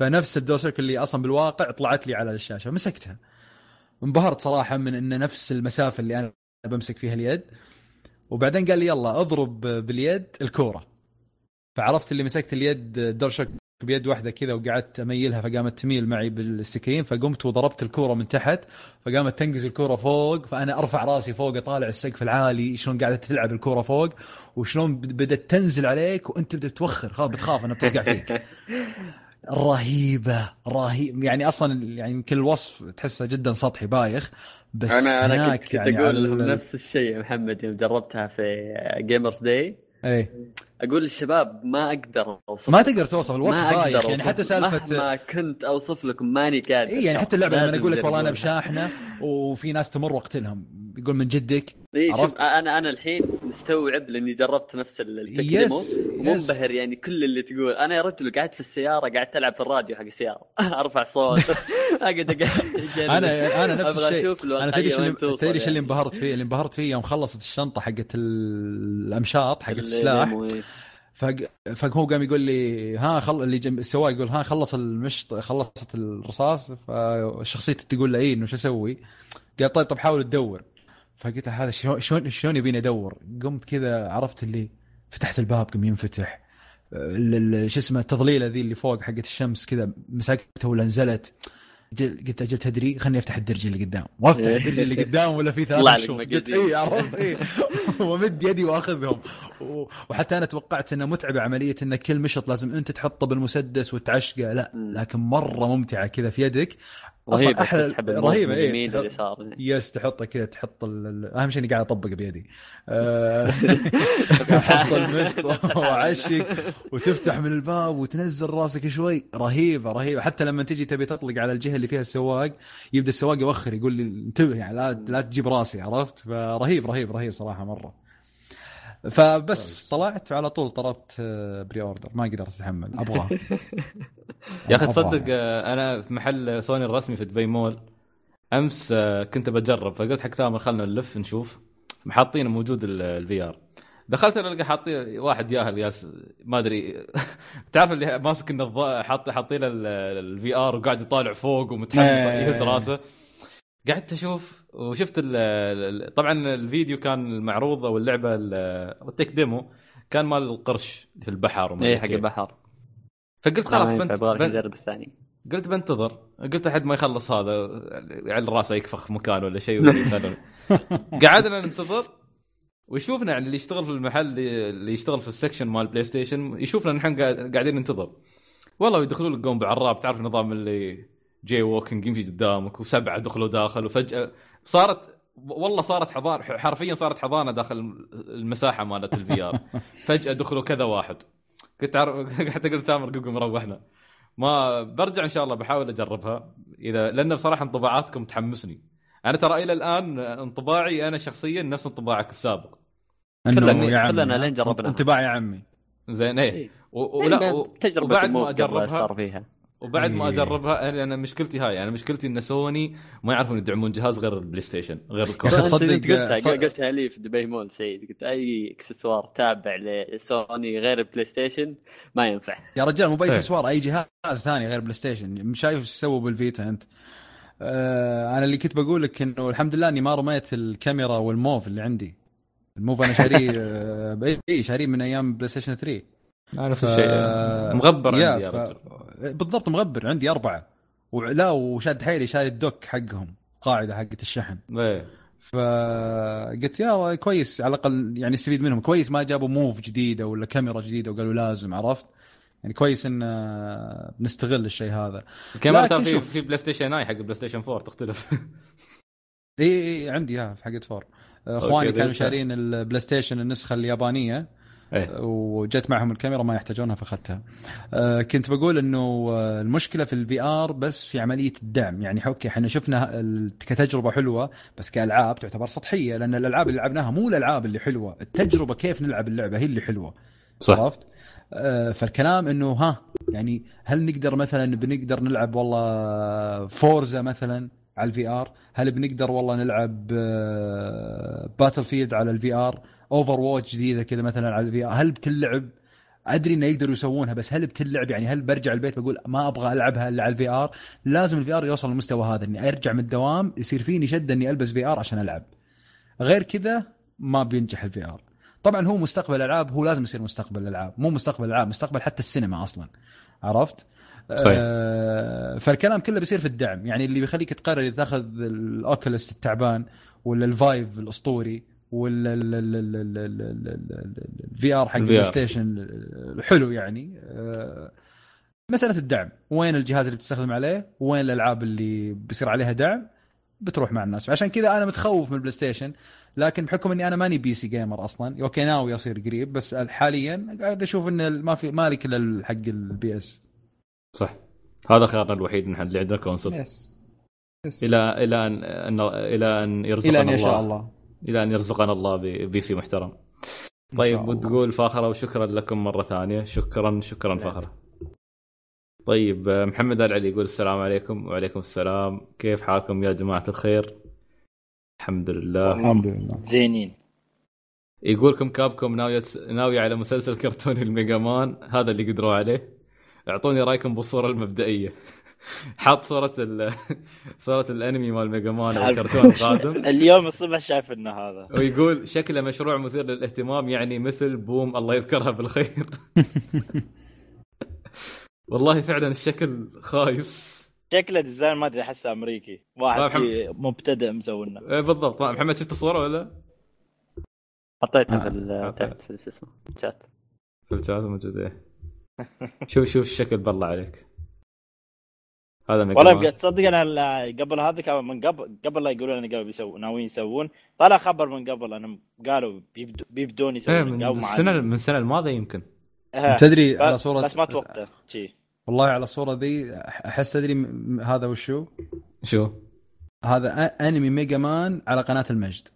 فنفس الدور شوك اللي اصلا بالواقع طلعت لي على الشاشه مسكتها. انبهرت صراحه من ان نفس المسافه اللي انا بمسك فيها اليد. وبعدين قال لي يلا اضرب باليد الكوره. فعرفت اللي مسكت اليد دور شوك بيد واحده كذا وقعدت اميلها فقامت تميل معي بالسكرين فقمت وضربت الكوره من تحت فقامت تنقز الكوره فوق. فانا ارفع راسي فوق اطالع السقف العالي شلون قاعده تلعب الكوره فوق وشلون بدت تنزل عليك وانت بدك توخر خلاص بتخاف انها بتصقع فيك. رهيبه رهيب يعني اصلا يعني كل وصف تحسه جدا سطحي بايخ. بس انا انا كنت يعني اقول لهم نفس الشيء يا محمد يوم جربتها في جيمرز داي. اي اقول للشباب ما اقدر اوصف. ما تقدر توصف الوصف بايخ يعني حتى سالفه ما كنت اوصف لكم ماني قادر. اي يعني حتى اللعبه لما اقول لك والله انا بشاحنه وفي ناس تمر وقتلهم يقول من جدك. شوف انا انا الحين مستوعب لاني جربت نفس التكلمه ومنبهر يعني كل اللي تقول. انا يا رجل قعدت في السياره قعدت العب في الراديو حق السياره ارفع صوت اقعد انا انا نفس الشيء. انا تدري ايش اللي انبهرت فيه اللي انبهرت فيه يوم خلصت الشنطه حقت الامشاط حقت السلاح فهو قام يقول لي ها خل اللي جنب السواق يقول ها خلص المشط خلصت الرصاص. فشخصيتي تقول له ايه انه شو اسوي. قال طيب طب حاول تدور. فقلت هذا شلون شلون شلون يبيني ادور. قمت كذا عرفت اللي فتحت الباب قام ينفتح شو اسمه التظليله ذي اللي فوق حقت الشمس كذا مسكتها ولا نزلت. قلت اجل تدري خلني افتح الدرج اللي قدام وافتح الدرج اللي قدام ولا في ثلاث شوط قلت اي عرفت اي ومد يدي واخذهم. وحتى انا توقعت انه متعبه عمليه ان كل مشط لازم انت تحطه بالمسدس وتعشقه لا لكن مره ممتعه كذا في يدك رهيبه تسحب رهيبه اي يس تحطه كذا تحط اهم شيء اني قاعد اطبق بيدي تحط المشط وعشق وتفتح من الباب وتنزل راسك شوي. رهيبه رهيبه حتى لما تجي تبي تطلق على الجهه اللي فيها السواق يبدا السواق يوخر يقول لي انتبه يعني لا لا تجيب راسي عرفت. فرهيب رهيب رهيب صراحه مره. فبس طلعت على طول طلبت بري اوردر ما قدرت اتحمل ابغاها. يا اخي تصدق انا في محل سوني الرسمي في دبي مول امس كنت بجرب فقلت حق ثامر خلنا نلف نشوف محاطين موجود الفي ار. دخلت انا القى حاطين واحد ياهل ياس ما ادري تعرف اللي ماسك النظاره حاط حاطين الفي ار وقاعد يطالع فوق ومتحمس يهز راسه. قعدت اشوف وشفت طبعا الفيديو كان معروض او اللعبه التك ديمو كان مال القرش في البحر وما اي حق البحر. فقلت خلاص بنت بنجرب الثاني قلت بنتظر، قلت لحد ما يخلص هذا يعل راسه يكفخ مكان ولا شيء ولا قعدنا ننتظر، ويشوفنا يعني اللي يشتغل في المحل اللي يشتغل في السكشن مال بلاي ستيشن يشوفنا نحن قاعدين ننتظر. والله يدخلوا لك قوم بعراب، تعرف نظام اللي جاي ووكينج يمشي قدامك، وسبعه دخلوا داخل، وفجأة صارت والله صارت حضانه، حرفيا صارت حضانه داخل المساحه مالت الفي ار. فجأة دخلوا كذا واحد، كنت عارف حتى قلت تامر قوم مروحنا. ما برجع ان شاء الله بحاول اجربها اذا، لان بصراحه انطباعاتكم تحمسني. انا ترى الى الان انطباعي انا شخصيا نفس انطباعك السابق، كلنا كلنا لين جربنا انطباعي يا عمي زين ايه، ولا تجربه الموقع صار فيها. وبعد ما اجربها انا مشكلتي هاي، انا مشكلتي ان سوني ما يعرفون يدعمون جهاز غير البلاي ستيشن غير الكونسول. تصدق قلتها قلتها لي في دبي مول سعيد، قلت اي اكسسوار تابع لسوني غير البلاي ستيشن ما ينفع يا رجال، مو باي اكسسوار، اي جهاز ثاني غير بلاي ستيشن. مش شايف ايش سووا بالفيتا انت؟ آه انا اللي كنت بقول لك انه الحمد لله اني ما رميت الكاميرا والموف اللي عندي. الموف انا شاريه باي شاريه من ايام بلاي ستيشن ثري، عارف الشيء مغبر عندي يا رجل. بالضبط مغبر عندي أربعة، ولا وشاد حيلي شاد الدوك حقهم قاعدة حقت الشحن. فقلت يا كويس على الأقل يعني استفيد منهم، كويس ما جابوا موف جديدة ولا كاميرا جديدة وقالوا لازم، عرفت يعني كويس إن نستغل الشيء هذا. الكاميرا ترى في في بلاي ستيشن ناي حق بلاي ستيشن فور تختلف. إيه عندي ها في حقت فور، إخواني كانوا شارين البلاي ستيشن النسخة اليابانية أيه. وجت معهم الكاميرا ما يحتاجونها فاخذتها. أه كنت بقول انه المشكله في الفي ار بس في عمليه الدعم، يعني اوكي احنا شفنا كتجربه حلوه بس كالعاب تعتبر سطحيه، لان الالعاب اللي لعبناها مو الالعاب اللي حلوه، التجربه كيف نلعب اللعبه هي اللي حلوه صح. عرفت أه فالكلام انه ها يعني هل نقدر مثلا بنقدر نلعب والله فورزا مثلا على الفي ار، هل بنقدر والله نلعب باتل فيلد على الفي ار، اوفر واتش جديده كذا مثلا على الفي ار هل بتلعب؟ ادري انه يقدروا يسوونها بس هل بتلعب؟ يعني هل برجع البيت بقول ما ابغى العبها الا على الفي ار؟ لازم الفي ار يوصل للمستوى هذا اني ارجع من الدوام يصير فيني شده اني البس في ار عشان العب، غير كذا ما بينجح الفي ار. طبعا هو مستقبل الالعاب، هو لازم يصير مستقبل الالعاب، مو مستقبل الالعاب مستقبل حتى السينما اصلا، عرفت صحيح. آه فالكلام كله بيصير في الدعم، يعني اللي بيخليك تقرر اذا تاخذ الاوكلس التعبان ولا الفايف الاسطوري ولا الفي ار حق البلاي ستيشن حلو، يعني مسألة الدعم، وين الجهاز اللي بتستخدم عليه وين الألعاب اللي بيصير عليها دعم بتروح مع الناس. عشان كذا أنا متخوف من البلاي ستيشن، لكن بحكم إني أنا ماني بي سي جيمر أصلا، أوكي ناوي يصير قريب بس حاليا قاعد أشوف إن ما في مالك إلا حق البي إس صح، هذا خيارنا الوحيد نحن اللي عندنا كونسول إلى إلى أن إلى أن يرزقنا الله إلى أن يرزقنا الله ببي سي محترم. طيب وتقول فاخرة وشكرا لكم مرة ثانية، شكرا شكرا فاخرة. طيب محمد العلي يقول السلام عليكم. وعليكم السلام، كيف حالكم يا جماعة الخير؟ الحمد لله الحمد لله زينين. يقولكم كابكم ناوية ناوية على مسلسل كرتوني الميجا مان، هذا اللي قدروا عليه، اعطوني رايكم بالصورة المبدئية. حط صورة ال صورة الأنمي مال ميجا مان أو الكرتون القادم. اليوم الصبح شايف إنه هذا، ويقول شكله مشروع مثير للاهتمام، يعني مثل بوم الله يذكرها بالخير. والله فعلا الشكل خايس، شكله ديزاين ما أدري أحسه أمريكي، واحد مبتدئ مسوينه بالضبط. محمد شفت الصورة ولا؟ حطيتها في التحت في الاسم شات في الشات موجودة. شوف شوف الشكل بالله عليك هذا ميجا مان. والله تصدق انا قبل هذا كان من قبل قبل لا يقولون انا قبل بيسوون ناويين يسوون، طلع خبر من قبل انا قالوا بيبدو بيبدون يسوون او مع السنه من السنه الماضيه يمكن تدري على صوره بس ما توقعته شيء والله على الصوره ذي احس ادري م... هذا وشو شو هذا انمي ميجا مان على قناه المجد.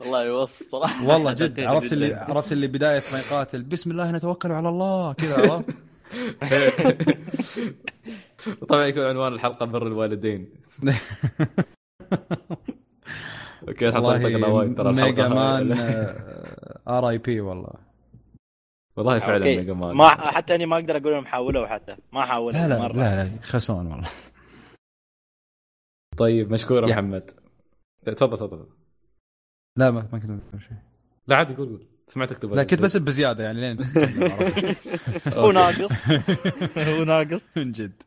والله يوصل صراحه والله جد، عرفت اللي عرفت اللي بدايه ما يقاتل بسم الله نتوكل على الله كذا، عرفت. طبعا يكون عنوان الحلقه بر الوالدين. اوكي حطيت القنوات ترى ميجا مان ار اي بي والله والله فعلا ميجا مان ما حتى اني ما اقدر اقول لهم حاولوا حتى ما حاولوا مره، لا لا خسون والله. طيب مشكور محمد، تفضل تفضل. لا ما ما كنت بقول شيء، لا عادي قول قول. سمعتك تبغى. لا كنت بس بزياده يعني لين هو ناقص هو ناقص من جد.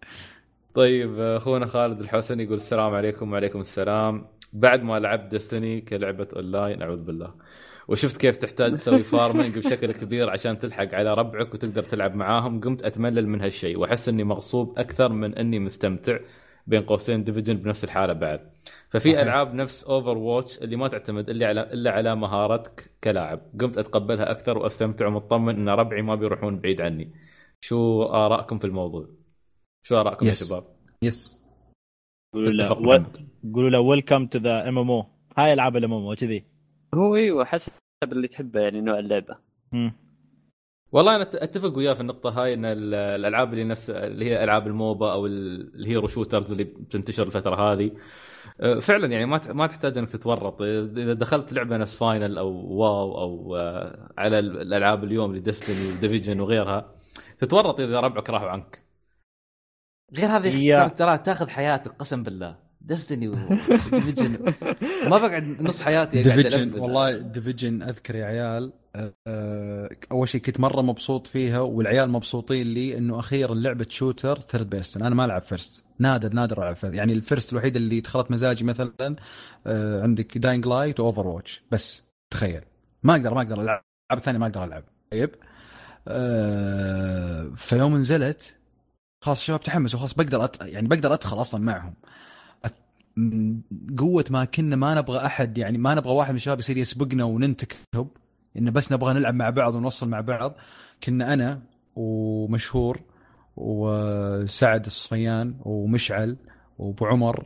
طيب اخونا خالد الحسن يقول السلام عليكم. وعليكم السلام. بعد ما لعبت دستني كلعبه اونلاين اعوذ بالله، وشفت كيف تحتاج تسوي فارمنج بشكل كبير عشان تلحق على ربعك وتقدر تلعب معاهم، قمت اتملل من هالشيء واحس اني مغصوب اكثر من اني مستمتع. بين قوسين ديفيجن بنفس الحاله بعد. ففي العاب نفس اوفر واتش اللي ما تعتمد الا على الا على مهارتك كلاعب، قمت اتقبلها اكثر واستمتع ومطمن ان ربعي ما بيروحون بعيد عني. شو آراءكم في الموضوع؟ شو آراءكم يا شباب؟ يس قولوا له ويلكم تو ذا ام ام او. هاي العاب الام ام او كذي هو ايوه حسب اللي تحبه يعني نوع اللعبه. امم والله انا اتفق وياه في النقطه هاي ان الالعاب اللي نفس اللي هي العاب الموبا او الهيرو شوترز اللي بتنتشر الفتره هذه فعلا يعني ما ما تحتاج انك تتورط. اذا دخلت لعبه نفس فاينل او واو او على الالعاب اليوم اللي ديستني وديفيجن وغيرها تتورط اذا ربعك راحوا عنك. غير هذه ترى تاخذ حياتك قسم بالله. دستني وديفيجن ما بقعد نص حياتي قاعد. والله ديفيجن اذكر يا عيال اول شيء كنت مره مبسوط فيها والعيال مبسوطين لي انه اخيرا لعبه شوتر ثيرد بيرسون. انا ما العب فيرست، نادر نادر العب فيرست. يعني الفيرست الوحيده اللي دخلت مزاجي مثلا عندك داينغ لايت واوفر واتش بس. تخيل ما اقدر ما اقدر العب العاب ثانيه، ما اقدر العب. طيب في يوم نزلت خلاص شباب تحمس وخلاص بقدر أت... يعني بقدر ادخل اصلا معهم. قوة ما كنا ما نبغى أحد يعني ما نبغى واحد من الشباب يصير يسبقنا وننتكب، إنه بس نبغى نلعب مع بعض ونوصل مع بعض. كنا أنا ومشهور وسعد الصفيان ومشعل وأبو عمر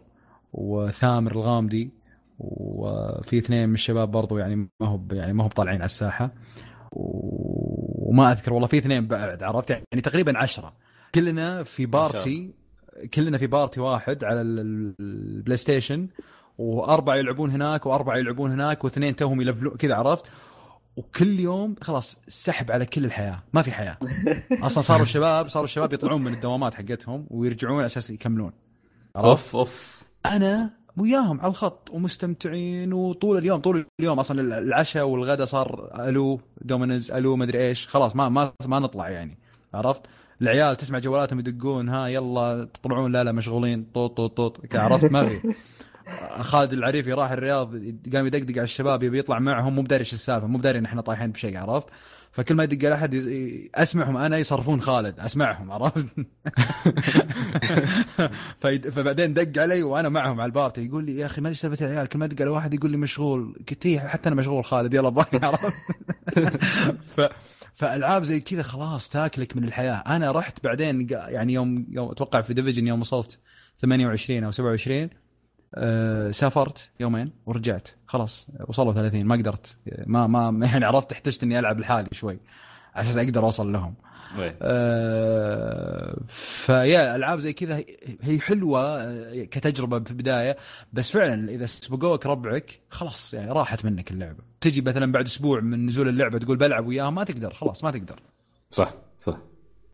وثامر الغامدي وفي اثنين من الشباب برضو يعني ما هو يعني ما هو طالعين على الساحة وما أذكر والله في اثنين بعد عرفت يعني تقريبا عشرة كلنا في بارتي كلنا في بارتي واحد على البلاي ستيشن واربعه يلعبون هناك واربعه يلعبون هناك واثنين توهم يلفلو كذا عرفت. وكل يوم خلاص سحب على كل الحياه، ما في حياه اصلا. صاروا الشباب صاروا الشباب يطلعون من الدوامات حقتهم ويرجعون عشان يكملون. اوف اوف انا وياهم على الخط ومستمتعين وطول اليوم طول اليوم اصلا العشاء والغداء صار الو دومينز الو مدري ايش. خلاص ما ما ما نطلع يعني عرفت. العيال تسمع جوالاتهم يدقون ها يلا تطلعون لا لا مشغولين طوط طوط طوط عرفت. ما في خالد العريفي راح الرياض قام يدقدق على الشباب يبي يطلع معهم مو بداري ايش السالفه مو بداري ان احنا طايحين بشيء عرفت. فكل ما يدق على احد اسمعهم انا يصرفون خالد اسمعهم عرفت. فبعدين دق علي وانا معهم على البارتي يقول لي يا اخي ما ليش سالفه العيال كل ما ادق على واحد يقول لي مشغول قلت له حتى انا مشغول خالد يلا باي عرفت. ف فالعاب زي كذا خلاص تاكلك من الحياه. انا رحت بعدين يعني يوم يوم اتوقع في ديفيجن يوم وصلت ثمانية وعشرين او سبعة وعشرين أه سافرت يومين ورجعت خلاص وصلوا ثلاثين ما قدرت ما ما يعني عرفت احتجت اني العب لحالي شوي على اساس اقدر اوصل لهم. أه فيا العاب زي كذا هي حلوه كتجربه في البدايه بس فعلا اذا سبقوك ربعك خلاص يعني راحت منك اللعبه. تجي مثلا بعد اسبوع من نزول اللعبه تقول بلعب وياها ما تقدر خلاص ما تقدر. صح صح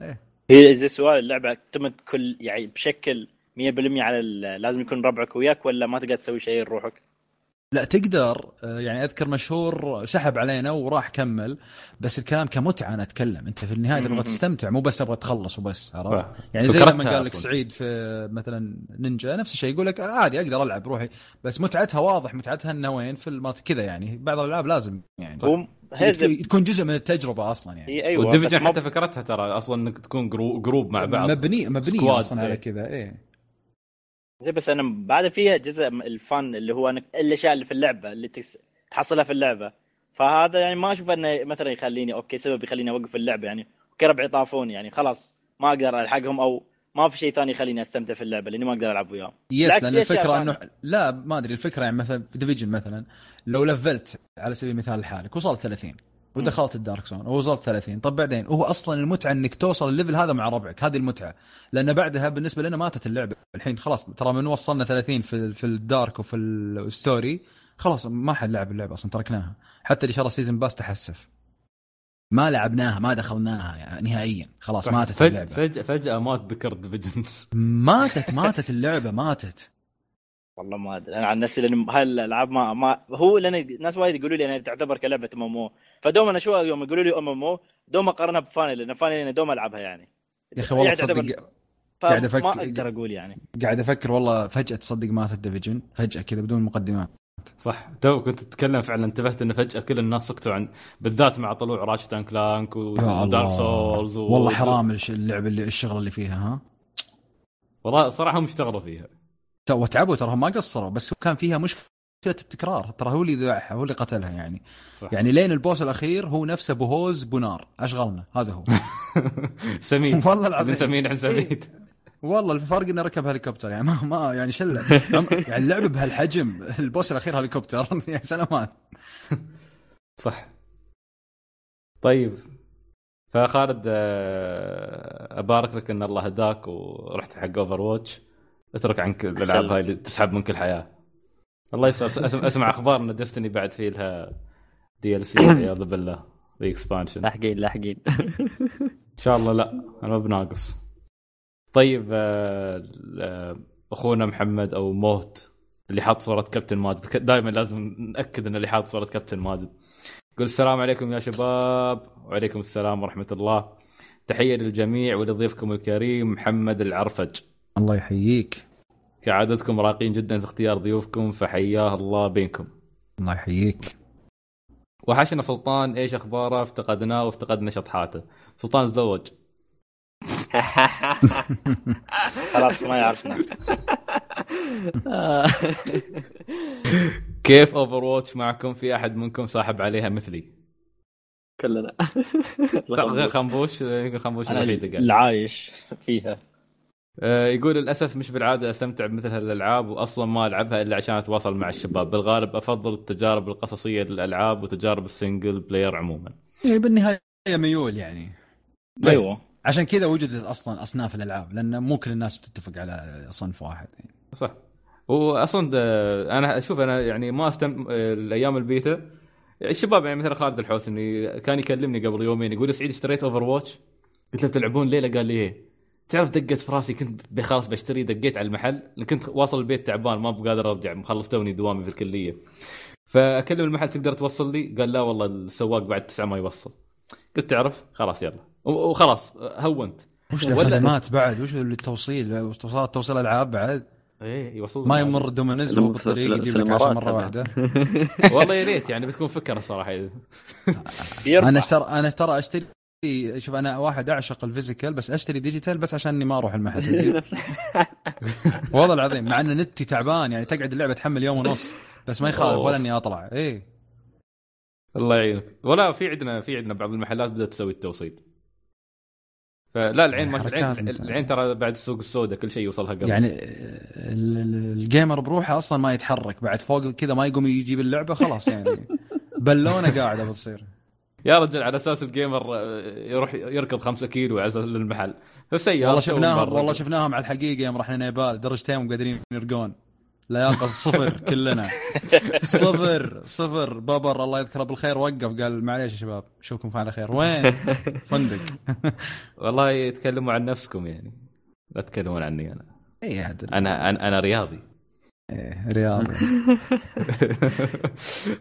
ايه هي اذا سؤال اللعبه اعتمد كل يعني بشكل مية بالمية على لازم يكون ربعك وياك ولا ما تقدر تسوي شيء لروحك؟ لا تقدر يعني اذكر مشهور سحب علينا وراح كمل بس الكلام كمتعه. انا اتكلم انت في النهايه تبغى تستمتع مو بس ابغى تخلص وبس عرفت. يعني زي لما قال لك سعيد في مثلا نينجا نفس الشيء يقول لك عادي اقدر العب بروحي بس متعتها واضح متعتها انه وين في المات كذا يعني بعض الالعاب لازم يعني تكون جزء من التجربه اصلا يعني. أيوة والديفجن حتى مب... فكرتها ترى اصلا انك تكون جروب مع بعض مبني مبني اصلا على كذا ايه زي بس انا بعد فيها جزء الفن اللي هو انك الاشياء اللي في اللعبه اللي تكس... تحصلها في اللعبه. فهذا يعني ما اشوف انه مثلا يخليني اوكي سبب يخليني اوقف اللعبه يعني اوكي ربعي طافوني يعني خلاص ما اقدر الحقهم او ما في شيء ثاني يخليني استمتع في اللعبه لاني ما اقدر العب وياهم. لان الفكره انه لا ما ادري الفكره يعني مثلا في ديفيجن مثلا لو لفلت على سبيل المثال لحالك وصلت ثلاثين ودخلت الدارك زون ووصلت ثلاثين طب بعدين هو اصلا المتعه انك توصل الليفل هذا مع ربعك هذه المتعه. لان بعدها بالنسبه لنا ماتت اللعبه الحين خلاص ترى من وصلنا ثلاثين في في الدارك وفي الستوري خلاص ما حد لعب اللعبه اصلا تركناها. حتى اللي شرى سيزن باس تحسف ما لعبناها ما دخلناها يعني نهائيا خلاص ماتت فج- اللعبه فجأة فجأة مات ذكرت ديفيجن ماتت ماتت اللعبه ماتت والله ما ادري انا عن نفسي، لان هالالعاب ما, ما هو لان ناس وايد يقولوا لي انا تعتبر كلعبه ام ام او، فدوم انا شو يوم يقولوا لي ام ام او دوم اقارنها بفاني، لان فاني انا دوم العبها يعني يا اخي والله تصدق قاعد افكر ما اقدر اقول يعني قاعد افكر والله فجاه تصدق مات الديفيجن فجاه كذا بدون مقدمات. صح تو كنت تتكلم فعلا انتبهت انه فجاه كل الناس سكتوا عن بالذات مع طلوع راشتان كلانك ودارك سولز و... والله حرام اللعبه اللي الشغله اللي فيها ها والله صراحه هم اشتغلوا فيها وتعبوا ترى ما قصروا، بس كان فيها مشكله التكرار ترى هو اللي ذبحها هو اللي قتلها يعني صح. يعني لين البوس الاخير هو نفسه بوهوز بنار اشغلنا هذا هو سميت والله العظيم سميت عن سميت والله الفرق انه ركب هليكوبتر يعني ما, ما يعني شله يعني اللعبه بهالحجم البوس الاخير هليكوبتر يا سلام صح. طيب فخالد ابارك لك ان الله هداك ورحت حق اوفر واتش، اترك عنك الالعاب هاي اللي تسحب منك الحياه. الله يسر اسمع اخبار ان دستني بعد فيه لها دي ال سي يا رب الله الاكسبانشن لاحقين لاحقين ان شاء الله. لا انا ما بناقص. طيب اخونا محمد او موت اللي حاط صوره كابتن ماجد، دائما لازم ناكد ان اللي حاط صوره كابتن ماجد، يقول السلام عليكم يا شباب. وعليكم السلام ورحمه الله، تحيه للجميع ولضيفكم الكريم محمد العرفج. الله يحييك، كعادتكم راقين جدا في اختيار ضيوفكم فحياه الله بينكم. الله يحييك. وحشنا سلطان، ايش اخباره؟ افتقدناه وافتقدنا شطحاته. سلطان تزوج خلاص ما يعرفنا. كيف اوفر واتش معكم؟ في احد منكم صاحب عليها مثلي؟ كلنا غير خمبوش. يقول خمبوش الوحيد العايش فيها. يقول للأسف مش بالعادة أستمتع بمثل هالألعاب، وأصلا ما ألعبها إلا عشان أتواصل مع الشباب، بالغالب أفضل التجارب القصصية للألعاب وتجارب السنجل بلاير عموما. يعني بالنهاية ميول يعني أيوة، عشان كذا وجدت أصلا أصناف الألعاب، لأن مو كل الناس بتتفق على صنف واحد يعني. صح، وأصلا أنا أشوف أنا يعني ما أستمتع الأيام البيتا الشباب، يعني مثلا خالد الحوثني كان يكلمني قبل يومين يقول سعيد اشتريت أوفر واتش، قلت له بتلعبون ليلة؟ قال لي إيه. تعرف دقت في راسي، كنت بخلاص بشتري، دقيت على المحل، كنت واصل البيت تعبان ما بقادر ارجع، مخلص توني دوامي في الكليه، فاكلم المحل تقدر توصل لي؟ قال لا والله السواق بعد تسعة ما يوصل. قلت تعرف خلاص يلا، وخلاص هونت. وش الخدمات بعد؟ وش التوصيل؟ توصيل توصيل العاب بعد ايه يوصل ما يمر دومينيز بالطريق يجيب لك عشان مره واحده. والله يا ريت يعني بتكون فكره الصراحه. انا اشتري انا ترى اشتري شوف انا واحد اعشق الفيزيكال، بس اشتري ديجيتال بس عشان اني ما اروح المحل. والله العظيم مع ان نتي تعبان يعني، تقعد اللعبه تحمل يوم ونص بس ما يخالف ولا اني اطلع. اي الله يعينك. ولا في عندنا في عندنا بعض المحلات بدات تسوي التوصيل، فلا العين ما العين, العين ترى بعد السوق السوداء كل شيء يوصلها قبل يعني. الجيمر بروحه اصلا ما يتحرك بعد فوق كذا، ما يقوم يجيب اللعبه خلاص يعني. بلونه قاعده بتصير يا رجل، على اساس الجيمر يروح يركض خمسة كيلو على اساس للمحل فسياره. والله شفناهم والله شفناهم على الحقيقه يوم رحنا نيبال درجتين وقادرين يرقون لياقه صفر. كلنا صفر صفر. بابر الله يذكره بالخير وقف قال معليش يا شباب اشوفكم على خير. وين فندق؟ والله يتكلموا عن نفسكم يعني، لا تتكلمون عني انا. اي انا انا رياضي ايه رياضي.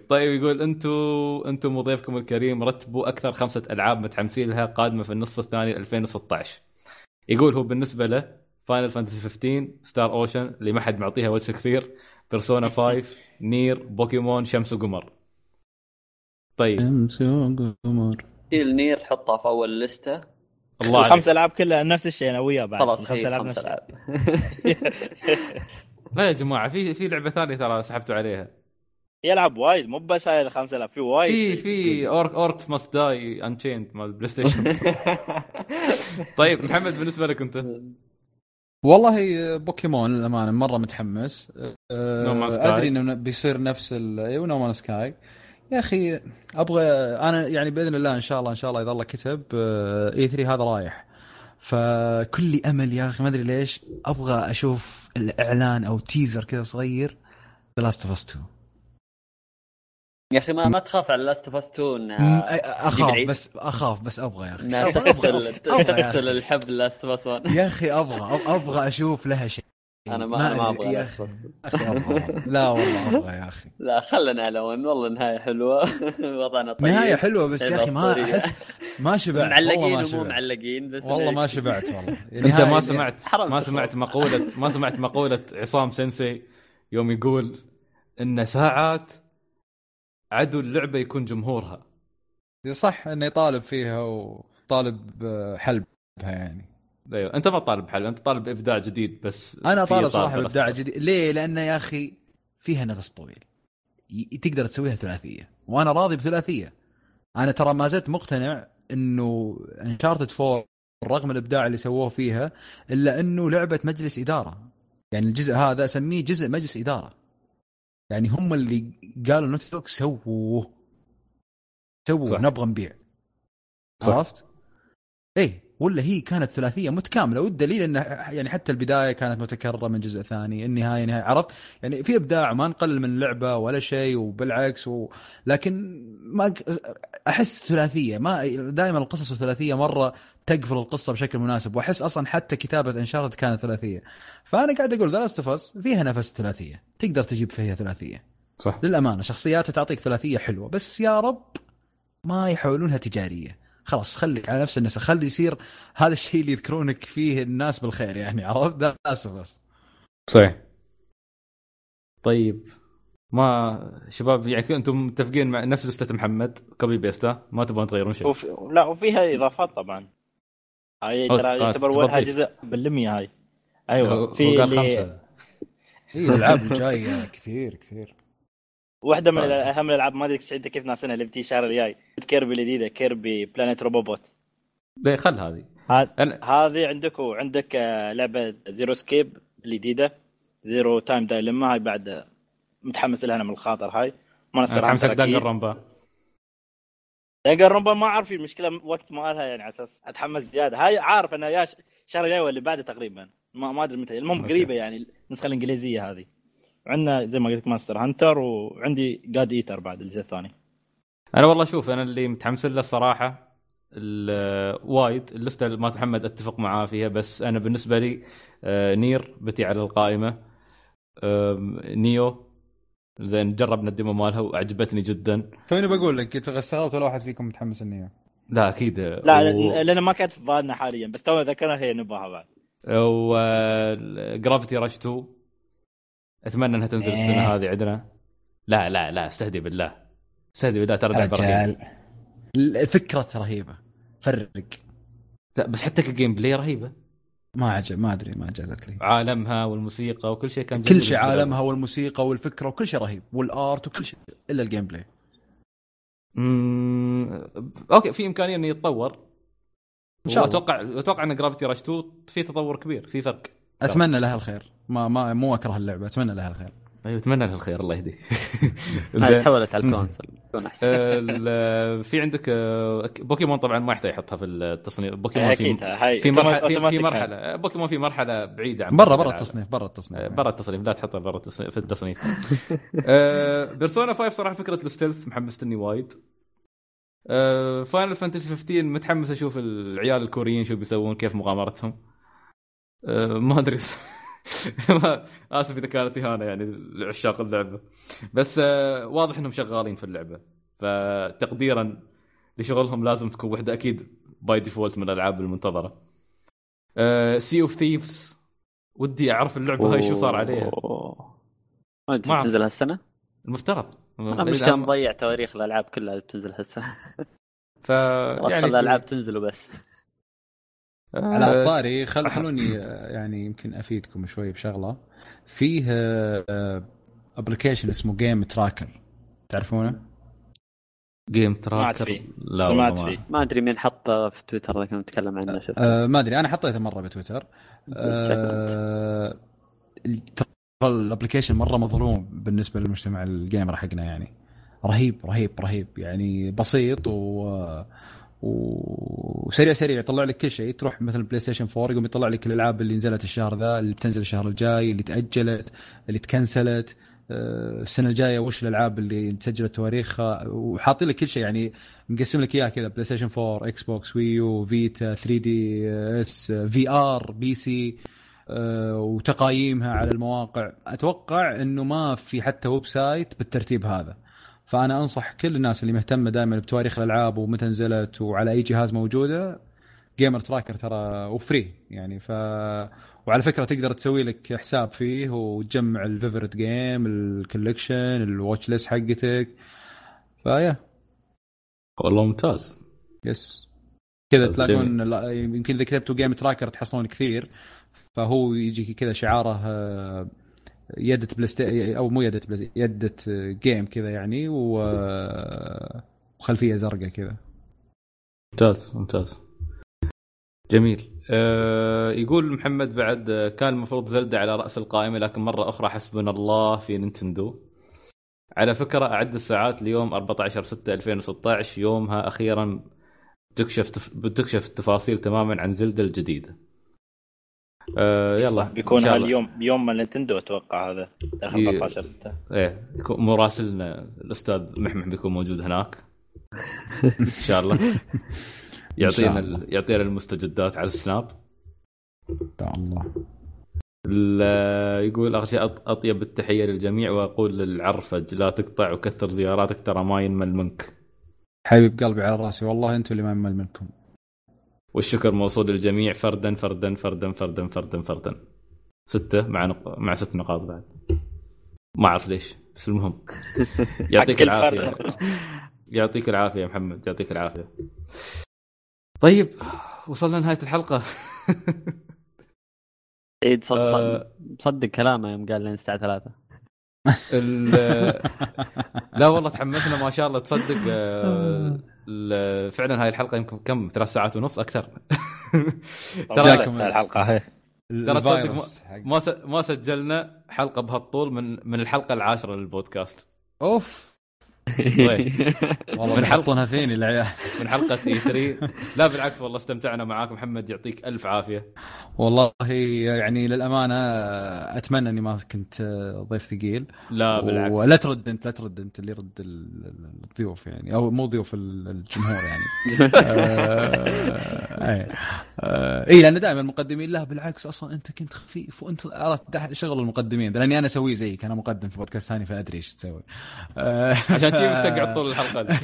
طيب يقول انتوا انتوا مضيفكم الكريم رتبوا اكثر خمسه العاب متحمسين لها قادمه في النصف الثاني ألفين وستة عشر. يقول هو بالنسبه له فاينل فانتسي خمستاشر، ستار اوشن اللي ما حد معطيها وجه كثير، بيرسونا خمسة، نير، بوكيمون، شمس وقمر. طيب شمس وقمر النير حطها في اول لسته. الله خمس العاب كلها نفس الشيء انا وياه بعد خمس العاب نفس العاب. لا يا جماعه في في لعبه ثانيه ترى سحبتوا عليها. يلعب وايد مو بس هاي الخمسه، لا في وايد في في اورك اوركس ماست داي انشيند مال بلاي ستيشن. طيب محمد بالنسبه لك انت؟ والله بوكيمون للامانه مره متحمس. ادري انه بيصير نفس نو مان سكاي يا اخي، ابغى انا يعني باذن الله ان شاء الله ان شاء الله اذا الله كتب اي ثلاثة هذا رايح، فكل امل يا اخي ما ادري ليش ابغى اشوف الاعلان او تيزر كذا صغير The Last of Us تو يا اخي. ما ما تخاف على The Last of Us تو؟ اخاف بس اخاف بس ابغى يا اخي تقتل تقتل الحب The Last of Us يا اخي. ابغى ابغى اشوف لها شيء انا ما انا ما ابغى اصلا. لا والله ابغى يا اخي. لا خلنا على وين، والله النهايه حلوه وضعنا طيب. نهايه حلوه بس يا اخي ما احس ما شبعت. معلقين ومو معلقين بس والله ما شبعت والله. انت ما سمعت ما سمعت مقوله ما سمعت مقوله عصام سمسي يوم يقول ان ساعات عدو اللعبه يكون جمهورها. صح انه يطالب فيها وطالب حلبها يعني. ايوه انت ما طالب حل، انت طالب ابداع جديد. بس انا طالب صراحه ابداع جديد. ليه؟ لانه يا اخي فيها نفس طويل، ي... تقدر تسويها ثلاثيه وانا راضي بثلاثيه. انا ترى ما زلت مقتنع انه انشارتد أربعة رغم الابداع اللي سووه فيها الا انه لعبه مجلس اداره. يعني الجزء هذا اسميه جزء مجلس اداره. يعني هم اللي قالوا نوتي دوغ سووه سووه نبغى نبيع، عرفت؟ ايه ولا هي كانت ثلاثيه متكامله، والدليل انه يعني حتى البدايه كانت متكرره من جزء ثاني، النهايه نهايه، عرفت؟ يعني في ابداع، ما نقلل من اللعبه ولا شيء وبالعكس و... لكن ما احس ثلاثيه، ما دائما القصص الثلاثيه مره تقفل القصه بشكل مناسب، واحس اصلا حتى كتابه انشارت كانت ثلاثيه. فانا قاعد اقول ذا لاست اوف اس فيها نفس ثلاثيه، تقدر تجيب فيها ثلاثيه صح للامانه، شخصياتها تعطيك ثلاثيه حلوه، بس يا رب ما يحولونها تجاريه. خلاص خليك على نفس الناس، خلي يصير هذا الشيء اللي يذكرونك فيه الناس بالخير، يعني عرفت؟ ده بس صحيح. طيب ما شباب يعني انتم متفقين مع نفس لسته محمد كوبي بيستا، ما تبغون تغيرون شيء؟ وف... لا وفيها اضافات طبعا، هاي ترى يعتبر اولها جزء بالمية هاي. ايوه في خمسه هي الالعاب جايه كثير كثير. واحدة من أهم الألعاب ما أدري سعيد كيف ناسينها اللي بتشهر الجاي، كيربي الجديدة، كيربي بلانيت روبوبوت. ده خل هذه هذه عندك، وعندك لعبة زيرو سكيب الجديدة، زيرو تايم دايلما، هاي بعد متحمس لها أنا من الخاطر هاي. ما أنا متحمس دنجر رامبا، دنجر رامبا ما أعرف المشكلة وقت ما قالها يعني على أساس أتحمس زيادة. هاي عارف أنا يا شهر الجاي واللي بعده تقريبا، ما ما أدري متى، المهم قريبة يعني النسخة الإنجليزية هذه. عندنا زي ما قلت لك ماستر هانتر، وعندي جاد ايتر بعد الجزء الثاني. انا والله شوف انا اللي متحمس له صراحه وايد اللسته اللي ما محمد اتفق معاه فيها، بس انا بالنسبه لي نير بتي على القائمه. نيو زين جربنا الديمو مالها وعجبتني جدا. توني بقول لك انت غسرت ولا واحد فيكم متحمس لنيو؟ لا اكيد لا و... لان ما كانت في بالنا حاليا، بس تو ذكرها هي نباها بعد. وجرافيتي رش تو اتمنى انها تنزل السنه هذه عندنا. لا لا لا استهدي بالله استهدي بالله، ترى لعبه رهيبه، الفكره رهيبه، فرق. لا بس حتى الجيم بلاي رهيبه، ما عجب ما ادري ما جازت لي. عالمها والموسيقى وكل شيء كان كل شيء، عالمها والموسيقى والفكره وكل شيء رهيب، والارت وكل شيء الا الجيم بلاي. امم اوكي في امكانيه انه يتطور ان شاء الله. اتوقع اتوقع ان جرافيتي راش تو في تطور كبير، في فرق. اتمنى لها الخير، ما ما مو اكره اللعبه، اتمنى لها الخير. طيب اتمنى لها الخير الله يهديك. تحولت على الكونسول احسن. في عندك بوكيمون طبعا ما يحتاج يحطها في التصنيف. بوكيمون في في مرحله في مرحله بوكيمون في مرحله بعيده عن برا برا التصنيف برا التصنيف برا التصنيف لا تحطها برا في التصنيف. بيرسونا خمسة صراحه فكره الستيلث محمستني وايد. فاينل فانتسي خمستاشر متحمس اشوف العيال الكوريين شو بيسوون، كيف مغامرتهم. ما ادري اسف اذا كانت اهانه يعني لعشاق اللعبه، بس واضح انهم شغالين في اللعبه، فتقديرا لشغلهم لازم تكون وحده اكيد باي ديفولت من الالعاب المنتظره. سي اوف ثيفز ودي اعرف اللعبه هاي شو صار عليها، ما بتنزل هالسنه المفترض. انا مش كان مضيع تواريخ الالعاب كلها اللي بتنزل هالسنه، ف يعني الالعاب تنزل وبس. على الطاري خلوني يعني يمكن أفيدكم شوي بشغلة. فيه أبليكيشن اسمه جيم تراكر، تعرفونه؟ جيم تراكر لا سمعت فيه، ما أدري مين حطه في تويتر لكن نتكلم عنه. شفت أه ما أدري، أنا حطيته مرة بتويتر. أه الأبليكيشن مرة مظلوم بالنسبة للمجتمع الجيمر حقنا، يعني رهيب رهيب رهيب، يعني بسيط و وسريع سريع، يطلع لك كل شيء. تروح مثلا بلاي ستيشن فور يقوم يطلع لك الالعاب اللي نزلت الشهر ذا، اللي بتنزل الشهر الجاي، اللي تاجلت، اللي تكنسلت السنه الجايه، وش الالعاب اللي تسجلت تواريخها، وحاطين لك كل شيء. يعني مقسم لك اياها كذا، بلاي ستيشن فور، اكس بوكس، ويو، فيتا، ثري دي اس، في ار، بي سي، وتقايمها على المواقع. أتوقع أنه ما في حتى ويب سايت بالترتيب هذا، فأنا أنصح كل الناس اللي مهتمة دائما بتواريخ الألعاب ومتى نزلت وعلى أي جهاز موجودة. جيمر تراكر ترى وفري يعني، ف وعلى فكرة تقدر تسوي لك حساب فيه وتجمع الفيفرت جيم، الكوليكشن، الواتش ليست حقتك. فيا والله ممتاز. يس كذا تلاقون يمكن اللي كتبتوا جيم تراكر تحصلون كثير، فهو يجي كذا شعاره يدة بلاستيك او مو يدة بلاستيك، يدة جيم كذا يعني، وخلفية زرقاء كذا. ممتاز ممتاز جميل. أه يقول محمد بعد كان المفروض زلدة على رأس القائمة، لكن مرة أخرى حسبنا الله في نينتندو. على فكرة أعد الساعات ليوم أربعة عشر ستة ألفين وستة عشر، يومها أخيرا تكشف تف... بتكشف التفاصيل تماما عن زلدة الجديدة. أه يلا بيكون هاليوم يوم نينتندو أتوقع هذا أربعة عشر ستة. إيه مراسلنا الأستاذ محمد بيكون موجود هناك إن شاء الله. يعطينا يعطينا المستجدات على السناب. الله يقول أغشي أطيب التحية للجميع وأقول للعرفج لا تقطع وكثر زياراتك ترى ما ينمل منك. حبيب قلبي على رأسي والله أنتوا اللي ما ينمل منكم. والشكر موصول للجميع فرداً فرداً فرداً فرداً فرداً فرداً. ستة مع نق... مع ست نقاط بعد ما أعرف ليش بس المهم. يعطيك العافية. يعطيك العافية يا محمد، يعطيك العافية. طيب وصلنا لنهاية الحلقة. إيه صدق صدق كلامه يوم قال لنا الساعة ثلاثة. لا والله تحمسنا ما شاء الله. تصدق فعلا هاي الحلقة يمكن كم ثلاث ساعات ونص أكثر. جاكم الحلقة ترى ما ما سجلنا حلقة بهالطول من من الحلقة العاشرة للبودكاست. أوف والله من حلقتنا فين العيال من حلقة إي ثري. لا بالعكس والله استمتعنا معاك محمد، يعطيك ألف عافية والله. يعني للأمانة أتمنى أني ما كنت ضيف ثقيل. لا بالعكس ولا ترد أنت، لا ترد أنت اللي يرد الضيوف يعني، أو مو ضيوف الجمهور يعني. آه... آه... إيه لأن دائما المقدمين لا بالعكس أصلا أنت كنت خفيف وأنت عرفت شغل المقدمين، لأني أنا سوي زيك، أنا مقدم في بودكاست ثاني فأدري إيش تسوي. آه... عشان كذي مستقعد طول الحلقه دي.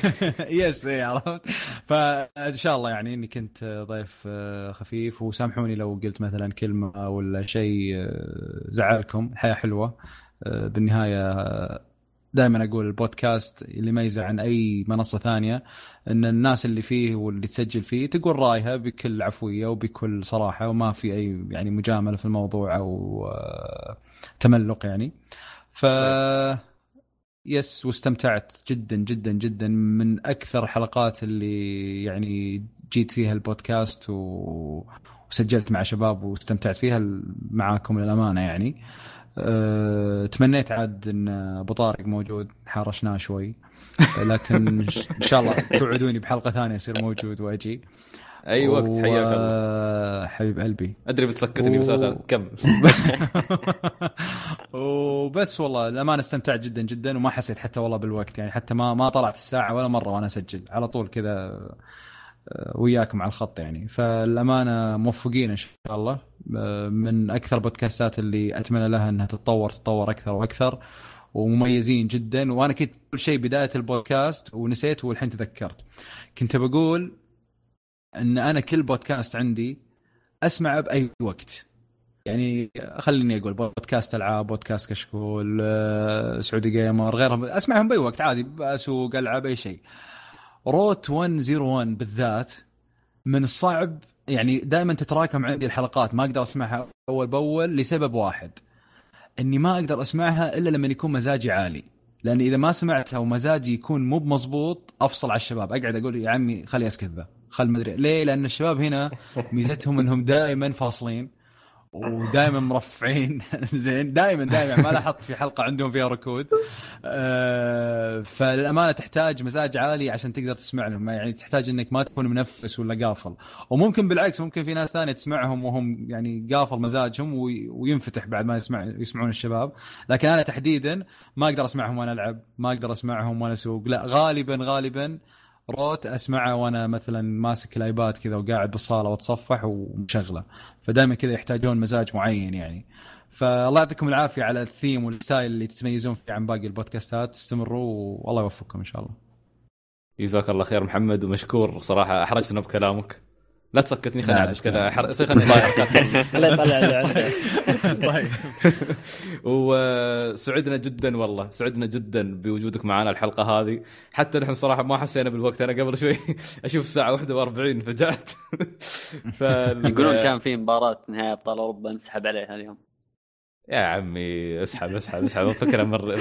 يس اي عرفت. فان شاء الله يعني اني كنت ضيف خفيف، وسامحوني لو قلت مثلا كلمه ولا شيء زعلكم. الحياه حلوه بالنهايه. دائما اقول البودكاست اللي يميزه عن اي منصه ثانيه ان الناس اللي فيه واللي تسجل فيه تقول رايها بكل عفويه وبكل صراحه، وما في اي يعني مجامله في الموضوع او تملق يعني. ف يس واستمتعت جدا جدا جدا. من أكثر حلقات اللي يعني جيت فيها البودكاست و... وسجلت مع شباب واستمتعت فيها معاكم للأمانة يعني. أه... تمنيت عاد أن أبو طارق موجود، حارشناه شوي لكن إن شاء الله توعدوني بحلقة ثانية يصير موجود وأجي أي وقت. و... حياك الله حبيب قلبي، أدري بتسكتني و... بس كم. وبس والله الأمانة استمتعت جدا جدا، وما حسيت حتى والله بالوقت يعني، حتى ما ما طلعت الساعة ولا مرة وأنا أسجل، على طول كذا وياكم على الخط يعني. فالأمانة موفقين إن شاء الله. من أكثر بودكاستات اللي أتمنى لها أنها تتطور تتطور أكثر وأكثر، ومميزين جدا. وأنا كنت كل شيء بداية البودكاست ونسيت والحين تذكرت، كنت بقول ان انا كل بودكاست عندي اسمعه باي وقت يعني. خليني اقول بودكاست العاب، بودكاست كشكول، سعودي جيمر، غيرهم اسمعهم باي وقت عادي، اسوق العب اي شيء. روت مية وواحد بالذات من الصعب يعني، دائما تتراكم عندي الحلقات ما اقدر اسمعها اول باول لسبب واحد، اني ما اقدر اسمعها الا لما يكون مزاجي عالي، لان اذا ما سمعتها ومزاجي يكون مو مضبوط افصل على الشباب، اقعد اقول يا عمي خلي اسكتها خل مدري ليه، لأن الشباب هنا ميزتهم أنهم دائما فاصلين ودائما مرفعين. زين دائما دائما ما لاحظت في حلقة عندهم فيها ركود. أه فالأمانة تحتاج مزاج عالي عشان تقدر تسمع لهم يعني، تحتاج أنك ما تكون منفس ولا قافل. وممكن بالعكس ممكن في ناس ثانية تسمعهم وهم يعني قافل مزاجهم وينفتح بعد ما يسمع يسمعون الشباب، لكن أنا تحديدا ما أقدر أسمعهم وأنا ألعب، ما أقدر أسمعهم وأنا أسوق، لا غالبا غالبا روت اسمعه وانا مثلا ماسك الايباد كذا وقاعد بالصاله واتصفح ومشغله، فدائما كذا يحتاجون مزاج معين يعني. فالله يعطيكم العافيه على الثيم والستايل اللي تتميزون فيه عن باقي البودكاستات، استمروا والله يوفقكم ان شاء الله. جزاك الله خير محمد ومشكور، صراحه احرجتنا بكلامك. لا تسكتني خلينا نعدل كذا حر... خلينا لا طلع اللي عندك. طيب وسعدنا جدا والله، سعدنا جدا بوجودك معنا الحلقه هذه، حتى نحن صراحه ما حسينا بالوقت. انا قبل شوي اشوف الساعه واحد وأربعين فجأت. يقولون كان في مباراه نهائي ابطال اوروبا نسحب عليها اليوم. يا عمي اسحب اسحب اسحب فكره مره.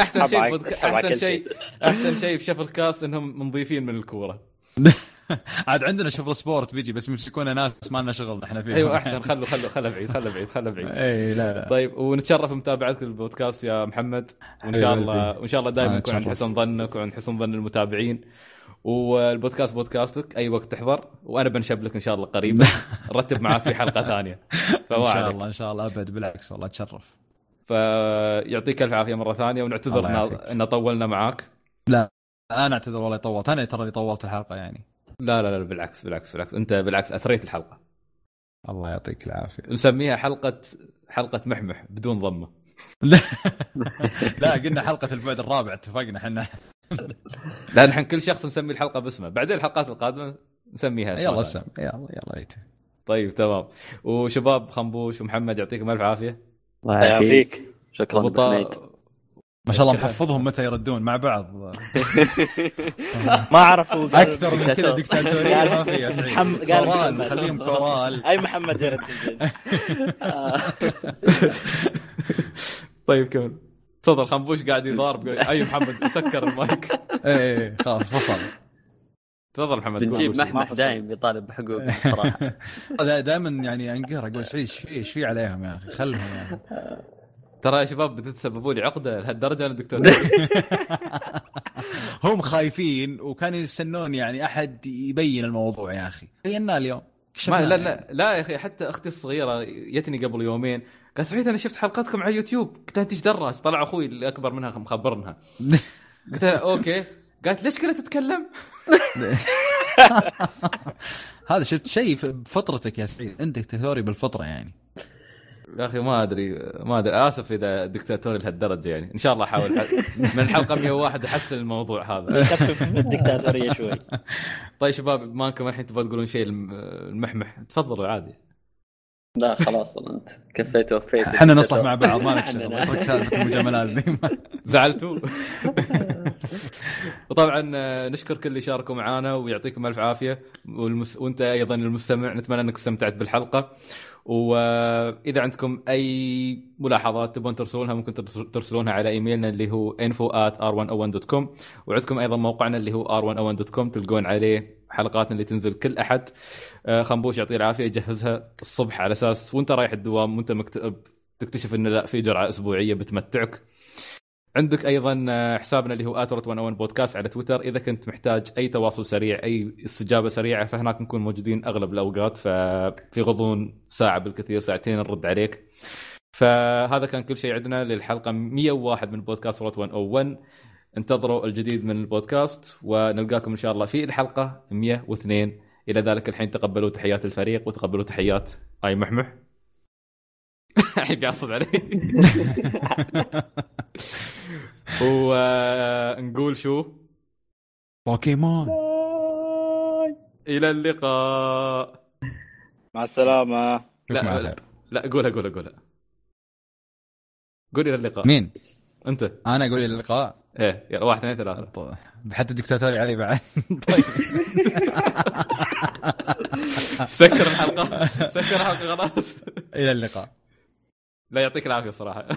احسن شيء بودكاست احسن شيء احسن شيء في شفل كاس انهم منضيفين من الكوره. عاد عندنا شغل سبورت بيجي بس يمسكونا ناس ما لنا شغل احنا فيه. ايوه احسن، خلوا خلوا خلوا بعيد خلوا بعيد خلوا بعيد اي لا لا. طيب ونتشرف بمتابعتك البودكاست يا محمد، وان شاء الله وان شاء الله دائما يكون عند حسن ظنك وعند حسن ظن المتابعين، والبودكاست بودكاستك اي وقت تحضر وانا بنشبلك ان شاء الله قريب. رتب معاك في حلقه ثانيه ان شاء الله. ان شاء الله ابد بالعكس والله تشرف. فيعطيك الف عافيه مره ثانيه، ونعتذر ان طولنا معاك. لا انا اعتذر والله طولت، انا ترى اللي طولت الحلقه يعني. لا لا لا بالعكس بالعكس بالعكس، انت بالعكس اثريت الحلقه. الله يعطيك العافيه. نسميها حلقه حلقه محمح بدون ضمه. لا لا قلنا حلقه البعد الرابع، اتفقنا احنا. لا نحن كل شخص نسمي الحلقه باسمه، بعدين الحلقات القادمه نسميها اسمها. يلا سم يلا يلا يت. طيب تمام. وشباب خمبوش ومحمد يعطيكم الف عافيه. الله يعافيك. شكرا بطارق ما شاء الله محفظهم متى يردون مع بعض. ما عرفوا اكثر من كذا دكتاتوريه ما في يا سعيد. قال خليهم كورال اي محمد يرد. طيب كمل تفضل خنبوش قاعد يضارب اي محمد سكر المايك. اي خلاص فصل تفضل محمد. بنجيب محمد دايم يطالب بحقوق صراحه. دائما يعني انقهر اقول سعيد ايش في ايش في عليهم يا اخي خلهم يعني. ترى يا شباب بتتسببوا لي عقده لهالدرجه انا دكتور. هم خايفين وكانوا يستنون يعني احد يبين الموضوع يا اخي. بينا اليوم ما لا لا لا يا اخي، حتى اختي الصغيره يتني قبل يومين قالت سعيد انا شفت حلقاتكم على اليوتيوب. قلت انت ايش درك؟ طلع اخوي اللي اكبر منها مخبرنها. قلت لها اوكي. قالت ليش كلها تتكلم؟ هذا شفت شيء بفطرتك يا سعيد، انت دكتوري بالفطره يعني يا اخي. ما ادري ما ادري اسف اذا دكتاتوري لهالدرجه يعني. ان شاء الله احاول من الحلقه مية وواحد احسن الموضوع هذا، خفف من الدكتاتوريه شوي. طيب شباب ما انكم الحين تبغوا تقولون شيء المحمح تفضلوا عادي. لا خلاص انت كفيت وفيت، احنا نصلح مع بعض ما نكشف اترك سالفه المجاملات ذي زعلتوا. وطبعا نشكر كل اللي شاركوا معنا ويعطيكم الف عافيه، والمس... وانت ايضا المستمع نتمنى انك استمتعت بالحلقه. واذا عندكم اي ملاحظات تبون ترسلونها ممكن ترسلونها على ايميلنا اللي هو info at r one oh one dot com، وعندكم ايضا موقعنا اللي هو r one oh one dot com تلقون عليه حلقاتنا اللي تنزل كل احد. خنبوش يعطيه العافيه يجهزها الصبح على اساس وانت رايح الدوام وانت مكتئب تكتشف ان لا في جرعه اسبوعيه بتمتعك. عندك ايضا حسابنا اللي هو at route one oh one podcast على تويتر، اذا كنت محتاج اي تواصل سريع اي استجابه سريعه فهناك نكون موجودين اغلب الاوقات، ففي غضون ساعه بالكثير ساعتين نرد عليك. فهذا كان كل شيء عندنا للحلقه مية وواحد من بودكاست روت مية وواحد. انتظروا الجديد من البودكاست ونلقاكم ان شاء الله في الحلقه مية واثنين. الى ذلك الحين تقبلوا تحيات الفريق وتقبلوا تحيات اي محمح. حبيبي يعصب علي. ونقول شو بوكيمون. إلى اللقاء مع السلامة. لا لا لا قولها قولها قولها قول إلى اللقاء. مين أنت؟ أنا أقول إلى اللقاء. إيه يلا واحد اثنين ثلاثة حتى الدكتاتوري علي بعد. سكر الحلقة سكر الحلقة خلاص. إلى اللقاء. لا يعطيك العافية صراحة.